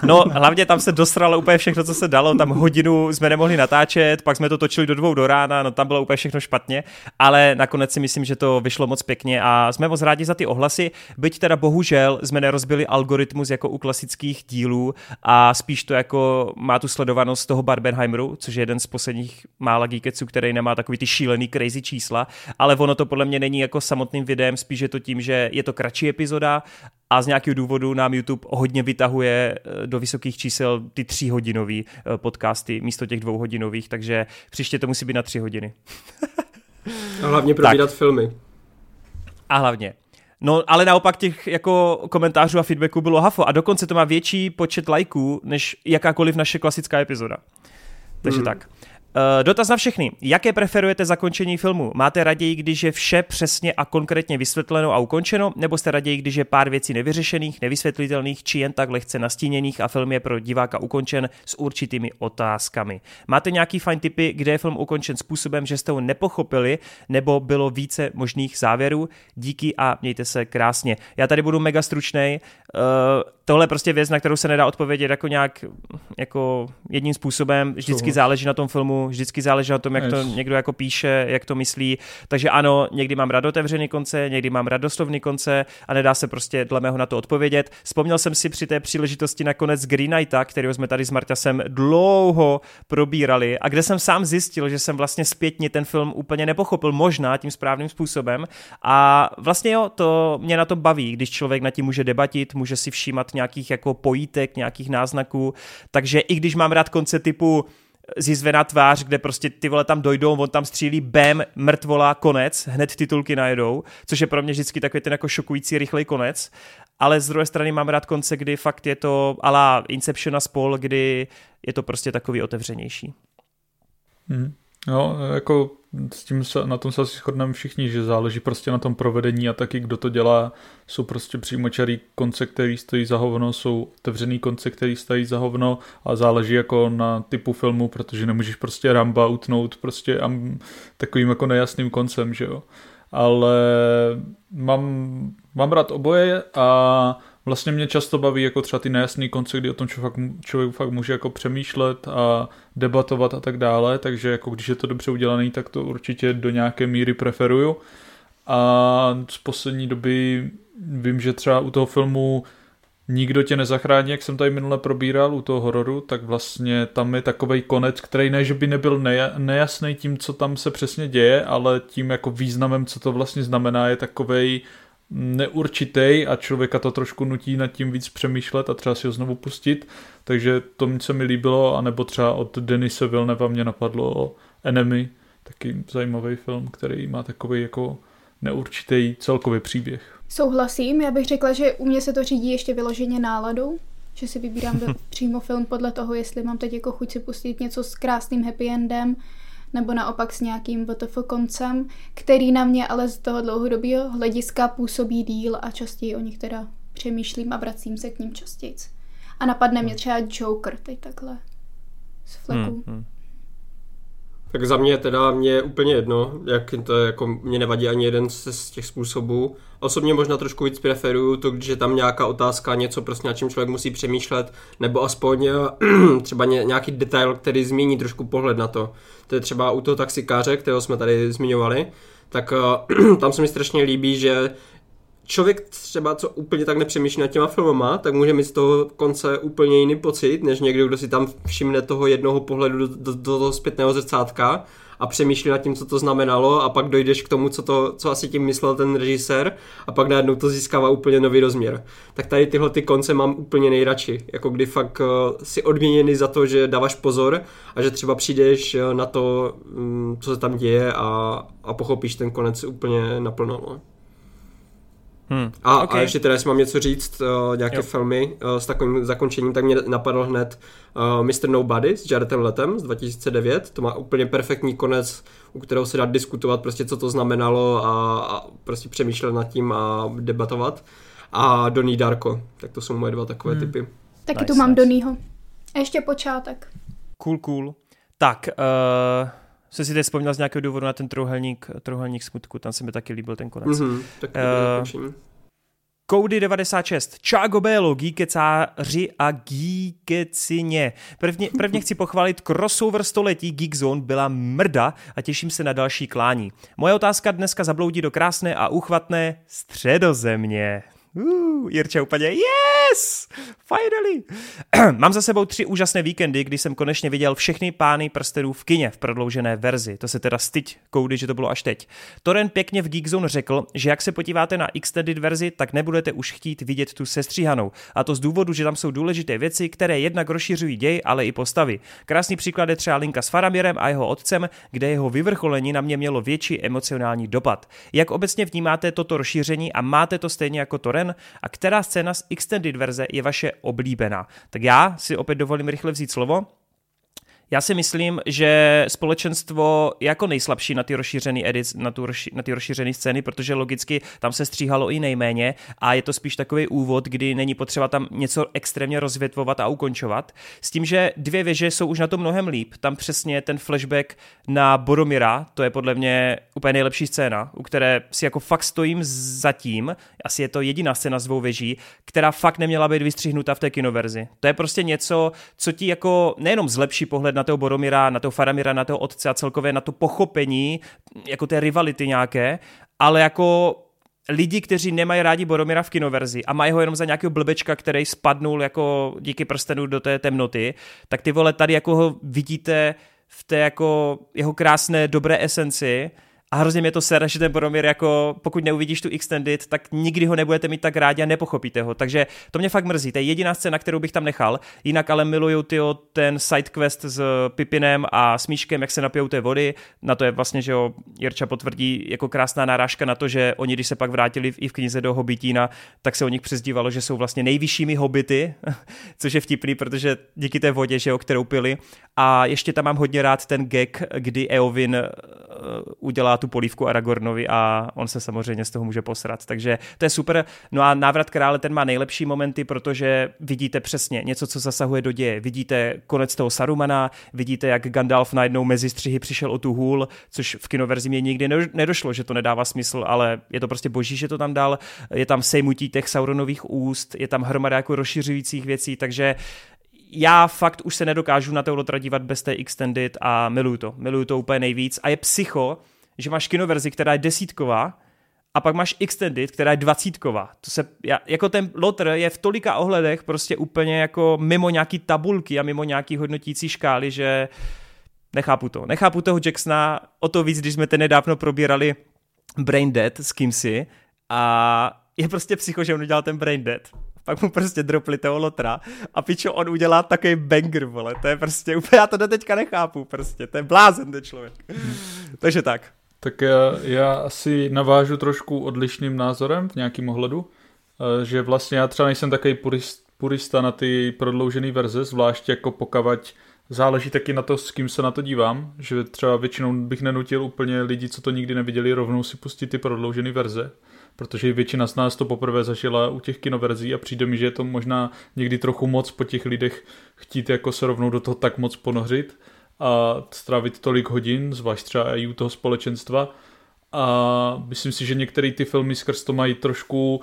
No, hlavně tam se dosralo úplně všechno, co se dalo, tam hodinu jsme nemohli natáčet, pak jsme to točili do dvou do rána, no tam bylo úplně všechno špatně, ale nakonec si myslím, že to vyšlo moc pěkně a jsme moc rádi za ty ohlasy, byť teda bohužel jsme nerozbili algoritmus jako u klasických dílů a spíš to jako má tu sledovanost toho Barbenheimeru, což je jeden z posledních mála Geekeců, který nemá takový ty šílený crazy čísla, ale ono to podle mě není jako samotným videem, spíš je to tím, že je to kratší epizoda a z nějakého důvodu nám YouTube hodně vytahuje do vysokých čísel ty tříhodinový podcasty místo těch dvouhodinových, takže příště to musí být na tři hodiny. A hlavně probírat tak. Filmy. A hlavně. No, ale naopak těch jako komentářů a feedbacků bylo hafo a dokonce to má větší počet lajků než jakákoliv naše klasická epizoda. Takže hmm. tak. Uh, dotaz na všechny. Jaké preferujete zakončení filmu? Máte raději, když je vše přesně a konkrétně vysvětleno a ukončeno, nebo jste raději, když je pár věcí nevyřešených, nevysvětlitelných, či jen tak lehce nastíněných a film je pro diváka ukončen s určitými otázkami? Máte nějaký fajn tipy, kde je film ukončen způsobem, že jste ho nepochopili, nebo bylo více možných závěrů? Díky a mějte se krásně. Já tady budu mega stručnej. Uh, tohle je prostě věc, na kterou se nedá odpovědět jako nějak jako jedním způsobem. Vždycky záleží na tom filmu, vždycky záleží na tom, jak to někdo jako píše, jak to myslí. Takže ano, někdy mám rád otevřený konce, někdy mám rád doslovný konce a nedá se prostě dle mého na to odpovědět. Vzpomněl jsem si při té příležitosti nakonec Green Knighta, kterého jsme tady s Marťasem dlouho probírali a kde jsem sám zjistil, že jsem vlastně zpětně ten film úplně nepochopil, možná tím správným způsobem. A vlastně jo, to mě na to baví, když člověk nad tím může debatit, může si všímat nějakých jako pojítek, nějakých náznaků. Takže i když mám rád konce typu Zjizvená tvář, kde prostě ty vole tam dojdou, on tam střílí, bam, mrtvola, konec, hned titulky najedou, což je pro mě vždycky takový ten jako šokující rychlej konec, ale z druhé strany mám rád konce, kdy fakt je to à la Inception a spol, kdy je to prostě takový otevřenější. Hmm. No, jako s tím se, na tom se asi shodneme všichni, že záleží prostě na tom provedení a taky kdo to dělá, jsou prostě přímočarý konce, který stojí za hovno, jsou otevřený konce, který stojí za hovno a záleží jako na typu filmu, protože nemůžeš prostě Ramba utnout prostě am, takovým jako nejasným koncem, že jo. Ale mám, mám rád oboje a vlastně mě často baví jako třeba ty nejasný konce, kdy o tom člověk, člověk fakt může jako přemýšlet a debatovat a tak dále, takže jako když je to dobře udělaný, tak to určitě do nějaké míry preferuju. A z poslední doby vím, že třeba u toho filmu Nikdo tě nezachrání, jak jsem tady minule probíral u toho hororu, tak vlastně tam je takovej konec, který ne, že by nebyl nejasný tím, co tam se přesně děje, ale tím jako významem, co to vlastně znamená, je takovej neurčitej a člověka to trošku nutí nad tím víc přemýšlet a třeba si ho znovu pustit, takže to se mi líbilo, anebo třeba od Denise Villeneva mě napadlo Enemy, taky zajímavý film, který má takový jako neurčitý celkový příběh. Souhlasím, já bych řekla, že u mě se to řídí ještě vyloženě náladou, že si vybírám přímo film podle toho, jestli mám teď jako chuť si pustit něco s krásným happy endem, nebo naopak s nějakým W T F koncem, který na mě ale z toho dlouhodobého hlediska působí díl a častěji o nich teda přemýšlím a vracím se k ním častěji. A napadne mě třeba Joker, teď takhle z fleku. Hmm, hmm. Tak za mě teda mě úplně jedno, jak to jako mě nevadí ani jeden z těch způsobů. Osobně možná trošku víc preferuju to, když je tam nějaká otázka, něco prostě na čím člověk musí přemýšlet, nebo aspoň třeba nějaký detail, který změní trošku pohled na to. To je třeba u toho taxikáře, kterého jsme tady zmiňovali, tak tam se mi strašně líbí, že člověk třeba, co úplně tak nepřemýšlí nad těma filmama, tak může mít z toho konce úplně jiný pocit, než někdo, kdo si tam všimne toho jednoho pohledu do, do, do toho zpětného zrcátka a přemýšlí nad tím, co to znamenalo a pak dojdeš k tomu, co, to, co asi tím myslel ten režisér a pak najednou to získává úplně nový rozměr. Tak tady tyhle ty konce mám úplně nejradši, jako kdy fakt si odměněný za to, že dáváš pozor a že třeba přijdeš na to, co se tam děje a, a pochopíš ten konec úplně naplno. Hmm. A, okay. A ještě teda, jestli mám něco říct, uh, nějaké yep. filmy uh, s takovým zakončením, tak mě napadl hned uh, mister Nobody s Jaredem Letem z dva tisíce devět, to má úplně perfektní konec, u kterého se dá diskutovat prostě, co to znamenalo a, a prostě přemýšlet nad tím a debatovat. A Donnie Darko, tak to jsou moje dva takové hmm. typy. Taky nice, tu mám nice. Donnieho. A ještě počátek. Cool, cool. Tak, uh... jsem si teď vzpomněl z nějakého důvodu na ten trouhelník, trouhelník smutku, tam se mi taky líbil ten konec. Mm-hmm, tak uh, Cody devadesát šest. Čágo Bélo, Geekecáři a Geekecině. Prvně, prvně chci pochválit crossover století Geekzone, byla mrda a těším se na další klání. Moje otázka dneska zabloudí do krásné a uchvatné Středozemě. Uh, Jirča úplně, yes, finally. Mám za sebou tři úžasné víkendy, kdy jsem konečně viděl všechny Pány prstenů v kině v prodloužené verzi. To se teda styď, koudy, že to bylo až teď. Toren pěkně v Geekzone řekl, že jak se podíváte na extended verzi, tak nebudete už chtít vidět tu sestříhanou. A to z důvodu, že tam jsou důležité věci, které jednak rozšiřují děj, ale i postavy. Krásný příklad je třeba linka s Faramirem a jeho otcem, kde jeho vyvrcholení na mě mělo větší emocionální dopad. Jak obecně vnímáte toto rozšíření a máte to stejně jako Toren? A která scéna z extended verze je vaše oblíbená? Tak já si opět dovolím rychle vzít slovo. Já si myslím, že společenstvo je jako nejslabší na ty rozšířený edits, na, tu rozši- na ty rozšířený scény, protože logicky tam se stříhalo i nejméně a je to spíš takový úvod, kdy není potřeba tam něco extrémně rozvětvovat a ukončovat. S tím, že dvě věže jsou už na to mnohem líp. Tam přesně ten flashback na Boromira, to je podle mě úplně nejlepší scéna, u které si jako fakt stojím zatím. Asi je to jediná scéna z dvou věží, která fakt neměla být vystřihnuta v té kinoverzi. To je prostě něco, co ti jako nejenom zlepší pohled na na toho Boromira, na toho Faramira, na toho otce a celkově na to pochopení, jako té rivality nějaké, ale jako lidi, kteří nemají rádi Boromira v kinoverzi a mají ho jenom za nějakého blbečka, který spadnul jako díky prstenu do té temnoty, tak ty vole tady jako ho vidíte v té jako jeho krásné, dobré esenci. A hrozně mě to sere, že ten Boromir, jako pokud neuvidíš tu extended, tak nikdy ho nebudete mít tak rádi a nepochopíte ho. Takže to mě fakt mrzí. To je jediná scéna, kterou bych tam nechal. Jinak ale miluju tyjo, ten sidequest s Pipinem a Smíškem, jak se napijou té vody. Na to je vlastně, že jo, Jirča potvrdí jako krásná narážka na to, že oni, když se pak vrátili i v knize do Hobitína, tak se o nich přezdívalo, že jsou vlastně nejvyššími hobity, což je vtipný, protože díky té vodě, že jo, kterou pili. A ještě tam mám hodně rád ten gag, kdy Eowyn udělá tu polívku Aragornovi a on se samozřejmě z toho může posrat. Takže to je super. No a návrat krále, ten má nejlepší momenty, protože vidíte přesně něco, co zasahuje do děje. Vidíte konec toho Sarumana, vidíte, jak Gandalf najednou mezi střihy přišel o tu hůl, což v kinoverzi mě nikdy nedošlo, že to nedává smysl, ale je to prostě boží, že to tam dal. Je tam sejmutí těch Sauronových úst, je tam hromada jako rozšiřujících věcí, takže já fakt už se nedokážu na tohle dívat bez té extended a miluju to. Miluju to úplně nejvíc a je psycho, že máš kinoverzi, která je desítková, a pak máš extended, která je dvacítková. To se, já, jako ten Lotr je v tolika ohledech prostě úplně jako mimo nějaký tabulky a mimo nějaký hodnotící škály, že nechápu to. Nechápu toho Jacksona o to víc, když jsme ten nedávno probírali Brain Dead s kýmsi a je prostě psycho, že on udělal ten Brain Dead. Pak mu prostě dropli toho Lotra a pičo, on udělá takový banger, vole, to je prostě úplně, já to do teďka nechápu prostě, to je blázen ten člověk. Takže tak. Tak já, já asi navážu trošku odlišným názorem v nějakým ohledu, že vlastně já třeba nejsem takový purist, purista na ty prodloužený verze, zvlášť jako pokavať, záleží taky na to, s kým se na to dívám, že třeba většinou bych nenutil úplně lidi, co to nikdy neviděli, rovnou si pustit ty prodloužený verze. Protože většina z nás to poprvé zažila u těch kinoverzí a přijde mi, že je to možná někdy trochu moc po těch lidech chtít jako se rovnou do toho tak moc ponořit a strávit tolik hodin, zvlášť třeba i u toho společenstva. A myslím si, že některé ty filmy skrz to mají trošku,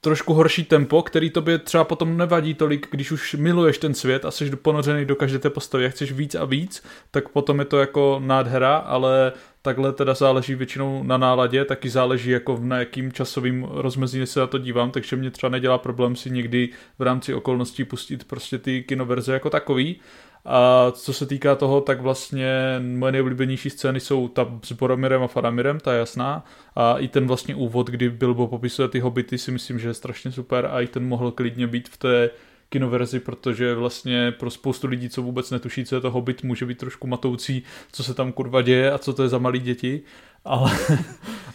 trošku horší tempo, který tobě třeba potom nevadí tolik, když už miluješ ten svět a jsi ponořený do každé té postavy a chceš víc a víc, tak potom je to jako nádhera, ale takhle teda záleží většinou na náladě, taky záleží jako na jakým časovým rozmezí se na to dívám, takže mě třeba nedělá problém si někdy v rámci okolností pustit prostě ty kinoverze jako takový. A co se týká toho, tak vlastně moje nejoblíbenější scény jsou ta s Boromirem a Faramirem, ta je jasná. A i ten vlastně úvod, kdy Bilbo popisuje ty hobity, si myslím, že je strašně super a i ten mohl klidně být v té kinoverzi, protože vlastně pro spoustu lidí, co vůbec netuší, co je to Hobbit, může být trošku matoucí, co se tam kurva děje a co to je za malý děti. Ale,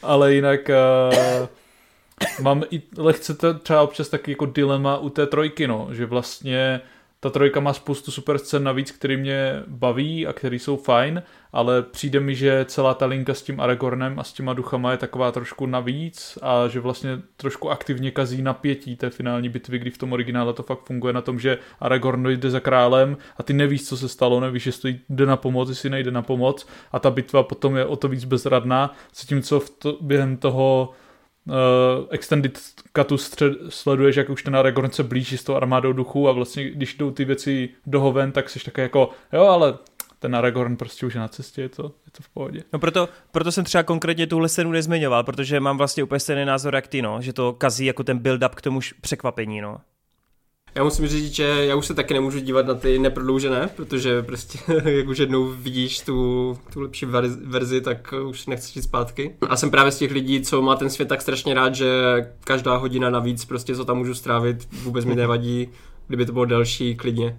ale jinak uh, mám i lehce třeba občas taky jako dilema u té trojky, no, že vlastně ta trojka má spoustu super scén navíc, který mě baví a který jsou fajn, ale přijde mi, že celá ta linka s tím Aragornem a s těma duchama je taková trošku navíc a že vlastně trošku aktivně kazí napětí té finální bitvy, kdy v tom originále to fakt funguje na tom, že Aragorn jde za králem a ty nevíš, co se stalo, nevíš, jestli jde na pomoc, jestli nejde na pomoc a ta bitva potom je o to víc bezradná, zatímco v to, během toho Uh, extended cutu střed, sleduješ, jak už ten Aragorn se blíží s tou armádou duchů a vlastně, když jdou ty věci dohoven, tak jsi také jako, jo, ale ten Aragorn prostě už je na cestě, je to, je to v pohodě. No proto, proto jsem třeba konkrétně tuhle scénu nezmiňoval, protože mám vlastně úplně stejný názor jak ty, no, že to kazí jako ten build-up k tomu překvapení, no. Já musím říct, že já už se taky nemůžu dívat na ty neprodloužené, protože prostě jak už jednou vidíš tu, tu lepší verzi, tak už nechceš jít zpátky. A jsem právě z těch lidí, co má ten svět tak strašně rád, že každá hodina navíc prostě co tam můžu strávit, vůbec mi nevadí, kdyby to bylo delší, klidně.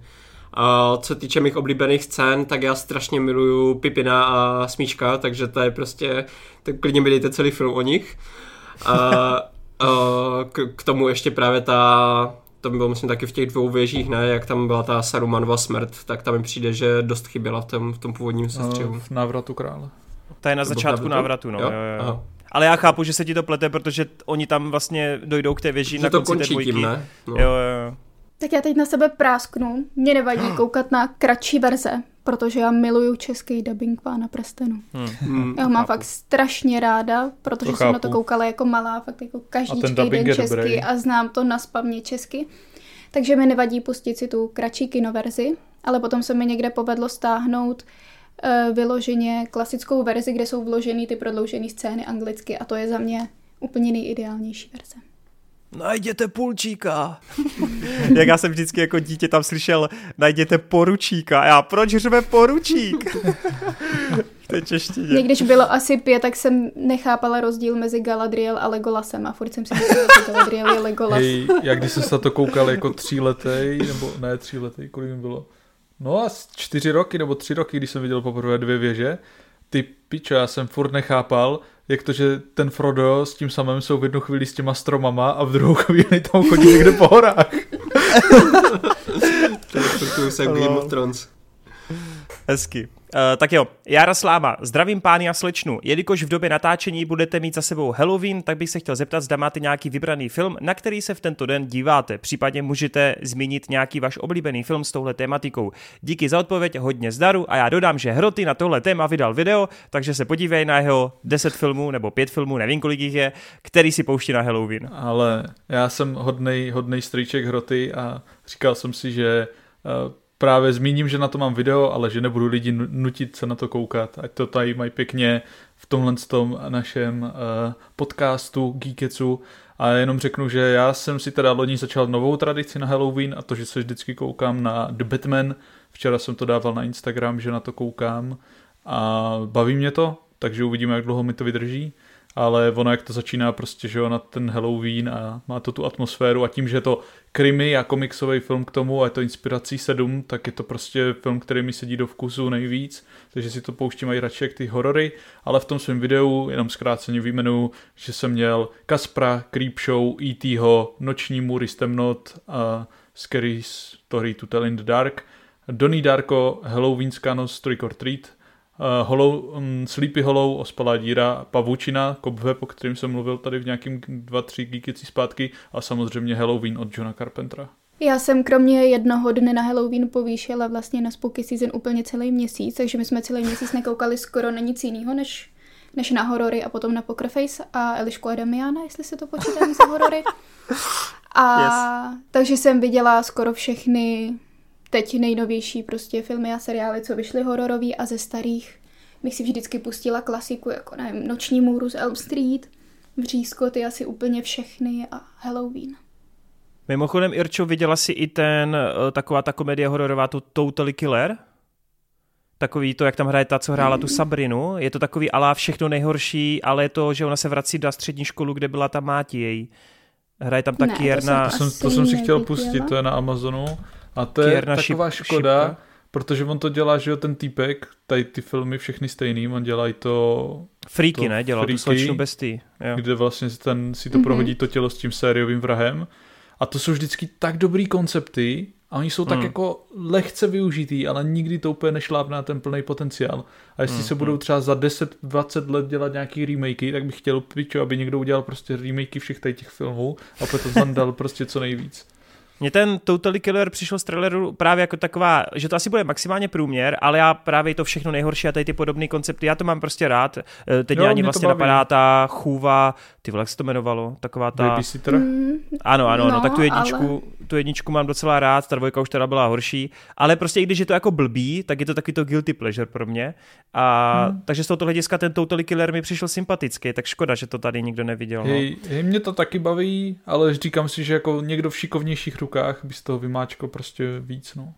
A co týče mých oblíbených scén, tak já strašně miluju Pipina a Smíčka, takže to je prostě, tak klidně mi dejte celý film o nich. A, a k, k tomu ještě právě ta... To bylo myslím taky v těch dvou věžích, ne, jak tam byla ta Sarumanova smrt, tak tam mi přijde, že dost chyběla v tom, v tom původním sestřihu. V Návratu krále. Ta je na to začátku návratu, no. Jo? Jo, jo, jo. Ale já chápu, že se ti to plete, protože oni tam vlastně dojdou k té věži že na konci té dvojky. No. Jo, jo. Tak já teď na sebe prásknu, mě nevadí koukat na kratší verze, protože já miluju český dubbing Pána prstenů. Hmm. Já ho mám chápu. Fakt strašně ráda, protože jsem na to koukala jako malá, fakt jako každý den česky dobrý. A znám to nazpavně česky. Takže mi nevadí pustit si tu kratší kinoverzi, ale potom se mi někde povedlo stáhnout uh, vyloženě klasickou verzi, kde jsou vloženy ty prodloužené scény anglicky a to je za mě úplně nejideálnější verze. Najděte pulčíka. Jak já jsem vždycky jako dítě tam slyšel, najděte poručíka. Já, proč řve poručík? V té češtině. Mě když bylo asi pět, tak jsem nechápala rozdíl mezi Galadriel a Legolasem a furt jsem si myslela, že Galadriel je Legolas. Hej, já když jsem se na to koukal jako tříletej, nebo ne tříletej, kolik mi bylo? No a čtyři roky nebo tři roky, když jsem viděl poprvé dvě věže, ty pičo, já jsem furt nechápal, jak to, že ten Frodo s tím samým jsou v jednu chvíli s těma stromama a v druhou chvíli tam chodí někde po horách. To je to se Game of Thrones. Hezky. Uh, tak jo, Jára Sláma, zdravím pány a slečnu, jelikož v době natáčení budete mít za sebou Halloween, tak bych se chtěl zeptat, zda máte nějaký vybraný film, na který se v tento den díváte, případně můžete zmínit nějaký váš oblíbený film s touhle tématikou. Díky za odpověď, hodně zdaru a já dodám, že Hroty na tohle téma vydal video, takže se podívej na jeho deset filmů nebo pět filmů, nevím kolik jich je, který si pouští na Halloween. Ale já jsem hodnej, hodnej strýček Hroty a říkal jsem si, že... Uh, Právě zmíním, že na to mám video, ale že nebudu lidi nutit se na to koukat. Ať to tady mají pěkně v tomhle tom našem uh, podcastu Geekecu. A jenom řeknu, že já jsem si teda loni začal novou tradici na Halloween a to, že se vždycky koukám na The Batman. Včera jsem to dával na Instagram, že na to koukám a baví mě to, takže uvidíme, jak dlouho mi to vydrží. Ale ono, jak to začíná prostě, že jo, na ten Halloween a má to tu atmosféru a tím, že je to krimi a komiksový film k tomu a je to inspirací sedm, tak je to prostě film, který mi sedí do vkusu nejvíc, takže si to pouštím i radši jak ty horory, ale v tom svém videu, jenom zkráceně vyjmenuju, že jsem měl Kaspra, Creepshow, í tého, Noční můry z temnot, a Scary Story to Tell in the Dark, Donnie Darko, Halloweenská noc, Trick or Treat, Hollow, um, Sleepy Hollow, Ospalá díra, Pavučina, Cobweb, o kterým jsem mluvil tady v nějakým dva, tři geekecí zpátky a samozřejmě Halloween od Johna Carpentera. Já jsem kromě jednoho dne na Halloween povýšila vlastně na Spooky Season úplně celý měsíc, takže my jsme celý měsíc nekoukali skoro na nic jiného, než, než na horory a potom na Poker Face a Elišku a Damiana, jestli se to počítá za horory. A yes. Takže jsem viděla skoro všechny... Teď nejnovější prostě filmy a seriály, co vyšly hororový a ze starých bych si vždycky pustila klasiku, jako nevím, Noční můru z Elm Street, Vřízko, ty asi úplně všechny a Halloween. Mimochodem, Irčo, viděla jsi i ten, taková ta komedie hororová, tu Totally Killer? Takový to, jak tam hraje ta, co hrála hmm. tu Sabrinu. Je to takový alá všechno nejhorší, ale je to, že ona se vrací do střední školu, kde byla ta máti její. Hraje tam ta Kierna. To, to, to jsem si chtěl pustit, to je na Amazonu. A to je taková škoda, šipka. Protože on to dělá, že jo, ten týpek, tady ty filmy všechny stejný, on dělá i to... Freaky, ne? Dělal tu slečnu bestii. Kde vlastně ten, si to mm-hmm. prohodí to tělo s tím sériovým vrahem. A to jsou vždycky tak dobrý koncepty a oni jsou mm. tak jako lehce využitý, ale nikdy to úplně nešlápná ten plný potenciál. A jestli mm, se mm. budou třeba za deset dvacet let dělat nějaký remakey, tak bych chtěl, pičo, aby někdo udělal prostě remakey všech tady těch filmů a potom tam dal prostě co nejvíc. Mně ten Totally Killer přišel z traileru právě jako taková, že to asi bude maximálně průměr, ale já právě to všechno nejhorší a tady ty podobné koncepty, já to mám prostě rád. Teď mě ani vlastně napadá ta chůva, ty vole, jak se to jmenovalo, taková ta... Babysitter? Mm, ano, ano, no, tak tu jedničku, ale... tu jedničku mám docela rád, ta dvojka už teda byla horší, ale prostě i když je to jako blbý, tak je to taky to guilty pleasure pro mě. A hmm. takže z tohoto hlediska ten Total Killer mi přišel sympatický, tak škoda, že to tady nikdo neviděl. No. Hej, hej, mě to taky baví, ale říkám si, že jako někdo v šikovnějších rukách by z toho vymáčkal prostě víc, no.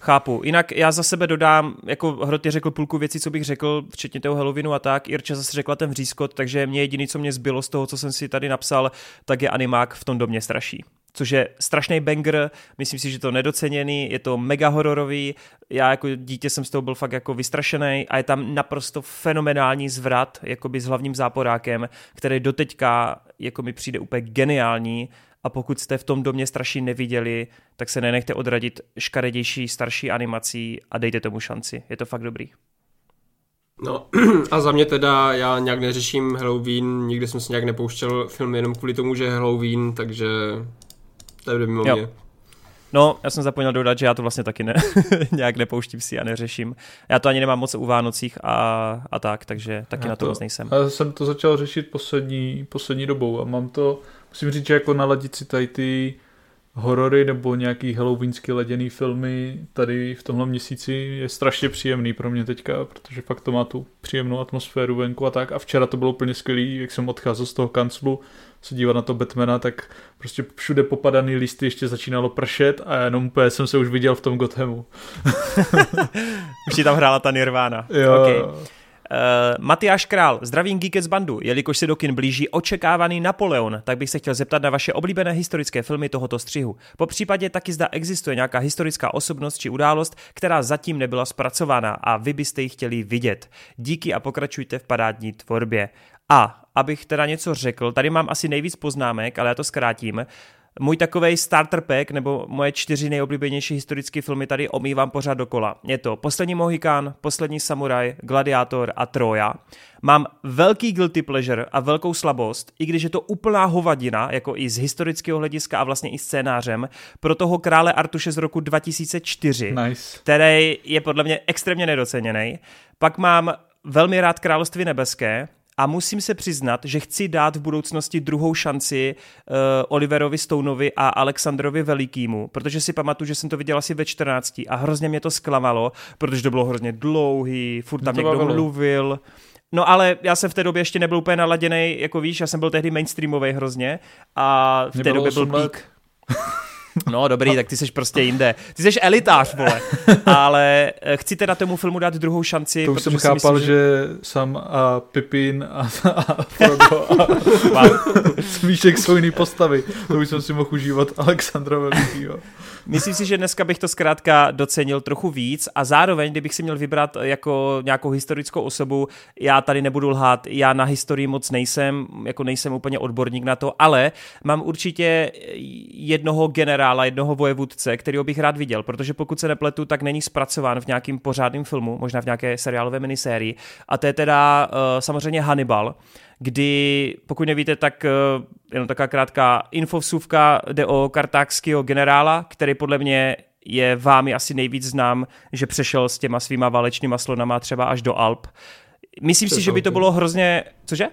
Chápu. Jinak já za sebe dodám, jako Hrot řekl půlku věcí, co bych řekl, včetně toho Halloweenu a tak. Irča zase řekla ten vřízkot, takže mě jediný, co mě zbylo z toho, co jsem si tady napsal, tak je animák V tom domě straší. Což je strašný banger, myslím si, že to nedoceněný, je to mega hororový, já jako dítě jsem z toho byl fakt jako vystrašený a je tam naprosto fenomenální zvrat, jakoby s hlavním záporákem, který doteďka jako mi přijde úplně geniální. A pokud jste v tom domě straší neviděli, tak se nenechte odradit škaredější, starší animací a dejte tomu šanci. Je to fakt dobrý. No a za mě teda, já nějak neřeším Halloween, nikdy jsem si nějak nepouštěl film jenom kvůli tomu, že je Halloween, takže to je mimo mě. No, já jsem zapomněl dodat, že já to vlastně taky ne, nějak nepouštím si a neřeším. Já to ani nemám moc u Vánocích a, a tak, takže taky já na to moc nejsem. Já jsem to začal řešit poslední, poslední dobou a mám to... Musím říct, že jako naladit si tady ty horory nebo nějaký halloweenský laděný filmy tady v tomhle měsíci je strašně příjemný pro mě teďka, protože fakt to má tu příjemnou atmosféru venku a tak. A včera to bylo úplně skvělý, jak jsem odcházel z toho kanclu se dívat na to Batmana, tak prostě všude popadaný listy ještě začínalo pršet a jenom úplně jsem se už viděl v tom Gothamu. Už ti tam hrála ta Nirvana. Jo. Okay. Uh, Matyáš Král, zdravím Geekec bandu, jelikož se do kin blíží očekávaný Napoleon, tak bych se chtěl zeptat na vaše oblíbené historické filmy tohoto střihu. Po případě taky zda existuje nějaká historická osobnost či událost, která zatím nebyla zpracována a vy byste ji chtěli vidět. Díky a pokračujte v parádní tvorbě. A abych teda něco řekl, tady mám asi nejvíc poznámek, ale já to zkrátím. Můj takovej starter pack, nebo moje čtyři nejoblíbenější historické filmy tady omývám pořád dokola. Je to Poslední Mohikán, Poslední samuraj, Gladiátor a Troja. Mám velký guilty pleasure a velkou slabost, i když je to úplná hovadina, jako i z historického hlediska a vlastně i scénářem, pro toho Krále Artuše z roku dva tisíce čtyři, nice. Který je podle mě extrémně nedoceněný. Pak mám velmi rád Království nebeské, a musím se přiznat, že chci dát v budoucnosti druhou šanci uh, Oliverovi Stoneovi a Alexandrovi Velikýmu, protože si pamatuju, že jsem to viděl asi ve čtrnácti a hrozně mě to zklamalo, protože to bylo hrozně dlouhý, furt tam někdo mluvil. No ale já jsem v té době ještě nebyl úplně naladěnej, jako víš, já jsem byl tehdy mainstreamovej hrozně a v té době byl pík. No dobrý, tak ty seš prostě jinde. Ty seš elitář, vole. Ale chci teda tomu filmu dát druhou šanci. To už jsem chápal, myslím, že... že Sam a Pipin a, a Frodo a Smíšek jsou jiný postavy. To už jsem si mohl užívat Alexandra Velikýho. Myslím si, že dneska bych to zkrátka docenil trochu víc a zároveň, kdybych si měl vybrat jako nějakou historickou osobu, já tady nebudu lhát, já na historii moc nejsem, jako nejsem úplně odborník na to, ale mám určitě jednoho generála, jednoho vojevůdce, kterýho bych rád viděl, protože pokud se nepletu, tak není zpracován v nějakým pořádným filmu, možná v nějaké seriálové minisérii a to je teda uh, samozřejmě Hannibal, kdy, pokud nevíte, tak jenom taková krátká infovsuvka, jde o kartákského generála, který podle mě je vámi asi nejvíc znám, že přešel s těma svýma válečnýma slonama třeba až do Alp. Myslím přes si, Alpy. Že by to bylo hrozně... Cože?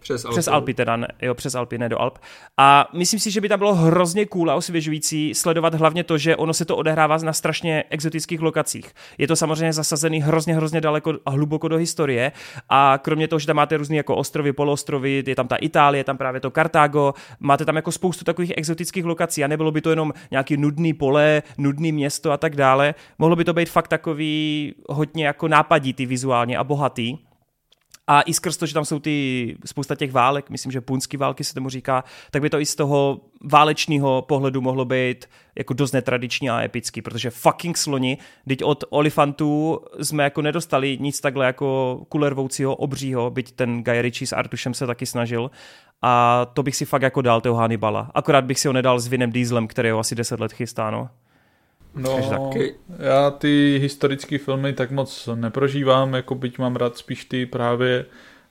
Přes Alpy. Přes Alpy teda, ne, jo, přes Alpy, ne do Alp. A myslím si, že by tam bylo hrozně cool a osvěžující sledovat hlavně to, že ono se to odehrává na strašně exotických lokacích. Je to samozřejmě zasazený hrozně, hrozně daleko a hluboko do historie a kromě toho, že tam máte různý jako ostrovy, poloostrovy, je tam ta Itálie, je tam právě to Kartágo, máte tam jako spoustu takových exotických lokací a nebylo by to jenom nějaký nudný pole, nudný město a tak dále. Mohlo by to být fakt takový hodně jako nápaditý vizuálně a bohatý. A i skrz to, že tam jsou ty spousta těch válek, myslím, že punský války se tomu říká, tak by to i z toho válečného pohledu mohlo být jako dost netradiční a epický, protože fucking sloni, teď od olifantů jsme jako nedostali nic takhle jako kulervoucího obřího, byť ten Guy Ritchie s Artušem se taky snažil a to bych si fakt jako dal toho Hannibala. Akorát bych si ho nedal s Vinem Dieselem, který ho asi deset let chystá, no. No, já ty historické filmy tak moc neprožívám, jako byť mám rád spíš ty právě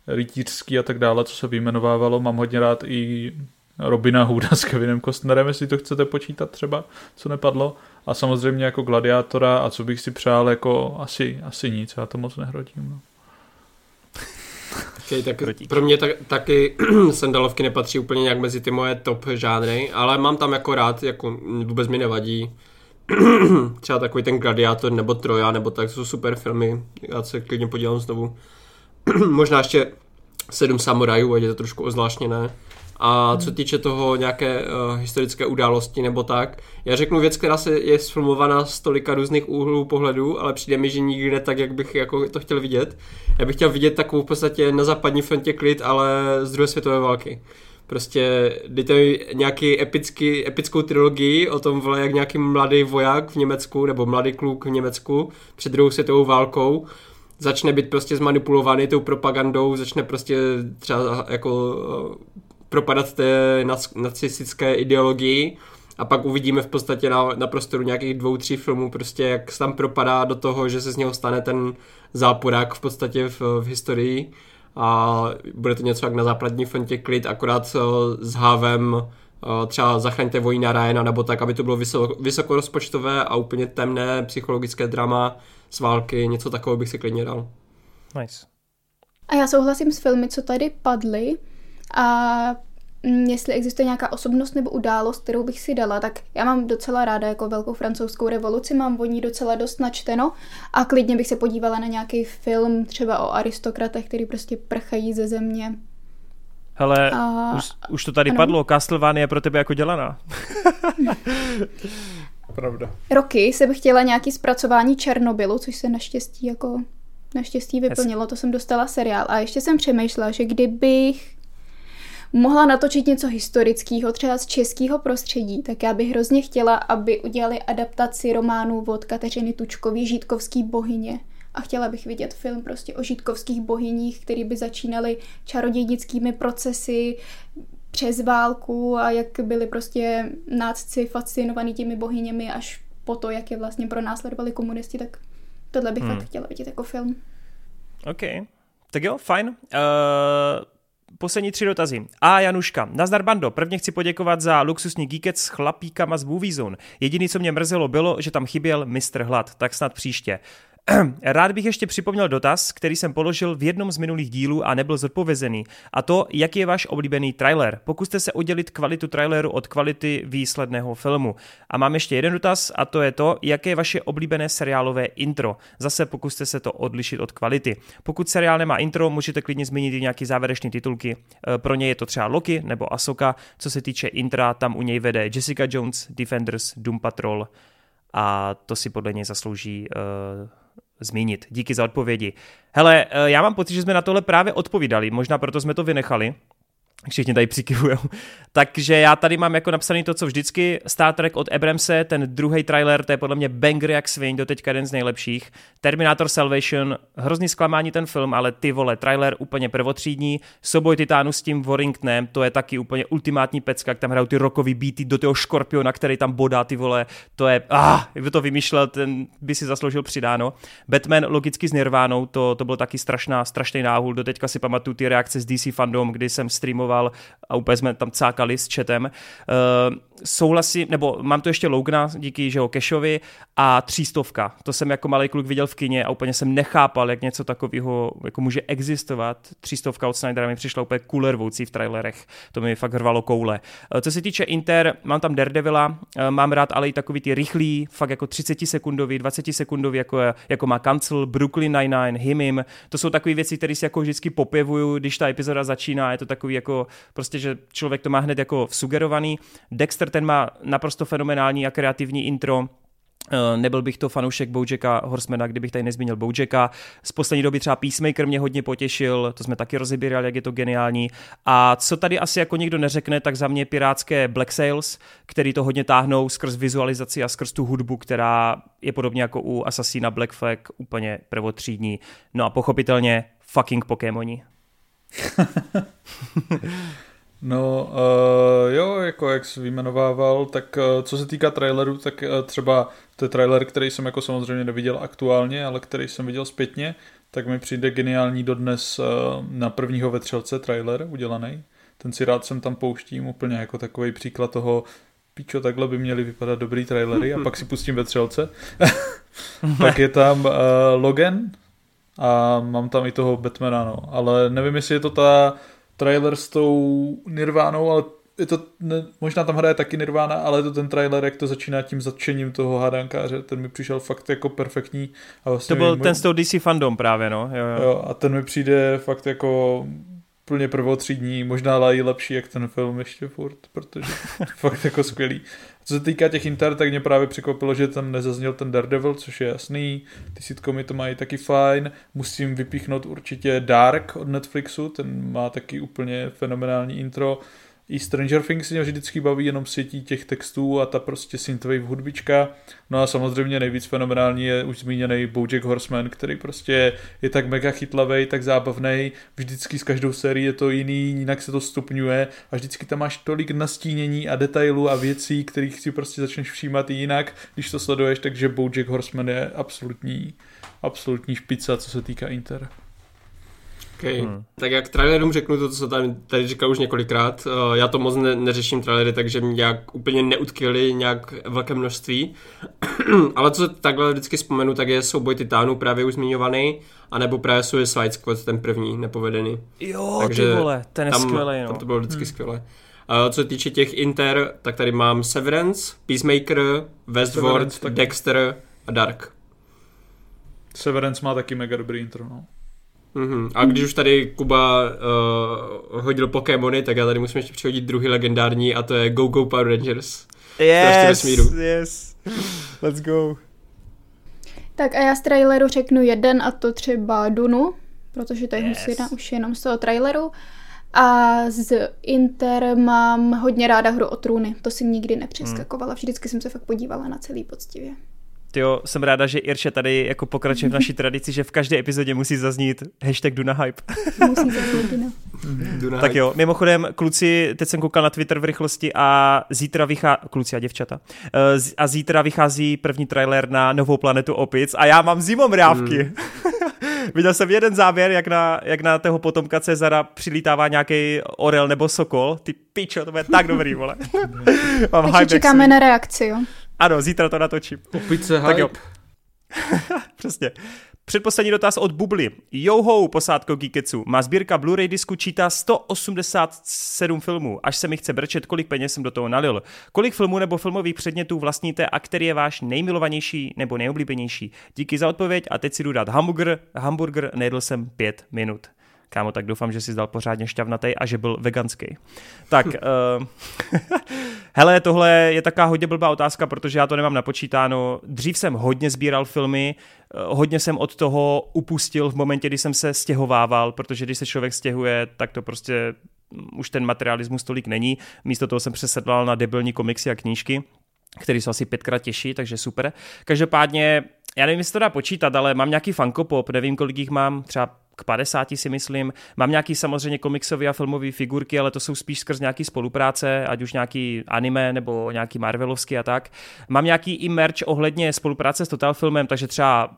rytířský a tak dále, co se vyjmenovávalo. Mám hodně rád i Robina Hooda s Kevinem Costnerem, jestli to chcete počítat třeba, co nepadlo. A samozřejmě jako Gladiátora a co bych si přál, jako asi, asi nic, já to moc nehrodím. No. Okay, tak protíky. Pro mě tak, taky sandalovky nepatří úplně nějak mezi ty moje top žánry, ale mám tam jako rád, jako vůbec mi nevadí. Třeba takový ten Gladiátor nebo Troja, nebo tak, jsou super filmy, já se klidně podívám znovu. Možná ještě Sedm samurajů, ať je to trošku ozvláštněné. A co týče toho nějaké uh, historické události nebo tak, já řeknu věc, která se je sfilmovaná z tolika různých úhlů pohledu, ale přijde mi, že nikdy ne tak, jak bych jako to chtěl vidět. Já bych chtěl vidět takovou v podstatě na západní frontě klid, ale z druhé světové války. Prostě dejte mi nějaký epický, epickou trilogii o tom, jak nějaký mladý voják v Německu nebo mladý kluk v Německu před druhou světovou válkou začne být prostě zmanipulovaný tou propagandou, začne prostě třeba jako propadat té nacistické ideologii a pak uvidíme v podstatě na, na prostoru nějakých dvou, tří filmů prostě, jak se tam propadá do toho, že se z něho stane ten záporák v podstatě v, v historii a bude to něco jak na západní frontě klid, akorát s hávem třeba Zachraňte vojína Ryana nebo tak, aby to bylo vysoko, vysokorozpočtové a úplně temné psychologické drama z války, něco takového bych si klidně dal. Nice. A já souhlasím s filmy, co tady padly, a jestli existuje nějaká osobnost nebo událost, kterou bych si dala, tak já mám docela ráda jako Velkou francouzskou revoluci, mám o ní docela dost načteno a klidně bych se podívala na nějaký film třeba o aristokratech, který prostě prchají ze země. Hele, a... už, už to tady ano. padlo, Castlevania je pro tebe jako dělaná. Pravda. Roky jsem chtěla nějaký zpracování Černobylu, což se naštěstí jako naštěstí vyplnilo, to jsem dostala seriál. A ještě jsem přemýšlela, že kdybych mohla natočit něco historického, třeba z českého prostředí, tak já bych hrozně chtěla, aby udělali adaptaci románu od Kateřiny Tučkové Žítkovský bohyně. A chtěla bych vidět film prostě o žítkovských bohyních, který by začínaly čarodějnickými procesy přes válku a jak byli prostě nácci fascinovaní těmi bohyněmi až po to, jak je vlastně pronásledovali komunisti, tak tohle bych hmm. fakt chtěla vidět jako film. OK, tak jo, fajn. Uh... Poslední tři dotazy. A Januška. Nazdar bando, prvně chci poděkovat za luxusní geekec s chlapíkama z Movie Zone. Jediný, co mě mrzelo, bylo, že tam chyběl mister Hlad, tak snad příště. Rád bych ještě připomněl dotaz, který jsem položil v jednom z minulých dílů a nebyl zodpovězený. A to, jaký je váš oblíbený trailer. Pokuste se oddělit kvalitu traileru od kvality výsledného filmu. A mám ještě jeden dotaz, a to je to, jaké je vaše oblíbené seriálové intro. Zase pokuste se to odlišit od kvality. Pokud seriál nemá intro, můžete klidně zmínit i nějaké závěrečné titulky. Pro ně je to třeba Loki nebo Ahsoka. Co se týče intra, tam u něj vede Jessica Jones, Defenders, Doom Patrol. A to si podle něj zaslouží... Uh... zmínit. Díky za odpovědi. Hele, já mám pocit, že jsme na tohle právě odpovídali, možná proto jsme to vynechali. Všichni tady přikyvujou. Takže já tady mám jako napsaný to, co vždycky. Star Trek od Abramse, ten druhý trailer, to je podle mě banger jak svin, doteďka jeden z nejlepších. Terminator Salvation, hrozný zklamání ten film, ale ty vole, trailer úplně prvotřídní. Souboj titánů s tím Warringtonem, to je taky úplně ultimátní pecka, jak tam hrajou ty rockový beaty do toho škorpiona, který tam bodá, ty vole. To je, ah, kdyby to vymýšlel, ten by si zasloužil přidáno. Batman logicky s Nirvánou, to, to byl taky strašná, strašný náhul. Doteďka si pamatuju ty reakce z D C fandom, kdy jsem streamoval a úplně jsme tam cákali s chatem. Uh, souhlasím, nebo mám tu ještě Lougna díky Žeho Cashovi a Třístovka. To jsem jako malý kluk viděl v kině a úplně jsem nechápal, jak něco takového jako může existovat. Třístovka od Snydera mi přišla úplně kulervoucí v trailerech. To mi fakt hrvalo koule. Uh, co se týče Inter, mám tam Daredevila, uh, mám rád ale i takový ty rychlý, fakt jako třicetisekundový, dvacetisekundový, jako, jako má Kancel, Brooklyn Nine-Nine, Him Him. To jsou takové věci, které si jako vždycky popěvuju, když ta epizoda začíná, je to takový jako prostě, že člověk to má hned jako sugerovaný. Dexter, ten má naprosto fenomenální a kreativní intro. Nebyl bych to fanoušek Bojacka Horsemana, kdybych tady nezmínil Bojacka. Z poslední doby třeba Peacemaker mě hodně potěšil, to jsme taky rozebírali, jak je to geniální. A co tady asi jako nikdo neřekne, tak za mě pirátské Black Sails, který to hodně táhnou skrz vizualizaci a skrz tu hudbu, která je podobně jako u Assassina Black Flag úplně prvotřídní. No a pochopitelně fucking Pokémoni. No uh, jo, jako jak jsi vyjmenovával, tak uh, co se týká traileru, tak uh, třeba to je trailer, který jsem jako samozřejmě neviděl aktuálně, ale který jsem viděl zpětně, tak mi přijde geniální dodnes uh, na prvního vetřelce trailer udělaný. Ten si rád sem tam pouštím úplně jako takový příklad toho, píčo, takhle by měly vypadat dobrý trailery a pak si pustím vetřelce. Tak je tam uh, Logan a mám tam i toho Batmana, no. Ale nevím, jestli je to ta trailer s tou Nirvánou, ale je to, ne, možná tam hraje taky Nirvana, ale je to ten trailer, jak to začíná tím zatčením toho hádankáře, ten mi přišel fakt jako perfektní. A vlastně to byl můj, ten s tou D C fandom právě, no. Jo, jo. Jo, a ten mi přijde fakt jako plně prvotřídní, možná lájí lepší jak ten film ještě furt, protože fakt jako skvělý. Co se týká těch inter, tak mě právě překvapilo, že tam nezazněl ten Daredevil, což je jasný, ty sitcomy to mají taky fajn, musím vypíchnout určitě Dark od Netflixu, ten má taky úplně fenomenální intro. I Stranger Things mě vždycky baví jenom světí těch textů a ta prostě synthwave hudbička. No a samozřejmě nejvíc fenomenální je už zmíněný BoJack Horseman, který prostě je tak mega chytlavej, tak zábavnej. Vždycky s každou sérií je to jiný, jinak se to stupňuje a vždycky tam máš tolik nastínění a detailů a věcí, kterých si prostě začneš všímat i jinak, když to sleduješ, takže BoJack Horseman je absolutní, absolutní špica, co se týká inter. Okay. Hmm. Tak jak trailerům řeknu to, co tam tady říkal už několikrát, uh, já to moc ne- neřeším trailery, takže mě nějak úplně neutkvěli nějak velké množství, ale co takhle vždycky vzpomenu, tak je Souboj titánů právě už zmiňovaný, anebo právě Suicide Squad, ten první nepovedený. Jo, takže ty vole, ten je tam, skvělej, no. Tam to bylo vždycky hmm. skvělé. Uh, co se týče těch inter, tak tady mám Severance, Peacemaker, Westworld, Severance, Dexter a Dark. Severance má taky mega dobrý intro, no. Uhum. A když už tady Kuba uh, hodil Pokémony, tak já tady musím ještě přihodit druhý legendární a to je Go Go Power Rangers. Yes, yes, let's go. Tak a já z traileru řeknu jeden a to třeba Dunu, protože to je yes. husina už jenom z toho traileru. A z Inter mám hodně ráda Hru o trůny, to jsem nikdy nepřeskakovala, vždycky jsem se fakt podívala na celý poctivě. Tyjo, jsem ráda, že Irše tady jako pokračuje v naší tradici, že v každé epizodě musí zaznít hashtag Dunahype. Musí zaznít, no. Duna tak jo, mimochodem, kluci, teď jsem koukal na Twitter v rychlosti a zítra vychází, kluci a děvčata, a zítra vychází první trailer na novou planetu Opic a já mám zimomrávky. Mm. Viděl jsem jeden záběr, jak na, jak na tého potomka Cezara přilítává nějaký orel nebo sokol. Ty pičo, to bude tak dobrý, vole. Mám takže čekáme svý. Na reakci, jo. Ano, zítra to natočím. Opice hype. Tak jo. Přesně. Předposlední dotaz od Bubly. Jouhou, posádko Geekecu. Má sbírka Blu-ray disku čítá sto osmdesát sedm filmů. Až se mi chce brčet, kolik peněz jsem do toho nalil. Kolik filmů nebo filmových předmětů vlastníte a který je váš nejmilovanější nebo nejoblíbenější? Díky za odpověď a teď si jdu dát hamburger. Hamburger nejedl jsem pět minut. Kámo, tak doufám, že jsi dal pořádně šťavnatej a že byl veganský. Tak, hm. uh, hele, tohle je taká hodně blbá otázka, protože já to nemám napočítáno. Dřív jsem hodně sbíral filmy, uh, hodně jsem od toho upustil v momentě, kdy jsem se stěhovával, protože když se člověk stěhuje, tak to prostě už ten materialismus tolik není. Místo toho jsem přesedlal na debilní komiksy a knížky, které jsou asi pětkrát těžší, takže super. Každopádně, já nevím, jestli to dá počítat, ale mám nějaký Funko Pop, nevím, kolik jich mám, třeba k padesáti si myslím. Mám nějaký samozřejmě komiksové a filmové figurky, ale to jsou spíš skrz nějaký spolupráce, ať už nějaký anime nebo nějaký marvelovský a tak. Mám nějaký i merch ohledně spolupráce s Total Filmem, takže třeba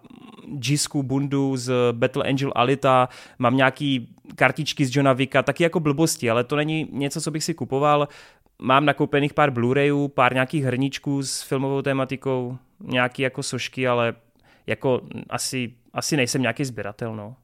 Jisku bundu z Battle Angel Alita, mám nějaký kartičky z Johna Wicka, taky jako blbosti, ale to není něco, co bych si kupoval. Mám nakoupených pár Blu-rayů, pár nějakých hrníčků s filmovou tématikou, nějaký jako sošky, ale jako asi, asi nejsem nějaký sběratel, no.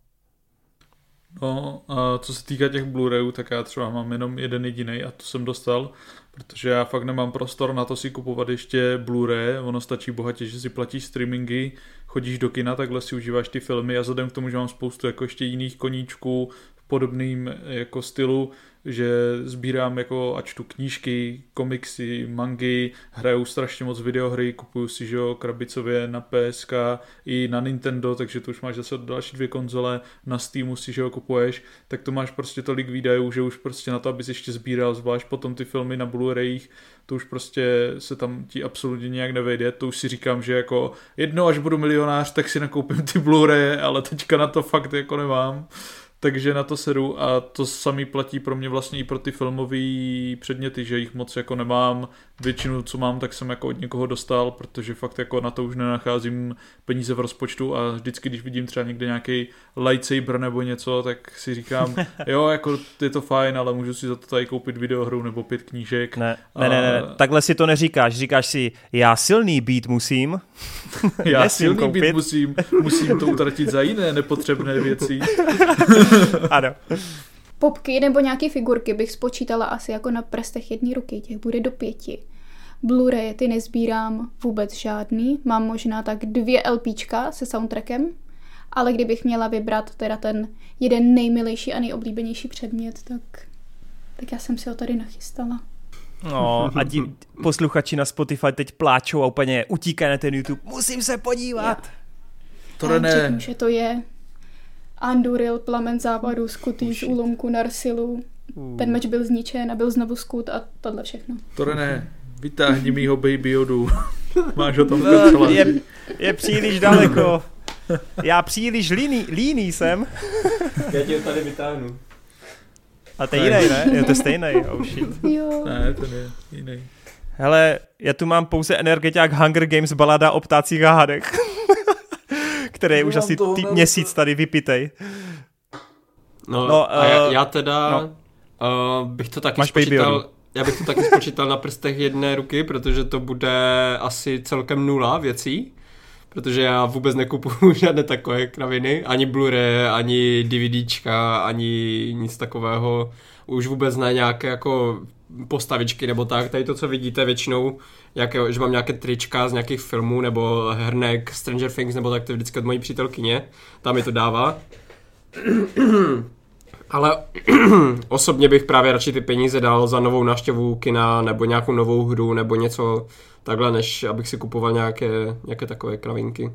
No, a co se týká těch Blu-rayů, tak já třeba mám jenom jeden jedinej a to jsem dostal, protože já fakt nemám prostor na to si kupovat ještě Blu-ray, ono stačí bohatě, že si platíš streamingy, chodíš do kina, takhle si užíváš ty filmy a vzhledem k tomu, že mám spoustu jako ještě jiných koníčků v podobným jako stylu, že sbírám jako a čtu knížky, komiksy, mangy, hraju strašně moc videohry, kupuju si, že jo, krabicově na P S K i na Nintendo, takže to už máš zase další dvě konzole, na Steamu si, že jo, kupuješ, tak to máš prostě tolik výdajů, že už prostě na to, abys ještě sbíral, zvlášť potom ty filmy na Blu-rayích, to už prostě se tam ti absolutně nějak nevejde, to už si říkám, že jako jednou až budu milionář, tak si nakoupím ty Blu-raye, ale teďka na to fakt jako nemám. takže na to seru a to samý platí pro mě vlastně i pro ty filmové předměty, že jich moc jako nemám, většinu, co mám, tak jsem jako od někoho dostal, protože fakt jako na to už nenacházím peníze v rozpočtu a vždycky, když vidím třeba někde nějaký lightsaber nebo něco, tak si říkám, jo, jako je to fajn, ale můžu si za to tady koupit videohru nebo pět knížek. Ne, ne, ne, ne. Takhle si to neříkáš, říkáš si, já silný být musím. Já silný koupit. být musím, musím to utratit za jiné nepotřebné věci. Ano. Popky nebo nějaké figurky bych spočítala asi jako na prstech jedné ruky, těch bude do pěti. Blu-ray ty nezbírám vůbec žádný, mám možná tak dvě LPčka se soundtrackem, ale kdybych měla vybrat teda ten jeden nejmilejší a nejoblíbenější předmět, tak, tak já jsem si ho tady nachystala. No, a ti posluchači na Spotify teď pláčou a úplně utíkají na ten YouTube. Musím se podívat! To ne. Řeknu, že to je Anduril, Plamen západu, Skutý z úlomku Narsilu. Uh. Ten meč byl zničen a byl znovu Skut a tohle všechno. To ne. Vytáhni mýho Baby Yodu. Máš ho tam v je, je příliš daleko. Já příliš líný, líný jsem. Já tě tady vytáhnu. A to je jiný, ne? Je to stejný. Oh shit. Jo. Ne, to je jiný. Hele, já tu mám pouze energeťák Hunger Games balada o ptácích a hadech. Který je už asi tý měsíc tady vypitej. No, no a já, já teda no. uh, bych to taky Máš spočítal... Já bych to taky spočítal na prstech jedné ruky, protože to bude asi celkem nula věcí. Protože já vůbec nekupuju žádné takové kraviny, ani Blu-ray, ani DVDčka, ani nic takového, už vůbec ne nějaké jako postavičky nebo tak, tady to, co vidíte většinou, nějaké, že mám nějaké trička z nějakých filmů nebo hrnek, Stranger Things nebo tak, to je vždycky od mojí přítelkyně, ta mi to dává. Ale osobně bych právě radši ty peníze dal za novou návštěvu kina nebo nějakou novou hru nebo něco takhle, než abych si kupoval nějaké, nějaké takové kravinky.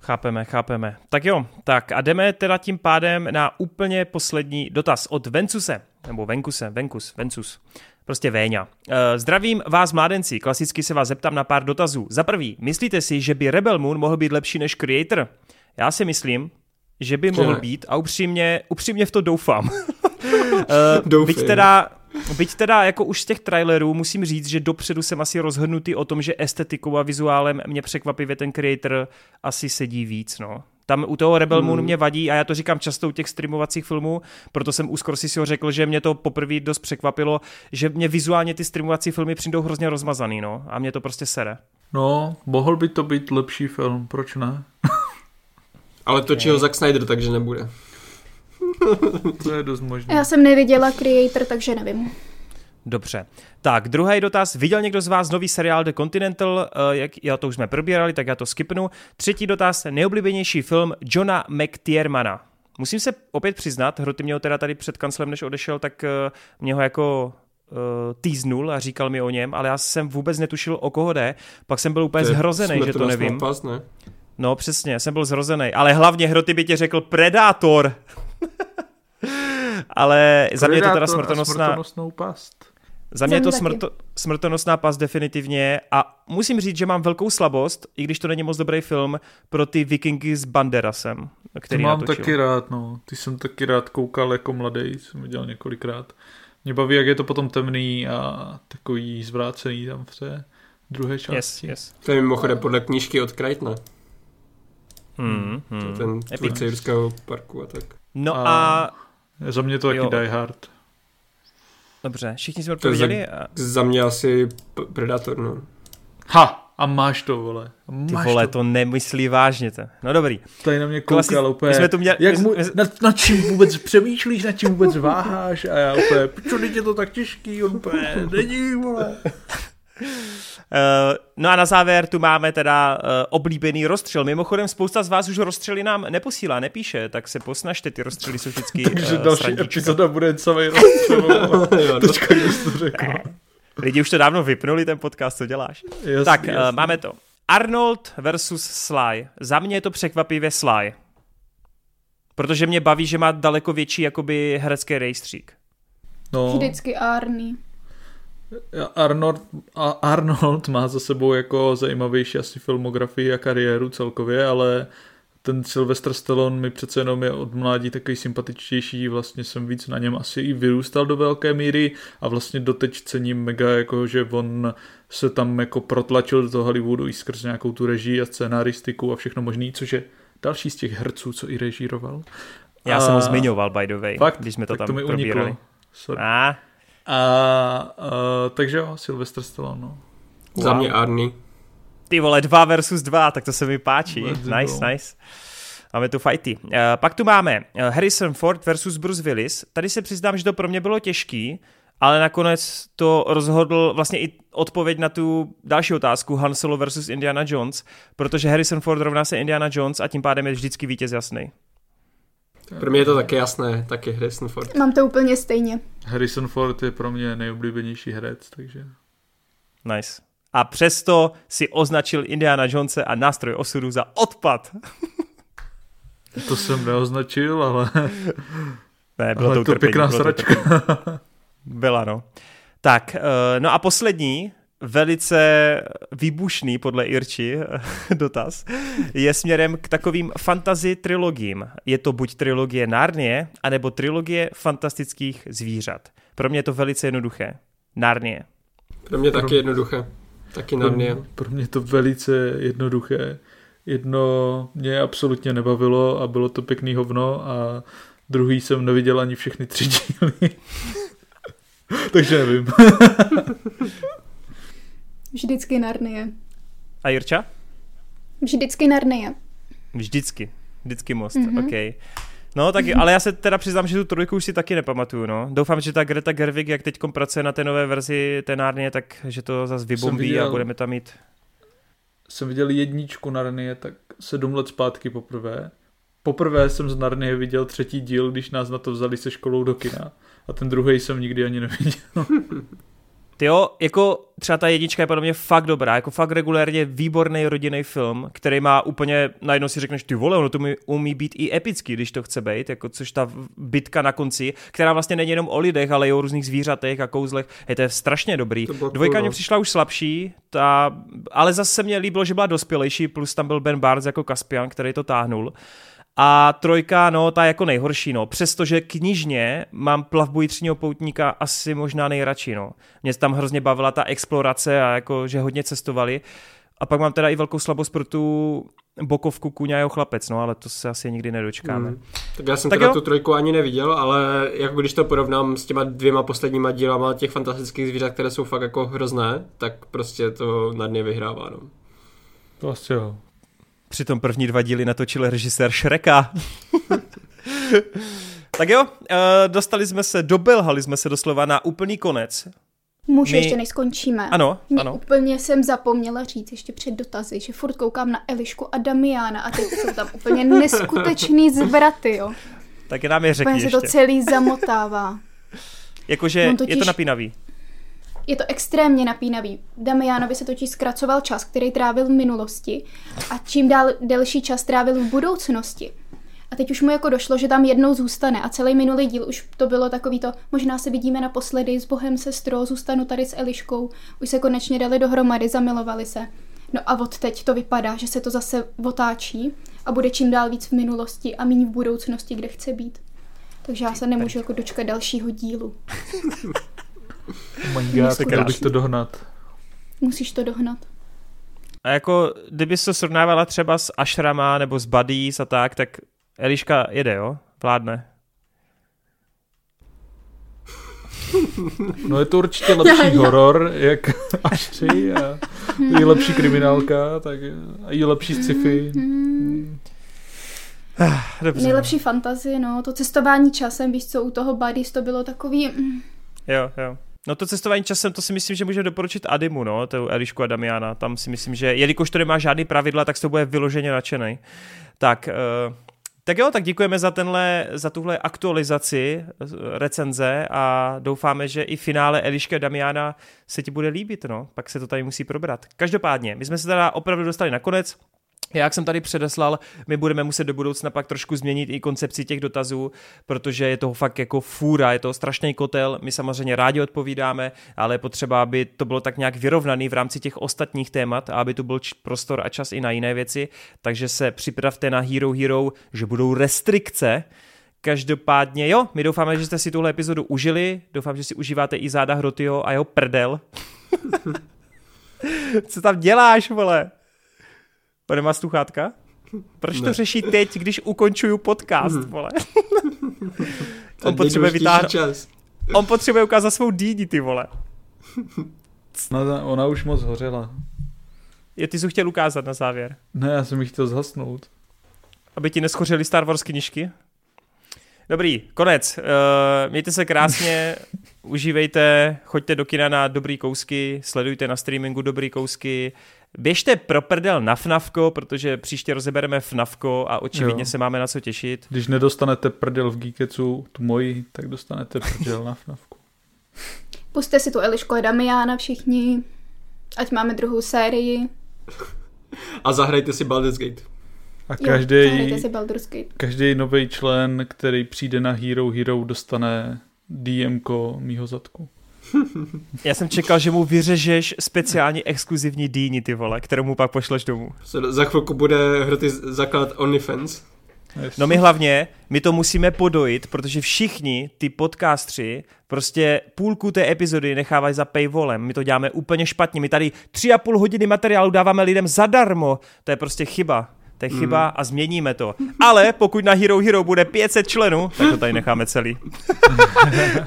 Chápeme, chápeme. Tak jo, tak a jdeme teda tím pádem na úplně poslední dotaz od Vencuse, nebo Venkuse, Venkus, Vencus, prostě Véňa. Zdravím vás mládenci, klasicky se vás zeptám na pár dotazů. Za prvý, myslíte si, že by Rebel Moon mohl být lepší než Creator? Já si myslím, že by mohl ne. být a upřímně, upřímně v to doufám. Byť teda... Byť teda jako už z těch trailerů musím říct, že dopředu jsem asi rozhodnutý o tom, že estetikou a vizuálem mě překvapivě ten Creator asi sedí víc, no. Tam u toho Rebel Moon mě vadí a já to říkám často u těch streamovacích filmů, proto jsem u Scorsese řekl, že mě to poprvé dost překvapilo, že mě vizuálně ty streamovací filmy přijdou hrozně rozmazaný, no. A mě to prostě sere. No, mohl by to být lepší film, proč ne? Ale točí ho Zack Snyder, takže nebude. To je dost možné. Já jsem neviděla Creator, takže nevím. Dobře. Tak, druhý dotaz. Viděl někdo z vás nový seriál The Continental? Jak, já to už jsme probírali, tak já to skipnu. Třetí dotaz. Nejoblíbenější film Johna McTiermana. Musím se opět přiznat, Hroty mě ho teda tady před kanclem, než odešel, tak mě ho jako uh, týznul a říkal mi o něm, ale já jsem vůbec netušil, o koho jde. Pak jsem byl úplně to zhrozený, že to nevím. Pas, ne? No přesně, jsem byl zhrozený. Ale hlavně Hroty by ti řekl Predátor. Ale za mě je to teda smrtonosná smrtonosnou past. Za mě je to smrto, smrtonosná past definitivně a musím říct, že mám velkou slabost, i když to není moc dobrý film, pro ty Vikingy s Banderasem, který natočil. Mám taky rád, no. Ty jsem taky rád koukal jako mladý, jsem viděl několikrát. Mě baví, jak je to potom temný a takový zvrácený tam v té druhé části. Yes, yes. To je mimochodem podle knížky od Kreitna. Hmm, hmm. Ten tvůrce Jurského parku a tak. No a... a... Za mě to taky jo. Die Hard. Dobře, všichni jsme odpověděli. Za, a... za mě asi Predator, no. Ha! A máš to, vole. Máš Ty vole, to, to nemyslí vážně. To. No dobrý. Tady na mě koukal Klasi... úplně. My jsme tu měli... Jak mu... jsme... nad, nad čím vůbec přemýšlíš, nad čím vůbec váháš a já úplně, proč je to tak těžký, on úplně, není, vole. Uh, no a na závěr tu máme teda uh, oblíbený rozstřel. Mimochodem spousta z vás už rozstřely nám neposílá, nepíše, tak se posnažte, ty rozstřely jsou vždycky uh, Takže další srandička. Epizoda bude samej rozstřel. Teďka jsi to řekl. Lidi už to dávno vypnuli, ten podcast, co děláš? Jasný, tak, jasný. Uh, máme to. Arnold versus Sly. Za mě je to překvapivě Sly. Protože mě baví, že má daleko větší jakoby herecký rejstřík. No. Vždycky Arnie. Arnold, Arnold má za sebou jako zajímavější asi filmografii a kariéru celkově, ale ten Sylvester Stallone mi přece jenom je od mládí takový sympatičtější, vlastně jsem víc na něm asi i vyrůstal do velké míry a vlastně doteď cením mega, jako, že on se tam jako protlačil do Hollywoodu i skrz nějakou tu režii a scénaristiku a všechno možný, což je další z těch herců, co i režíroval. Já a... jsem ho zmiňoval, by the way, fakt? Když jsme to tak tam probírali. Sorry. A... A, a, takže jo, Sylvester Stallone. No. Wow. Za mě Arnie. Ty vole, dva versus dva, tak to se mi páčí. Nice, nice. Máme tu fighty. Uh, pak tu máme Harrison Ford versus Bruce Willis. Tady se přiznám, že to pro mě bylo těžký, ale nakonec to rozhodl vlastně i odpověď na tu další otázku Han Solo versus Indiana Jones, protože Harrison Ford rovná se Indiana Jones a tím pádem je vždycky vítěz jasný. Pro mě je to taky jasné, taky Harrison Ford. Mám to úplně stejně. Harrison Ford je pro mě nejoblíbenější herec, takže... Nice. A přesto si označil Indiana Jonese a nástroj osudu za odpad. To jsem neoznačil, ale... Ne, bylo ale to utrpení. Pěkná bylo sračka. To byla, no. Tak, no a poslední, velice výbušný podle Irči dotaz, je směrem k takovým fantasy trilogím. Je to buď trilogie Narnie, anebo trilogie fantastických zvířat. Pro mě je to velice jednoduché. Narnie. Pro mě taky jednoduché. Taky Narnie. Pro, pro mě to velice jednoduché. Jedno mě absolutně nebavilo a bylo to pěkný hovno a druhý jsem neviděl ani všechny tři díly. Takže nevím. Vždycky Narnie. A Jirča? Vždycky Narnie. Vždycky. Vždycky most. Mm-hmm. Okej. Okay. No, tak, ale já se teda přiznám, že tu trojku už si taky nepamatuju, no. Doufám, že ta Greta Gerwig, jak teď pracuje na té nové verzi té Narnie, tak že to zase vybombí viděl, a budeme tam mít. Jsem viděl jedničku Narnie tak sedm let zpátky poprvé. Poprvé jsem z Narnie viděl třetí díl, když nás na to vzali se školou do kina. A ten druhý jsem nikdy ani neviděl. Tyjo, jako třeba ta jednička je podle mě fakt dobrá, jako fakt regulérně výborný rodinný film, který má úplně, najednou si řekneš, ty vole, ono to umí být i epický, když to chce být, jako což ta bitka na konci, která vlastně není jenom o lidech, ale i o různých zvířatech a kouzlech, je to je strašně dobrý. Dvojka mě přišla už slabší, ta, ale zase mě líbilo, že byla dospělejší, plus tam byl Ben Barnes jako Kaspian, který to táhnul. A trojka, no, ta jako nejhorší, no. Přestože knižně mám Plavbu jitřního poutníka asi možná nejradši, no. Mě tam hrozně bavila ta explorace a jako, že hodně cestovali. A pak mám teda i velkou slabost pro tu bokovku Kůň a jeho chlapec, no, ale to se asi nikdy nedočkáme. Hmm. Tak já jsem tak teda jo. Tu trojku ani neviděl, ale jako když to porovnám s těma dvěma posledníma dílama těch fantastických zvířat, které jsou fakt jako hrozné, tak prostě to nad ně vyhrává, no. To asi jo. Přitom první dva díly natočil režisér Shreka. Tak jo, dostali jsme se, dobelhali jsme se doslova na úplný konec. Můžu My... ještě než skončíme. Ano, Mě ano. Úplně jsem zapomněla říct ještě před dotazy, že furt koukám na Elišku a Damiana a teď jsou tam úplně neskutečný zvraty, jo. Tak je nám je řekni ještě. Se to celý zamotává. Jakože totiž... je to napínavý. Je to extrémně napínavý. Damianovi se totiž zkracoval čas, který trávil v minulosti a čím dál delší čas trávil v budoucnosti. A teď už mu jako došlo, že tam jednou zůstane a celý minulý díl už to bylo takový to, možná se vidíme naposledy, s Bohem sestro, zůstanu tady s Eliškou, už se konečně dali dohromady, zamilovali se. No a od teď to vypadá, že se to zase otáčí a bude čím dál víc v minulosti a míň v budoucnosti, kde chce být. Takže já se nemůžu jako dočkat dalšího dílu. Oh my God, tak bych to dohnat. Musíš to dohnat. A jako, kdyby se srovnávala třeba s Ashrama nebo s Buddies a tak, tak Eliška jede, jo? Vládne. No je to určitě lepší horor, jak Ashry a i lepší kriminálka, tak a i lepší sci-fi. Dobře. Nejlepší fantazie, no. To cestování časem, víš co, u toho Buddies to bylo takový... Jo, jo. No to cestování časem, to si myslím, že můžeme doporučit Adimu, no, tu Elišku a Damiana. Tam si myslím, že jelikož to nemá žádný pravidla, tak to bude vyloženě nadšenej. Tak, uh, tak jo, tak děkujeme za tenhle, za tuhle aktualizaci recenze a doufáme, že i finále Elišky a Damiana se ti bude líbit, no. Pak se to tady musí probrat. Každopádně, my jsme se teda opravdu dostali na konec. Jak jsem tady předeslal, my budeme muset do budoucna pak trošku změnit i koncepci těch dotazů, protože je toho fakt jako fůra, je to strašný kotel, my samozřejmě rádi odpovídáme, ale je potřeba, aby to bylo tak nějak vyrovnaný v rámci těch ostatních témat a aby tu byl prostor a čas i na jiné věci, takže se připravte na Hero Hero, že budou restrikce. Každopádně jo, my doufáme, že jste si tuhle epizodu užili, doufám, že si užíváte i záda Hrotyho a jeho prdel. Co tam děláš, vole? To nemá sluchátka? Proč ne. To řeší teď, když ukončuju podcast, mm. vole? On potřebuje vytáhnout. On potřebuje ukázat svou dýni, ty vole. Ona, ona už moc hořela. Je, ty jsi chtěl ukázat na závěr. Ne, já jsem ji chtěl zhasnout. Aby ti neschořely Star Wars knížky? Dobrý, konec. Uh, mějte se krásně, užívejte, choďte do kina na dobrý kousky, sledujte na streamingu dobrý kousky, běžte pro prdel na FNAFko, protože příště rozebereme FNAFko a očividně jo. se máme na co těšit. Když nedostanete prdel v Geekecu, tu moji, tak dostanete prdel na FNAFku. Pusťte si tu Elišku a Damiana všichni, ať máme druhou sérii. A zahrajte si Baldur's Gate. A každý, každý nový člen, který přijde na Hero Hero, dostane D M ko mýho zadku. Já jsem čekal, že mu vyřežeš speciální exkluzivní dýni, ty vole, kterou mu pak pošleš domů. Za chvilku bude Hroty zakládat OnlyFans. No my hlavně, my to musíme podojit, protože všichni ty podcastři prostě půlku té epizody nechávají za paywallem. My to děláme úplně špatně. My tady tři a půl hodiny materiálu dáváme lidem zadarmo. To je prostě chyba. To je chyba mm. a změníme to. Ale pokud na Hero Hero bude pět set členů, tak to tady necháme celý.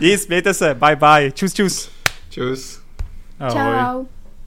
Nic, mějte se, bye bye, čus čus. Čus. Ahoj. Čau.